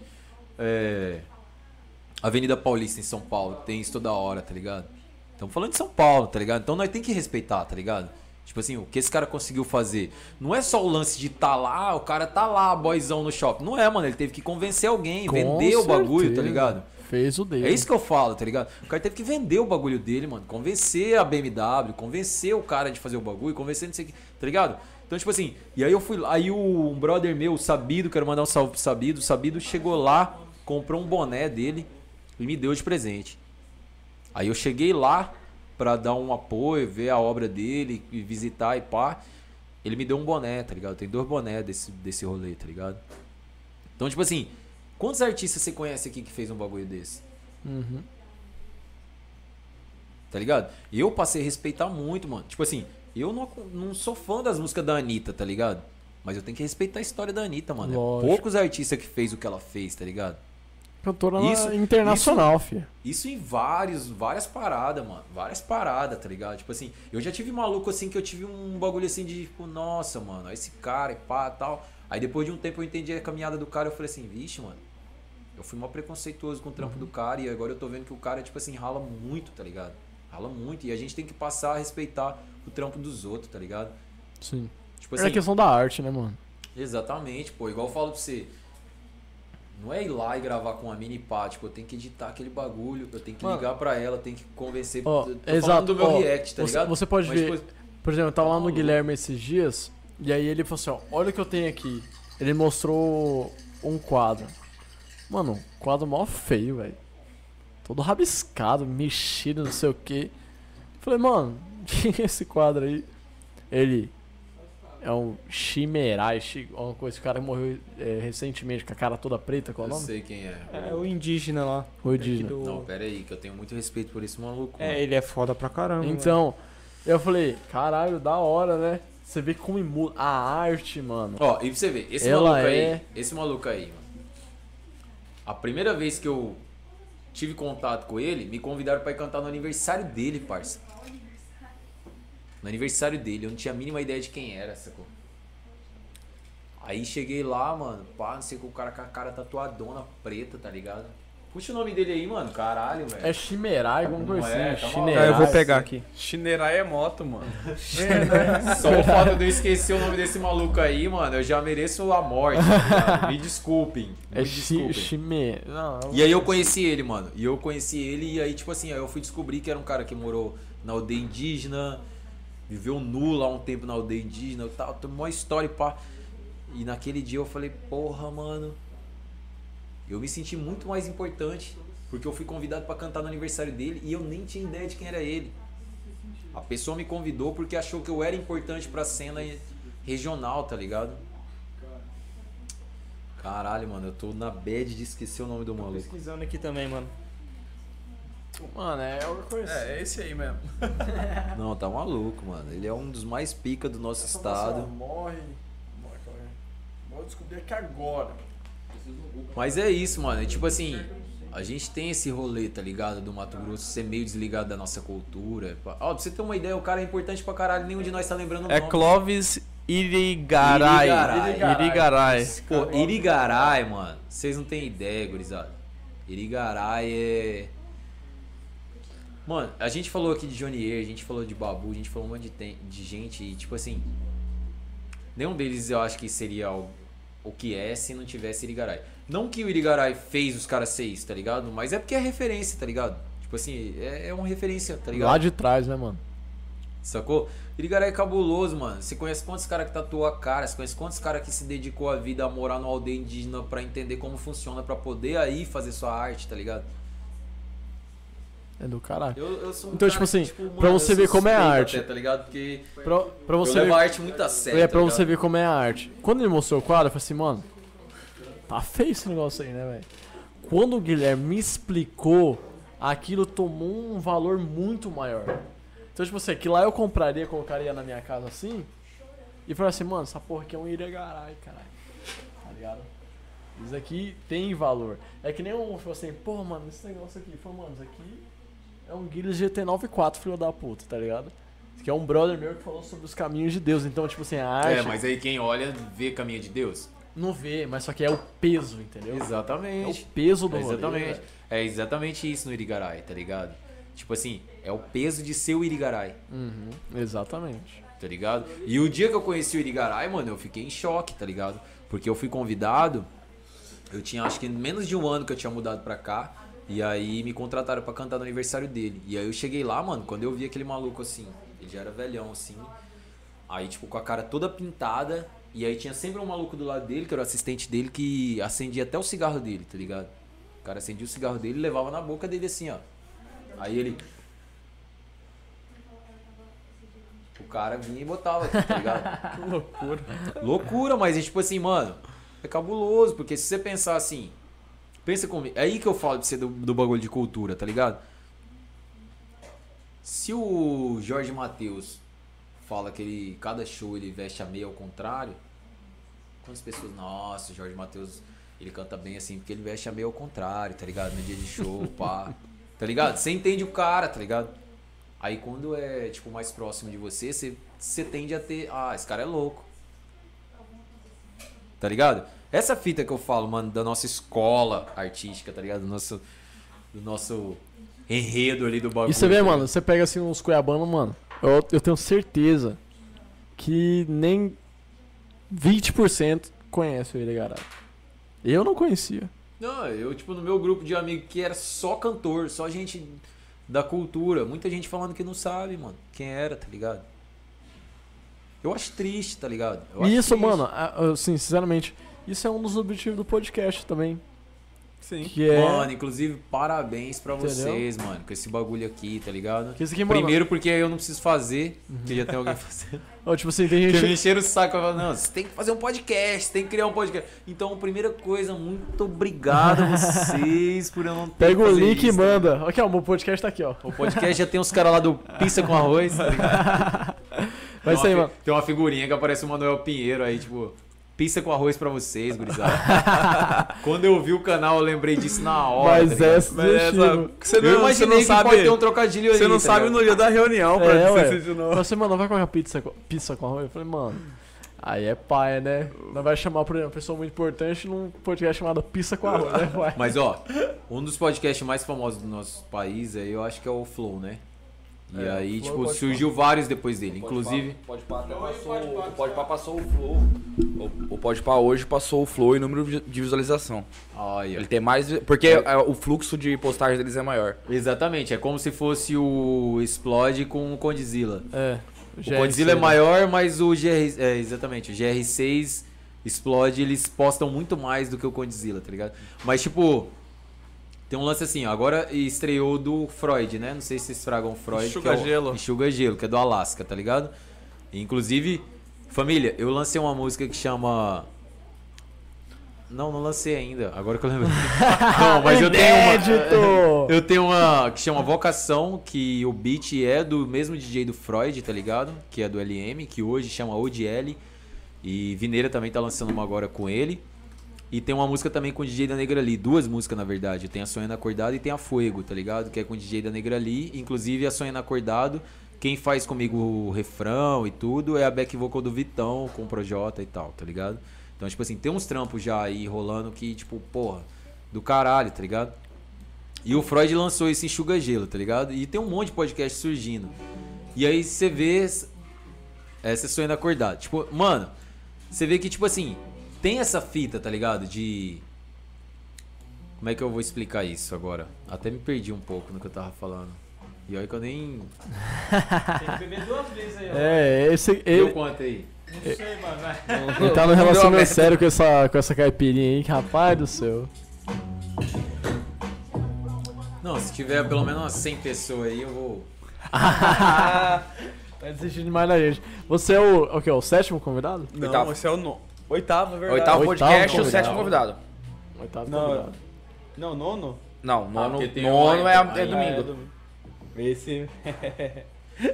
Avenida Paulista em São Paulo, tem isso toda hora, tá ligado? Estamos falando de São Paulo, tá ligado? Então nós temos que respeitar, tá ligado? Tipo assim, o que esse cara conseguiu fazer? Não é só o lance de tá lá, o cara tá lá, boyzão no shopping. Não é, mano. Ele teve que convencer alguém, vender o bagulho, tá ligado? Fez o dele. É isso que eu falo, tá ligado? O cara teve que vender o bagulho dele, mano. Convencer a BMW, convencer o cara de fazer o bagulho, convencer não sei o que, tá ligado? Então, tipo assim, e aí eu fui lá, aí um brother meu, o Sabido, quero mandar um salve pro Sabido. O Sabido chegou lá, comprou um boné dele e me deu de presente. Aí eu cheguei lá pra dar um apoio, ver a obra dele, visitar e pá. Ele me deu um boné, tá ligado? Tem dois bonés desse rolê, tá ligado? Então, tipo assim, quantos artistas você conhece aqui que fez um bagulho desse? Uhum. Tá ligado? E eu passei a respeitar muito, mano. Tipo assim, eu não sou fã das músicas da Anitta, tá ligado? Mas eu tenho que respeitar a história da Anitta, mano. É poucos artistas que fez o que ela fez, tá ligado? Cantora internacional, filho. Isso em várias paradas, mano. Várias paradas, tá ligado? Tipo assim, eu já tive maluco assim que eu tive um bagulho assim de tipo, nossa, mano, esse cara e pá tal. Aí depois de um tempo eu entendi a caminhada do cara e eu falei assim, vixe, mano, eu fui mó preconceituoso com o trampo do cara e agora eu tô vendo que o cara, tipo assim, rala muito, tá ligado? Rala muito. E a gente tem que passar a respeitar o trampo dos outros, tá ligado? Sim. Tipo assim, é a questão da arte, né, mano? Exatamente, pô. Igual eu falo pra você. Não é ir lá e gravar com uma mini pá, tipo, eu tenho que editar aquele bagulho, eu tenho que ligar pra ela, eu tenho que convencer. Ó, exato, do meu react, tá ligado? Você pode ver, depois... por exemplo, eu tava lá no Guilherme esses dias, e aí ele falou assim, ó, olha o que eu tenho aqui. Ele mostrou um quadro. Mano, um quadro mó feio, velho. Todo rabiscado, mexido, não sei o que. Falei, mano, que é esse quadro aí? Ele... é um Shimerai, uma coisa, o cara morreu recentemente com a cara toda preta, qual é o nome? Eu sei quem é. É o indígena lá. O indígena. Do... Não, pera aí, que eu tenho muito respeito por esse maluco. É, mano. Ele é foda pra caramba. Então, eu falei, caralho, da hora, né? Você vê como muda a arte, mano. Ó, e pra você ver, esse maluco aí, mano. A primeira vez que eu tive contato com ele, me convidaram pra ir cantar no aniversário dele, parça. No aniversário dele, eu não tinha a mínima ideia de quem era, sacou? Aí cheguei lá, mano, pá, não sei, com o cara com a cara tatuadona preta, tá ligado? Puxa o nome dele aí, mano, caralho, velho. É Shimerai, alguma coisa assim. É, eu vou pegar aqui. Shinerai é moto, mano. Só o fato de eu esquecer o nome desse maluco aí, mano, eu já mereço a morte, tá? Me desculpem. Me desculpem. E aí eu conheci ele, mano. E eu conheci ele e aí, tipo assim, aí eu fui descobrir que era um cara que morou na aldeia indígena... Viveu nu lá um tempo na aldeia indígena, tal, tem uma história e pá. E naquele dia eu falei, porra, mano, eu me senti muito mais importante, porque eu fui convidado pra cantar no aniversário dele e eu nem tinha ideia de quem era ele. A pessoa me convidou porque achou que eu era importante pra cena regional, tá ligado? Caralho, mano, eu tô na bad de esquecer o nome do maluco. Tô pesquisando aqui também, mano. Mano, é algo conhecido. É esse aí mesmo. Não, tá maluco, mano. Ele é um dos mais pica do nosso estado. Morre, cara. Vou descobrir aqui agora. Mas é isso, mano. É tipo assim, a gente tem esse rolê, tá ligado? Do Mato Grosso ser meio desligado da nossa cultura. Ó, pra você ter uma ideia, o cara é importante pra caralho. Nenhum de nós tá lembrando o nome. É Clóvis Irigaray. Irigaray. Pô, Irigaray, mano. Vocês não têm ideia, gurizada. Irigaray é... Mano, a gente falou aqui de Jonier, a gente falou de Babu, a gente falou um monte de gente e, tipo assim, nenhum deles eu acho que seria o que é se não tivesse Irigaray. Não que o Irigaray fez os caras ser isso, tá ligado? Mas é porque é referência, tá ligado? Tipo assim, é uma referência, tá ligado? Lá de trás, né, mano? Sacou? Irigaray é cabuloso, mano. Você conhece quantos caras que tatuou a cara? Você conhece quantos caras que se dedicou a vida a morar numa aldeia indígena pra entender como funciona, pra poder aí fazer sua arte, tá ligado? É do caralho. Eu sou um então, cara, tipo assim, tipo, mano, pra você ver como é a arte. Até, tá ligado? Porque pra você ver... a arte muito a sério. É, pra tá você ver como é a arte. Quando ele mostrou o quadro, eu falei assim, mano, tá feio esse negócio aí, né, velho? Quando o Guilherme me explicou, aquilo tomou um valor muito maior. Então, tipo assim, que lá eu compraria, colocaria na minha casa assim, e falei assim, mano, essa porra aqui é um Irigaray, caralho. Tá ligado? Isso aqui tem valor. É que nem um, falou assim, porra, mano, esse negócio aqui. Falei, mano, isso aqui... é um Guilherme GT94, filho da puta, tá ligado? Que é um brother meu que falou sobre os caminhos de Deus. Então, tipo assim, a arte... É, mas aí quem olha vê caminho de Deus? Não vê, mas só que é o peso, entendeu? Exatamente. É o peso do exatamente. Rolê, é exatamente isso no Irigaray, tá ligado? Tipo assim, é o peso de ser o Irigaray. Uhum, exatamente. Tá ligado? E o dia que eu conheci o Irigaray, mano, eu fiquei em choque, tá ligado? Porque eu fui convidado, eu tinha acho que menos de um ano que eu tinha mudado pra cá... E aí me contrataram pra cantar no aniversário dele. E aí eu cheguei lá, mano, quando eu vi aquele maluco assim, ele já era velhão assim, aí tipo com a cara toda pintada. E aí tinha sempre um maluco do lado dele, que era o assistente dele, que acendia até o cigarro dele, tá ligado? O cara acendia o cigarro dele e levava na boca dele assim, ó. Aí ele... O cara vinha e botava, tá ligado? Que loucura. Loucura, mas é tipo assim, mano, é cabuloso, porque se você pensar assim... Pensa comigo. É aí que eu falo pra você do bagulho de cultura, tá ligado? Se o Jorge Mateus fala que ele, cada show ele veste a meia ao contrário, quantas pessoas... Nossa, o Jorge Mateus, ele canta bem assim porque ele veste a meia ao contrário, tá ligado? No dia de show, pá. Tá ligado? Você entende o cara, tá ligado? Aí quando é, tipo, mais próximo de você, você tende a ter... Ah, esse cara é louco. Tá ligado? Essa fita que eu falo, mano, da nossa escola artística, tá ligado? Do nosso enredo ali do bagulho. E você vê, mano, você pega assim uns cuiabanos, mano, eu tenho certeza que nem 20% conhece ele, garoto. Eu não conhecia. Não, eu, tipo, no meu grupo de amigos que era só cantor, só gente da cultura, muita gente falando que não sabe, mano, quem era, tá ligado? Eu acho triste, tá ligado? Isso, mano, assim, sinceramente... Isso é um dos objetivos do podcast também. Sim. Que é... Mano, inclusive, parabéns pra vocês, mano, com esse bagulho aqui, tá ligado? Aqui, mano... Primeiro porque eu não preciso fazer, porque já tem alguém fazendo. Oh, tipo assim, tem gente... Porque me encheram o saco e falaram, não, você tem que fazer um podcast, tem que criar um podcast. Então, primeira coisa, muito obrigado a vocês por eu não ter... Pega o link isso, e manda. Né? Aqui, ó, o meu podcast tá aqui, ó. O podcast já tem uns caras lá do Pizza com Arroz, tá ligado? Vai sair, mano. Tem uma figurinha que aparece o Manuel Pinheiro aí, tipo... Pizza com arroz pra vocês, gurizada. Quando eu vi o canal, eu lembrei disso na hora. Mas tá essa... Eu imaginei que pode ter um trocadilho aí. Você não sabe no dia da reunião pra você de novo. Eu falei, mano, vai comer pizza com arroz? Eu falei, mano, aí é paia, né? Não vai chamar, por exemplo, uma pessoa muito importante num podcast chamado Pizza com Arroz, né, pai? Mas, ó, um dos podcasts mais famosos do nosso país aí, eu acho que é o Flow, né? E aí, tipo, surgiu vários depois dele, inclusive... O Podpah passou o Flow. O Podpah hoje passou o Flow em número de visualização. Ele tem mais... Porque o fluxo de postagem deles é maior. Exatamente, é como se fosse o Explode com o Kondzilla. É. O Kondzilla é maior, mas o GR... É, exatamente, o GR6 Explode, eles postam muito mais do que o Kondzilla, tá ligado? Mas, tipo... Tem um lance assim, ó, agora estreou do Freud, né? Não sei se vocês tragam o Freud. Enxuga Gelo, que é do Alasca, tá ligado? E, inclusive, família, eu lancei uma música que chama... Não lancei ainda, agora que eu lembrei. Não, mas eu tenho uma... Eu tenho uma que chama Vocação, que o beat é do mesmo DJ do Freud, tá ligado? Que é do LM, que hoje chama ODL. E Vineira também tá lançando uma agora com ele. E tem uma música também com o DJ da Negra Lee. Duas músicas, na verdade. Tem a Sonhando Acordado e tem a Fuego, tá ligado? Que é com o DJ da Negra Lee. Inclusive, a Sonhando Acordado, quem faz comigo o refrão e tudo é a back vocal do Vitão com o Projota e tal, tá ligado? Então, tipo assim, tem uns trampos já aí rolando que, tipo, porra, do caralho, tá ligado? E o Freud lançou esse Enxuga Gelo, tá ligado? E tem um monte de podcast surgindo. E aí você vê essa Sonhando Acordado. Tipo, mano, você vê que, tipo assim... Tem essa fita, tá ligado? De... Como é que eu vou explicar isso agora? Até me perdi um pouco no que eu tava falando. E olha que eu nem... Tem que beber duas vezes aí, ó. É, esse... Deu quanto aí? Não sei, mano. Ele tá num relacionamento sério com essa caipirinha aí, rapaz do céu. Não, se tiver pelo menos umas 100 pessoas aí, eu vou... Tá desistindo demais da gente. Você é o sétimo convidado? Não, você é o nono. Oitavo, na verdade. Oitavo podcast e o sétimo convidado. Oitavo convidado. Não, nono? Não, nono, nono é domingo. Esse...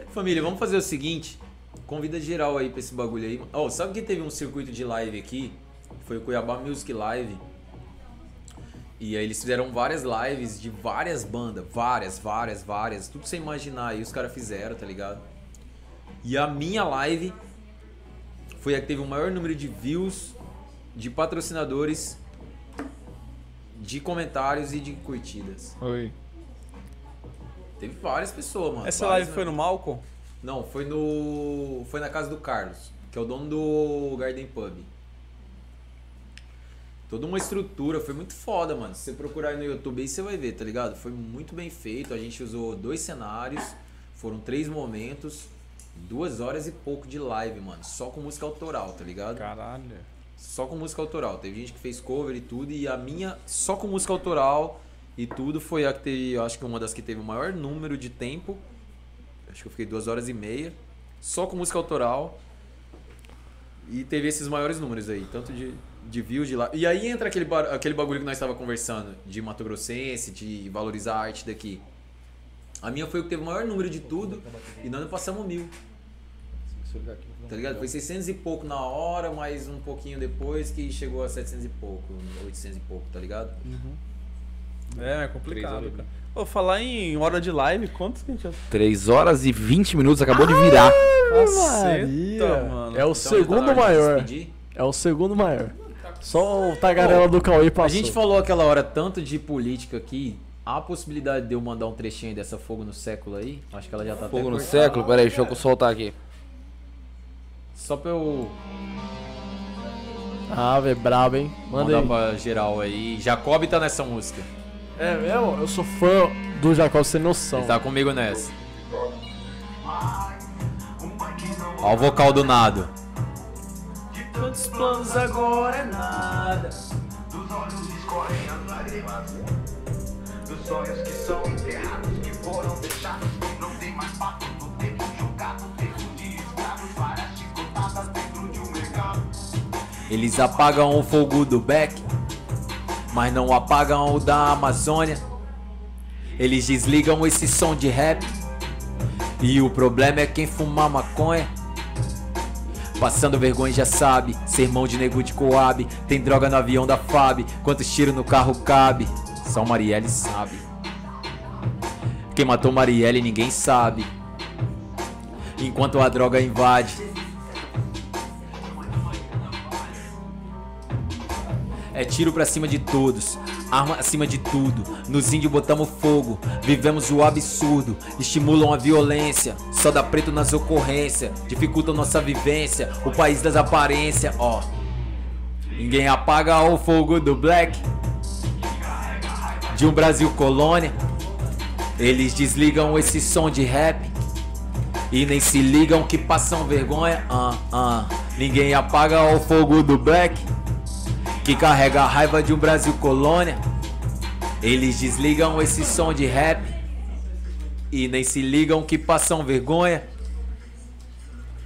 Família, vamos fazer o seguinte. Convida geral aí pra esse bagulho aí. Ó, sabe que teve um circuito de live aqui? Foi o Cuiabá Music Live. E aí eles fizeram várias lives de várias bandas. Várias. Tudo que você imaginar aí os caras fizeram, tá ligado? E a minha live... Foi a que teve o maior número de views, de patrocinadores, de comentários e de curtidas. Oi. Teve várias pessoas, mano. Essa live foi no Malcom? Não, foi na casa do Carlos, que é o dono do Garden Pub. Toda uma estrutura, foi muito foda, mano. Se você procurar aí no YouTube aí, você vai ver, tá ligado? Foi muito bem feito, a gente usou 2 cenários, foram 3 momentos, 2 horas e pouco de live, mano. Só com música autoral, tá ligado? Caralho. Só com música autoral. Teve gente que fez cover e tudo, e a minha, só com música autoral e tudo, foi a que teve, acho que uma das que teve o maior número de tempo. Acho que eu fiquei 2 horas e meia, só com música autoral. E teve esses maiores números aí, tanto de views de lá. E aí entra aquele bagulho que nós estávamos conversando, de Mato Grossense, de valorizar a arte daqui. A minha foi o que teve o maior número de tudo, e nós não passamos 1000. Tá ligado? Foi 600 e pouco na hora, mas um pouquinho depois que chegou a 700 e pouco, 800 e pouco, tá ligado? Uhum. É complicado, cara. Vou falar em hora de live, quantos que a gente... 3 horas e 20 minutos, acabou de virar. Nossa, mano. É o segundo maior. É o segundo maior. Só o tagarela do Cauê passou. A gente falou aquela hora tanto de política aqui. Há a possibilidade de eu mandar um trechinho dessa Fogo no Século aí? Acho que ela já tá... Fogo no Século? Pera aí, deixa eu soltar aqui. Só pra eu... Ah, velho, brabo, hein? Manda aí. Mandar pra geral aí. Jacob tá nessa música. É mesmo? Eu sou fã do Jacob sem noção. Ele tá comigo nessa. Ó o vocal do Nado. De tantos planos agora é nada. Dos olhos escorrem as lágrimas. Dos sonhos que são enterrados, que foram deixados. Não tem mais pato do tempo jogado. Tempo de escravos para chicotadas dentro de um mercado. Eles apagam o fogo do Beck, mas não apagam o da Amazônia. Eles desligam esse som de rap, e o problema é quem fumar maconha. Passando vergonha já sabe, sermão de nego de Coab. Tem droga no avião da FAB, quantos tiros no carro cabe, só Marielle sabe. Quem matou Marielle ninguém sabe. Enquanto a droga invade, é tiro pra cima de todos, arma acima de tudo. Nos índios botamos fogo, vivemos o absurdo. Estimulam a violência, só dá preto nas ocorrências. Dificultam nossa vivência, o país das aparências, ó. Ninguém apaga o fogo do Black, de um Brasil colônia. Eles desligam esse som de rap, e nem se ligam que passam vergonha. Ninguém apaga o fogo do Black, que carrega a raiva de um Brasil colônia. Eles desligam esse som de rap, e nem se ligam que passam vergonha.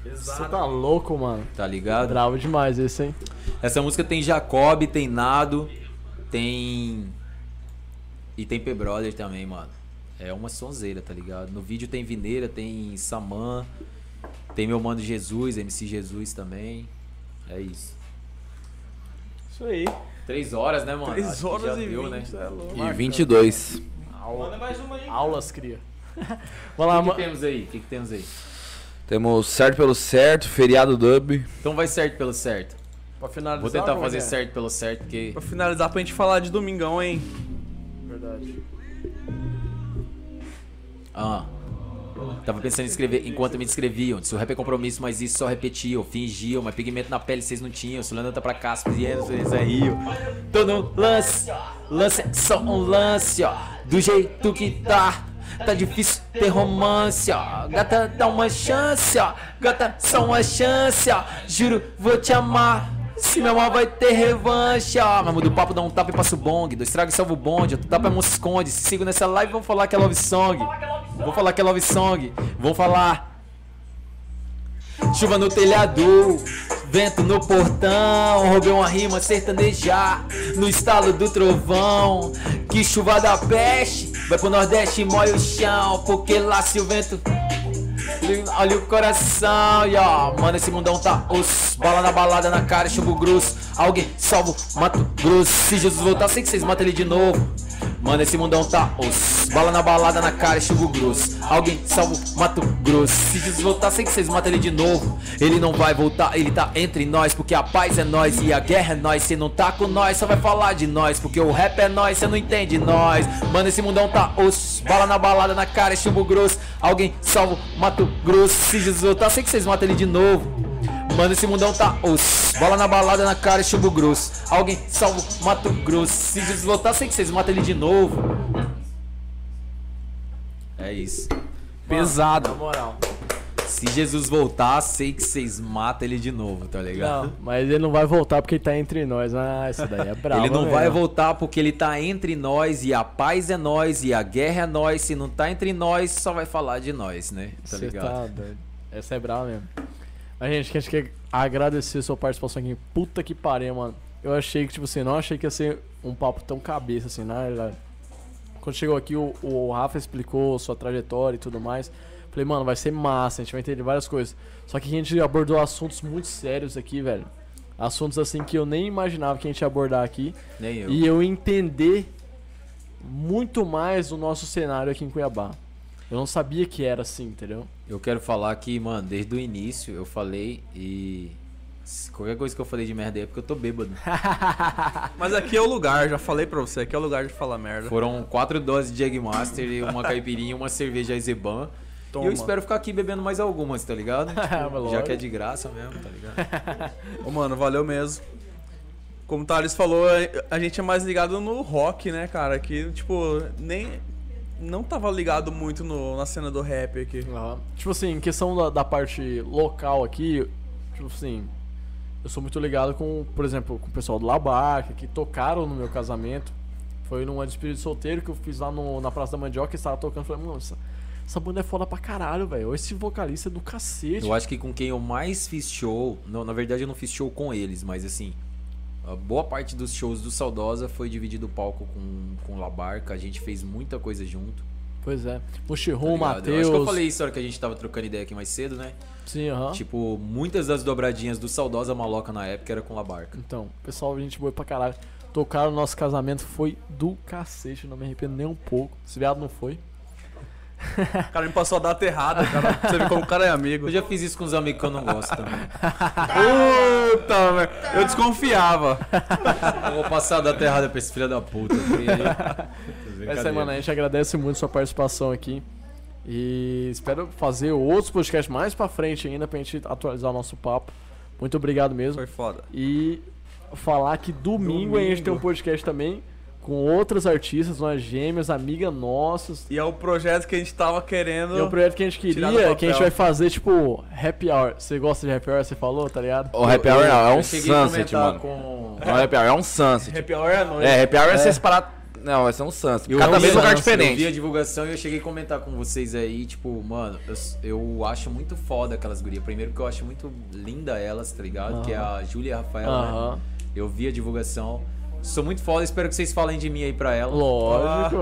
Você tá louco, mano. Tá ligado? Bravo demais esse, hein? Essa música tem Jacob, tem Nado, tem... E tem P Brother também, mano. É uma sonzeira, tá ligado? No vídeo tem Vineira, tem Saman, tem meu mano Jesus, MC Jesus também. É isso. Isso aí. 3 horas, né, mano? 3 horas e 20, né? E 22. Manda mais uma aí. Aulas, cria. Vamos lá, mano. O que temos aí? O que temos aí? Temos Certo pelo Certo, Feriado Dub. Então vai Certo pelo Certo. Pra finalizar. Vou tentar fazer Certo pelo Certo, porque... Pra finalizar, pra gente falar de domingão, hein? Verdade. Tava pensando em escrever enquanto me descreviam. Se o rap é compromisso, mas isso só repetiam. Fingiam, mas pigmento na pele vocês não tinham. Se o Leandro tá pra cá, vocês é Rio. Todo um lance, lance é só um lance, ó. Do jeito que tá, tá difícil ter romance, ó. Gata, dá uma chance, ó. Gata, só uma chance, ó. Juro, vou te amar. Se meu amor vai ter revanche, ó. Mas muda o papo, dá um tapa e passa o bong. 2 tragos e salvo o bonde, outro tapa e a mão se esconde. Se sigo nessa live, vão falar que é love song. Vou falar que é love song. Vou falar. Chuva no telhado, vento no portão. Roubei uma rima sertanejar no estalo do trovão. Que chuva da peste, vai pro Nordeste e molha o chão. Porque lá se o vento... Olha o coração, yo. Mano, esse mundão tá osso. Bala na balada, na cara, chumbo grosso. Alguém salvo, Mato Grosso. Se Jesus voltar, sei que vocês matam ele de novo. Mano, esse mundão tá osso. Bala na balada, na cara, chumbo grosso. Alguém salvo, Mato Grosso. Se Jesus voltar, sei que vocês matam ele de novo. Ele não vai voltar, ele tá entre nós. Porque a paz é nós e a guerra é nós. Cê não tá com nós, só vai falar de nós. Porque o rap é nós, cê não entende nós. Mano, esse mundão tá osso. Bala na balada, na cara, chumbo grosso. Alguém salvo, Mato Grosso. Se Jesus voltar, sei que vocês matam ele de novo. Mano, esse mundão tá os. Bola na balada, na cara e chumbo grosso. Alguém salva o Mato Grosso. Se deslotar, sei que vocês matam ele de novo. É isso. Pesado. Mano, na moral. Se Jesus voltar, sei que vocês matam ele de novo, tá ligado? Não, mas ele não vai voltar porque ele tá entre nós. Ah, isso daí é brabo. Ele não mesmo vai voltar porque ele tá entre nós e a paz é nós e a guerra é nós. Se não tá entre nós, só vai falar de nós, né? Tá ligado? Tá, essa é brava mesmo. Mas, gente, que a gente quer agradecer a sua participação aqui. Puta que pariu, mano. Eu achei que, tipo assim, não achei que ia ser um papo tão cabeça, assim, né? Quando chegou aqui, o Rafa explicou sua trajetória e tudo mais. Falei, mano, vai ser massa, a gente vai entender várias coisas. Só que a gente abordou assuntos muito sérios aqui, velho. Assuntos, assim, que eu nem imaginava que a gente ia abordar aqui. Nem eu. E eu entender muito mais o nosso cenário aqui em Cuiabá. Eu não sabia que era assim, entendeu? Eu quero falar que, mano, desde o início eu falei e... Qualquer coisa que eu falei de merda aí é porque eu tô bêbado. Mas aqui é o lugar, já falei pra você, aqui é o lugar de falar merda. Foram 4 doses de Jagmaster, uma caipirinha, uma cerveja Izeban. E eu espero ficar aqui bebendo mais algumas, tá ligado? Tipo, já que é de graça mesmo, tá ligado? Ô, mano, valeu mesmo. Como o Thales falou, a gente é mais ligado no rock, né, cara? Que, tipo, nem... Não tava ligado muito na cena do rap aqui. Uhum. Tipo assim, em questão da parte local aqui, tipo assim, eu sou muito ligado com, por exemplo, com o pessoal do Labarca, que tocaram no meu casamento. Foi numa despedida de solteiro que eu fiz lá na Praça da Mandioca, que estava tocando. Falei, mano, essa banda é foda pra caralho, velho. Esse vocalista é do cacete. Eu acho que com quem eu mais fiz show, não, na verdade eu não fiz show com eles, mas assim... A boa parte dos shows do Saudosa foi dividido o palco com o Labarca. A gente fez muita coisa junto. Pois é. O Chiron, o Matheus... Acho que eu falei isso na hora que a gente tava trocando ideia aqui mais cedo, né? Sim, aham. Tipo, muitas das dobradinhas do Saudosa Maloca na época era com o Labarca. Então, pessoal, a gente boa pra caralho. Tocaram o nosso casamento, foi do cacete. Não me arrependo nem um pouco. Esse viado não foi. O cara me passou a data errada, cara. Você vê como o cara é amigo. Eu já fiz isso com os amigos que eu não gosto também. Puta, velho. Eu desconfiava. Eu vou passar a data errada pra esse filho da puta. Essa semana a gente agradece muito sua participação aqui. E espero fazer outros podcasts mais pra frente ainda pra gente atualizar o nosso papo. Muito obrigado mesmo. Foi foda. E falar que domingo a gente tem um podcast também. Com outras artistas, umas gêmeas, amigas nossas. E é o projeto que a gente tava querendo. É o projeto que a gente queria, que a gente vai fazer, tipo, happy hour. Você gosta de happy hour, você falou, tá ligado? O happy hour não, é um sunset, mano. Não, happy hour é um sunset. Happy hour é a noite. É, happy hour é você separar. Não, vai ser um sunset. Cada vez um lugar diferente. Eu vi a divulgação e eu cheguei a comentar com vocês aí, tipo, mano, eu acho muito foda aquelas gurias. Primeiro que eu acho muito linda elas, tá ligado? Que é a Júlia e a Rafaela, né? Eu vi a divulgação. Sou muito foda, espero que vocês falem de mim aí pra ela. Lógico.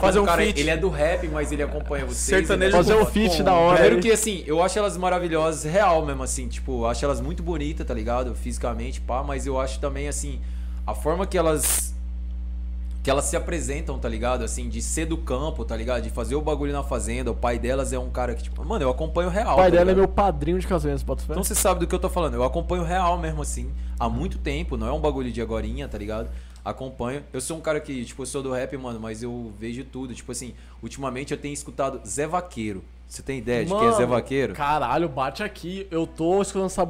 Fazer um feat. Ele é do rap, mas ele acompanha vocês. Sertanejo fazer um feat da hora. Primeiro que, assim, eu acho elas maravilhosas, real mesmo, assim. Tipo, acho elas muito bonitas, tá ligado? Fisicamente, pá. Mas eu acho também, assim, a forma que elas se apresentam, tá ligado? Assim, de ser do campo, tá ligado? De fazer o bagulho na fazenda. O pai delas é um cara que, tipo, mano, eu acompanho real. O pai dela é meu padrinho de casamento, pode falar. Então você sabe do que eu tô falando. Eu acompanho real mesmo, assim. Há muito tempo, não é um bagulho de agorinha, tá ligado? Acompanho. Eu sou um cara que, tipo, eu sou do rap, mano, mas eu vejo tudo. Tipo assim, ultimamente eu tenho escutado Zé Vaqueiro. Você tem ideia de quem é Zé Vaqueiro? Caralho, bate aqui. Eu tô escutando essa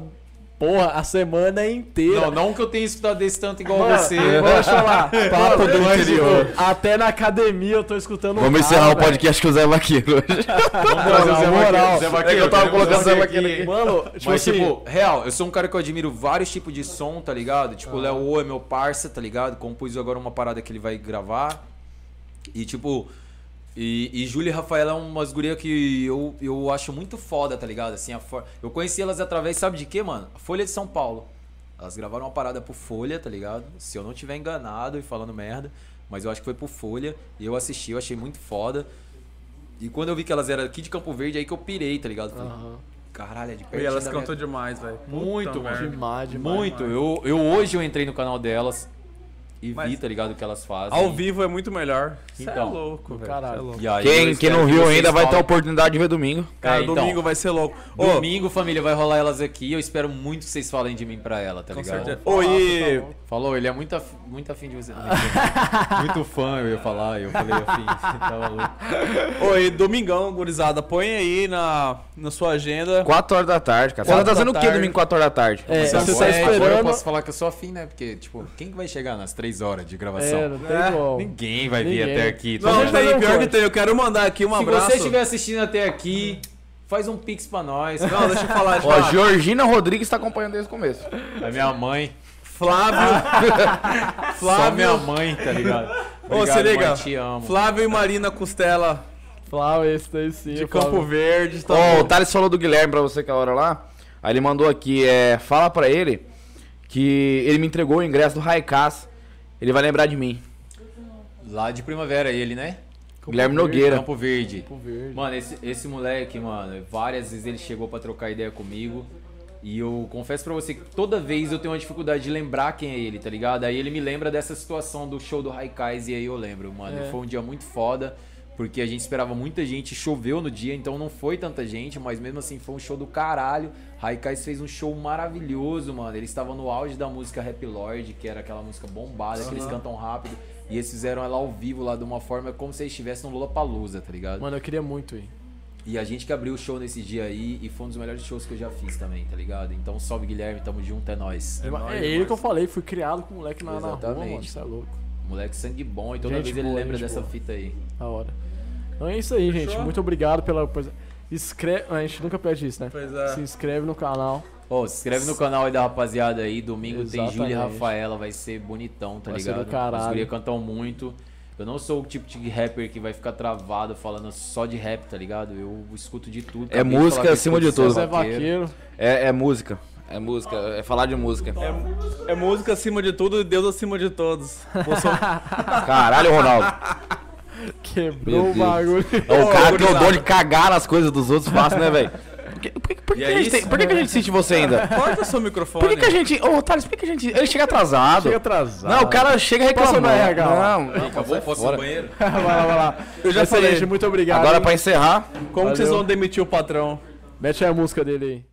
porra a semana inteira. Não que eu tenha escutado desse tanto igual a você. Vamos falar. Papo do interior. Até na academia eu tô escutando. Vamos encerrar o podcast com o Zé Vaqueiro hoje. Vamos fazer o Zé Vaqueiro. Eu tava colocando o Zé Vaqueiro aqui. Mano, tipo, mas, assim, tipo, real, eu sou um cara que eu admiro vários tipos de som, tá ligado? Tipo, o Léo é meu parça, tá ligado? Compus agora uma parada que ele vai gravar. E, tipo... E Júlia e Rafaela é umas gurias que eu acho muito foda, tá ligado? Assim, eu conheci elas através, sabe de quê, mano? A Folha de São Paulo. Elas gravaram uma parada pro Folha, tá ligado? Se eu não tiver enganado e falando merda, mas eu acho que foi pro Folha. E eu assisti, eu achei muito foda. E quando eu vi que elas eram aqui de Campo Verde, aí que eu pirei, tá ligado? Falei, caralho, é de pertinho. E elas cantam demais, velho. Muito, mano. Demais, demais. Muito. Demais. Eu hoje eu entrei no canal delas. e vi, tá ligado, o que elas fazem. Ao vivo é muito melhor. Então, é louco, velho. Caralho. É louco. E aí, quem não viu ainda vai ter a oportunidade de ver domingo. Cara, então, domingo vai ser louco. Domingo, família, vai rolar elas aqui. Eu espero muito que vocês falem de mim pra ela, tá ligado? Com certeza. Oi! Falou, ele é muito afim de você. Muito fã, eu ia falar. Eu falei afim. Tava louco. Oi, domingão, gurizada. Põe aí na sua agenda. 4 horas da tarde, cara. Você tá fazendo o que domingo 4 horas da tarde? Agora eu posso falar que eu sou afim, né? Porque, tipo, quem vai chegar nas 3 horas de gravação? Ninguém vai vir até aqui. Não, pior que tem. Eu quero mandar aqui um abraço. Se você estiver assistindo até aqui, faz um pix pra nós. Não, deixa eu falar. Ó, Georgina Rodrigues tá acompanhando desde o começo. É minha mãe. Flávio. Só minha mãe, tá ligado? Ô, se liga. Mãe, te amo. Flávio e Marina Costela. Flávio, esse daí sim. De Campo Verde. Ó, o Thales falou do Guilherme pra você que é a hora lá. Aí ele mandou aqui, fala pra ele que ele me entregou o ingresso do Raikás. Ele vai lembrar de mim. Lá de Primavera ele, né? Guilherme Nogueira. Campo Verde. Mano, esse moleque, mano, várias vezes ele chegou pra trocar ideia comigo. E eu confesso pra você que toda vez eu tenho uma dificuldade de lembrar quem é ele, tá ligado? Aí ele me lembra dessa situação do show do Raikás e aí eu lembro, mano. Foi um dia muito foda. Porque a gente esperava muita gente, choveu no dia, então não foi tanta gente, mas mesmo assim foi um show do caralho. Raikais fez um show maravilhoso, mano. Eles estavam no auge da música Rap Lord, que era aquela música bombada, que eles cantam rápido. E eles fizeram ela ao vivo lá de uma forma como se eles estivessem no Lollapalooza, tá ligado? Mano, eu queria muito ir. E a gente que abriu o show nesse dia aí, e foi um dos melhores shows que eu já fiz também, tá ligado? Então salve Guilherme, tamo junto, é nóis. É ele que eu falei, fui criado com o moleque na rua, mano, isso é louco. Moleque sangue bom, e toda vez ele lembra dessa fita aí. Da hora. Então é isso aí, gente. Muito obrigado pela coisa. Inscreve... A gente nunca perde isso, né? Pois é. Se inscreve no canal. Ó, se inscreve no canal aí da rapaziada aí. Domingo tem Júlia e Rafaela, vai ser bonitão, tá ligado? Vai ser do caralho. As gurias cantam muito. Eu não sou o tipo de rapper que vai ficar travado falando só de rap, tá ligado? Eu escuto de tudo. É música acima de tudo. É música. É música, é falar de música. É música acima de tudo e Deus acima de todos. Caralho, Ronaldo. Quebrou o bagulho. É o cara que eu dou de cagar nas coisas dos outros fácil, né, velho? Por que a gente sente você ainda? Corta seu microfone. Por que a gente... Ô, Thales, por que a gente... Ele chega atrasado. Não, o cara chega reclamando. Não, acabou, posso ir no banheiro? Vai lá, vai lá. Eu já falei, gente, muito obrigado. Agora pra encerrar... Como que vocês vão demitir o patrão? Mete a música dele aí.